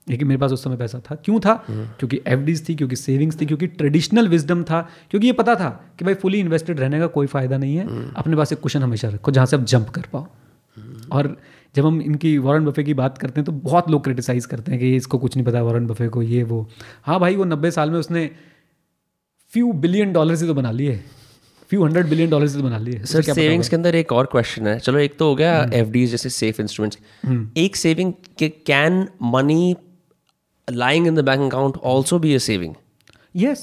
लेकिन मेरे पास उस समय पैसा था। क्यों था? क्योंकि एफडीज थी, क्योंकि सेविंग्स थी, क्योंकि ट्रेडिशनल विजडम था, क्योंकि ये पता था कि भाई फुली इन्वेस्टेड रहने का कोई फायदा नहीं है, अपने पास एक कुशन हमेशा रखो जहाँ से आप जंप कर पाओ। और जब हम इनकी वॉरेन बफे की बात करते हैं तो बहुत लोग क्रिटिसाइज़ करते हैं कि इसको कुछ नहीं पता, वॉरेन बफे को ये वो। हाँ भाई, वो नब्बे साल में उसने फ्यू बिलियन डॉलर से तो बना लिए, फ्यू हंड्रेड बिलियन डॉलर से तो बना लिए। सर, सेविंग्स के अंदर एक और क्वेश्चन है। चलो, एक तो हो गया एफडीज जैसे सेफ इंस्ट्रूमेंट्स, एक सेविंग के can money lying in the bank account also be a saving? Yes,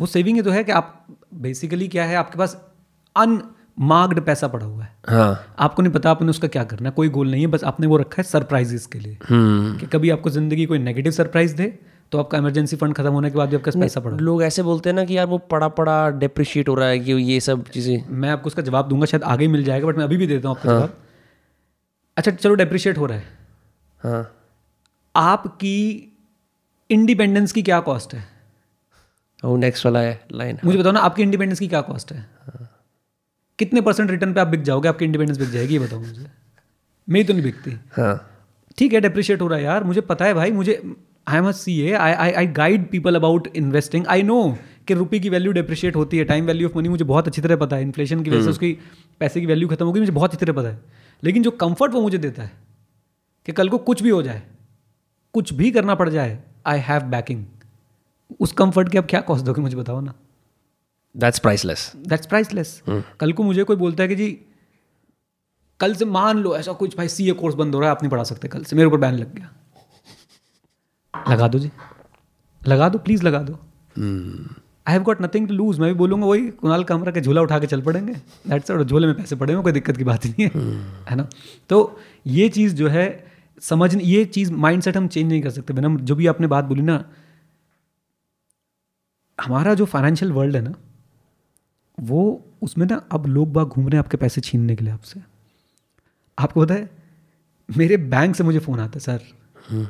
वो saving ही तो है कि आप basically क्या है, आपके पास unmarked पैसा पड़ा हुआ है। हाँ. आपको नहीं पता आपने उसका क्या करना है, कोई गोल नहीं है, बस आपने वो रखा है सरप्राइजेस के लिए। hmm. कि कभी आपको जिंदगी कोई नेगेटिव सरप्राइज दे तो आपका इमरजेंसी फंड खत्म होने के बाद भी आपका पैसा पड़ा। लोग ऐसे बोलते हैं ना कि यार वो पड़ा पड़ा डिप्रिशिएट हो रहा है, कि ये सब चीज़ें। मैं आपको उसका जवाब दूंगा, शायद आगे मिल जाएगा, बट मैं अभी भी देता हूँ आपका जवाब। अच्छा चलो, डिप्रिशिएट हो रहा है, हाँ, आपकी इंडिपेंडेंस की क्या कॉस्ट है? वो नेक्स्ट वाला है लाइन, मुझे बताओ ना, आपकी इंडिपेंडेंस की क्या कॉस्ट है? कितने परसेंट रिटर्न पे आप बिक जाओगे, आपकी इंडिपेंडेंस बिक जाएगी, ये बताओ मुझे। मेरी तो नहीं बिकती। ठीक है, डेप्रिशिएट हो रहा है यार, मुझे पता है भाई, मुझे I am a CA, I I I guide people about investing, I know कि रुपये की वैल्यू डेप्रिशिएट होती है, टाइम वैल्यू ऑफ मनी मुझे बहुत अच्छी तरह पता है, इन्फ्लेशन की वजह से उसकी पैसे की वैल्यू खत्म होगी, मुझे बहुत अच्छी तरह पता है। लेकिन जो कंफर्ट वो मुझे देता है कि कल को कुछ भी हो जाए, कुछ भी करना पड़ जाए, आई हैव बैकिंग, उस कंफर्ट की आप क्या कॉस्ट दोगे मुझे बताओ ना। That's priceless, that's priceless. कल को मुझे कोई बोलता है कि जी कल से मान लो ऐसा कुछ, भाई सीए कोर्स बंद हो रहा है, आप नहीं पढ़ा सकते, कल से मेरे ऊपर बैन लग गया, लगा दो जी, लगा दो, प्लीज लगा दो। I have got nothing to lose, मैं भी बोलूँगा वही कुणाल कामरा के, झूला उठा के चल पड़ेंगे, दैट्स इट, झूले में पैसे पड़े हुए, कोई दिक्कत की बात नहीं है, है ना। तो ये चीज़ जो है समझ, ये चीज माइंडसेट हम चेंज नहीं कर सकते। मैडम जो भी आपने बात बोली ना, हमारा जो फाइनेंशियल वर्ल्ड है ना, वो उसमें ना अब लोग बाग घूम रहे हैं आपके पैसे छीनने के लिए आपसे। आपको पता है, मेरे बैंक से मुझे फ़ोन आता है, सर हुँ.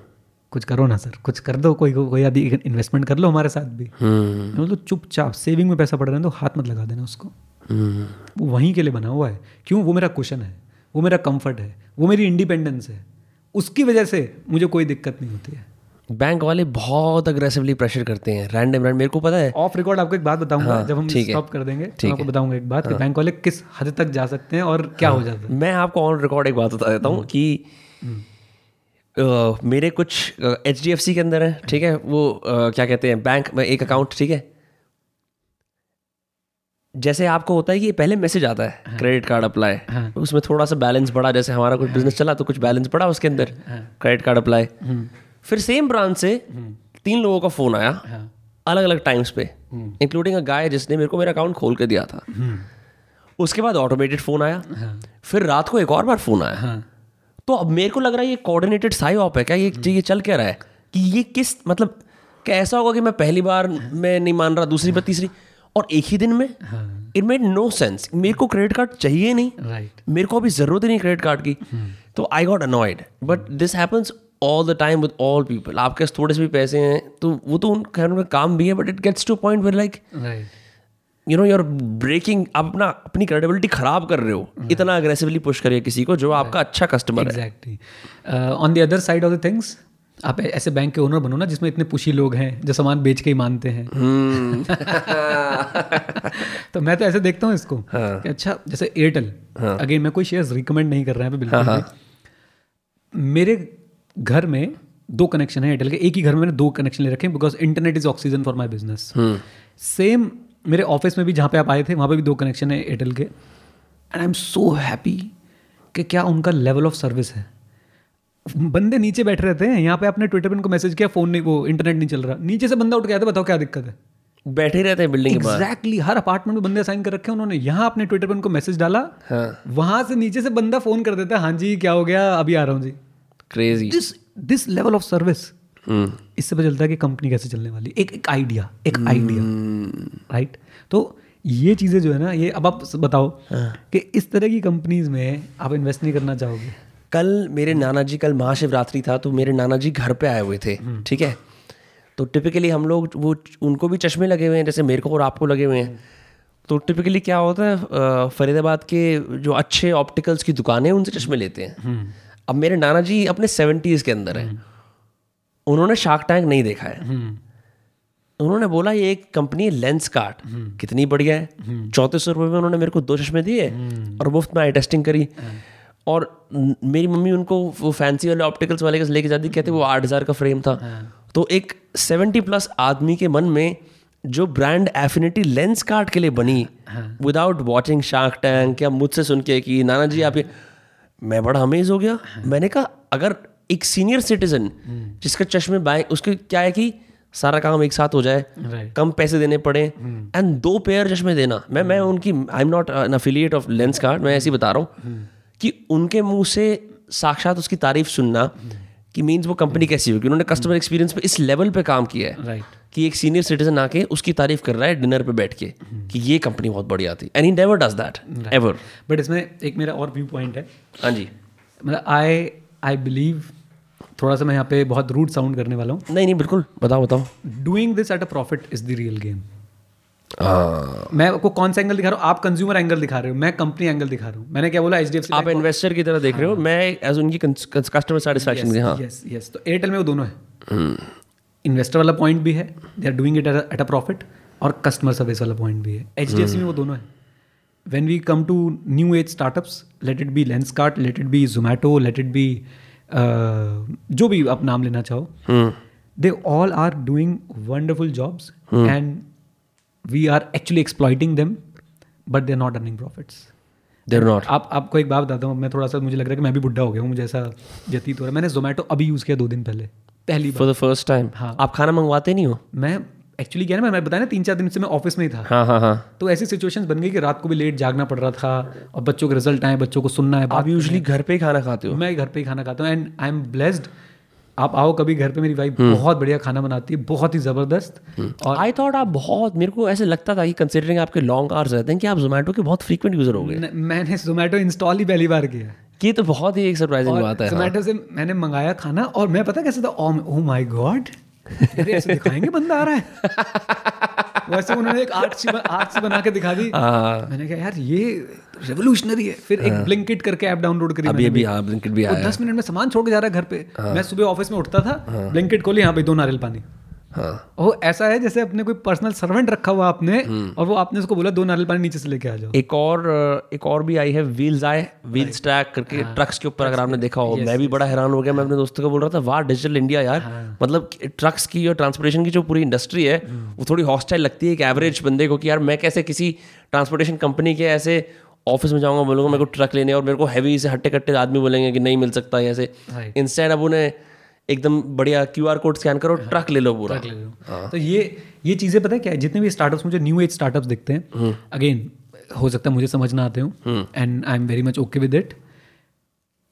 कुछ करो ना सर, कुछ कर दो, कोई कोई आदि इन्वेस्टमेंट कर लो हमारे साथ भी। मतलब तो चुपचाप सेविंग में पैसा पड़ रहा है तो हाथ मत लगा देना उसको, हुँ. वो वहीं के लिए बना हुआ है। क्यों? वो मेरा कुशन है, वो मेरा कम्फर्ट है, वो मेरी इंडिपेंडेंस है, उसकी वजह से मुझे कोई दिक्कत नहीं होती है। बैंक वाले बहुत अग्रेसिवली प्रेशर करते हैं रैंडम रैंडम, मेरे को पता है। ऑफ रिकॉर्ड आपको एक बात बताऊंगा, हाँ, जब हम स्टॉप कर देंगे तो आपको बताऊंगा एक बात, हाँ, कि बैंक वाले किस हद तक जा सकते हैं और क्या हाँ, हो जाता है। मैं आपको ऑन रिकॉर्ड एक बात बता देता हूँ कि आ, मेरे कुछ एच डी एफ सी के अंदर है, ठीक है, वो आ, क्या कहते हैं, बैंक में एक अकाउंट, ठीक है, जैसे आपको होता है कि पहले मैसेज आता है, हाँ, क्रेडिट कार्ड अप्लाई, हाँ, उसमें थोड़ा सा बैलेंस बढ़ा, जैसे हमारा कुछ बिजनेस चला तो कुछ बैलेंस बढ़ा उसके अंदर, हाँ, क्रेडिट कार्ड अप्लाई। फिर सेम ब्रांच से तीन लोगों का फ़ोन आया, हाँ, अलग अलग टाइम्स पे, इंक्लूडिंग अ गाय जिसने मेरे को मेरा अकाउंट खोल के दिया था। उसके बाद ऑटोमेटेड फ़ोन आया, हाँ, फिर रात को एक और बार फ़ोन आया, हाँ, तो अब मेरे को लग रहा है ये कोऑर्डिनेटेड साई ऑप है क्या, ये ये चल क्या रहा है, कि ये किस मतलब क्या ऐसा होगा कि मैं पहली बार मैं नहीं मान रहा, दूसरी बार, तीसरी, और एक ही दिन में। It made no sense. मेरे को क्रेडिट कार्ड चाहिए नहीं, right, मेरे को अभी जरूरत ही नहीं क्रेडिट कार्ड की, hmm. तो I got annoyed, but this happens all the time with all people. आपके पास थोड़े से भी पैसे हैं तो वो तो उन खैर में काम भी है, but it gets to point where like you know you're breaking, आप अपना अपनी क्रेडिबिलिटी खराब कर रहे हो इतना अग्रेसिवली पुश करिए किसी को जो आपका अच्छा कस्टमर है. Exactly. On the other side of the things, आप ऐसे बैंक के ओनर बनो ना जिसमें इतने पुशी लोग हैं जो सामान बेच के ही मानते हैं. तो मैं तो ऐसे देखता हूँ इसको. हाँ. अच्छा, जैसे एयरटेल, अगेन मैं कोई शेयर्स रिकमेंड नहीं कर रहा है बिल्कुल. हाँ. मेरे घर में दो कनेक्शन है एयरटेल के, एक ही घर में मैंने दो कनेक्शन ले रखे because internet is oxygen for my business. Same मेरे ऑफिस में भी जहाँ पे आप आए थे वहाँ पे भी दो कनेक्शन है एयरटेल के, and I am so happy कि क्या उनका लेवल ऑफ सर्विस है. बंदे नीचे बैठे रहते हैं, यहाँ पे आपने ट्विटर पे उनको मैसेज किया, फोन नहीं, वो इंटरनेट नहीं चल रहा, नीचे से बंदा उठ के आता है, बताओ क्या दिक्कत है, बैठे ही रहते हैं बिल्डिंग के बाहर. एग्जैक्टली. हर अपार्टमेंट में बंदे साइन कर रखे हैं उन्होंने. यहाँ आपने ट्विटर पे उनको मैसेज डाला. हाँ. वहाँ से नीचे से बंदा फोन कर देता है, हाँ जी क्या हो गया, अभी आ रहा हूँ जी. Crazy. This this level of service. इससे पता चलता है कि कंपनी कैसे चलने वाली. एक एक आइडिया, एक आइडिया, राइट. तो ये चीज़ें जो है ना, ये अब आप बताओ कि इस तरह की कंपनीज में आप इन्वेस्ट नहीं करना चाहोगे. कल मेरे नाना जी, कल महाशिवरात्रि था तो मेरे नाना जी घर पे आए हुए थे, ठीक है. तो टिपिकली हम लोग वो, उनको भी चश्मे लगे हुए हैं जैसे मेरे को और आपको लगे हुए हैं. तो टिपिकली क्या होता है, फरीदाबाद के जो अच्छे ऑप्टिकल्स की दुकानें उनसे चश्मे लेते हैं. अब मेरे नाना जी अपने सेवेंटीज़ के अंदर हैं, उन्होंने शार्क टैंक नहीं देखा है. उन्होंने बोला ये एक कंपनी है लेंसकार्ट, कितनी बढ़िया है, चौंतीस सौ रुपये में उन्होंने मेरे को दो चश्मे दिए और मुफ्त में आई टेस्टिंग करी. और मेरी मम्मी उनको वो फैंसी वाले ऑप्टिकल्स वाले लेके जाती, कहते वो आठ हज़ार का फ्रेम था. तो एक सेवेंटी प्लस आदमी के मन में जो ब्रांड एफिनिटी लेंसकार्ट के लिए बनी, विदाउट वॉचिंग शार्क टैंक या मुझसे सुन के कि नाना जी आप ये, मैं बड़ा अमेज हो गया. मैंने कहा अगर एक सीनियर सिटीजन जिसका चश्मे बाएं, उसके क्या है कि सारा काम एक साथ हो जाए, right. कम पैसे देने पड़े, एंड दो पेयर चश्मे देना. मैं मैं उनकी, I am not an affiliate of Lenskart, मैं ऐसे ही बता रहा हूँ कि उनके मुंह से साक्षात उसकी तारीफ सुनना कि मीन्स वो कंपनी कैसी होगी. उन्होंने कस्टमर एक्सपीरियंस पे इस लेवल पे काम किया है, right. कि एक सीनियर सिटीजन आके उसकी तारीफ कर रहा है डिनर पे बैठ के कि ये कंपनी बहुत बढ़िया थी, and he never does that ever. But इसमें एक मेरा और व्यू पॉइंट है. हाँ जी, मतलब आई आई बिलीव, थोड़ा सा मैं यहाँ पे बहुत रूड साउंड करने वाला हूँ. नहीं नहीं बिल्कुल, बताओ बताओ. Doing this at a profit is the real game. मैं आपको कौन सा एंगल दिखा रहा हूँ, आप कंज्यूमर एंगल दिखा रहे हो, मैं कंपनी एंगल दिखा रहा हूँ. मैंने क्या बोला, एचडीएफसी आप इन्वेस्टर की तरह देख रहे हो, मैं एज उनकी कस्टमर सेटिस्फैक्शन. हाँ यस यस. तो एयरटेल में वो दोनों है, इन्वेस्टर वाला पॉइंट भी है, they are doing it at a profit, और कस्टमर सर्विस वाला पॉइंट भी है. एचडीएफसी में वो दोनों है. When we come to new age startups, let it be Lenskart, let it be Zomato, let it be जो भी आप नाम लेना चाहो, they all are doing wonderful jobs and we are actually exploiting them, but they are not earning profits. They're not. आप आपको एक बात बताता हूँ, मैं थोड़ा सा, मुझे लग रहा है कि मैं भी बुढ़ा हो गया हूँ, मुझे ऐसा जतीत हो रहा है. मैंने जोमेटो अभी यूज़ किया दो दिन पहले, पहली बार, for the first time. हाँ. आप खाना मंगवाते नहीं हो? मैं एक्चुअली क्या है ना, मैं बताया ना तीन चार दिन से मैं ऑफिस में ही था. हाँ हाँ हाँ. तो ऐसी सिचुएशंस बन गई कि रात को भी लेट जागना पड़ रहा था, और बच्चों के रिजल्ट आए, बच्चों को सुनना है. आप यूजली घर पे ही खाना खाते हो? मैं घर पे ही खाना खाता हूँ, एंड आई एम ब्लेस्ड. आप आओ कभी घर पे, मेरी वाइफ बहुत बढ़िया खाना बनाती है, बहुत ही ज़बरदस्त. और आई थॉट आप बहुत, मेरे को ऐसे लगता था कि कंसिडरिंग आपके लॉन्ग आवर्स रहते हैं कि आप जोमेटो के बहुत फ्रीक्वेंट यूज़र हो गए. मैंने जोमेटो इंस्टॉल ही पहली बार किया. ये तो बहुत ही एक सरप्राइजिंग बात है. जोमेटो से मैंने मंगाया खाना, और मैं पता कैसे था, ओह माय गॉड, ऐसे दिखाएंगे बंदा आ रहा है. वैसे उन्होंने एक आर्ट आर्ट से बना के दिखा दी. मैंने कहा यार ये रेवोल्यूशनरी है. फिर एक ब्लिंकिट करके ऐप डाउनलोड करी अभी अभी. हाँ, ब्लिंकिट भी आया. दस मिनट में सामान छोड़ के जा रहा है घर पे. मैं सुबह ऑफिस में उठता था, ब्लिंकिट खोली, यहाँ पे दो नारियल पानी. हाँ. वो ऐसा है जैसे अपने कोई पर्सनल सर्वेंट रखा हुआ आपने, और वो आपने उसको बोला दो नारियल पानी नीचे से लेके आ जाओ. एक और एक और भी आई है, व्हील्स आए, व्हील्स ट्रैक करके. हाँ. ट्रक्स के ऊपर अगर आपने देखा हो, मैं भी बड़ा हैरान हो गया. मैं अपने दोस्तों को बोल रहा था, वाह डिजिटल इंडिया यार. हाँ. मतलब ट्रक्स की और ट्रांसपोर्टेशन की जो पूरी इंडस्ट्री है वो थोड़ी हॉस्टाइल लगती है एक एवरेज बंदे को कि यार मैं कैसे किसी ट्रांसपोर्टेशन कंपनी के ऐसे ऑफिस में जाऊँगा, बोलूँगा मेरे को ट्रक लेने, और मेरे को हैवी से हट्टे कट्टे आदमी बोलेंगे कि नहीं मिल सकता है ऐसे. इंस्टेंट अब उन्हें एकदम बढ़िया क्यू आर कोड स्कैन करो, ट्रक ले लो पूरा. तो ये ये चीज़ें पता है क्या है, जितने भी स्टार्टअप्स मुझे न्यू एज स्टार्टअप्स दिखते हैं, अगेन हो सकता है मुझे समझ ना आते हूँ, and I am very much okay with it.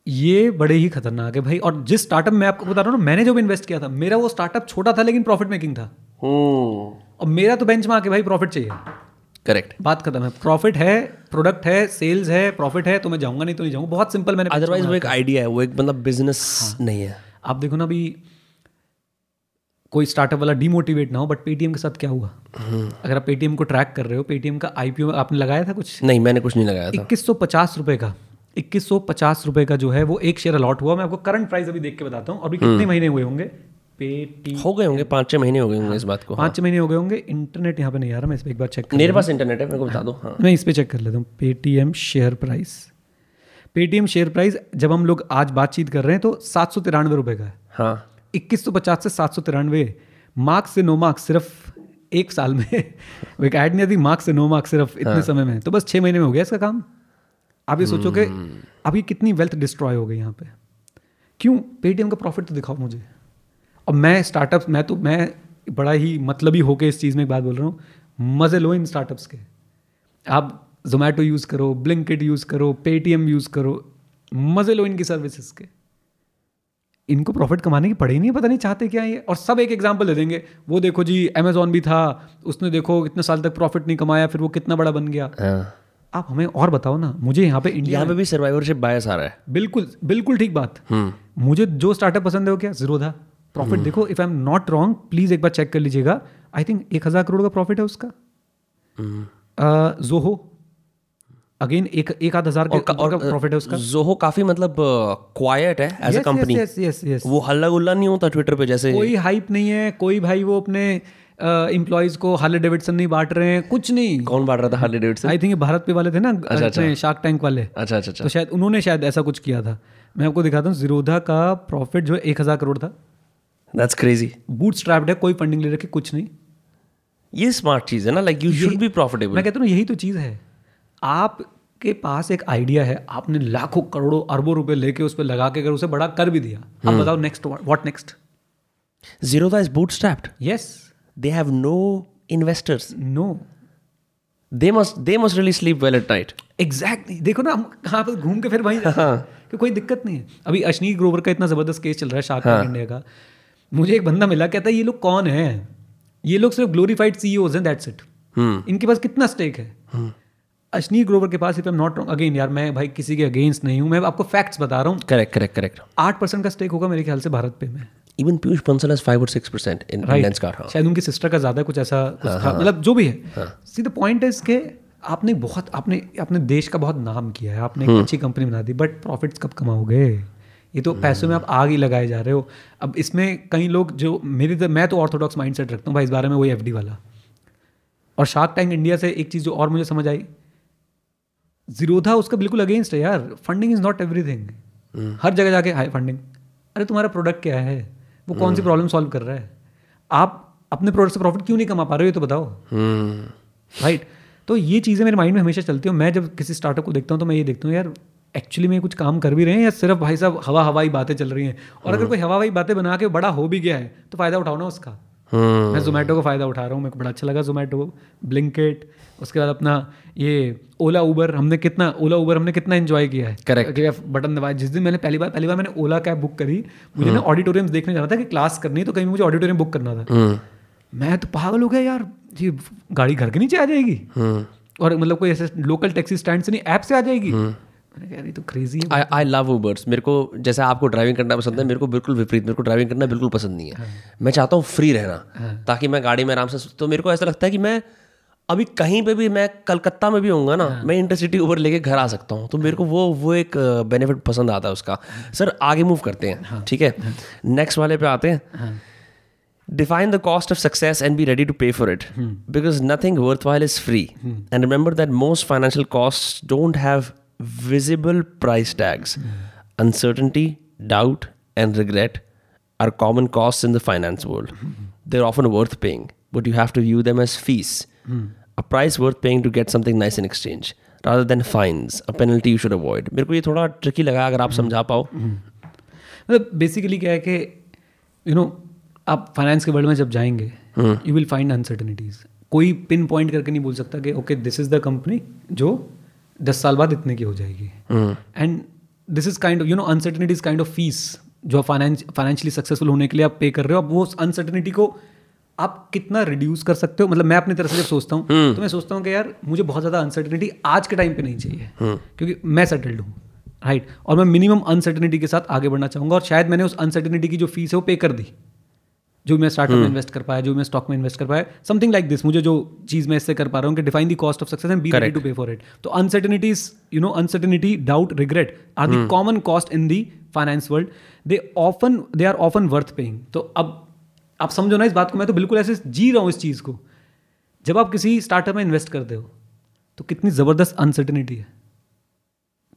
ये बड़े ही खतरनाक है भाई. और जिस स्टार्टअप में आपको बता रहा हूँ ना, मैंने जो भी इन्वेस्ट किया था, मेरा वो स्टार्टअप छोटा था लेकिन प्रॉफिट मेकिंग था. और मेरा तो बेंच मार्क है भाई, प्रॉफिट चाहिए. करेक्ट, बात खत्म है. प्रॉफिट है, प्रोडक्ट है, सेल्स है, प्रॉफिट है, तो मैं जाऊँगा, नहीं तो नहीं जाऊँगा. बहुत सिंपल. मैंने अदरवाइज वो एक आइडिया है, वो एक मतलब बिजनेस नहीं है. आप देखो ना, अभी कोई स्टार्टअप वाला डीमोटिवेट ना हो, बट पेटीएम के साथ क्या हुआ? अगर आप पेटीएम को ट्रैक कर रहे हो, पेटीएम का आईपीओ आपने लगाया था कुछ? नहीं, मैंने कुछ नहीं लगाया था। इक्कीस सौ पचास रुपये का इक्कीस सौ पचास रुपये का जो है वो एक शेयर अलॉट हुआ। मैं आपको करंट प्राइस अभी देख के बताता हूँ। अभी कितने महीने हुए होंगे? हो गए होंगे पाँच छः महीने हो गए होंगे इस बात को। पाँच छः महीने हो गए होंगे। इंटरनेट यहाँ पे नहीं आ रहा, मैं इस पर एक बार चेक कर, मेरे पास इंटरनेट है, मेरे को बता दो। हाँ, मैं इस पर चेक कर लेता हूँ। Paytm share price, Paytm share price जब हम लोग आज बातचीत कर रहे हैं तो सात सौ तिरानवे रुपये का है। हाँ, इक्कीस सौ पचास से सात सौ तिरानवे मार्क्स से नो मार्क्स सिर्फ एक साल में। एक ऐड नहीं आती, मार्क्स से नो मार्क्स सिर्फ इतने समय में। तो बस छः महीने में हो गया इसका काम। आप ये सोचो कि अभी कितनी वेल्थ डिस्ट्रॉय हो गई यहाँ पे। क्यों? पेटीएम का प्रॉफिट तो दिखाओ मुझे। और मैं स्टार्टअप्स, मैं तो मैं बड़ा ही मतलबी होके इस चीज़ में एक बात बोल रहा हूँ, मज़े लो इन स्टार्टअप्स के। आप जोमेटो यूज़ करो, ब्लिंकिट यूज़ करो, पेटीएम यूज़ करो, मज़े लो इनकी सर्विसेज के। इनको प्रॉफिट कमाने की पड़े ही नहीं, पता नहीं चाहते क्या ये। और सब एक एग्जाम्पल दे देंगे, वो देखो जी अमेजोन भी था, उसने देखो इतने साल तक प्रॉफिट नहीं कमाया, फिर वो कितना बड़ा बन गया। आप हमें और बताओ ना। मुझे यहाँ पे इंडिया में भी सर्वाइवरशिप बायस आ रहा है। बिल्कुल बिल्कुल ठीक बात। मुझे जो स्टार्टअप पसंद है वो क्या, ज़ीरोधा प्रॉफिट देखो। If I am not wrong, please एक बार चेक कर लीजिएगा। आई थिंक एक हजार करोड़ का प्रॉफिट है उसका। जोहो अगेन एक एक आध हजार का प्रॉफिट है उसका। जोहो काफी मतलब क्वाइट है एज अ कंपनी, वो हल्ला गुल्ला नहीं होता ट्विटर पे जैसे, कोई हाइप नहीं है, कोई भाई वो अपने एम्प्लॉइज को हार्ले डेविडसन नहीं बांट रहे हैं, कुछ नहीं। कौन बांट रहा था Harley Davidson? I think BharatPe वाले थे ना, शार्क टैंक वाले। अच्छा अच्छा, तो शायद उन्होंने शायद ऐसा कुछ किया था। मैं आपको दिखाता हूँ, ज़ीरोधा का प्रॉफिट जो है एक हजार करोड़ था। That's crazy. Bootstrapped है, कोई फंडिंग ले रखी, कुछ नहीं। ये स्मार्ट चीज है ना, like you should be profitable. मैं कहता हूँ यही तो चीज है। आपके पास एक आइडिया है, आपने लाखों करोड़ों अरबों रुपए लेके उस पर लगा के अगर उसे बड़ा कर भी दिया, अब बताओ next what next? Zerodha is bootstrapped. Yes, they have no investors. No, they must they must really sleep well at night. Exactly, देखो ना हम कहाँ पर घूम के फिर वहीं कि कोई दिक्कत नहीं है। अभी अश्नी ग्रोवर का इतना जबरदस्त केस चल रहा है शार्क टैंक इंडिया का। मुझे एक बंदा मिला, कहता है ये लोग कौन हैं, ये लोग सिर्फ ग्लोरीफाइड सीईओज हैं, दैट्स इट। इनके पास कितना स्टेक है? hmm. अश्नी ग्रोवर के पास, if I am not wrong, again यार मैं भाई किसी के अगेंस्ट नहीं हूँ, मैं आपको फैक्ट्स बता रहा हूँ। करेक्ट करेक्ट करेक्ट आठ परसेंट का स्टेक होगा मेरे ख्याल से भारत पे में। Even Piyush Bansal has five और सिक्स परसेंट इन लेंसकार्ट। शायद उनकी सिस्टर का ज्यादा कुछ ऐसा कुछ था, मतलब जो भी है। सी द पॉइंट इज के आपने बहुत आपने अपने देश का बहुत नाम किया है, आपने एक अच्छी कंपनी बना दी, बट प्रॉफिट्स कब कमाओगे? ये तो पैसों में आप आग ही लगाए जा रहे हो। अब इसमें कई लोग जो मेरी तो, मैं तो ऑर्थोडॉक्स माइंडसेट रखता हूँ भाई इस बारे में, वही एफडी वाला। और शार्क टैंक इंडिया से एक चीज़ जो और मुझे समझ आई, ज़ीरोधा उसका बिल्कुल अगेंस्ट है यार। Funding is not everything. हर जगह जाके हाई फंडिंग, अरे तुम्हारा प्रोडक्ट क्या है, वो कौन सी प्रॉब्लम सॉल्व कर रहा है, आप अपने प्रोडक्ट से प्रॉफिट क्यों नहीं कमा पा रहे हो, ये तो बताओ, राइट? तो ये चीज़ें मेरे माइंड में हमेशा चलती हैं। मैं जब किसी स्टार्टअप को देखता हूँ तो मैं ये देखता हूँ यार एक्चुअली में कुछ काम कर भी रहे हैं या सिर्फ भाई साहब हवा हवाई बातें चल रही हैं। और अगर कोई हवा हवाई बातें बना के बड़ा हो भी गया है तो फ़ायदा उठाओ ना उसका। मैं जोमेटो का फ़ायदा उठा रहा हूँ, मेरे को बड़ा अच्छा लगा जोमेटो, ब्लिंकिट, उसके बाद अपना ये ओला उबर। हमने कितना ओला उबर हमने कितना इन्जॉय किया है। करेक्ट, बटन दबाया। जिस दिन मैंने पहली बार पहली बार मैंने ओला कैब बुक करी, मुझे ना ऑडिटोरियम्स देखने जाना था कि क्लास करनी है, तो कहीं मुझे ऑडिटोरियम बुक करना था। मैं तो पागल हो गया यार, ये गाड़ी घर के नीचे आ जाएगी और मतलब कोई ऐसे लोकल टैक्सी स्टैंड से नहीं, ऐप से आ जाएगी। तो क्रेजी है। I love Ubers. मेरे को जैसे आपको ड्राइविंग करना पसंद है, मेरे को बिल्कुल विपरीत, मेरे को ड्राइविंग करना बिल्कुल पसंद नहीं है। मैं चाहता हूँ फ्री रहना ताकि मैं गाड़ी में आराम से। तो मेरे को ऐसा लगता है कि मैं अभी कहीं पे भी, मैं कलकत्ता में भी होऊंगा ना, मैं इंटरसिटी उबर लेके घर आ सकता हूँ। तो मेरे को वो वो एक बेनिफिट पसंद आता है उसका। सर आगे मूव करते हैं, ठीक है, नेक्स्ट वाले पे आते हैं। Define the cost of success and be ready to pay for it. Hmm. Because nothing worthwhile is free. Hmm. And remember that most financial costs don't have visible price tags. Hmm. Uncertainty, doubt, and regret are common costs in the finance world. Hmm. They're often worth paying, but you have to view them as fees. Hmm. A price worth paying to get something nice in exchange, rather than fines, a penalty you should avoid. मेरे को ये थोड़ा tricky लगा, अगर आप समझा पाओ। मतलब basically क्या है कि you know आप फाइनेंस के वर्ल्ड में जब जाएंगे यू विल फाइंड अनसर्टनिटीज। कोई पिन पॉइंट करके नहीं बोल सकता कि okay this is the company जो दस साल बाद इतने की हो जाएगी। And this is kind of you know uncertainties kind of fees जो आप फाइनेंस फाइनेंशियली सक्सेसफुल होने के लिए आप पे कर रहे हो। अब वो अनसर्टनिटी को आप कितना रिड्यूस कर सकते हो। मतलब मैं अपनी तरफ से जब सोचता हूँ hmm. तो मैं सोचता हूँ कि यार मुझे बहुत ज़्यादा अनसर्टनिटी आज के टाइम पर नहीं चाहिए hmm. क्योंकि मैं सेटल्ड हूँ, राइट? और मैं मिनिमम अनसर्टनिटी के साथ आगे बढ़ना चाहूँगा। और शायद मैंने उस अनसर्टनिटी की जो फीस है वो पे कर दी जो मैं स्टार्टअप में इन्वेस्ट कर पाया, जो मैं स्टॉक में इन्वेस्ट कर पाया, समथिंग लाइक दिस. मुझे जो चीज़ मैं इससे कर पा रहा हूँ कि define the cost of success and be ready to pay for it. तो uncertainties, you know, uncertainty, doubt, regret are the common cost in the finance world. They often they are often worth paying. तो अब आप समझो ना इस बात को, मैं तो बिल्कुल ऐसे जी रहा हूँ इस चीज़ को. जब आप किसी स्टार्टअप में इन्वेस्ट करते हो तो कितनी ज़बरदस्त अनसर्टेनिटी है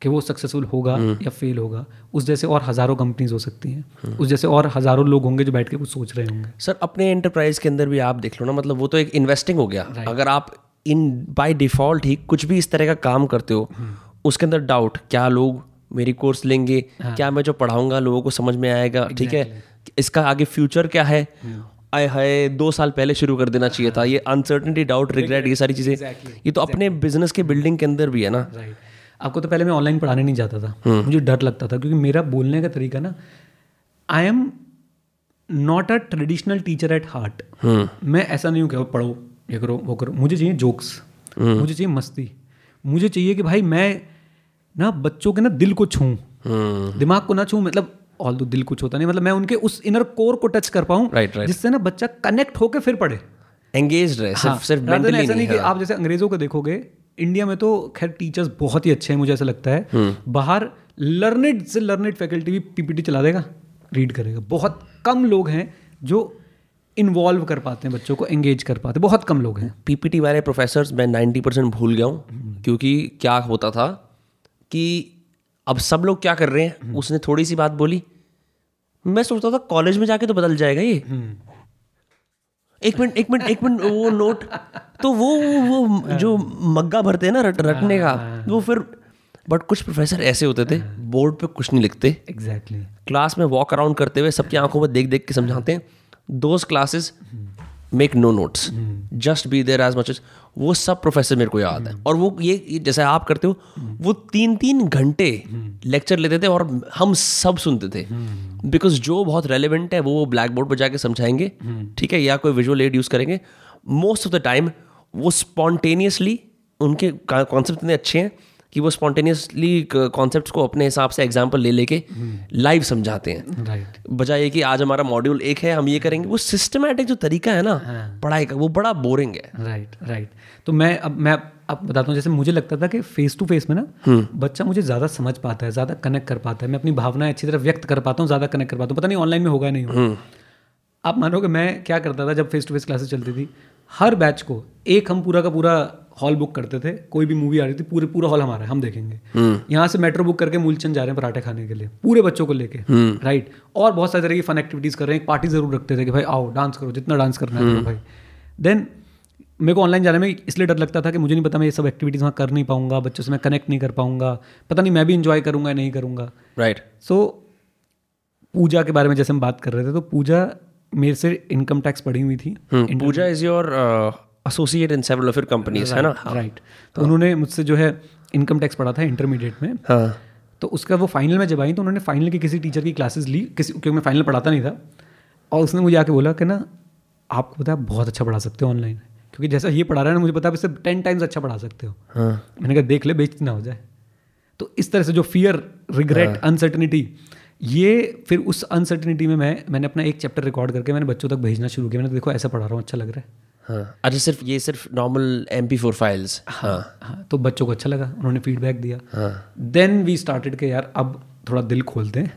कि वो सक्सेसफुल होगा या फेल होगा. उस जैसे और हज़ारों कंपनीज हो सकती हैं, उस जैसे और हज़ारों लोग होंगे जो बैठ के कुछ सोच रहे होंगे. सर अपने एंटरप्राइज के अंदर भी आप देख लो ना, मतलब वो तो एक इन्वेस्टिंग हो गया. अगर आप इन बाय डिफ़ॉल्ट ही कुछ भी इस तरह का काम करते हो, उसके अंदर डाउट, क्या लोग मेरी कोर्स लेंगे, क्या मैं जो पढ़ाऊँगा लोगों को समझ में आएगा, ठीक है, इसका आगे फ्यूचर क्या है, आए हाय दो साल पहले शुरू कर देना चाहिए था. ये अनसर्टेनिटी, डाउट, रिग्रेट, ये सारी चीज़ें exactly, ये तो exactly. अपने बिजनेस के बिल्डिंग के अंदर भी है ना. Right right. आपको तो पहले मैं ऑनलाइन पढ़ाने नहीं जाता था. hmm. मुझे डर लगता था क्योंकि मेरा बोलने का तरीका ना, I am not a traditional teacher at heart. मैं ऐसा नहीं हूँ कि पढ़ो ये करो वो करो. मुझे चाहिए जोक्स, hmm. मुझे चाहिए मस्ती, मुझे चाहिए कि भाई मैं ना बच्चों के ना दिल को छूँ, hmm. दिमाग को ना छूँ. मतलब ऑल तो दिल कुछ होता नहीं, मतलब मैं उनके उस इनर कोर को टच कर पाऊँ, right, right. जिससे ना बच्चा कनेक्ट होकर फिर पढ़े, एंगेज्ड रहे. हाँ, सिर्फ सिर्फ मेंटली नहीं, नहीं कि आप जैसे अंग्रेजों को देखोगे. इंडिया में तो खैर टीचर्स बहुत ही अच्छे हैं, मुझे ऐसा लगता है. hmm. बाहर लर्नेड से लर्नेड फैकल्टी भी पीपीटी चला देगा, रीड करेगा. बहुत कम लोग हैं जो इन्वॉल्व कर पाते हैं बच्चों को, एंगेज कर पाते हैं, बहुत कम लोग हैं. पीपीटी वाले प्रोफेसर्स मैं नाइन्टी परसेंट भूल गया हूँ, क्योंकि क्या होता था कि अब सब लोग क्या कर रहे हैं. उसने थोड़ी सी बात बोली, मैं सोचता था कॉलेज में जाके तो बदल जाएगा ये. एक मिनट एक मिनट एक मिनट वो नोट तो वो वो जो मग्गा भरते हैं ना रट, रटने का वो फिर. बट कुछ प्रोफेसर ऐसे होते थे, बोर्ड पे कुछ नहीं लिखते, एग्जैक्टली exactly. क्लास में वॉक अराउंड करते हुए सबकी आंखों पर देख देख के समझाते हैं. Those classes make no notes, just be there as much as. वो सब प्रोफेसर मेरे को याद है. और वो ये जैसे आप करते हो, वो तीन तीन घंटे लेक्चर लेते थे और हम सब सुनते थे, बिकॉज जो बहुत रेलिवेंट है वो वो ब्लैक बोर्ड पर जाके समझाएंगे, ठीक है, या कोई विजुअल एड यूज़ करेंगे. मोस्ट ऑफ द टाइम वो स्पॉन्टेनियसली, उनके कॉन्सेप्ट इतने अच्छे हैं कि वो स्पॉन्टेनियसली कॉन्सेप्ट्स को अपने हिसाब से एग्जाम्पल ले लेके लाइव समझाते हैं, right. बजाय कि आज हमारा मॉड्यूल एक है, हम ये करेंगे. वो सिस्टमेटिक जो तरीका है ना पढ़ाई का, वो बड़ा बोरिंग है. Right right, right right. तो मैं अब मैं अब बताता हूँ. जैसे मुझे लगता था कि फेस टू फेस में ना hmm. बच्चा मुझे ज़्यादा समझ पाता है, ज़्यादा कनेक्ट कर पाता है, मैं अपनी भावनाएं अच्छी तरह व्यक्त कर पाता हूँ, ज़्यादा कनेक्ट कर पाता हूँ. पता नहीं ऑनलाइन में होगा नहीं होगा. आप मानोगे मैं क्या करता था जब फेस टू फेस क्लासेस चलती थी, हर बैच को एक हम पूरा का पूरा हॉल बुक करते थे. कोई भी मूवी आ रही थी, पूरे पूरा हॉल हमारा है, हम देखेंगे. hmm. यहाँ से मेट्रो बुक करके मूलचंद जा रहे हैं पराठे खाने के लिए, पूरे बच्चों को लेके. hmm. राइट. और बहुत सारी तरह की फन एक्टिविटीज़ कर रहे हैं. एक पार्टी ज़रूर रखते थे कि भाई आओ डांस करो, जितना डांस करना hmm. है तो भाई. देन मेरे को ऑनलाइन जाने में इसलिए डर लगता था कि मुझे नहीं पता मैं ये सब एक्टिविटीज़ वहाँ कर नहीं पाऊंगा, बच्चों से मैं कनेक्ट नहीं कर पाऊंगा, पता नहीं मैं भी इंजॉय करूँगा या नहीं करूँगा. राइट. सो पूजा के बारे में जैसे हम बात कर रहे थे, तो पूजा मेरे से इनकम टैक्स पड़ी हुई थी. Puja is your associate in several of your companies, है ना? राइट. तो उन्होंने मुझसे जो है इनकम टैक्स पढ़ा था इंटरमीडिएट में. हाँ. तो उसका वो फाइनल में जब आई तो उन्होंने फाइनल की किसी टीचर की क्लासेस ली, किसी, क्योंकि मैं फाइनल पढ़ाता नहीं था. और उसने मुझे आके बोला कि ना आपको पता है बहुत अच्छा पढ़ा सकते हो ऑनलाइन, क्योंकि जैसा ये पढ़ा रहा है ना मुझे पता है इससे टेन टाइम्स अच्छा पढ़ा सकते हो. हाँ. मैंने कहा देख ले, बेइज्जती ना हो जाए. तो इस तरह से जो फियर, रिग्रेट, अनसर्टनिटी, ये फिर उस अनसर्टनिटी में मैं मैंने अपना एक चैप्टर रिकॉर्ड करके मैंने बच्चों तक भेजना शुरू किया. मैंने देखो ऐसा पढ़ा रहा हूँ, अच्छा लग रहा है. हाँ. अच्छा, सिर्फ ये सिर्फ normal M P four files. हाँ हाँ. तो बच्चों को अच्छा लगा, उन्होंने फीडबैक दिया. देन वी स्टार्टेड के यार अब थोड़ा दिल खोलते हैं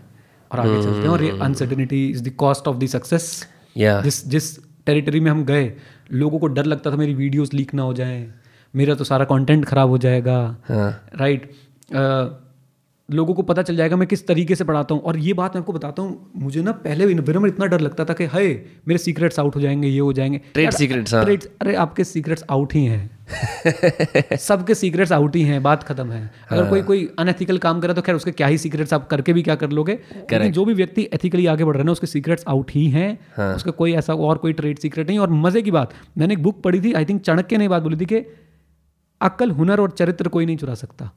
और आगे चलते हैं. और ये uncertainty is the cost of the success. जिस जिस टेरिटरी में हम गए, लोगों को डर लगता था मेरी वीडियोस लीक ना हो जाए, मेरा तो सारा कॉन्टेंट खराब हो जाएगा. राइट. लोगों को पता चल जाएगा मैं किस तरीके से पढ़ाता हूँ. और ये बात मैं आपको बताता हूँ, मुझे ना पहले विनम्र इतना डर लगता था कि हाय मेरे सीक्रेट्स आउट हो जाएंगे, ये हो जाएंगे, ट्रेड सीक्रेट्स. हाँ. अरे आपके सीक्रेट्स आउट ही हैं. सबके सीक्रेट्स आउट ही हैं, बात खत्म है. अगर हाँ. कोई कोई अनएथिकल काम करे तो खैर उसके क्या ही सीक्रेट्स, आप करके भी क्या कर लोगे. जो भी व्यक्ति एथिकली आगे बढ़ रहे हैं उसके सीक्रेट्स आउट ही हैं, उसका कोई ऐसा और कोई ट्रेड सीक्रेट नहीं. और मजे की बात, मैंने एक बुक पढ़ी थी, आई थिंक चाणक्य ने बात बोली थी कि अक्ल, हुनर और चरित्र कोई नहीं चुरा सकता.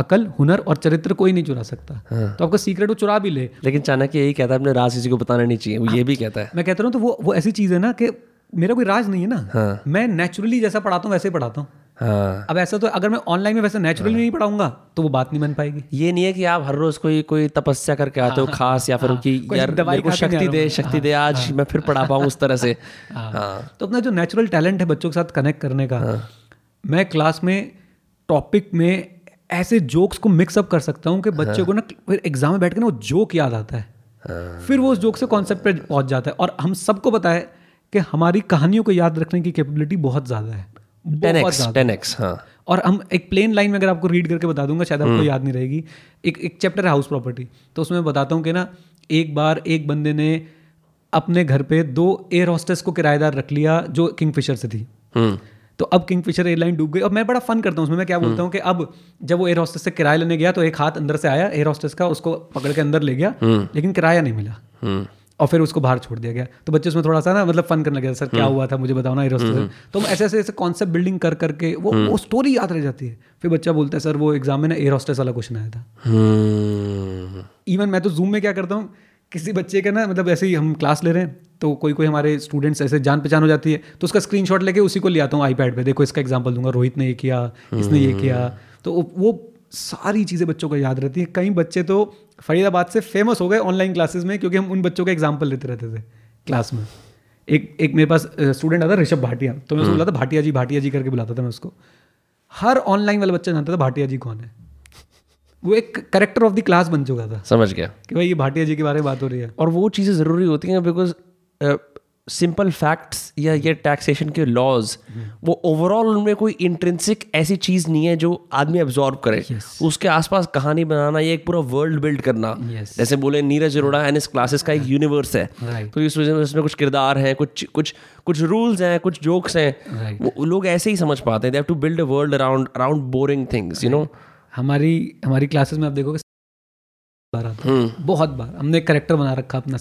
अकल, हुनर और चरित्र कोई नहीं चुरा सकता. हाँ. तो आपका सीक्रेट वो चुरा भी ले, लेकिन चाणक्य यही कहता है अपने राज किसी को बताना नहीं चाहिए. वो हाँ. ये भी कहता है. मैं कहता हूँ तो वो वो ऐसी चीज़ है ना कि मेरा कोई राज नहीं है ना. हाँ. मैं नेचुरली जैसा पढ़ाता हूँ वैसे ही पढ़ाता हूँ. हाँ। अब ऐसा तो अगर मैं ऑनलाइन में वैसे नेचुरली हाँ। नहीं पढ़ाऊंगा तो वो बात नहीं बन पाएगी। ये नहीं है कि आप हर रोज कोई कोई तपस्या करके आते हाँ, हो खास या फिर हाँ, कि यार मेरे को शक्ति दे शक्ति दे आज मैं फिर पढ़ा पाऊँ उस तरह से। तो अपना जो नेचुरल टैलेंट है बच्चों के साथ कनेक्ट करने का, मैं क्लास में टॉपिक में ऐसे जोक्स को मिक्सअप कर सकता हूँ कि बच्चों को ना फिर एग्जाम में बैठ के ना वो जोक याद आता है, फिर वो उस जोक से कॉन्सेप्ट पे पहुँच जाता है। और हम सबको पता है कि हमारी कहानियों को याद रखने की कैपेबिलिटी बहुत ज़्यादा है, टेन एक्स, टेन एक्स, हाँ। और हम एक प्लेन लाइन में अगर आपको रीड करके बता दूंगा शायद आपको याद नहीं रहेगी। एक एक चैप्टर है हाउस प्रॉपर्टी, तो उसमें बताता हूँ कि ना एक बार एक बंदे ने अपने घर पे दो एयर होस्टेस को किराएदार रख लिया जो किंगफिशर से थी, तो अब किंगफिशर एयरलाइन डूब गई। और मैं बड़ा फन करता हूँ उसमें, मैं क्या बोलता हूँ कि अब जब वो एयर होस्टेस से किराया लेने गया तो एक हाथ अंदर से आया एयर होस्टेस का, उसको पकड़ के अंदर ले गया लेकिन किराया नहीं मिला और फिर उसको बाहर छोड़ दिया गया। तो बच्चे उसमें थोड़ा सा ना मतलब फन करने लगे, सर क्या हुआ था मुझे बताओ ना एरोस्टेस से। तो हम ऐसे ऐसे ऐसे कॉन्सेप्ट बिल्डिंग कर करके वो वो स्टोरी याद रह जाती है। फिर बच्चा बोलता है सर वो एग्जाम में ना एरोस्टेस वाला क्वेश्चन आया था। इवन मैं तो जूम में क्या करता हूँ, किसी बच्चे का ना मतलब ऐसे ही हम क्लास ले रहे हैं तो कोई कोई हमारे स्टूडेंट्स ऐसे जान पहचान हो जाती है तो उसका स्क्रीनशॉट लेके उसी को ले आता हूँ आईपैड पे, देखो इसका एग्जाम्पल दूंगा, रोहित ने ये किया, इसने ये किया। तो वो सारी चीज़ें बच्चों को याद रहती हैं। कई बच्चे तो फरीदाबाद से फेमस हो गए ऑनलाइन क्लासेस में क्योंकि हम उन बच्चों का एग्जाम्पल लेते रहते थे क्लास में। एक एक मेरे पास स्टूडेंट आता ऋषभ भाटिया, तो मैं उसको बुलाता भाटिया जी भाटिया जी करके बुलाता था मैं उसको। हर ऑनलाइन वाला बच्चा जानता था भाटिया जी कौन है, वो एक कैरेक्टर ऑफ द क्लास बन चुका था। समझ गया कि भाई ये भाटिया जी के बारे में बात हो रही है। और वो चीज़ें ज़रूरी होती हैं बिकॉज सिंपल फैक्ट्स या ये टैक्सेशन के लॉज वो ओवरऑल उनमें कोई इंट्रिंसिक ऐसी चीज़ नहीं है जो आदमी एब्जॉर्ब करे। yes. उसके आसपास कहानी बनाना, ये एक पूरा वर्ल्ड बिल्ड करना। yes. जैसे बोले नीरज अरोड़ा एंड इस क्लासेस का एक यूनिवर्स है। right. तो इस वजह से उसमें कुछ किरदार हैं, कुछ कुछ कुछ रूल्स हैं, कुछ जोक्स हैं। right. वो लोग ऐसे ही समझ पाते हैं। They have to build a world around around boring things, you know. हमारी हमारी क्लासेस में आप देखोगे बहुत बार हमने एक करेक्टर बना रखा अपना।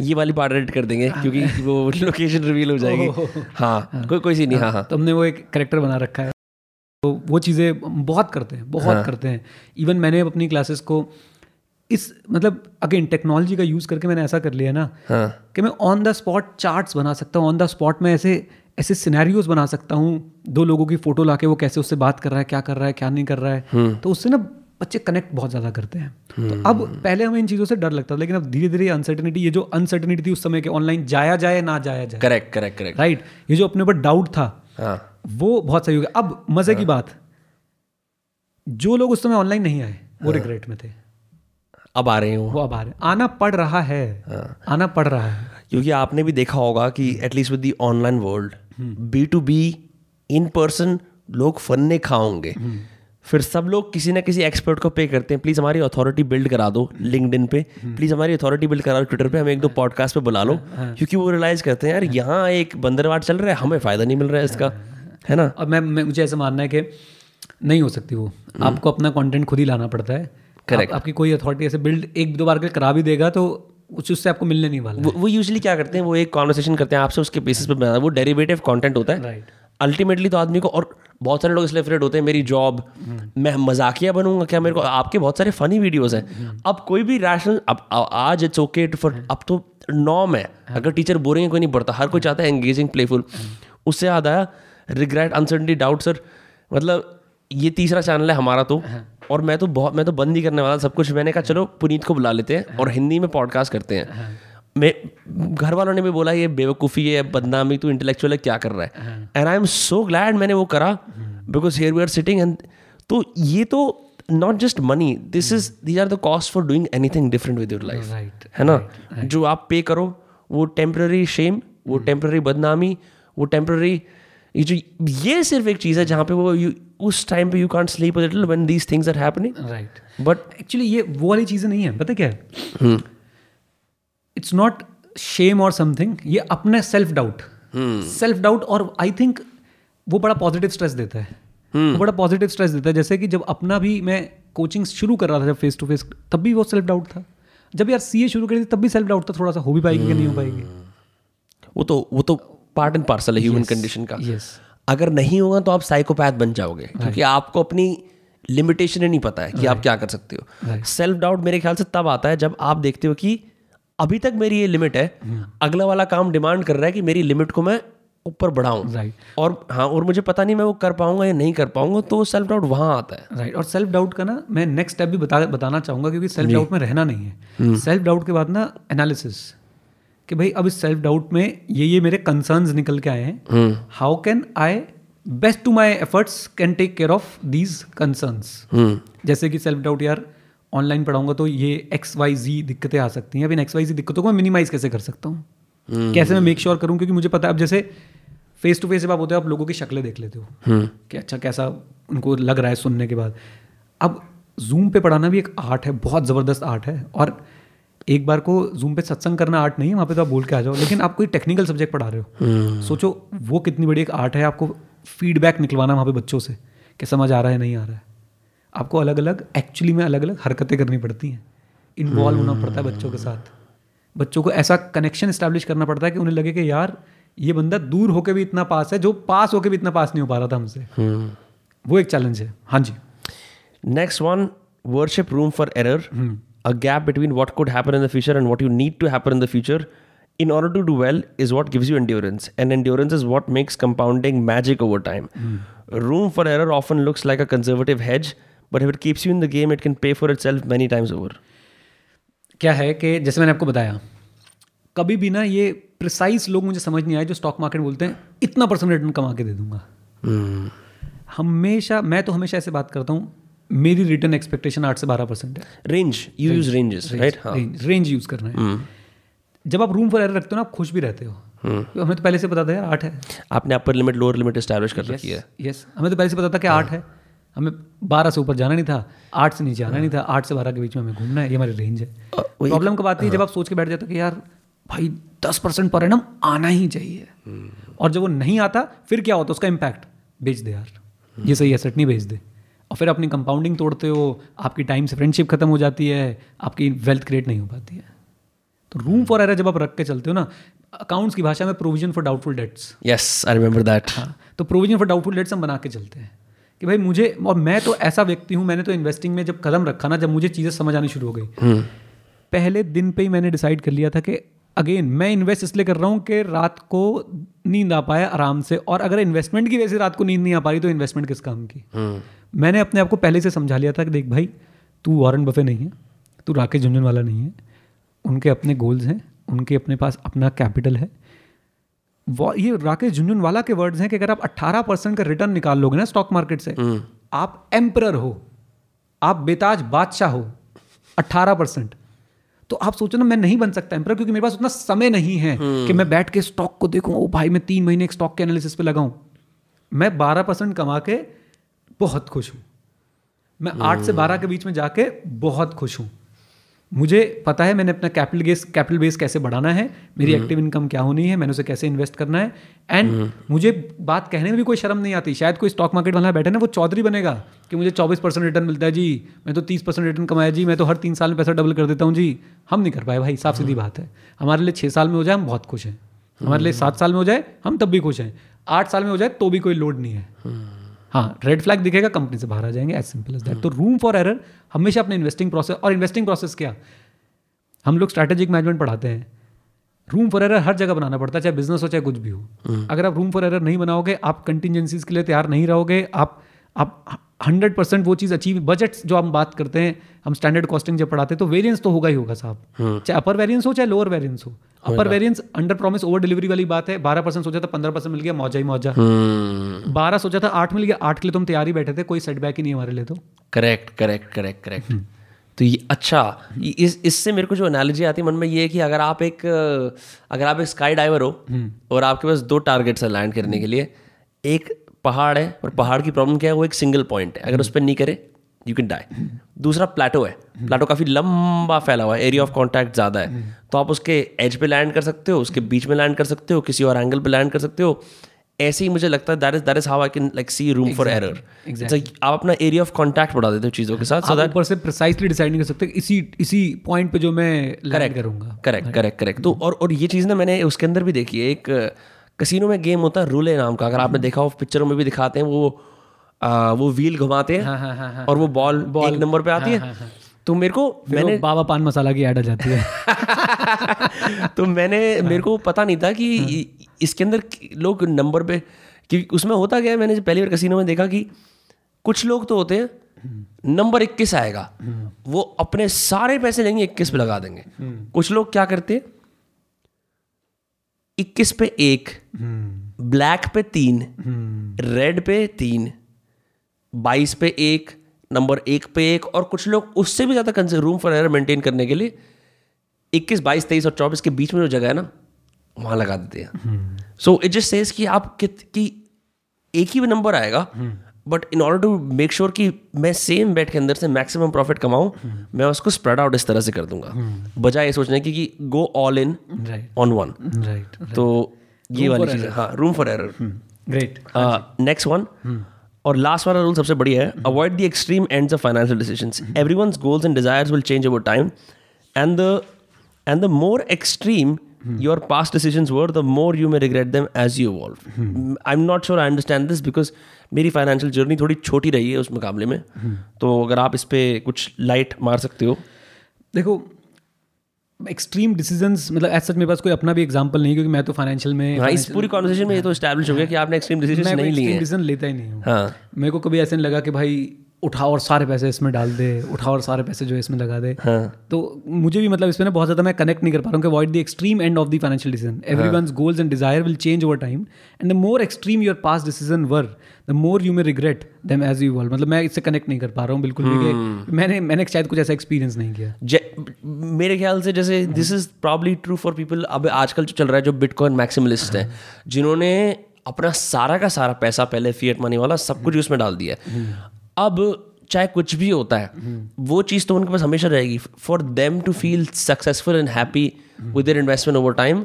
ये वाली पार्ट एडिट कर देंगे क्योंकि वो लोकेशन रिवील हो जाएगी। हाँ कोई कोई सी नहीं। हाँ हाँ तो हमने वो एक करेक्टर बना रखा है, तो वो चीज़ें बहुत करते हैं, बहुत हाँ. करते हैं। इवन मैंने अपनी क्लासेस को इस मतलब अगेन टेक्नोलॉजी का यूज़ करके मैंने ऐसा कर लिया ना हाँ. कि मैं ऑन द स्पॉट चार्ट्स बना सकता हूँ, ऑन द स्पॉट मैं ऐसे ऐसे सिनेरियोज बना सकता हूँ। दो लोगों की फ़ोटो लाके वो कैसे उससे बात कर रहा है, क्या कर रहा है, क्या नहीं कर रहा है, तो उससे ना बच्चे कनेक्ट बहुत ज़्यादा करते हैं। hmm. तो अब पहले हमें इन चीज़ों से डर लगता था लेकिन अब धीरे धीरे अनसर्टेनिटी, ये जो अनसर्टेनिटी थी उस समय के ऑनलाइन जाया जाए ना जाया जाए, करेक्ट करेक्ट करेक्ट राइट, ये जो अपने ऊपर डाउट था ah. वो बहुत सही हो गया। अब मजे ah. की बात, जो लोग उस समय ऑनलाइन नहीं आए वो ah. रिग्रेट में थे, अब आ रहे हो वो अब आ रहे आना पड़ रहा है ah. आना पड़ रहा है क्योंकि आपने भी देखा होगा कि at least with the online world be to be in person लोग फन्ने खाओगे, फिर सब लोग किसी ना किसी एक्सपर्ट को पे करते हैं, प्लीज़ हमारी अथॉरिटी बिल्ड करा दो लिंक्डइन पे, प्लीज़ हमारी अथॉरिटी बिल्ड करा दो ट्विटर पे, हमें एक दो पॉडकास्ट पे बुला लो, क्योंकि वो रियलाइज़ करते हैं यार यहाँ एक बंदरवाट चल रहा है, हमें फ़ायदा नहीं मिल रहा है इसका, है ना। अब मैं, मैं मुझे ऐसा मानना है कि नहीं हो सकती वो, आपको अपना कॉन्टेंट खुद ही लाना पड़ता है। करेक्ट। आपकी कोई अथॉरिटी ऐसे बिल्ड एक दो बार के करा भी देगा तो कुछ उससे आपको मिलने नहीं वाला। वो यूजली क्या करते हैं, वो एक कॉन्वर्सेशन करते हैं आपसे, उसके बेसिस पे बनाना है, वो डेरिवेटिव कॉन्टेंट होता है अल्टीमेटली। तो आदमी को, और बहुत सारे लोग इसलिए फ्रेड होते हैं मेरी जॉब, मैं मजाकिया बनूंगा क्या मेरे को, आपके बहुत सारे फनी वीडियोस हैं। अब कोई भी रैशनल, अब आज इट्स ओके फॉर, अब तो नॉर्म है, अगर टीचर बोरिंग है कोई नहीं पढ़ता, हर कोई चाहता है एंगेजिंग प्लेफुल। उससे याद आया रिग्रेट, अनसर्टेनिटी, डाउट। सर मतलब ये तीसरा चैनल है हमारा तो, और मैं तो बहुत मैं तो बंद ही करने वाला सब कुछ। मैंने कहा चलो पुनीत को बुला लेते हैं और हिंदी में पॉडकास्ट करते हैं। मैं, घर वालों ने भी बोला ये बेवकूफ़ी है, बदनामी, तू इंटेलेक्चुअल है, क्या कर रहा है। And I am so glad मैंने वो करा because here we are sitting. And तो ये तो not just money, this is these are the cost for doing anything different with your life, है ना। right, right. जो आप पे करो वो टेम्पररी शेम, वो टेम्पररी बदनामी, वो टेम्पररी ये जो ये सिर्फ एक चीज़ है जहाँ पे वो यू उस टाइम पे you can't sleep a little when these things are happening, right. But actually ये वो वाली चीज़ें नहीं है, पता क्या है, इट्स नॉट शेम और समथिंग, ये अपने सेल्फ डाउट, सेल्फ डाउट। और आई थिंक वो बड़ा पॉजिटिव स्ट्रेस देता है, hmm. वो बड़ा पॉजिटिव स्ट्रेस देता है। जैसे कि जब अपना भी मैं कोचिंग शुरू कर रहा था, जब फेस टू फेस, तब भी वो सेल्फ डाउट था। जब यार सीए शुरू करी थी तब भी सेल्फ डाउट था, थोड़ा सा हो भी पाएगी कि hmm. नहीं हो पाएगी। वो तो वो तो पार्ट एंड पार्सल है ह्यूमन कंडीशन का। yes. अगर नहीं होगा तो आप साइकोपैथ बन जाओगे क्योंकि right. आपको अपनी लिमिटेशन ही नहीं पता है कि right. आप क्या कर सकते हो। Self right. डाउट मेरे ख्याल से तब आता है जब आप देखते हो कि अभी तक मेरी ये लिमिट है, अगला वाला काम डिमांड कर रहा है कि मेरी लिमिट को मैं ऊपर बढ़ाऊँ, राइट, और हाँ, और मुझे पता नहीं मैं वो कर पाऊंगा या नहीं कर पाऊंगा, तो सेल्फ डाउट वहाँ आता है, राइट। और सेल्फ डाउट का ना मैं नेक्स्ट स्टेप भी बता बताना चाहूँगा, क्योंकि सेल्फ डाउट में रहना नहीं है। सेल्फ डाउट के बाद ना एनालिसिस, कि भाई अब इस सेल्फ डाउट में ये ये मेरे कंसर्न्स निकल के आए हैं, how can I best to my efforts can take care of these concerns. जैसे कि सेल्फ डाउट, यार ऑनलाइन पढ़ाऊंगा तो ये एक्स वाई जी दिक्कतें आ सकती हैं, अब इन एक्स वाई जी दिक्कतों को मैं मिनिमाइज कैसे कर सकता हूँ, hmm. कैसे मैं मेक श्योर sure करूँ, क्योंकि मुझे पता है अब जैसे फेस टू फेस जब आप होते हो आप लोगों की शक्लें देख लेते हो, hmm. कि अच्छा कैसा उनको लग रहा है सुनने के बाद। अब जूम पे पढ़ाना भी एक आर्ट है, बहुत ज़बरदस्त आर्ट है, और एक बार को जूम पे सत्संग करना आर्ट नहीं है, वहाँ पे तो आप बोल के आ जाओ, लेकिन आप कोई टेक्निकल सब्जेक्ट पढ़ा रहे हो, hmm. सोचो वो कितनी बड़ी एक आर्ट है, आपको फीडबैक निकलवाना वहाँ पे बच्चों से कि समझ आ रहा है नहीं आ रहा है, आपको अलग अलग एक्चुअली में अलग अलग हरकतें करनी पड़ती हैं, इन्वॉल्व होना पड़ता है बच्चों के साथ, बच्चों को ऐसा कनेक्शन इस्टेब्लिश करना पड़ता है कि उन्हें लगे कि यार ये बंदा दूर होकर भी इतना पास है, जो पास होकर भी इतना पास नहीं हो पा रहा था हमसे, वो एक चैलेंज है। हाँ जी, next one, worship room for error, a gap between what could happen in the future and what you need to happen in the future in order to do well is what gives you endurance, and endurance is what makes compounding magic over time. Mm. Room for error often looks like a conservative hedge, but if it keeps you in the game, it can pay for itself many times over. क्या है कि जैसे मैंने आपको बताया, कभी भी ना ये प्रिसाइज लोग मुझे समझ नहीं आए जो स्टॉक मार्केट बोलते हैं इतना परसेंट रिटर्न कमा के दे दूंगा। mm. हमेशा मैं तो हमेशा ऐसे बात करता हूँ, मेरी रिटर्न एक्सपेक्टेशन आठ से बारह परसेंट है, range you use ranges right, range use करना है। mm. जब आप रूम फॉर एरर रखते हो ना आप खुश भी रहते हो। hmm. तो हमें तो पहले से पता था यार आठ है, आपने upper limit lower limit establish कर रखी है। यस, हमें तो पहले से पता था कि आठ है, हमें बारह से ऊपर जाना नहीं था, आठ से नीचे आना नहीं था, आठ से बारह के बीच में हमें घूमना है, ये हमारी रेंज है। प्रॉब्लम कब आती है जब आप सोच के बैठ जाते हो कि यार भाई दस परसेंट पर एनम आना ही चाहिए, और जब वो नहीं आता फिर क्या होता है उसका इम्पैक्ट, बेच दे यार ये सही एसेट नहीं बेच दे, और फिर अपनी कंपाउंडिंग तोड़ते हो, आपकी टाइम से फ्रेंडशिप खत्म हो जाती है, आपकी वेल्थ क्रिएट नहीं हो पाती है। तो रूम फॉर एरर जब आप रख के चलते हो ना, अकाउंट्स की भाषा में provision for doubtful debts, yes I remember that, तो प्रोविजन फॉर डाउटफुल डेट्स हम बना के चलते हैं कि भाई मुझे, और मैं तो ऐसा व्यक्ति हूँ, मैंने तो इन्वेस्टिंग में जब कदम रखा ना, जब मुझे चीज़ें समझ आनी शुरू हो गई, hmm. पहले दिन पे ही मैंने डिसाइड कर लिया था कि अगेन मैं इन्वेस्ट इसलिए कर रहा हूँ कि रात को नींद आ पाए आराम से, और अगर इन्वेस्टमेंट की वजह से रात को नींद नहीं आ पा रही तो इन्वेस्टमेंट किस काम की। hmm. मैंने अपने आप को पहले से समझा लिया था कि देख भाई तू वॉरेन बफे नहीं है, तू राकेश झुनझुनवाला नहीं है, उनके अपने गोल्स हैं, उनके अपने पास अपना कैपिटल है। ये राकेश झुनझुनवाला के वर्ड्स हैं कि अगर आप अठारह परसेंट का रिटर्न निकाल लोगे ना स्टॉक मार्केट से, mm. आप एम्परर हो, आप बेताज बादशाह हो। अठारह परसेंट, तो आप सोचो ना मैं नहीं बन सकता एम्परर, क्योंकि मेरे पास उतना समय नहीं है mm. कि मैं बैठ के स्टॉक को देखूं, ओ भाई मैं तीन महीने एक स्टॉक के एनालिसिस पे लगाऊं। मैं बारह परसेंट कमा के बहुत खुश हूं, मैं आठ mm. से बारह के बीच में जाके बहुत खुश हूं। मुझे पता है मैंने अपना कैपिटल बेस कैपिटल बेस कैसे बढ़ाना है, मेरी एक्टिव इनकम क्या होनी है, मैंने उसे कैसे इन्वेस्ट करना है, एंड मुझे बात कहने में भी कोई शर्म नहीं आती। शायद कोई स्टॉक मार्केट वाला बैठे ना वो चौधरी बनेगा कि मुझे चौबीस परसेंट रिटर्न मिलता है जी, मैं तो तीस परसेंट रिटर्न कमाया जी, मैं तो हर तीन साल में पैसा डबल कर देता हूँ जी। हम नहीं कर पाए भाई, साफ सीधी बात है। हमारे लिए छः साल में हो जाए हम बहुत खुश हैं, हमारे लिए सात साल में हो जाए हम तब भी खुश हैं, आठ साल में हो जाए तो भी कोई लोड नहीं है। हाँ, रेड फ्लैग दिखेगा कंपनी से बाहर आ जाएंगे, एज सिंपल एज दैट। तो रूम फॉर एरर हमेशा अपने इन्वेस्टिंग प्रोसेस, और इन्वेस्टिंग प्रोसेस क्या, हम लोग स्ट्रैटेजिक मैनेजमेंट पढ़ाते हैं, रूम फॉर एरर हर जगह बनाना पड़ता है, चाहे बिजनेस हो चाहे कुछ भी हो। hmm. अगर आप रूम फॉर एरर नहीं बनाओगे, आप कंटिजेंसीज के लिए तैयार नहीं रहोगे, आप आप हंड्रेड परसेंट वो चीज़ अचीव, बजट्स जो हम बात करते हैं, हम स्टैंडर्ड कॉस्टिंग जब पढ़ाते हैं तो वेरियंस तो होगा ही होगा साहब, hmm. चाहे अपर वेरियंस हो चाहे लोअर वेरियंस हो। Upper variance under promise over delivery वाली बात है। बारह परसेंट सोचा था पंद्रह परसेंट मिल गया, मौजा ही मौजा। hmm. बारह सोचा था आठ मिल गया, आठ के लिए तो हम तैयार ही बैठे थे, कोई सेटबैक ही नहीं हमारे लिए। तो करेक्ट करेक्ट करेक्ट करेक्ट तो ये अच्छा, इस इससे मेरे को जो एनालॉजी आती है मन में ये है कि अगर आप एक अगर आप एक स्काई डाइवर हो और आपके पास दो टारगेट्स हैं लैंड करने के लिए, एक पहाड़ है और पहाड़ की प्रॉब्लम क्या है, वो एक सिंगल पॉइंट है, अगर उस पर नहीं करे यू कैन डाई। दूसरा प्लेटो है, प्लेटो काफ़ी लंबा फैला हुआ है, एरिया ऑफ कॉन्टैक्ट ज़्यादा है, तो आप उसके एज पे लैंड कर सकते हो, उसके बीच में लैंड कर सकते हो, किसी और एंगल पे लैंड कर सकते हो। ऐसे ही मुझे लगता है that is that is how I can like see room for error. आप अपना एरिया ऑफ कॉन्टैक्ट बढ़ा देते हो चीज़ों के साथ, आप ऊपर से प्रिसाइसली डिसाइड नहीं कर सकते इसी इसी पॉइंट पे जो मैं लैंड करूँगा। करेक्ट करेक्ट करेक्ट तो और और ये चीज़ ना मैंने उसके अंदर भी देखी है, एक कसिनो में गेम होता है रूले नाम का, अगर आपने देखा हो पिक्चरों में भी दिखाते हैं, वो आ, वो व्हील घुमाते हैं, हाँ, हाँ, हाँ, और वो बॉल बॉल एक नंबर पे आती हाँ, है हाँ, हाँ, तो मेरे को मैंने बाबा पान मसाला की ऐड आ जाती है तो मैंने हाँ, मेरे को पता नहीं था कि हाँ, इसके अंदर लोग नंबर पे, क्योंकि उसमें होता क्या है, मैंने पहली बार कसिनो में देखा कि कुछ लोग तो होते हैं नंबर इक्कीस आएगा वो अपने सारे पैसे लेंगे इक्कीस पे लगा देंगे, कुछ लोग क्या करते हैं इक्कीस पे एक, ब्लैक पे तीन, रेड पे तीन, बाईस पे एक, नंबर एक पे एक, और कुछ लोग उससे भी ज्यादा रूम फॉर एरर मेंटेन करने के लिए इक्कीस, बाईस, तेईस और चौबीस के बीच में जो जगह है ना वहां लगा देते हैं. सो इट जस्ट सेज कि आप कित कि एक ही नंबर आएगा, but in order to make sure कि मैं सेम बेट के अंदर से मैक्सिमम प्रॉफिट कमाऊं, मैं उसको स्प्रेड आउट इस तरह से कर दूंगा, बजाय ये सोचने की कि go all in on one. Right, तो ये वाली चीज, हाँ, room for error. Great. Next one और लास्ट वाला रूल सबसे बढ़िया है, avoid the extreme ends of financial decisions. Everyone's goals and desires will change over time, and the and the more extreme your past decisions were, the more you may regret them as you evolve. hmm. I'm not sure I understand this because मेरी financial journey थोड़ी छोटी रही है उस मुकाबले में. hmm. तो अगर आप इस पर कुछ light मार सकते हो. देखो extreme decisions, मतलब as such मेरे पास कोई अपना भी example नहीं है क्योंकि मैं तो financial में, हाँ, इस पूरी conversation में ये तो establish हो गया कि आपने extreme decisions नहीं लिए हैं. decision लेता ही नहीं हूँ. हाँ, मेरे को कभी ऐसे नहीं लगा कि भाई उठाओ और सारे पैसे इसमें डाल दे, उठाओ और सारे पैसे जो है इसमें लगा दे. हाँ. तो मुझे भी मतलब इसमें ना बहुत ज़्यादा मैं कनेक्ट नहीं कर पा रहा हूँ कि avoid the extreme end of the financial decision. Everyone's goals and desire will change over time and the more extreme your past decision were, the more you may regret them as you evolve. मतलब मैं इससे connect नहीं कर पा रहा हूँ बिल्कुल भी. hmm. मैंने मैंने शायद कुछ ऐसा एक्सपीरियंस नहीं किया मेरे ख्याल से. जैसे this is probably true for people. अब आजकल जो चल रहा है, जो बिटकॉइन मैक्सिमलिस्ट हैं, जिन्होंने अपना सारा का सारा पैसा पहले फिएट मनी वाला सब कुछ उसमें डाल दिया है. अब चाहे कुछ भी होता है, hmm. वो चीज़ तो उनके पास हमेशा रहेगी. For them to feel successful and happy with their investment over time,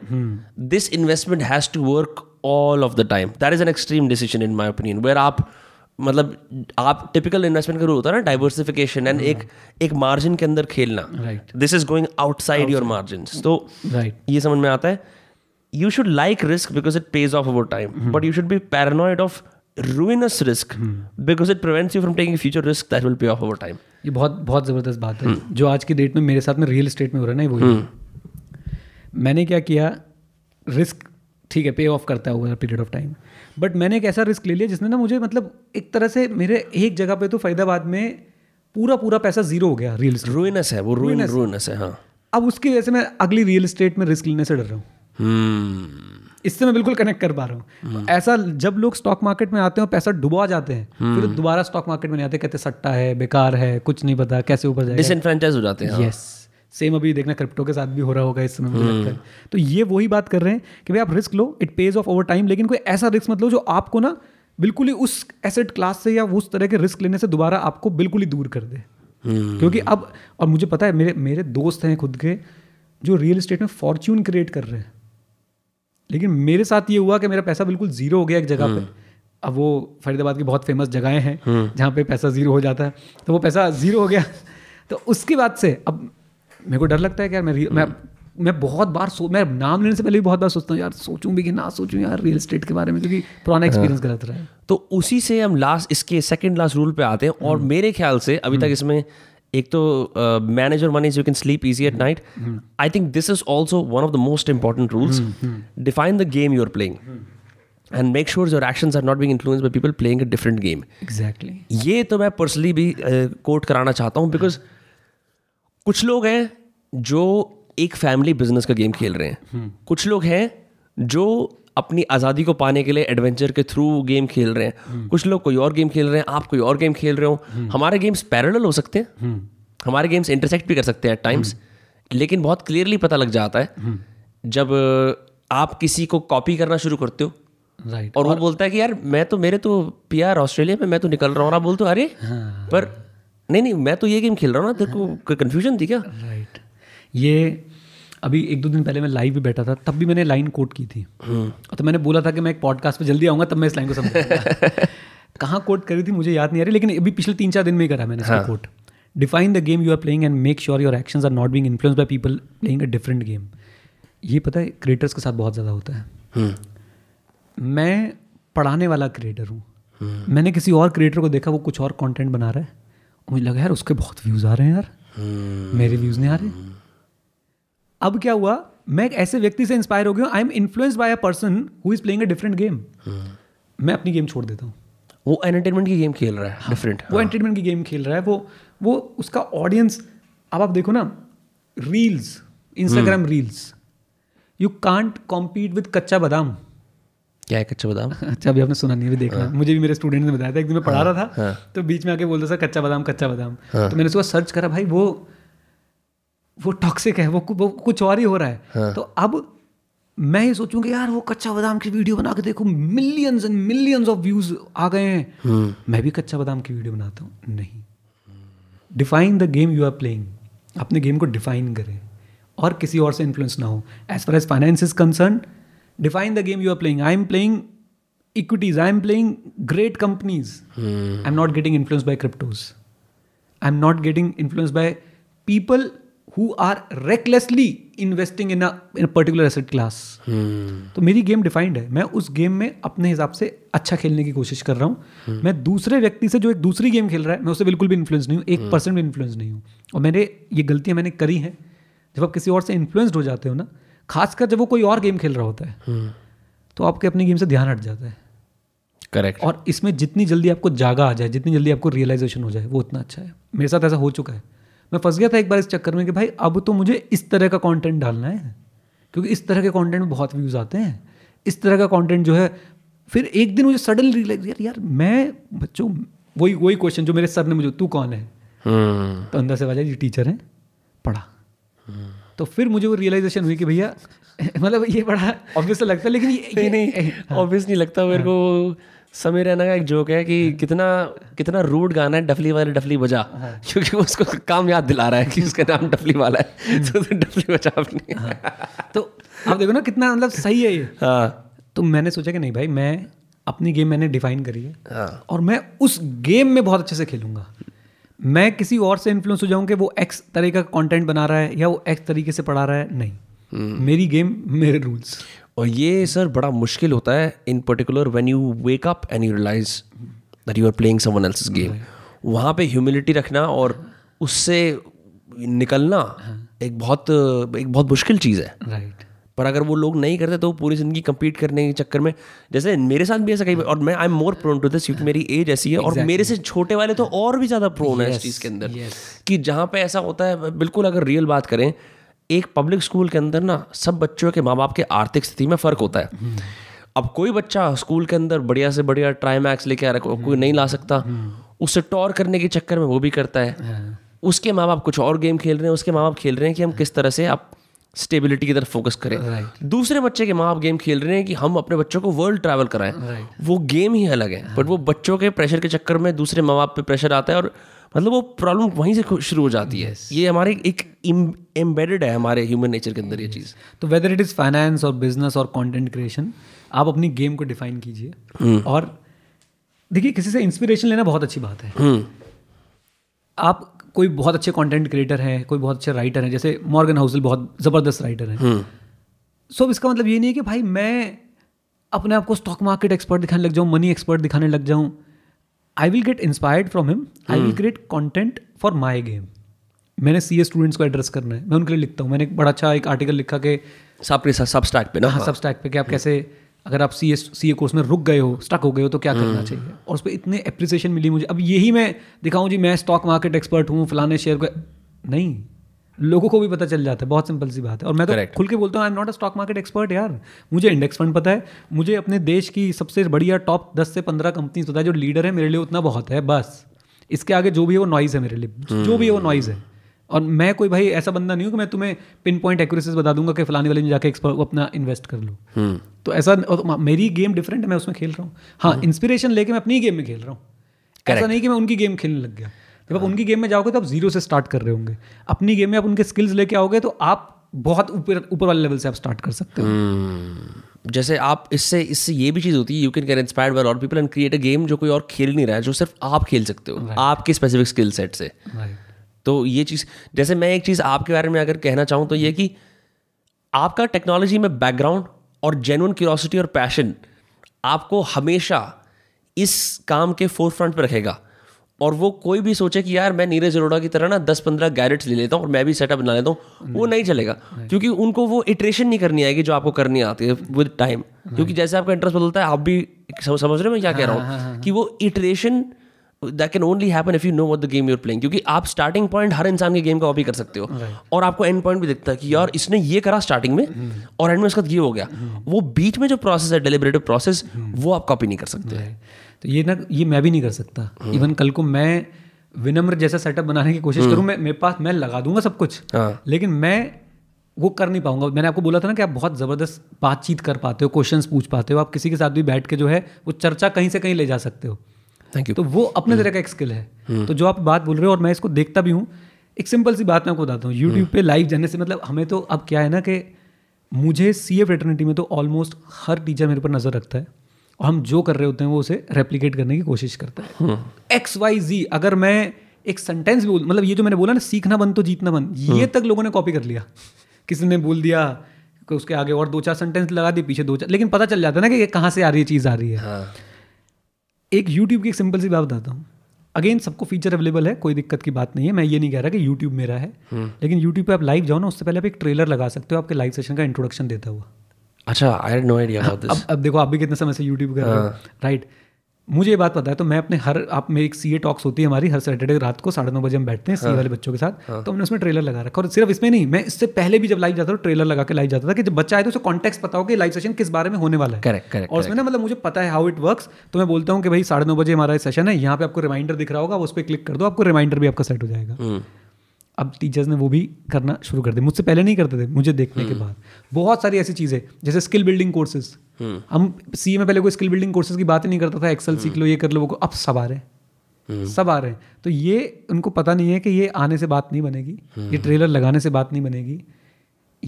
this investment has to work all of the time. That is an extreme decision in my opinion, where आप मतलब आप typical investment का rule होता है ना, diversification and एक एक margin के अंदर खेलना. This is going outside your margin. तो ये समझ में आता है. You should like risk because it pays off over time, but you should be paranoid of ruinous risk hmm. because it prevents you from taking future risk that will pay off over time. ये बहुत बहुत ज़बरदस्त बात है. hmm. जो आज की date में मेरे साथ में रियल एस्टेट में हो रहा है ना, वही. hmm. मैंने क्या किया, रिस्क ठीक है पे ऑफ करता है over period of time, but मैंने एक ऐसा रिस्क ले लिया जिसने ना मुझे मतलब एक तरह से मेरे एक जगह पे तो फरीदाबाद में पूरा पूरा पैसा जीरो हो गया. रियल एस्टेट ruinous है वो, ruinous ruinous है. हाँ, अब उसकी वजह से मैं अगली रियल एस्टेट में रिस्क लेने से डर रहा हूँ. hmm. इससे मैं बिल्कुल कनेक्ट कर पा रहा हूँ. ऐसा जब लोग स्टॉक मार्केट में आते हैं और पैसा डुबा जाते हैं, फिर दोबारा स्टॉक मार्केट में नहीं आते, कहते सट्टा है, बेकार है, कुछ नहीं पता कैसे ऊपर जाएगा, डिसएडवांटेज हो जाते हैं. यस, सेम अभी देखना क्रिप्टो के साथ भी हो रहा होगा इस समय, मुझे लगता है. तो ये वही बात कर रहे हैं कि भाई आप रिस्क लो, it pays off over time, लेकिन कोई ऐसा रिस्क मत लो जो आपको ना बिल्कुल ही उस एसेट क्लास से या उस तरह के रिस्क लेने से दोबारा आपको बिल्कुल ही दूर कर दे. क्योंकि अब, और मुझे पता है मेरे मेरे दोस्त हैं खुद के जो रियल एस्टेट में फॉर्च्यून क्रिएट कर रहे हैं, लेकिन मेरे साथ ये हुआ कि मेरा पैसा बिल्कुल जीरो हो गया एक जगह पे. अब वो फरीदाबाद की बहुत फेमस जगहें हैं जहाँ पे पैसा जीरो हो जाता है, तो वो पैसा जीरो हो गया. तो उसके बाद से अब मेरे को डर लगता है कि यार मैं मैं मैं बहुत बार सो मैं नाम लेने से पहले भी बहुत बार सोचता हूँ यार, सोचूं भी कि ना सोचूं यार रियल एस्टेट के बारे में, क्योंकि पुराना एक्सपीरियंस गलत रहा है. तो उसी से हम लास्ट इसके सेकेंड लास्ट रूल पे आते हैं. और मेरे ख्याल से अभी तक इसमें एक तो manage your money so you can sleep easy at night. I think this is also one of the most important rules. Define the game you are playing and make sure your actions are not being influenced by people playing a different game. Exactly, ये तो मैं personally भी coat uh, कराना चाहता हूँ, because कुछ लोग हैं जो एक फैमिली बिजनेस का गेम खेल रहे हैं. hmm. कुछ लोग हैं जो अपनी आज़ादी को पाने के लिए एडवेंचर के थ्रू गेम खेल रहे हैं. hmm. कुछ लोग कोई और गेम खेल रहे हैं, आप कोई और गेम खेल रहे हो. hmm. हमारे गेम्स पैरेलल हो सकते हैं. hmm. हमारे गेम्स इंटरसेक्ट भी कर सकते हैं एट टाइम्स, लेकिन बहुत क्लियरली पता लग जाता है hmm. जब आप किसी को कॉपी करना शुरू करते हो. right. और, और वो बोलता है कि यार मैं तो मेरे तो पी आर ऑस्ट्रेलिया में मैं तो निकल रहा हूँ, और आप बोलते हो अरे हाँ. पर नहीं नहीं मैं तो ये गेम खेल रहा हूँ ना, तेरे को कोई कन्फ्यूजन थी क्या. राइट, ये अभी एक दो दिन पहले मैं लाइव भी बैठा था, तब भी मैंने लाइन कोट की थी. hmm. तो मैंने बोला था कि मैं एक पॉडकास्ट पे जल्दी आऊँगा, तब मैं इस लाइन को समझूंगा. कहाँ कोट करी थी मुझे याद नहीं आ रही, लेकिन अभी पिछले तीन चार दिन में ही करा मैंने इसका quote. Define the game you are playing and make sure your actions are not being influenced by people playing a different game. ये पता है क्रिएटर्स के साथ बहुत ज़्यादा होता है. hmm. मैं पढ़ाने वाला क्रिएटर हूँ. hmm. मैंने किसी और क्रिएटर को देखा, वो कुछ और कॉन्टेंट बना रहा है, मुझे लगा यार उसके बहुत व्यूज़ आ रहे हैं यार, hmm. मेरे व्यूज़ नहीं आ रहे. अब क्या हुआ, मैं एक ऐसे व्यक्ति से इंस्पायर हो गया हूँ, I am influenced by a person who is playing a different game. मैं अपनी गेम छोड़ देता हूँ. वो एंटरटेनमेंट की गेम खेल रहा है डिफरेंट. हाँ, वो एंटरटेनमेंट की गेम खेल रहा है. वो वो उसका ऑडियंस, अब आप देखो ना, reels, Instagram reels, you can't compete with Kacha Badam. क्या है कच्चा बादाम? अच्छा, अभी आपने सुना नहीं, अभी देखना. हाँ. मुझे भी मेरे स्टूडेंट ने बताया था. एक दिन मैं पढ़ा हाँ. रहा था हाँ. तो बीच में आके बोलता था कच्चा बादाम कच्चा बादाम. हाँ. तो मैंने उसको सर्च करा, भाई वो वो टॉक्सिक है, वो, वो कुछ और ही हो रहा है. हाँ. तो अब मैं ही सोचूं कि यार वो कच्चा बादाम की वीडियो बना के देखो, millions and millions of views आ गए हैं, मैं भी कच्चा बादाम की वीडियो बनाता हूँ. नहीं, define the game you are playing. अपने गेम को डिफाइन करें और किसी और से इन्फ्लुएंस ना हो. As far as finance is concern, define the game you are playing. I am playing equities, I am playing great companies, I am not getting influence by cryptos, I am not getting influence by people who are recklessly investing in a, in a particular asset class. तो मेरी game defined है. मैं उस game में अपने हिसाब से अच्छा खेलने की कोशिश कर रहा हूँ. मैं दूसरे व्यक्ति से जो एक दूसरी गेम खेल रहा है, मैं उससे बिल्कुल भी इन्फ्लुएंस नहीं हूँ, एक परसेंट भी इन्फ्लुएंस नहीं हूँ. और मैंने ये गलतियाँ मैंने करी हैं. जब आप किसी और से इन्फ्लुएंस्ड हो जाते हो ना, खासकर जब वो कोई और गेम खेल रहा होता है, तो आपके अपनी गेम से ध्यान हट जाता है. करेक्ट. और इसमें जितनी जल्दी आपको जागा आ जाए, जितनी जल्दी आपको रियलाइजेशन हो जाए, वो उतना अच्छा है. मेरे साथ ऐसा हो चुका है. मैं फंस गया था एक बार इस चक्कर में कि भाई अब तो मुझे इस तरह का कंटेंट डालना है, क्योंकि इस तरह के कंटेंट में बहुत व्यूज़ आते हैं, इस तरह का कंटेंट जो है. फिर एक दिन मुझे सडनली रियलाइज, यार यार मैं बच्चों, वही वही क्वेश्चन जो मेरे सर ने मुझे, तू कौन है, hmm. तो अंदर से वाला जी टीचर हैं, पढ़ा. hmm. तो फिर मुझे वो रियलाइजेशन हुई कि भैया मतलब ये बड़ा ऑब्वियस लगता है, लेकिन ये नहीं ऑब्वियस नहीं लगता मेरे को. समीर रैना का एक जोक है कि कितना कितना रूड गाना है, डफली वाले डफली बजा, क्योंकि उसको काम याद दिला रहा है कि उसका नाम डफली वाला है, तो डफली बजा अपनी. तो आप देखो ना कितना मतलब सही है ये. हाँ. तो मैंने सोचा कि नहीं भाई, मैं अपनी गेम मैंने डिफाइन करी है. हाँ. और मैं उस गेम में बहुत अच्छे से खेलूंगा. मैं किसी और से इन्फ्लुएंस हो जाऊँ कि वो एक्स तरह का कॉन्टेंट बना रहा है या वो एक्स तरीके से पढ़ा रहा है, नहीं. मेरी गेम, मेरे रूल्स. और ये सर बड़ा मुश्किल होता है in particular when you wake up and you realize that you are playing someone else's game. वहाँ पे ह्यूमिलिटी रखना और उससे निकलना एक बहुत एक बहुत मुश्किल चीज़ है. Right right. पर अगर वो लोग नहीं करते तो पूरी ज़िंदगी कम्पीट करने के चक्कर में, जैसे मेरे साथ भी ऐसा कहीं. और मैं I am more prone to this क्योंकि मेरी एज ऐसी है. exactly. और मेरे से छोटे वाले तो और भी ज़्यादा प्रोन yes. है इस चीज़ के अंदर. yes. कि जहाँ पे ऐसा होता है, बिल्कुल अगर रियल बात करें, एक पब्लिक स्कूल के अंदर ना सब बच्चों के माँ बाप के आर्थिक स्थिति में फ़र्क होता है. अब कोई बच्चा स्कूल के अंदर बढ़िया से बढ़िया ट्राई मैक्स लेके आ रहा है, कोई नहीं ला सकता, उससे टॉर करने के चक्कर में वो भी करता है. उसके माँ बाप कुछ और गेम खेल रहे हैं, उसके माँ बाप खेल रहे हैं कि हम किस तरह से आप स्टेबिलिटी की तरफ फोकस करें. दूसरे बच्चे के माँ बाप गेम खेल रहे हैं कि हम अपने बच्चों को वर्ल्ड ट्रैवल कराएं. वो गेम ही अलग है, बट वो बच्चों के प्रेशर के चक्कर में दूसरे माँ बाप पे प्रेशर आता है, और मतलब वो प्रॉब्लम वहीं से शुरू हो जाती है. yes. ये हमारे एक एम्बेडेड है हमारे ह्यूमन नेचर के अंदर ये चीज़. तो वेदर इट इज़ फाइनेंस और बिजनेस और कंटेंट क्रिएशन, आप अपनी गेम को डिफाइन कीजिए. hmm. और देखिए, किसी से इंस्पिरेशन लेना बहुत अच्छी बात है. hmm. आप कोई बहुत अच्छे कंटेंट क्रिएटर हैं, कोई बहुत अच्छे राइटर हैं, जैसे मॉर्गन हाउसल बहुत ज़बरदस्त राइटर हैं. hmm. सो इसका मतलब ये नहीं है कि भाई मैं अपने आप को स्टॉक मार्केट एक्सपर्ट दिखाने लग जाऊँ, मनी एक्सपर्ट दिखाने लग जाऊँ. I will get inspired from him. I will create content for my game. मैंने सी ए स्टूडेंट्स को एड्रेस करना है, मैं उनके लिए लिखता हूँ. मैंने एक बड़ा अच्छा एक आर्टिकल लिखा कि सबस्टैक पे ना हाँ सबस्टैक पे कि आप कैसे, अगर आप सी ए सी ए कोर्स में रुक गए हो, स्टक हो गए हो, तो क्या करना चाहिए. और उस पर इतने एप्रिसिएशन मिली मुझे. अब यही मैं दिखाऊँ जी मैं स्टॉक मार्केट एक्सपर्ट हूँ, फलाने शेयर को, नहीं, लोगों को भी पता चल जाता है. बहुत सिंपल सी बात है. और मैं तो खुल के बोलता हूँ I am not a stock market expert यार. मुझे इंडेक्स फंड पता है, मुझे अपने देश की सबसे बढ़िया टॉप दस से पंद्रह कंपनीज पता है जो लीडर है, मेरे लिए उतना बहुत है. बस इसके आगे जो भी है वो नॉइज़ है मेरे लिए. hmm. जो भी है वो नॉइज़ है. और मैं कोई भाई ऐसा बंदा नहीं हूँ कि मैं तुम्हें पिन पॉइंट एक्यूरेसीज बता दूंगा कि फलाने वाले में जाके एक्सपर्ट अपना इन्वेस्ट कर लो. hmm. तो ऐसा, और मेरी गेम डिफरेंट है, मैं उसमें खेल रहा हूँ. हाँ, इंस्पिरेशन लेके मैं अपनी गेम में खेल रहा हूँ. ऐसा नहीं कि मैं उनकी गेम खेलने लग गया. जब आप उनकी गेम में जाओगे तो आप जीरो से स्टार्ट कर रहे होंगे. अपनी गेम में आप उनके स्किल्स लेके आओगे तो आप बहुत ऊपर ऊपर वाले लेवल से आप स्टार्ट कर सकते हो. hmm. जैसे आप इससे इससे ये भी चीज़ होती है, you can get inspired by other people and create a game जो कोई और खेल नहीं रहा है, जो सिर्फ आप खेल सकते हो. right. आपके स्पेसिफिक स्किल सेट से. right. तो ये चीज़, जैसे मैं एक चीज़ आपके बारे में अगर कहना चाहूँ तो ये कि आपका टेक्नोलॉजी में बैकग्राउंड और जेन्युइन क्यूरियोसिटी और पैशन आपको हमेशा इस काम के फोरफ्रंट पर रखेगा. और वो कोई भी सोचे कि यार मैं नीरज अरोड़ा की तरह ना दस पंद्रह गैरेट्स ले लेता हूँ और मैं भी सेटअप बना लेता हूँ, वो नहीं चलेगा, क्योंकि उनको वो इटरेशन नहीं करनी आएगी जो आपको करनी आती है विद टाइम, क्योंकि जैसे आपका इंटरेस्ट बदलता है आप भी समझ रहे हो मैं क्या कह रहा हूँ, कि वो iteration that can only happen if you know what the game you're playing, क्योंकि आप starting point हर इंसान के game का कॉपी कर सकते हो right. और आपको end point भी दिखता है कि यार इसने ये करा starting में hmm. और end में उसका ये हो गया hmm. वो बीच में जो process है deliberative process hmm. वो आप copy नहीं कर सकते right. तो ये ना ये मैं भी नहीं कर सकता hmm. even कल को मैं विनम्र जैसा सेटअप बनाने की कोशिश hmm. करूँ, मैं मेरे पास मैं लगा दूंगा सब कुछ ah. लेकिन मैं वो कर नहीं पाऊंगा। मैंने आपको बोला था ना कि आप बहुत ज़बरदस्त बातचीत कर पाते हो, क्वेश्चंस पूछ पाते हो, आप किसी के साथ भी बैठ के जो है वो चर्चा कहीं से कहीं ले जा सकते हो। Thank you. तो वो अपने तरह का एक स्किल है। तो जो आप बात बोल रहे हो और मैं इसको देखता भी हूँ, एक सिंपल सी बात मैं आपको बताता हूँ। यूट्यूब पे लाइव जाने से मतलब हमें तो अब क्या है ना कि मुझे सीए फ्रेटर्निटी में तो ऑलमोस्ट हर टीचर मेरे पर नज़र रखता है और हम जो कर रहे होते हैं वो उसे रेप्लिकेट करने की कोशिश करता है। एक्स वाई जी अगर मैं एक सेंटेंस भी बोल, मतलब ये जो मैंने बोला ना सीखना बंद तो जीतना बंद, ये तक लोगों ने कॉपी कर लिया। किसी ने बोल दिया कि उसके आगे और दो चार सेंटेंस लगा दिए, पीछे दो चार, लेकिन पता चल जाता है ना कि ये कहाँ से आ रही है चीज़ आ रही है। एक YouTube की एक सिंपल सी बात बताता हूँ। अगेन सबको फीचर अवेलेबल है, कोई दिक्कत की बात नहीं है, मैं ये नहीं कह रहा कि YouTube मेरा है, लेकिन YouTube पे आप लाइव जाओ ना, उससे पहले आप एक ट्रेलर लगा सकते हो आपके लाइव सेशन का इंट्रोडक्शन देता हुआ। अच्छा, I had no idea about this। अब, अब देखो आप भी कितने समय से YouTube कर रहे हो राइट। मुझे ये बात पता है, तो मैं अपने हर आप मेरी एक सीए टॉक्स होती है हमारी, हर सैटरडे रात को साढ़े नौ बजे हम बैठते हैं सीए वाले बच्चों के साथ, तो हमने उसमें ट्रेलर लगा रखा। और सिर्फ इसमें नहीं, मैं इससे पहले भी जब लाइव जाता था ट्रेलर लगा के लाइव जाता था कि जब बच्चा आए तो उसे कॉन्टेक्स्ट पता हो कि लाइव सेशन किस बारे में होने वाला है। Correct correct. और उसमें ना मतलब मुझे पता है हाउ इट वर्क्स, तो मैं बोलता हूँ कि भाई साढ़े नौ बजे हमारा सेशन है, यहाँ पे आपको रिमाइंडर दिख रहा होगा, उस पर क्लिक कर दो, आपको रिमाइंडर भी आपका सेट हो जाएगा। अब टीचर्स ने वो भी करना शुरू कर दिया, मुझसे पहले नहीं करते थे, मुझे देखने के बाद। बहुत सारी ऐसी चीज़ें जैसे स्किल बिल्डिंग कोर्सेज, हम सीए में पहले कोई स्किल बिल्डिंग कोर्सेज की बात ही नहीं करता था, एक्सेल सीख लो ये कर लो वो, अब सब आ रहे हैं सब आ रहे हैं। तो ये उनको पता नहीं है कि ये आने से बात नहीं बनेगी, ये ट्रेलर लगाने से बात नहीं बनेगी।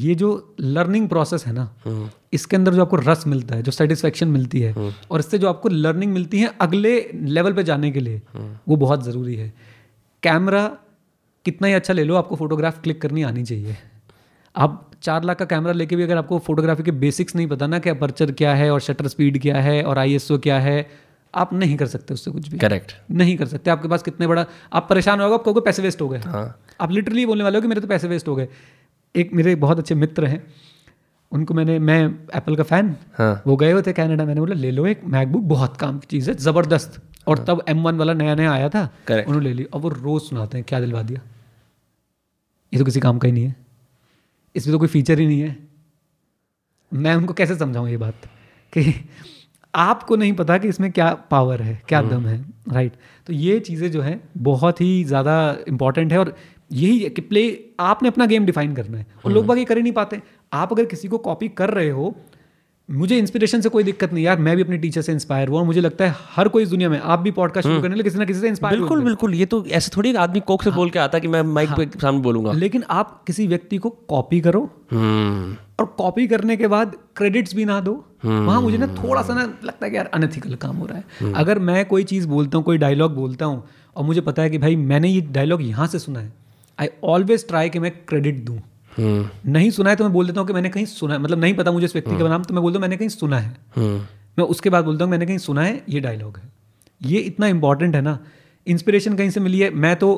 ये जो लर्निंग प्रोसेस है ना, इसके अंदर जो आपको रस मिलता है, जो सेटिस्फेक्शन मिलती है और इससे जो आपको लर्निंग मिलती है अगले लेवल पर जाने के लिए, वो बहुत ज़रूरी है। कैमरा कितना ही अच्छा ले लो, आपको फोटोग्राफ क्लिक करनी आनी चाहिए। आप चार लाख का कैमरा लेके भी अगर आपको फोटोग्राफी के बेसिक्स नहीं पता ना कि अपर्चर क्या है और शटर स्पीड क्या है और आईएसओ क्या है, आप नहीं कर सकते उससे कुछ भी। करेक्ट, नहीं कर सकते। आपके पास कितने बड़ा, आप परेशान होगा, आप कहोगे पैसे वेस्ट हो गए। हाँ। आप लिटरली बोलने वाले हो कि मेरे तो पैसे वेस्ट हो गए। एक मेरे बहुत अच्छे मित्र हैं, उनको मैंने, मैं एप्पल का फ़ैन, वो गए हुए थे कनाडा, मैंने बोला ले लो एक मैकबुक, बहुत काम की चीज़ है ज़बरदस्त, और तब एम वन वाला नया नया आया था, उन्होंने ले ली। और वो रोज़ सुनाते हैं, क्या दिलवा दिया, ये तो किसी काम का ही नहीं है, इसमें तो कोई फीचर ही नहीं है। मैं उनको कैसे समझाऊं ये बात कि आपको नहीं पता कि इसमें क्या पावर है, क्या दम है राइट। तो ये चीज़ें जो हैं बहुत ही ज़्यादा इंपॉर्टेंट है, और यही है कि प्ले, आपने अपना गेम डिफाइन करना है और लोग बाकी कर ही नहीं पाते। आप अगर किसी को कॉपी कर रहे हो, मुझे इंस्पिरेशन से कोई दिक्कत नहीं यार, मैं भी अपने टीचर से इंस्पायर हुआ और मुझे लगता है हर कोई दुनिया में, आप भी पॉडकास्ट शुरू करने लगे किसी ना किसी से इंस्पायर। बिल्कुल बिल्कुल, ये तो ऐसे थोड़ी आदमी कोक से हाँ, बोल के आता कि मैं माइक हाँ, पे सामने बोलूंगा। लेकिन आप किसी व्यक्ति को कॉपी करो और कॉपी करने के बाद क्रेडिट्स भी ना दो, वहां मुझे ना थोड़ा सा ना लगता है कि यार अनएथिकल काम हो रहा है। अगर मैं कोई चीज़ बोलता हूँ, कोई डायलॉग बोलता हूँ और मुझे पता है कि भाई मैंने ये डायलॉग यहाँ से सुना है, आई ऑलवेज ट्राई कि मैं क्रेडिट दूँ। Hmm. नहीं सुना है तो मैं बोल देता हूँ कि मैंने कहीं सुना है, मतलब नहीं पता मुझे इस व्यक्ति hmm. का नाम, तो मैं बोलता हूँ मैंने कहीं सुना है। hmm. मैं उसके बाद बोलता हूँ मैंने कहीं सुना है ये डायलॉग है। ये इतना इंपॉर्टेंट है ना, इंस्पिरेशन कहीं से मिली है। मैं तो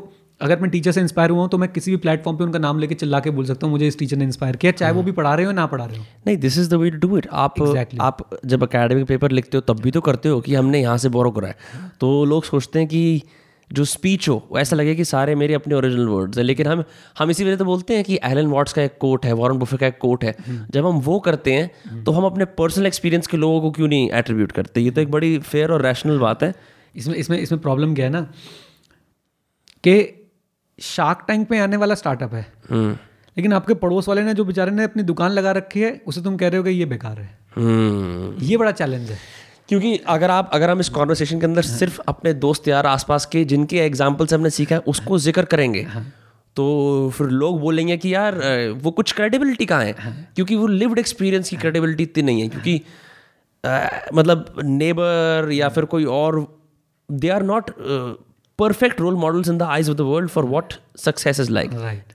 अगर मैं टीचर से इंस्पायर हुआ हूँ तो मैं किसी भी प्लेटफॉर्म पे उनका नाम लेके चिल्ला के बोल सकता हूँ मुझे इस टीचर ने इंस्पायर किया, चाहे hmm. वो भी पढ़ा रहे हो ना पढ़ा रहे हो। नहीं, this is the way to do it. आप exactly. आप जब अकेडमिक पेपर लिखते हो तब भी तो करते हो कि हमने यहाँ से बोरो करा है, तो लोग सोचते हैं कि जो स्पीच हो ऐसा लगे कि सारे मेरे अपने ओरिजिनल वर्ड्स हैं, लेकिन हम हम इसी वजह से तो बोलते हैं कि एलन वॉट्स का एक कोट है, वॉरेन बफेट का एक कोट है। जब हम वो करते हैं तो हम अपने पर्सनल एक्सपीरियंस के लोगों को क्यों नहीं एट्रीब्यूट करते? ये तो एक बड़ी फेयर और रैशनल बात है। इसमें इसमें इसमें प्रॉब्लम क्या है ना कि शार्क टैंक में आने वाला स्टार्टअप है, लेकिन आपके पड़ोस वाले ने जो बेचारे ने अपनी दुकान लगा रखी है उसे तुम कह रहे हो कि ये बेकार है। ये बड़ा चैलेंज है, क्योंकि अगर आप अगर हम इस कॉन्वर्सेशन के अंदर हाँ। सिर्फ अपने दोस्त यार आसपास के जिनके एग्जाम्पल से हमने सीखा है उसको जिक्र करेंगे हाँ। तो फिर लोग बोलेंगे कि यार वो कुछ क्रेडिबिलिटी कहाँ है हाँ। क्योंकि वो लिव्ड एक्सपीरियंस की क्रेडिबिलिटी इतनी नहीं है, क्योंकि आ, मतलब नेबर या फिर कोई और, they are not perfect role models in the eyes of the world for what success is like,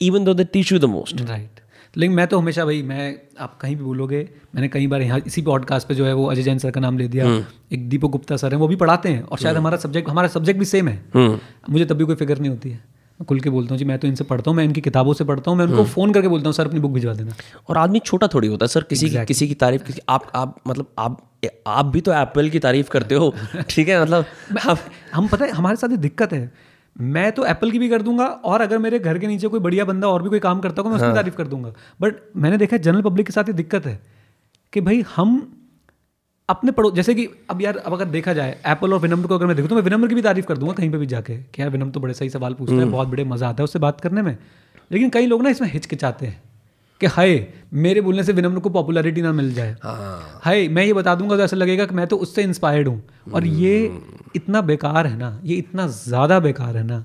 even though they teach you the most right. लेकिन मैं तो हमेशा भाई, मैं आप कहीं भी बोलोगे, मैंने कई बार यहाँ इसी पॉडकास्ट पे जो है वो अजय जैन सर का नाम ले दिया, एक दीपक गुप्ता सर हैं, वो भी पढ़ाते हैं और शायद हमारा सब्जेक्ट हमारा सब्जेक्ट भी सेम है, मुझे तब भी कोई फिक्र नहीं होती है, खुल के बोलता हूँ जी मैं तो इनसे पढ़ता हूँ, मैं इनकी किताबों से पढ़ता हूँ, मैं उनको फ़ोन करके बोलता हूँ सर अपनी बुक भिजवा देना। और आदमी छोटा थोड़ी होता है सर, किसी exactly. की किसी की तारीफ किसी, आप आप मतलब आप आप भी तो एप्पल की तारीफ करते हो ठीक है, मतलब आप, हम पता है हमारे साथ दिक्कत है, मैं तो एप्पल की भी कर दूंगा और अगर मेरे घर के नीचे कोई बढ़िया बंदा और भी कोई काम करता होगा मैं उसकी हाँ. तारीफ कर दूंगा। बट मैंने देखा जनरल पब्लिक के साथ ये दिक्कत है कि भाई हम अपने पड़ो, जैसे कि अब यार अब अगर देखा जाए एप्पल और विनम्र को अगर मैं देखूँ तो मैं विनम्र की भी तारीफ कर दूंगा कहीं पे भी जाके कि यार विनम्र तो बड़े सही सवाल पूछता है, बहुत बड़े मजा आता है उससे बात करने में। लेकिन कई लोग ना इसमें हिचकिचाते हैं कि हाय मेरे बोलने से विनम्र को पॉपुलैरिटी ना मिल जाए, हाय मैं ये बता दूंगा तो ऐसा लगेगा कि मैं तो उससे इंस्पायर्ड हूँ। और ये इतना बेकार है ना, ये इतना ज़्यादा बेकार है ना।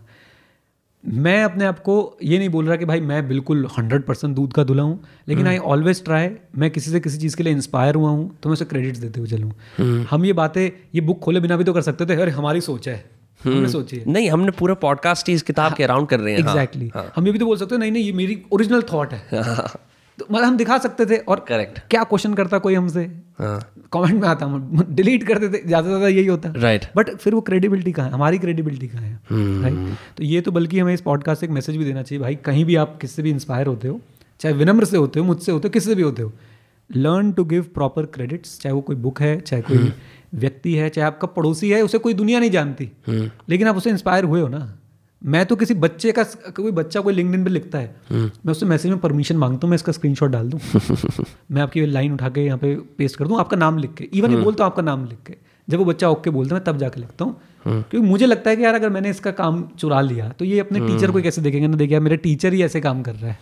मैं अपने आप को ये नहीं बोल रहा कि भाई मैं बिल्कुल हंड्रेड परसेंट दूध का धुला हूँ, लेकिन आई ऑलवेज ट्राई, मैं किसी से किसी चीज़ के लिए इंस्पायर हुआ हूँ तो मैं उसे क्रेडिट्स देते हुए चलूँ। हम ये बातें ये बुक खोले बिना भी तो कर सकते थे, अरे हमारी सोच है, हमने सोची है, नहीं हमने पूरा पॉडकास्ट ही इस किताब के अराउंड कर रहे हैं। एग्जैक्टली, हम ये भी तो बोल सकते हैं नहीं नहीं ये मेरी ओरिजिनल थॉट है, मतलब हम दिखा सकते थे। और करेक्ट, क्या क्वेश्चन करता कोई हमसे, कमेंट में आता हम डिलीट करते थे, ज़्यादा से ज़्यादा यही होता। राइट, बट फिर वो क्रेडिबिलिटी कहाँ है, हमारी क्रेडिबिलिटी कहाँ है। राइट, तो ये तो बल्कि हमें इस पॉडकास्ट से एक मैसेज भी देना चाहिए, भाई कहीं भी आप किससे भी इंस्पायर होते हो, चाहे विनम्र से होते हो, मुझसे होते हो, किससे भी होते हो, learn to give proper credits. चाहे वो कोई बुक है, चाहे कोई व्यक्ति है, चाहे आपका पड़ोसी है, उसे कोई दुनिया नहीं जानती, लेकिन आप उससे इंस्पायर हुए हो ना। मैं तो किसी बच्चे का, कोई बच्चा कोई लिंक्डइन पे लिखता है, मैं उससे मैसेज में परमिशन मांगता हूँ, मैं इसका स्क्रीनशॉट डाल दूँ मैं आपकी लाइन उठा के यहाँ पे पेस्ट कर दूँ, आपका नाम लिख के, इवन ये बोलता हूँ आपका नाम लिख के, जब वो बच्चा ओके बोलता है मैं तब जाके लिखता हूँ, क्योंकि मुझे लगता है कि यार अगर मैंने इसका काम चुरा लिया तो ये अपने टीचर को कैसे देखेंगे ना, देखिए मेरे टीचर ही ऐसे काम कर रहा है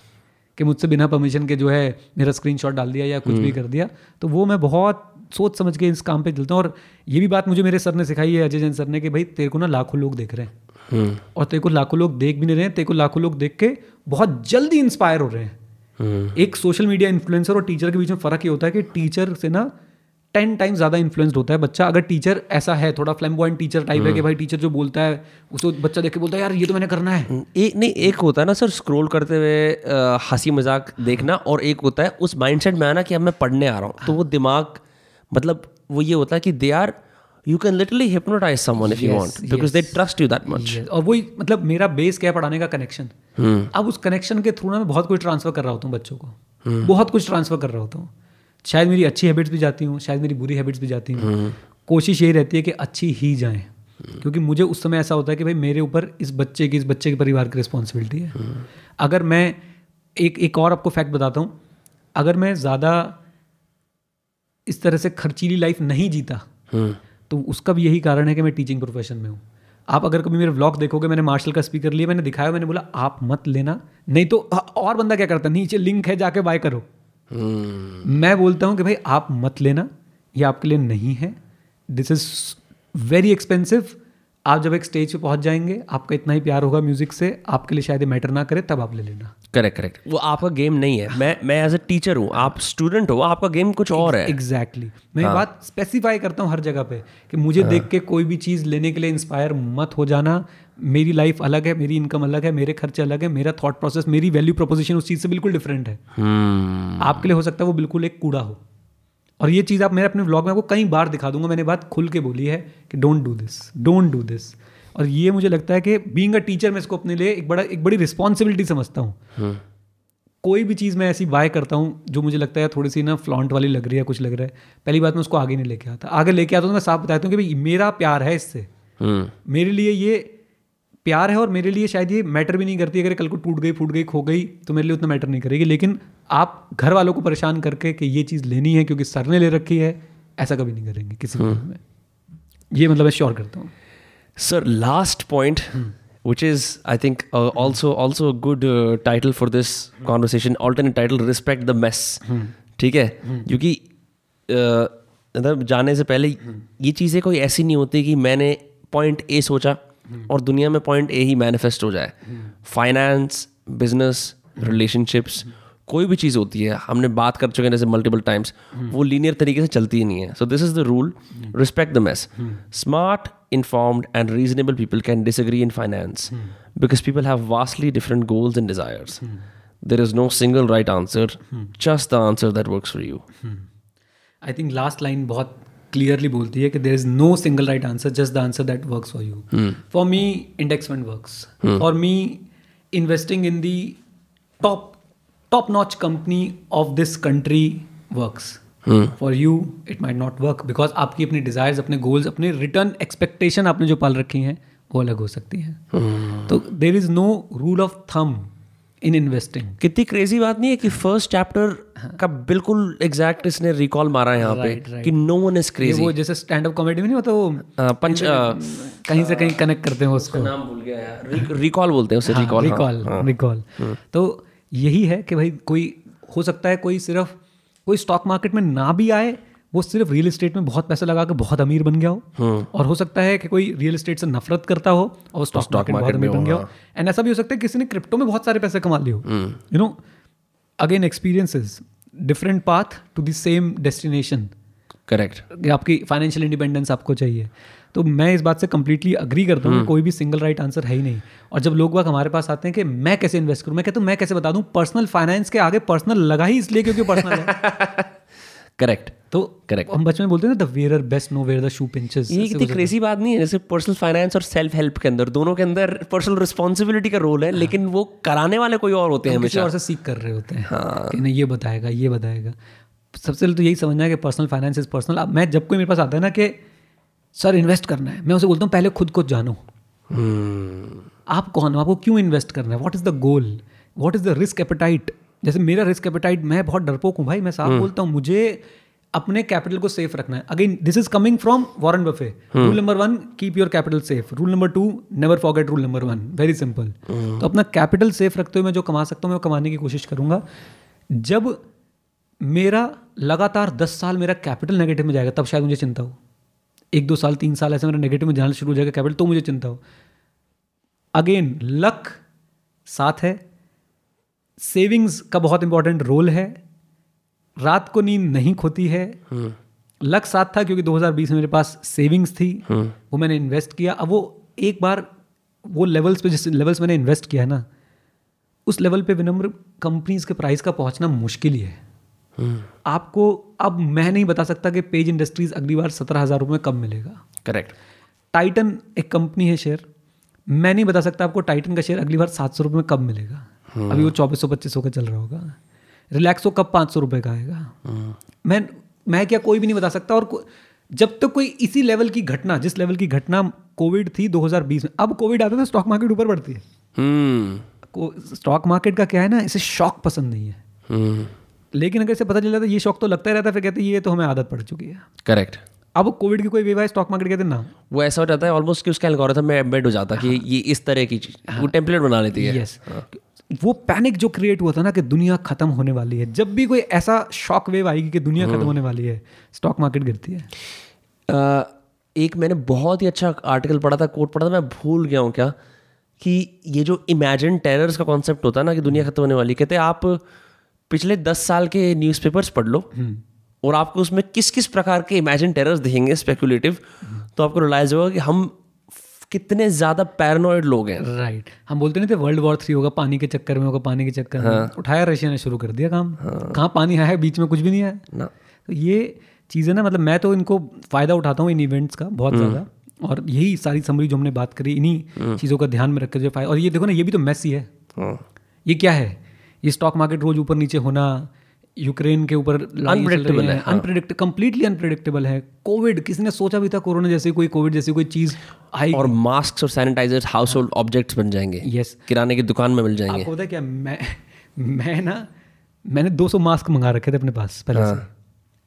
कि मुझसे बिना परमिशन के जो है मेरा स्क्रीनशॉट डाल दिया या कुछ भी कर दिया। तो वो मैं बहुत सोच समझ के इस काम पे चलता हूँ। और ये भी बात मुझे मेरे सर ने सिखाई है, अजय जैन सर ने, कि भाई तेरे को ना लाखों लोग देख रहे हैं और तेरे को लाखों लोग देख भी नहीं रहे हैं, तेरे को लाखों लोग देख के बहुत जल्दी इंस्पायर हो रहे हैं। एक सोशल मीडिया इन्फ्लुएंसर और टीचर के बीच में फ़र्क ये होता है कि टीचर से ना टेन टाइम्स ज़्यादा इन्फ्लुएंस्ड होता है बच्चा। अगर टीचर ऐसा है थोड़ा फ्लैम्बॉयंट टीचर टाइप है कि भाई टीचर जो बोलता है उसको बच्चा देख के बोलता है यार ये तो मैंने करना है। ए, नहीं एक होता है ना सर स्क्रॉल करते हुए हंसी मजाक देखना, और एक होता है उस माइंडसेट में आना कि अब मैं पढ़ने आ रहा हूँ। तो वो दिमाग मतलब वो ये होता है कि they are You can literally hypnotize someone if yes, you want because yes. they trust you that much. Yes. और वही मतलब मेरा बेस क्या है, पढ़ाने का कनेक्शन। hmm. अब उस कनेक्शन के थ्रू ना मैं बहुत कुछ ट्रांसफर कर रहा होता हूँ बच्चों को, hmm. बहुत कुछ ट्रांसफर कर रहा होता हूँ। शायद मेरी अच्छी हैबिट्स भी जाती हूँ, शायद मेरी बुरी हैबिट्स भी जाती हूँ। hmm. कोशिश यही रहती है कि अच्छी ही जाएँ, hmm. क्योंकि मुझे उस समय ऐसा होता है कि भाई मेरे ऊपर इस बच्चे की, इस बच्चे के परिवार की रिस्पॉन्सिबिलिटी है। hmm. अगर मैं एक एक और आपको फैक्ट बताता हूँ, अगर मैं ज़्यादा इस तरह से खर्चीली लाइफ नहीं जीता तो उसका भी यही कारण है कि मैं टीचिंग प्रोफेशन में हूँ। आप अगर कभी मेरे व्लॉग देखोगे, मैंने मार्शल का स्पीकर लिया, मैंने दिखाया, मैंने बोला आप मत लेना, नहीं तो और बंदा क्या करता है, नीचे लिंक है जाके बाय करो। hmm. मैं बोलता हूँ कि भाई आप मत लेना, ये आपके लिए नहीं है, दिस इज़ वेरी एक्सपेंसिव। आप जब एक स्टेज पे पहुंच जाएंगे, आपका इतना ही प्यार होगा म्यूजिक से, आपके लिए शायद ये मैटर ना करे, तब आप ले लेना। करेक्ट करेक्ट, वो आपका गेम नहीं है। मैं मैं एज अ टीचर हूँ, आप स्टूडेंट हो, आपका गेम कुछ और है। Exactly exactly. मैं हाँ. बात स्पेसिफाई करता हूँ हर जगह पे कि मुझे हाँ. देख के कोई भी चीज़ लेने के लिए इंस्पायर मत हो जाना। मेरी लाइफ अलग है, मेरी इनकम अलग है, मेरे खर्चे अलग है, मेरा थॉट प्रोसेस, मेरी वैल्यू प्रोपोजिशन उस चीज़ से बिल्कुल डिफरेंट है। hmm. आपके लिए हो सकता है वो बिल्कुल एक कूड़ा हो। और ये चीज़ आप मेरे अपने व्लॉग में आपको कई बार दिखा दूंगा, मैंने बात खुल के बोली है कि don't do this, don't do this. और ये मुझे लगता है कि बीइंग अ टीचर मैं इसको अपने लिए एक बड़ा एक बड़ी रिस्पॉन्सिबिलिटी समझता हूँ। कोई भी चीज़ मैं ऐसी बाय करता हूँ जो मुझे लगता है थोड़ी सी ना फ्लॉन्ट वाली लग रही है, कुछ लग रहा है, पहली बात मैं उसको आगे नहीं लेके आता। आगे लेके आता तो मैं साफ बताता हूँ कि भाई मेरा प्यार है इससे, मेरे लिए ये प्यार है और मेरे लिए शायद ये मैटर भी नहीं करती। अगर कल को टूट गई, फूट गई, खो गई तो मेरे लिए उतना मैटर नहीं करेगी। लेकिन आप घर वालों को परेशान करके कि ये चीज़ लेनी है क्योंकि सर ने ले रखी है, ऐसा कभी नहीं करेंगे किसी भी में। ये मतलब मैं श्योर करता हूँ। Sir last point which is, I think, uh, also also a good uh, title for this conversation, alternate title, respect the mess. ठीक है, क्योंकि uh, जाने से पहले ये चीज़ें कोई ऐसी नहीं होती कि मैंने पॉइंट ए सोचा और दुनिया में पॉइंट ए ही मैनिफेस्ट हो जाए। फाइनेंस, बिजनेस, रिलेशनशिप्स, कोई भी चीज़ होती है, हमने बात कर चुके हैं जैसे मल्टीपल टाइम्स, वो लीनियर तरीके से चलती ही नहीं है। So this is the rule, respect the mess. Smart, informed and reasonable people can disagree in finance because people have vastly different goals and desires. there is no single right answer, hmm. just the answer that works for you. Hmm. I think last line बहुत clearly बोलती है कि there is no single right answer, just the answer that works for you. Hmm. For me, index fund works. Hmm. For me, investing in the top top-notch company of this country works. Hmm. For you, it might not work because आपकी अपनी desires, अपने goals, अपने return expectation आपने जो पाल रखी हैं वो अलग हो सकती है. hmm. तो there is no rule of thumb in investing. कितनी क्रेजी बात नहीं है कि फर्स्ट चैप्टर का बिल्कुल एग्जैक्ट इसने रिकॉल मारा है यहाँ right, पे right. कि नो वन इज क्रेजी. वो जैसे स्टैंड अप कॉमेडी में नहीं होता वो uh, पंच uh, कहीं से कहीं कनेक्ट करते हैं उसको. नाम भूल गया यार. रिकॉल बोलते हैं उसे. Recall recall recall. तो यही है कि भाई कोई हो सकता है कोई सिर्फ कोई स्टॉक मार्केट में ना भी आए, वो सिर्फ रियल एस्टेट में बहुत पैसा लगा के बहुत अमीर बन गया हो. hmm. और हो सकता है कि कोई रियल एस्टेट से नफरत करता हो और स्टॉक मार्केट में बहुत अमीर बन गया हो. एंड ऐसा भी हो सकता है किसी ने क्रिप्टो में बहुत सारे पैसे कमा लिए हो. You know, again experiences, different path to the same destination. Correct. आपकी फाइनेंशियल इंडिपेंडेंस आपको चाहिए. तो मैं इस बात से कंप्लीटली अग्री करता हूँ. hmm. कोई भी सिंगल राइट आंसर है ही नहीं. और जब लोग वाक हमारे पास आते हैं कि मैं कैसे इन्वेस्ट करूँ, मैं कहता हूँ मैं कैसे बता दूँ. पर्सनल फाइनेंस के आगे पर्सनल लगा ही इसलिए क्योंकि पर्सनल है. करेक्ट. तो करेक्ट. हम बचपन में बोलते हैं the where best know where the shoe pinches. ये इतनी क्रेजी बात नहीं है. जैसे पर्सनल फाइनेंस और सेल्फ हेल्प के अंदर, दोनों के अंदर पर्सनल रिस्पॉन्सिबिलिटी का रोल है. हाँ. लेकिन वो कराने वाले कोई और होते हैं, हमेशा किसी और से सीख कर रहे होते हैं. हाँ. कि नहीं ये बताएगा, ये बताएगा. सबसे पहले तो यही समझना है कि पर्सनल फाइनेंस इज पर्सनल. मैं जब कोई मेरे पास आता है ना कि सर इन्वेस्ट करना है, मैं उसे बोलता हूँ पहले खुद को जानो. hmm. आप कौन हो, आपको क्यों इन्वेस्ट करना है, what is the goal, what is the risk appetite. जैसे मेरा रिस्क एपेटाइट, मैं बहुत डरपोक हूँ भाई. मैं साफ hmm. बोलता हूँ, मुझे अपने कैपिटल को सेफ रखना है. Again this is coming from Warren Buffett. Rule number one, keep your capital safe. Rule number two, never forget rule number one. Very simple. तो अपना कैपिटल सेफ रखते हुए मैं जो कमा सकता हूँ मैं वो कमाने की कोशिश करूंगा. जब मेरा लगातार दस साल मेरा कैपिटल नेगेटिव में जाएगा तब शायद मुझे चिंता हो. एक दो साल तीन साल ऐसे मेरा नेगेटिव में जाना शुरू हो जाएगा कैपिटल, तो मुझे चिंता हो. अगेन लक साथ है, सेविंग्स का बहुत इंपॉर्टेंट रोल है, रात को नींद नहीं खोती है. hmm. लक साथ था क्योंकि दो हज़ार बीस में मेरे पास सेविंग्स थी. hmm. वो मैंने इन्वेस्ट किया. अब वो एक बार वो लेवल्स पे, जिस लेवल्स मैंने इन्वेस्ट किया है ना, उस लेवल पे विनम्र कंपनीज के प्राइस का पहुंचना मुश्किल ही है. hmm. आपको अब मैं नहीं बता सकता कि पेज इंडस्ट्रीज अगली बार सत्रह हज़ार रुपये में कब मिलेगा. करेक्ट. टाइटन एक कंपनी है शेयर, मैं नहीं बता सकता आपको टाइटन का शेयर अगली बार सात सौ रुपये में कब मिलेगा. Hmm. अभी वो चौबीस सौ पच्चीस सौ का चल रहा होगा. रिलैक्सो कब पाँच सौ रुपये का आएगा. hmm. मैं मैं क्या कोई भी नहीं बता सकता. और जब तक तो कोई इसी लेवल की घटना, जिस लेवल की घटना कोविड थी दो हज़ार बीस में, अब कोविड आता है तो स्टॉक मार्केट ऊपर बढ़ती है. hmm. स्टॉक मार्केट का क्या है ना, इसे शॉक पसंद नहीं है. hmm. लेकिन अगर इसे पता चल जाता है ये शॉक तो लगता ही रहता है, फिर कहते हैं ये तो हमें आदत पड़ चुकी है. करेक्ट. अब कोविड की कोई वेव आई स्टॉक मार्केट कहते हैं ना, वो ऐसा हो जाता है ऑलमोस्ट कि उसका एल्गोरिथम में एम्बेड हो जाता है. हाँ. कि ये इस तरह की चीज, हाँ. वो टेम्पलेट बना लेती है. yes. हाँ. वो पैनिक जो क्रिएट हुआ था ना कि दुनिया खत्म होने वाली है, जब भी कोई ऐसा शॉक वेव आएगी कि दुनिया खत्म होने वाली है, स्टॉक मार्केट गिरती है. आ, एक मैंने बहुत ही अच्छा आर्टिकल पढ़ा था, कोट पढ़ा था, मैं भूल गया हूँ क्या, कि ये जो इमेजिन टेरर्स का कॉन्सेप्ट होता है ना कि दुनिया खत्म होने वाली, कहते हैं आप पिछले दस साल के न्यूज़पेपर्स पढ़ लो और आपको उसमें किस किस प्रकार के इमेजिन टेरर्स दिखेंगे स्पेकुलेटिव, तो आपको रियलाइज होगा कि हम कितने ज्यादा पैरानॉइड लोग हैं. Right right. हम बोलते नहीं थे वर्ल्ड वॉर थ्री होगा, पानी के चक्कर में होगा, पानी के चक्कर हाँ. में उठाया रशिया ने, शुरू कर दिया काम. हाँ. कहाँ पानी आया, बीच में कुछ भी नहीं आया ना. तो ये चीज़ें ना, मतलब मैं तो इनको फ़ायदा उठाता हूँ इन इवेंट्स का बहुत ज़्यादा. और यही सारी समरी जो हमने बात करी, इन्हीं चीज़ों का ध्यान में रखकर जो फायदा. और ये देखो ना, ये भी तो मैसी है. हाँ. ये क्या है, ये स्टॉक मार्केट रोज ऊपर नीचे होना, यूक्रेन के ऊपर अनप्रेडिक्टेबल है, अनप्रेडिक्ट कंप्लीटली अनप्रेडिक्टेबल है. कोविड, किसी ने सोचा भी था कोरोना जैसी कोई कोविड जैसी कोई चीज आई. और मास्क और सैनिटाइजर्स हाउस होल्ड ऑब्जेक्ट्स बन जाएंगे. Yes yes. किराने की दुकान में मिल जाएंगे. आपको पता है क्या, मैं मैं ना मैंने दो सौ मास्क मंगा रखे थे अपने पास पहले हाँ. से.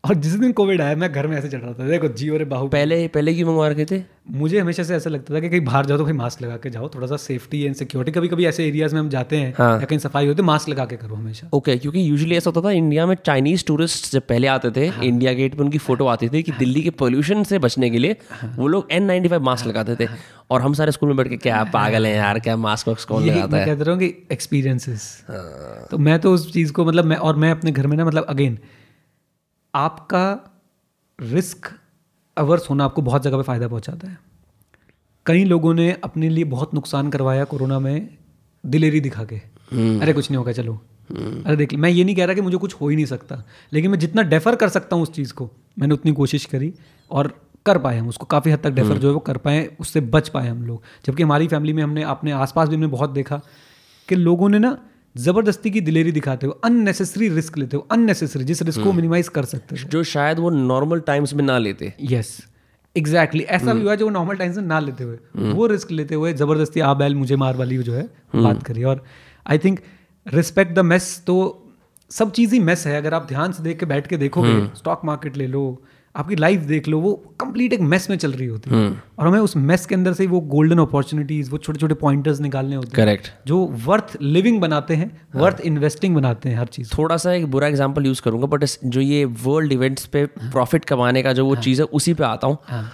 और जिस दिन कोविड आया मैं घर में ऐसे चढ़ रहा था, देखो जियो रे बाहु. पहले पहले क्यों मंगवा रखे थे, मुझे हमेशा से ऐसा लगता था कि कहीं बाहर जाओ तो भाई मास्क लगा के जाओ, थोड़ा सा सेफ्टी एंड सिक्योरिटी. कभी कभी ऐसे एरियाज में हम जाते हैं हाँ. या कहीं सफाई होती है, मास्क लगा के करो हमेशा. ओके okay, क्योंकि यूजुअली ऐसा होता था इंडिया में, चाइनीज टूरिस्ट जब पहले आते थे हाँ. इंडिया गेट पर उनकी फोटो आती थी कि हाँ. दिल्ली के पोल्यूशन से बचने के लिए हाँ. वो लोग एन नाइन्टी फाइव मास्क लगाते थे. और हम सारे स्कूल में बैठ के क्या पागल हैं यार, क्या मास्क वास्क कौन लगाता है. कहते रहो कि एक्सपीरियंसेस. तो मैं तो उस चीज़ को मतलब मैं और मैं अपने घर में ना, मतलब अगेन आपका रिस्क अवर्स होना आपको बहुत जगह पे फ़ायदा पहुंचाता है. कई लोगों ने अपने लिए बहुत नुकसान करवाया कोरोना में दिलेरी दिखा के. hmm. अरे कुछ नहीं होगा चलो. अरे देख, मैं ये नहीं कह रहा कि मुझे कुछ हो ही नहीं सकता, लेकिन मैं जितना डेफर कर सकता हूँ उस चीज़ को मैंने उतनी कोशिश करी और कर पाए हम उसको, काफ़ी हद तक डेफर जो है वो कर पाए, उससे बच पाए हम लोग। जबकि हमारी फैमिली में हमने अपने आसपास भी हमने बहुत देखा कि लोगों ने ना ज़बरदस्ती की दिलेरी दिखाते हो, अननेसेसरी रिस्क लेते हो, अननेसेसरी जिस रिस्क को मिनिमाइज कर सकते हो, जो शायद वो नॉर्मल टाइम्स में ना लेते। यस एग्जैक्टली, ऐसा भी हुआ जो नॉर्मल टाइम्स में ना लेते हुए वो रिस्क लेते हुए ज़बरदस्ती आ बैल मुझे मार वाली जो है बात करी। और I think respect the mess, तो सब चीज़ ही मेस है। अगर आप ध्यान से देख के बैठ के देखोगे, स्टॉक मार्केट ले लो, आपकी लाइफ देख लो, वो कंप्लीट एक मेस में चल रही होती है और हमें उस मेस के अंदर से वो गोल्डन अपॉर्चुनिटीज, वो छोटे छोटे पॉइंटर्स निकालने होते हैं। करेक्ट, जो वर्थ लिविंग बनाते हैं, वर्थ इन्वेस्टिंग बनाते हैं हर चीज़। थोड़ा सा एक बुरा एग्जांपल यूज़ करूंगा, बट जो ये वर्ल्ड इवेंट्स पे प्रॉफिट कमाने का जो वो चीज़ है उसी पे आता हूँ।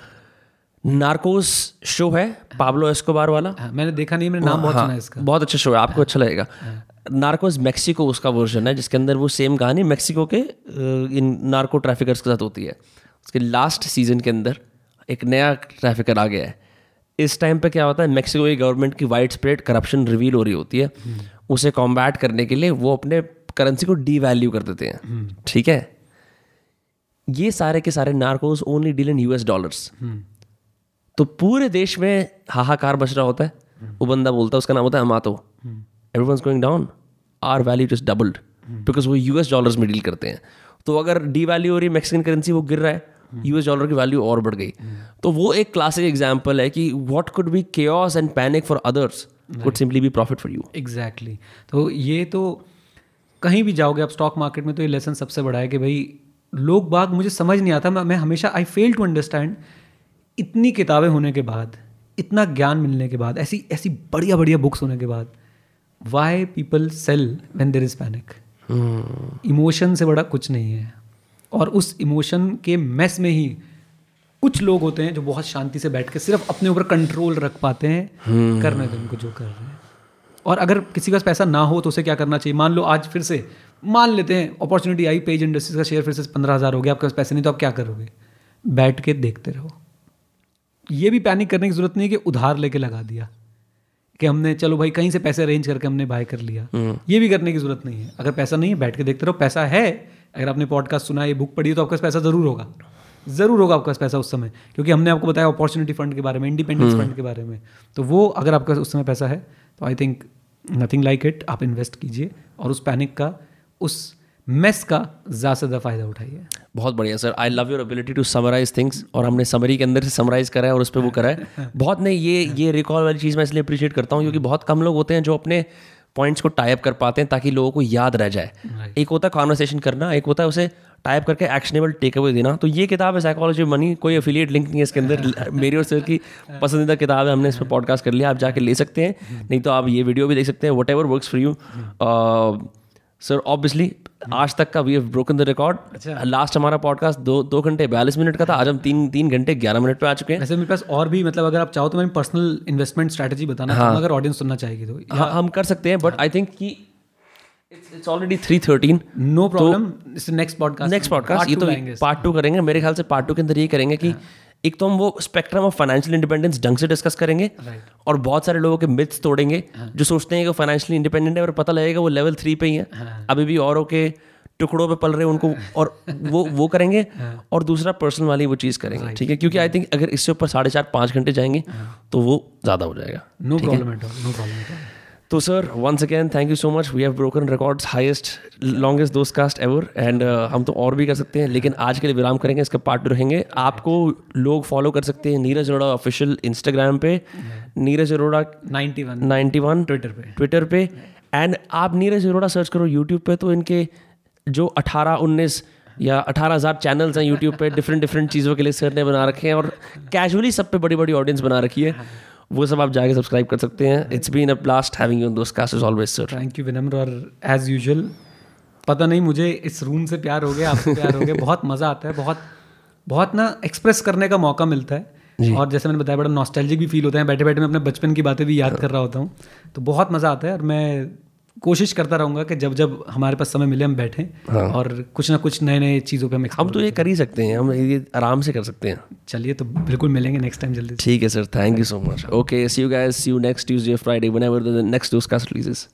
नार्कोस शो है पाब्लो एस्कोबार वाला, मैंने देखा नहीं, मैंने नाम बहुत सुना है इसका, बहुत अच्छा शो है, आपको अच्छा लगेगा। नार्कोस मेक्सिको उसका वर्जन है जिसके अंदर वो सेम कहानी मेक्सिको के इन नार्को ट्रैफिकर्स के साथ होती है। उसके लास्ट सीजन के अंदर एक नया ट्रैफिकर आ गया है। इस टाइम पे क्या होता है, मेक्सिको की गवर्नमेंट की वाइड स्प्रेड करप्शन रिवील हो रही होती है। उसे कॉम्बैट करने के लिए वो अपने करेंसी को डीवैल्यू कर देते हैं। ठीक है, ये सारे के सारे Narcos only deal in US dollars. तो पूरे देश में हाहाकार बच रहा होता है। वो बंदा बोलता है, उसका नाम होता है Amato, everyone's going down, our value just doubled, because वो यूएस डॉलर्स में डील करते हैं। तो अगर डीवैल्यू हो रही है मेक्सिकन करेंसी, वो गिर रहा है, यूएस डॉलर की वैल्यू और बढ़ गई। तो वो एक क्लासिक एग्जांपल है कि what could be chaos and panic for others could simply be profit for you. Exactly, तो ये तो कहीं भी जाओगे आप स्टॉक मार्केट में, तो ये लेसन सबसे बड़ा है कि भाई लोग बाग मुझे समझ नहीं आता, मैं हमेशा आई फेल टू अंडरस्टैंड, इतनी किताबें होने के बाद, इतना ज्ञान मिलने के बाद, ऐसी ऐसी बढ़िया बढ़िया बुक्स होने के बाद, why people sell when there is panic. Emotion से बड़ा कुछ नहीं है और उस इमोशन के मैस में ही कुछ लोग होते हैं जो बहुत शांति से बैठ के सिर्फ अपने ऊपर कंट्रोल रख पाते हैं, hmm. करने दें उनको जो कर रहे हैं। और अगर किसी के पास पैसा ना हो तो उसे क्या करना चाहिए, मान लो आज फिर से मान लेते हैं अपॉर्चुनिटी आई, पेज इंडस्ट्रीज का शेयर फिर से पंद्रह हज़ार हो गया, आपके पास पैसे नहीं तो आप क्या करोगे, बैठ के देखते रहो। ये भी पैनिक करने की जरूरत नहीं है कि उधार लेके लगा दिया कि हमने चलो भाई कहीं से पैसे अरेंज करके हमने बाय कर लिया, hmm. ये भी करने की जरूरत नहीं है। अगर पैसा नहीं है बैठ के देखते रहो, पैसा है, अगर आपने पॉडकास्ट सुना है, ये बुक पढ़ी है, तो आपके पास पैसा ज़रूर होगा, ज़रूर होगा आपके पास पैसा उस समय, क्योंकि हमने आपको बताया अपॉर्चुनिटी फंड के बारे में, इंडिपेंडेंस फंड के बारे में। तो वो अगर आपके पास उस समय पैसा है तो I think nothing like it, आप इन्वेस्ट कीजिए और उस पैनिक का, उस मेस का ज़्यादा से ज़्यादा फ़ायदा उठाइए। बहुत बढ़िया sir, I love your ability to summarise things, और हमने समरी के अंदर से समराइज़ करा है और उस पर वो करा है बहुत। नहीं, ये ये रिकॉल वाली चीज़ मैं इसलिए अप्रिशिएट करता हूँ क्योंकि बहुत कम लोग होते हैं जो अपने पॉइंट्स को टाइप कर पाते हैं ताकि लोगों को याद रह जाए। right. एक होता है कॉन्वर्सेशन करना, एक होता है उसे टाइप करके एक्शनेबल टेक अवे देना। तो ये किताब है साइकोलॉजी ऑफ मनी, कोई एफिलिएट लिंक नहीं है इसके अंदर, मेरी और सर की पसंदीदा किताब है, हमने इस पर पॉडकास्ट कर लिया, आप जाके ले सकते हैं, नहीं तो आप ये वीडियो भी देख सकते हैं, whatever works for you sir. Obviously आज तक का we have broken the record, last हमारा पॉडकास्ट दो दो घंटे बयालीस मिनट का था, आज हम तीन तीन घंटे ग्यारह मिनट पे आ चुके हैं। वैसे मेरे पास और भी, मतलब अगर आप चाहो तो मैं पर्सनल इन्वेस्टमेंट स्ट्रैटेजी बताना चाहूँगा, अगर ऑडियंस सुनना चाहेगी तो हाँ हम कर सकते हैं, बट आई थिंक कि it's already three thirteen, no problem, next podcast next podcast ये तो पार्ट टू करेंगे। मेरे ख्याल से पार्ट टू के अंदर ये करेंगे कि एक तो हम वो स्पेक्ट्रम ऑफ फाइनेंशियल इंडिपेंडेंस ढंग से डिस्कस करेंगे, right. और बहुत सारे लोगों के मिथ्स तोड़ेंगे, हाँ. जो सोचते हैं कि फाइनेंशियली इंडिपेंडेंट है और पता लगेगा वो लेवल थ्री पे ही है, हाँ. अभी भी औरों के टुकड़ों पे पल रहे उनको, और वो वो करेंगे, हाँ. और दूसरा पर्सनल वाली वो चीज़ करेंगे, right. ठीक है, क्योंकि आई थिंक अगर इससे ऊपर साढ़े चार पाँच घंटे जाएंगे, हाँ. तो वो ज़्यादा हो जाएगा। No problem at all, no problem at all. तो sir once again thank you so much, we have broken records, highest longest Dostcast ever, and हम तो और भी कर सकते हैं, लेकिन आज के लिए विराम करेंगे, इसका पार्ट रहेंगे। आपको लोग फॉलो कर सकते हैं नीरज अरोड़ा ऑफिशियल इंस्टाग्राम पे, Neeraj Arora ninety one ninety one Twitter पे ट्विटर पे एंड आप नीरज अरोड़ा सर्च करो यूट्यूब पे तो इनके जो अठारह उन्नीस या अठारह हज़ार चैनल्स हैं यूट्यूब पे, डिफरेंट डिफरेंट चीज़ों के लिए सर ने बना रखे हैं और कैजुअली सब पे बड़ी बड़ी ऑडियंस बना रखी है, वो सब आप जाके सब्सक्राइब कर सकते हैं। It's been a blast having you on Dostcast as always sir. Thank you Vinamra, और एज यूजुअल पता नहीं मुझे इस रूम से प्यार हो गया, आपसे प्यार हो गया, बहुत मज़ा आता है, बहुत बहुत ना एक्सप्रेस करने का मौका मिलता है और जैसे मैंने बताया बड़ा नॉस्टैल्जिक भी फील होता है, बैठे बैठे मैं अपने बचपन की बातें भी याद कर रहा होता हूँ, तो बहुत मज़ा आता है और मैं कोशिश करता रहूँगा कि जब जब हमारे पास समय मिले हम बैठें, हाँ। और कुछ ना कुछ नए नए चीज़ों पे हम हम तो ये कर ही सकते हैं, हम ये आराम से कर सकते हैं। चलिए तो बिल्कुल मिलेंगे नेक्स्ट टाइम जल्दी, ठीक है sir, thank you so much. Okay, see you guys, see you next Tuesday Friday whenever the next Dostcast releases.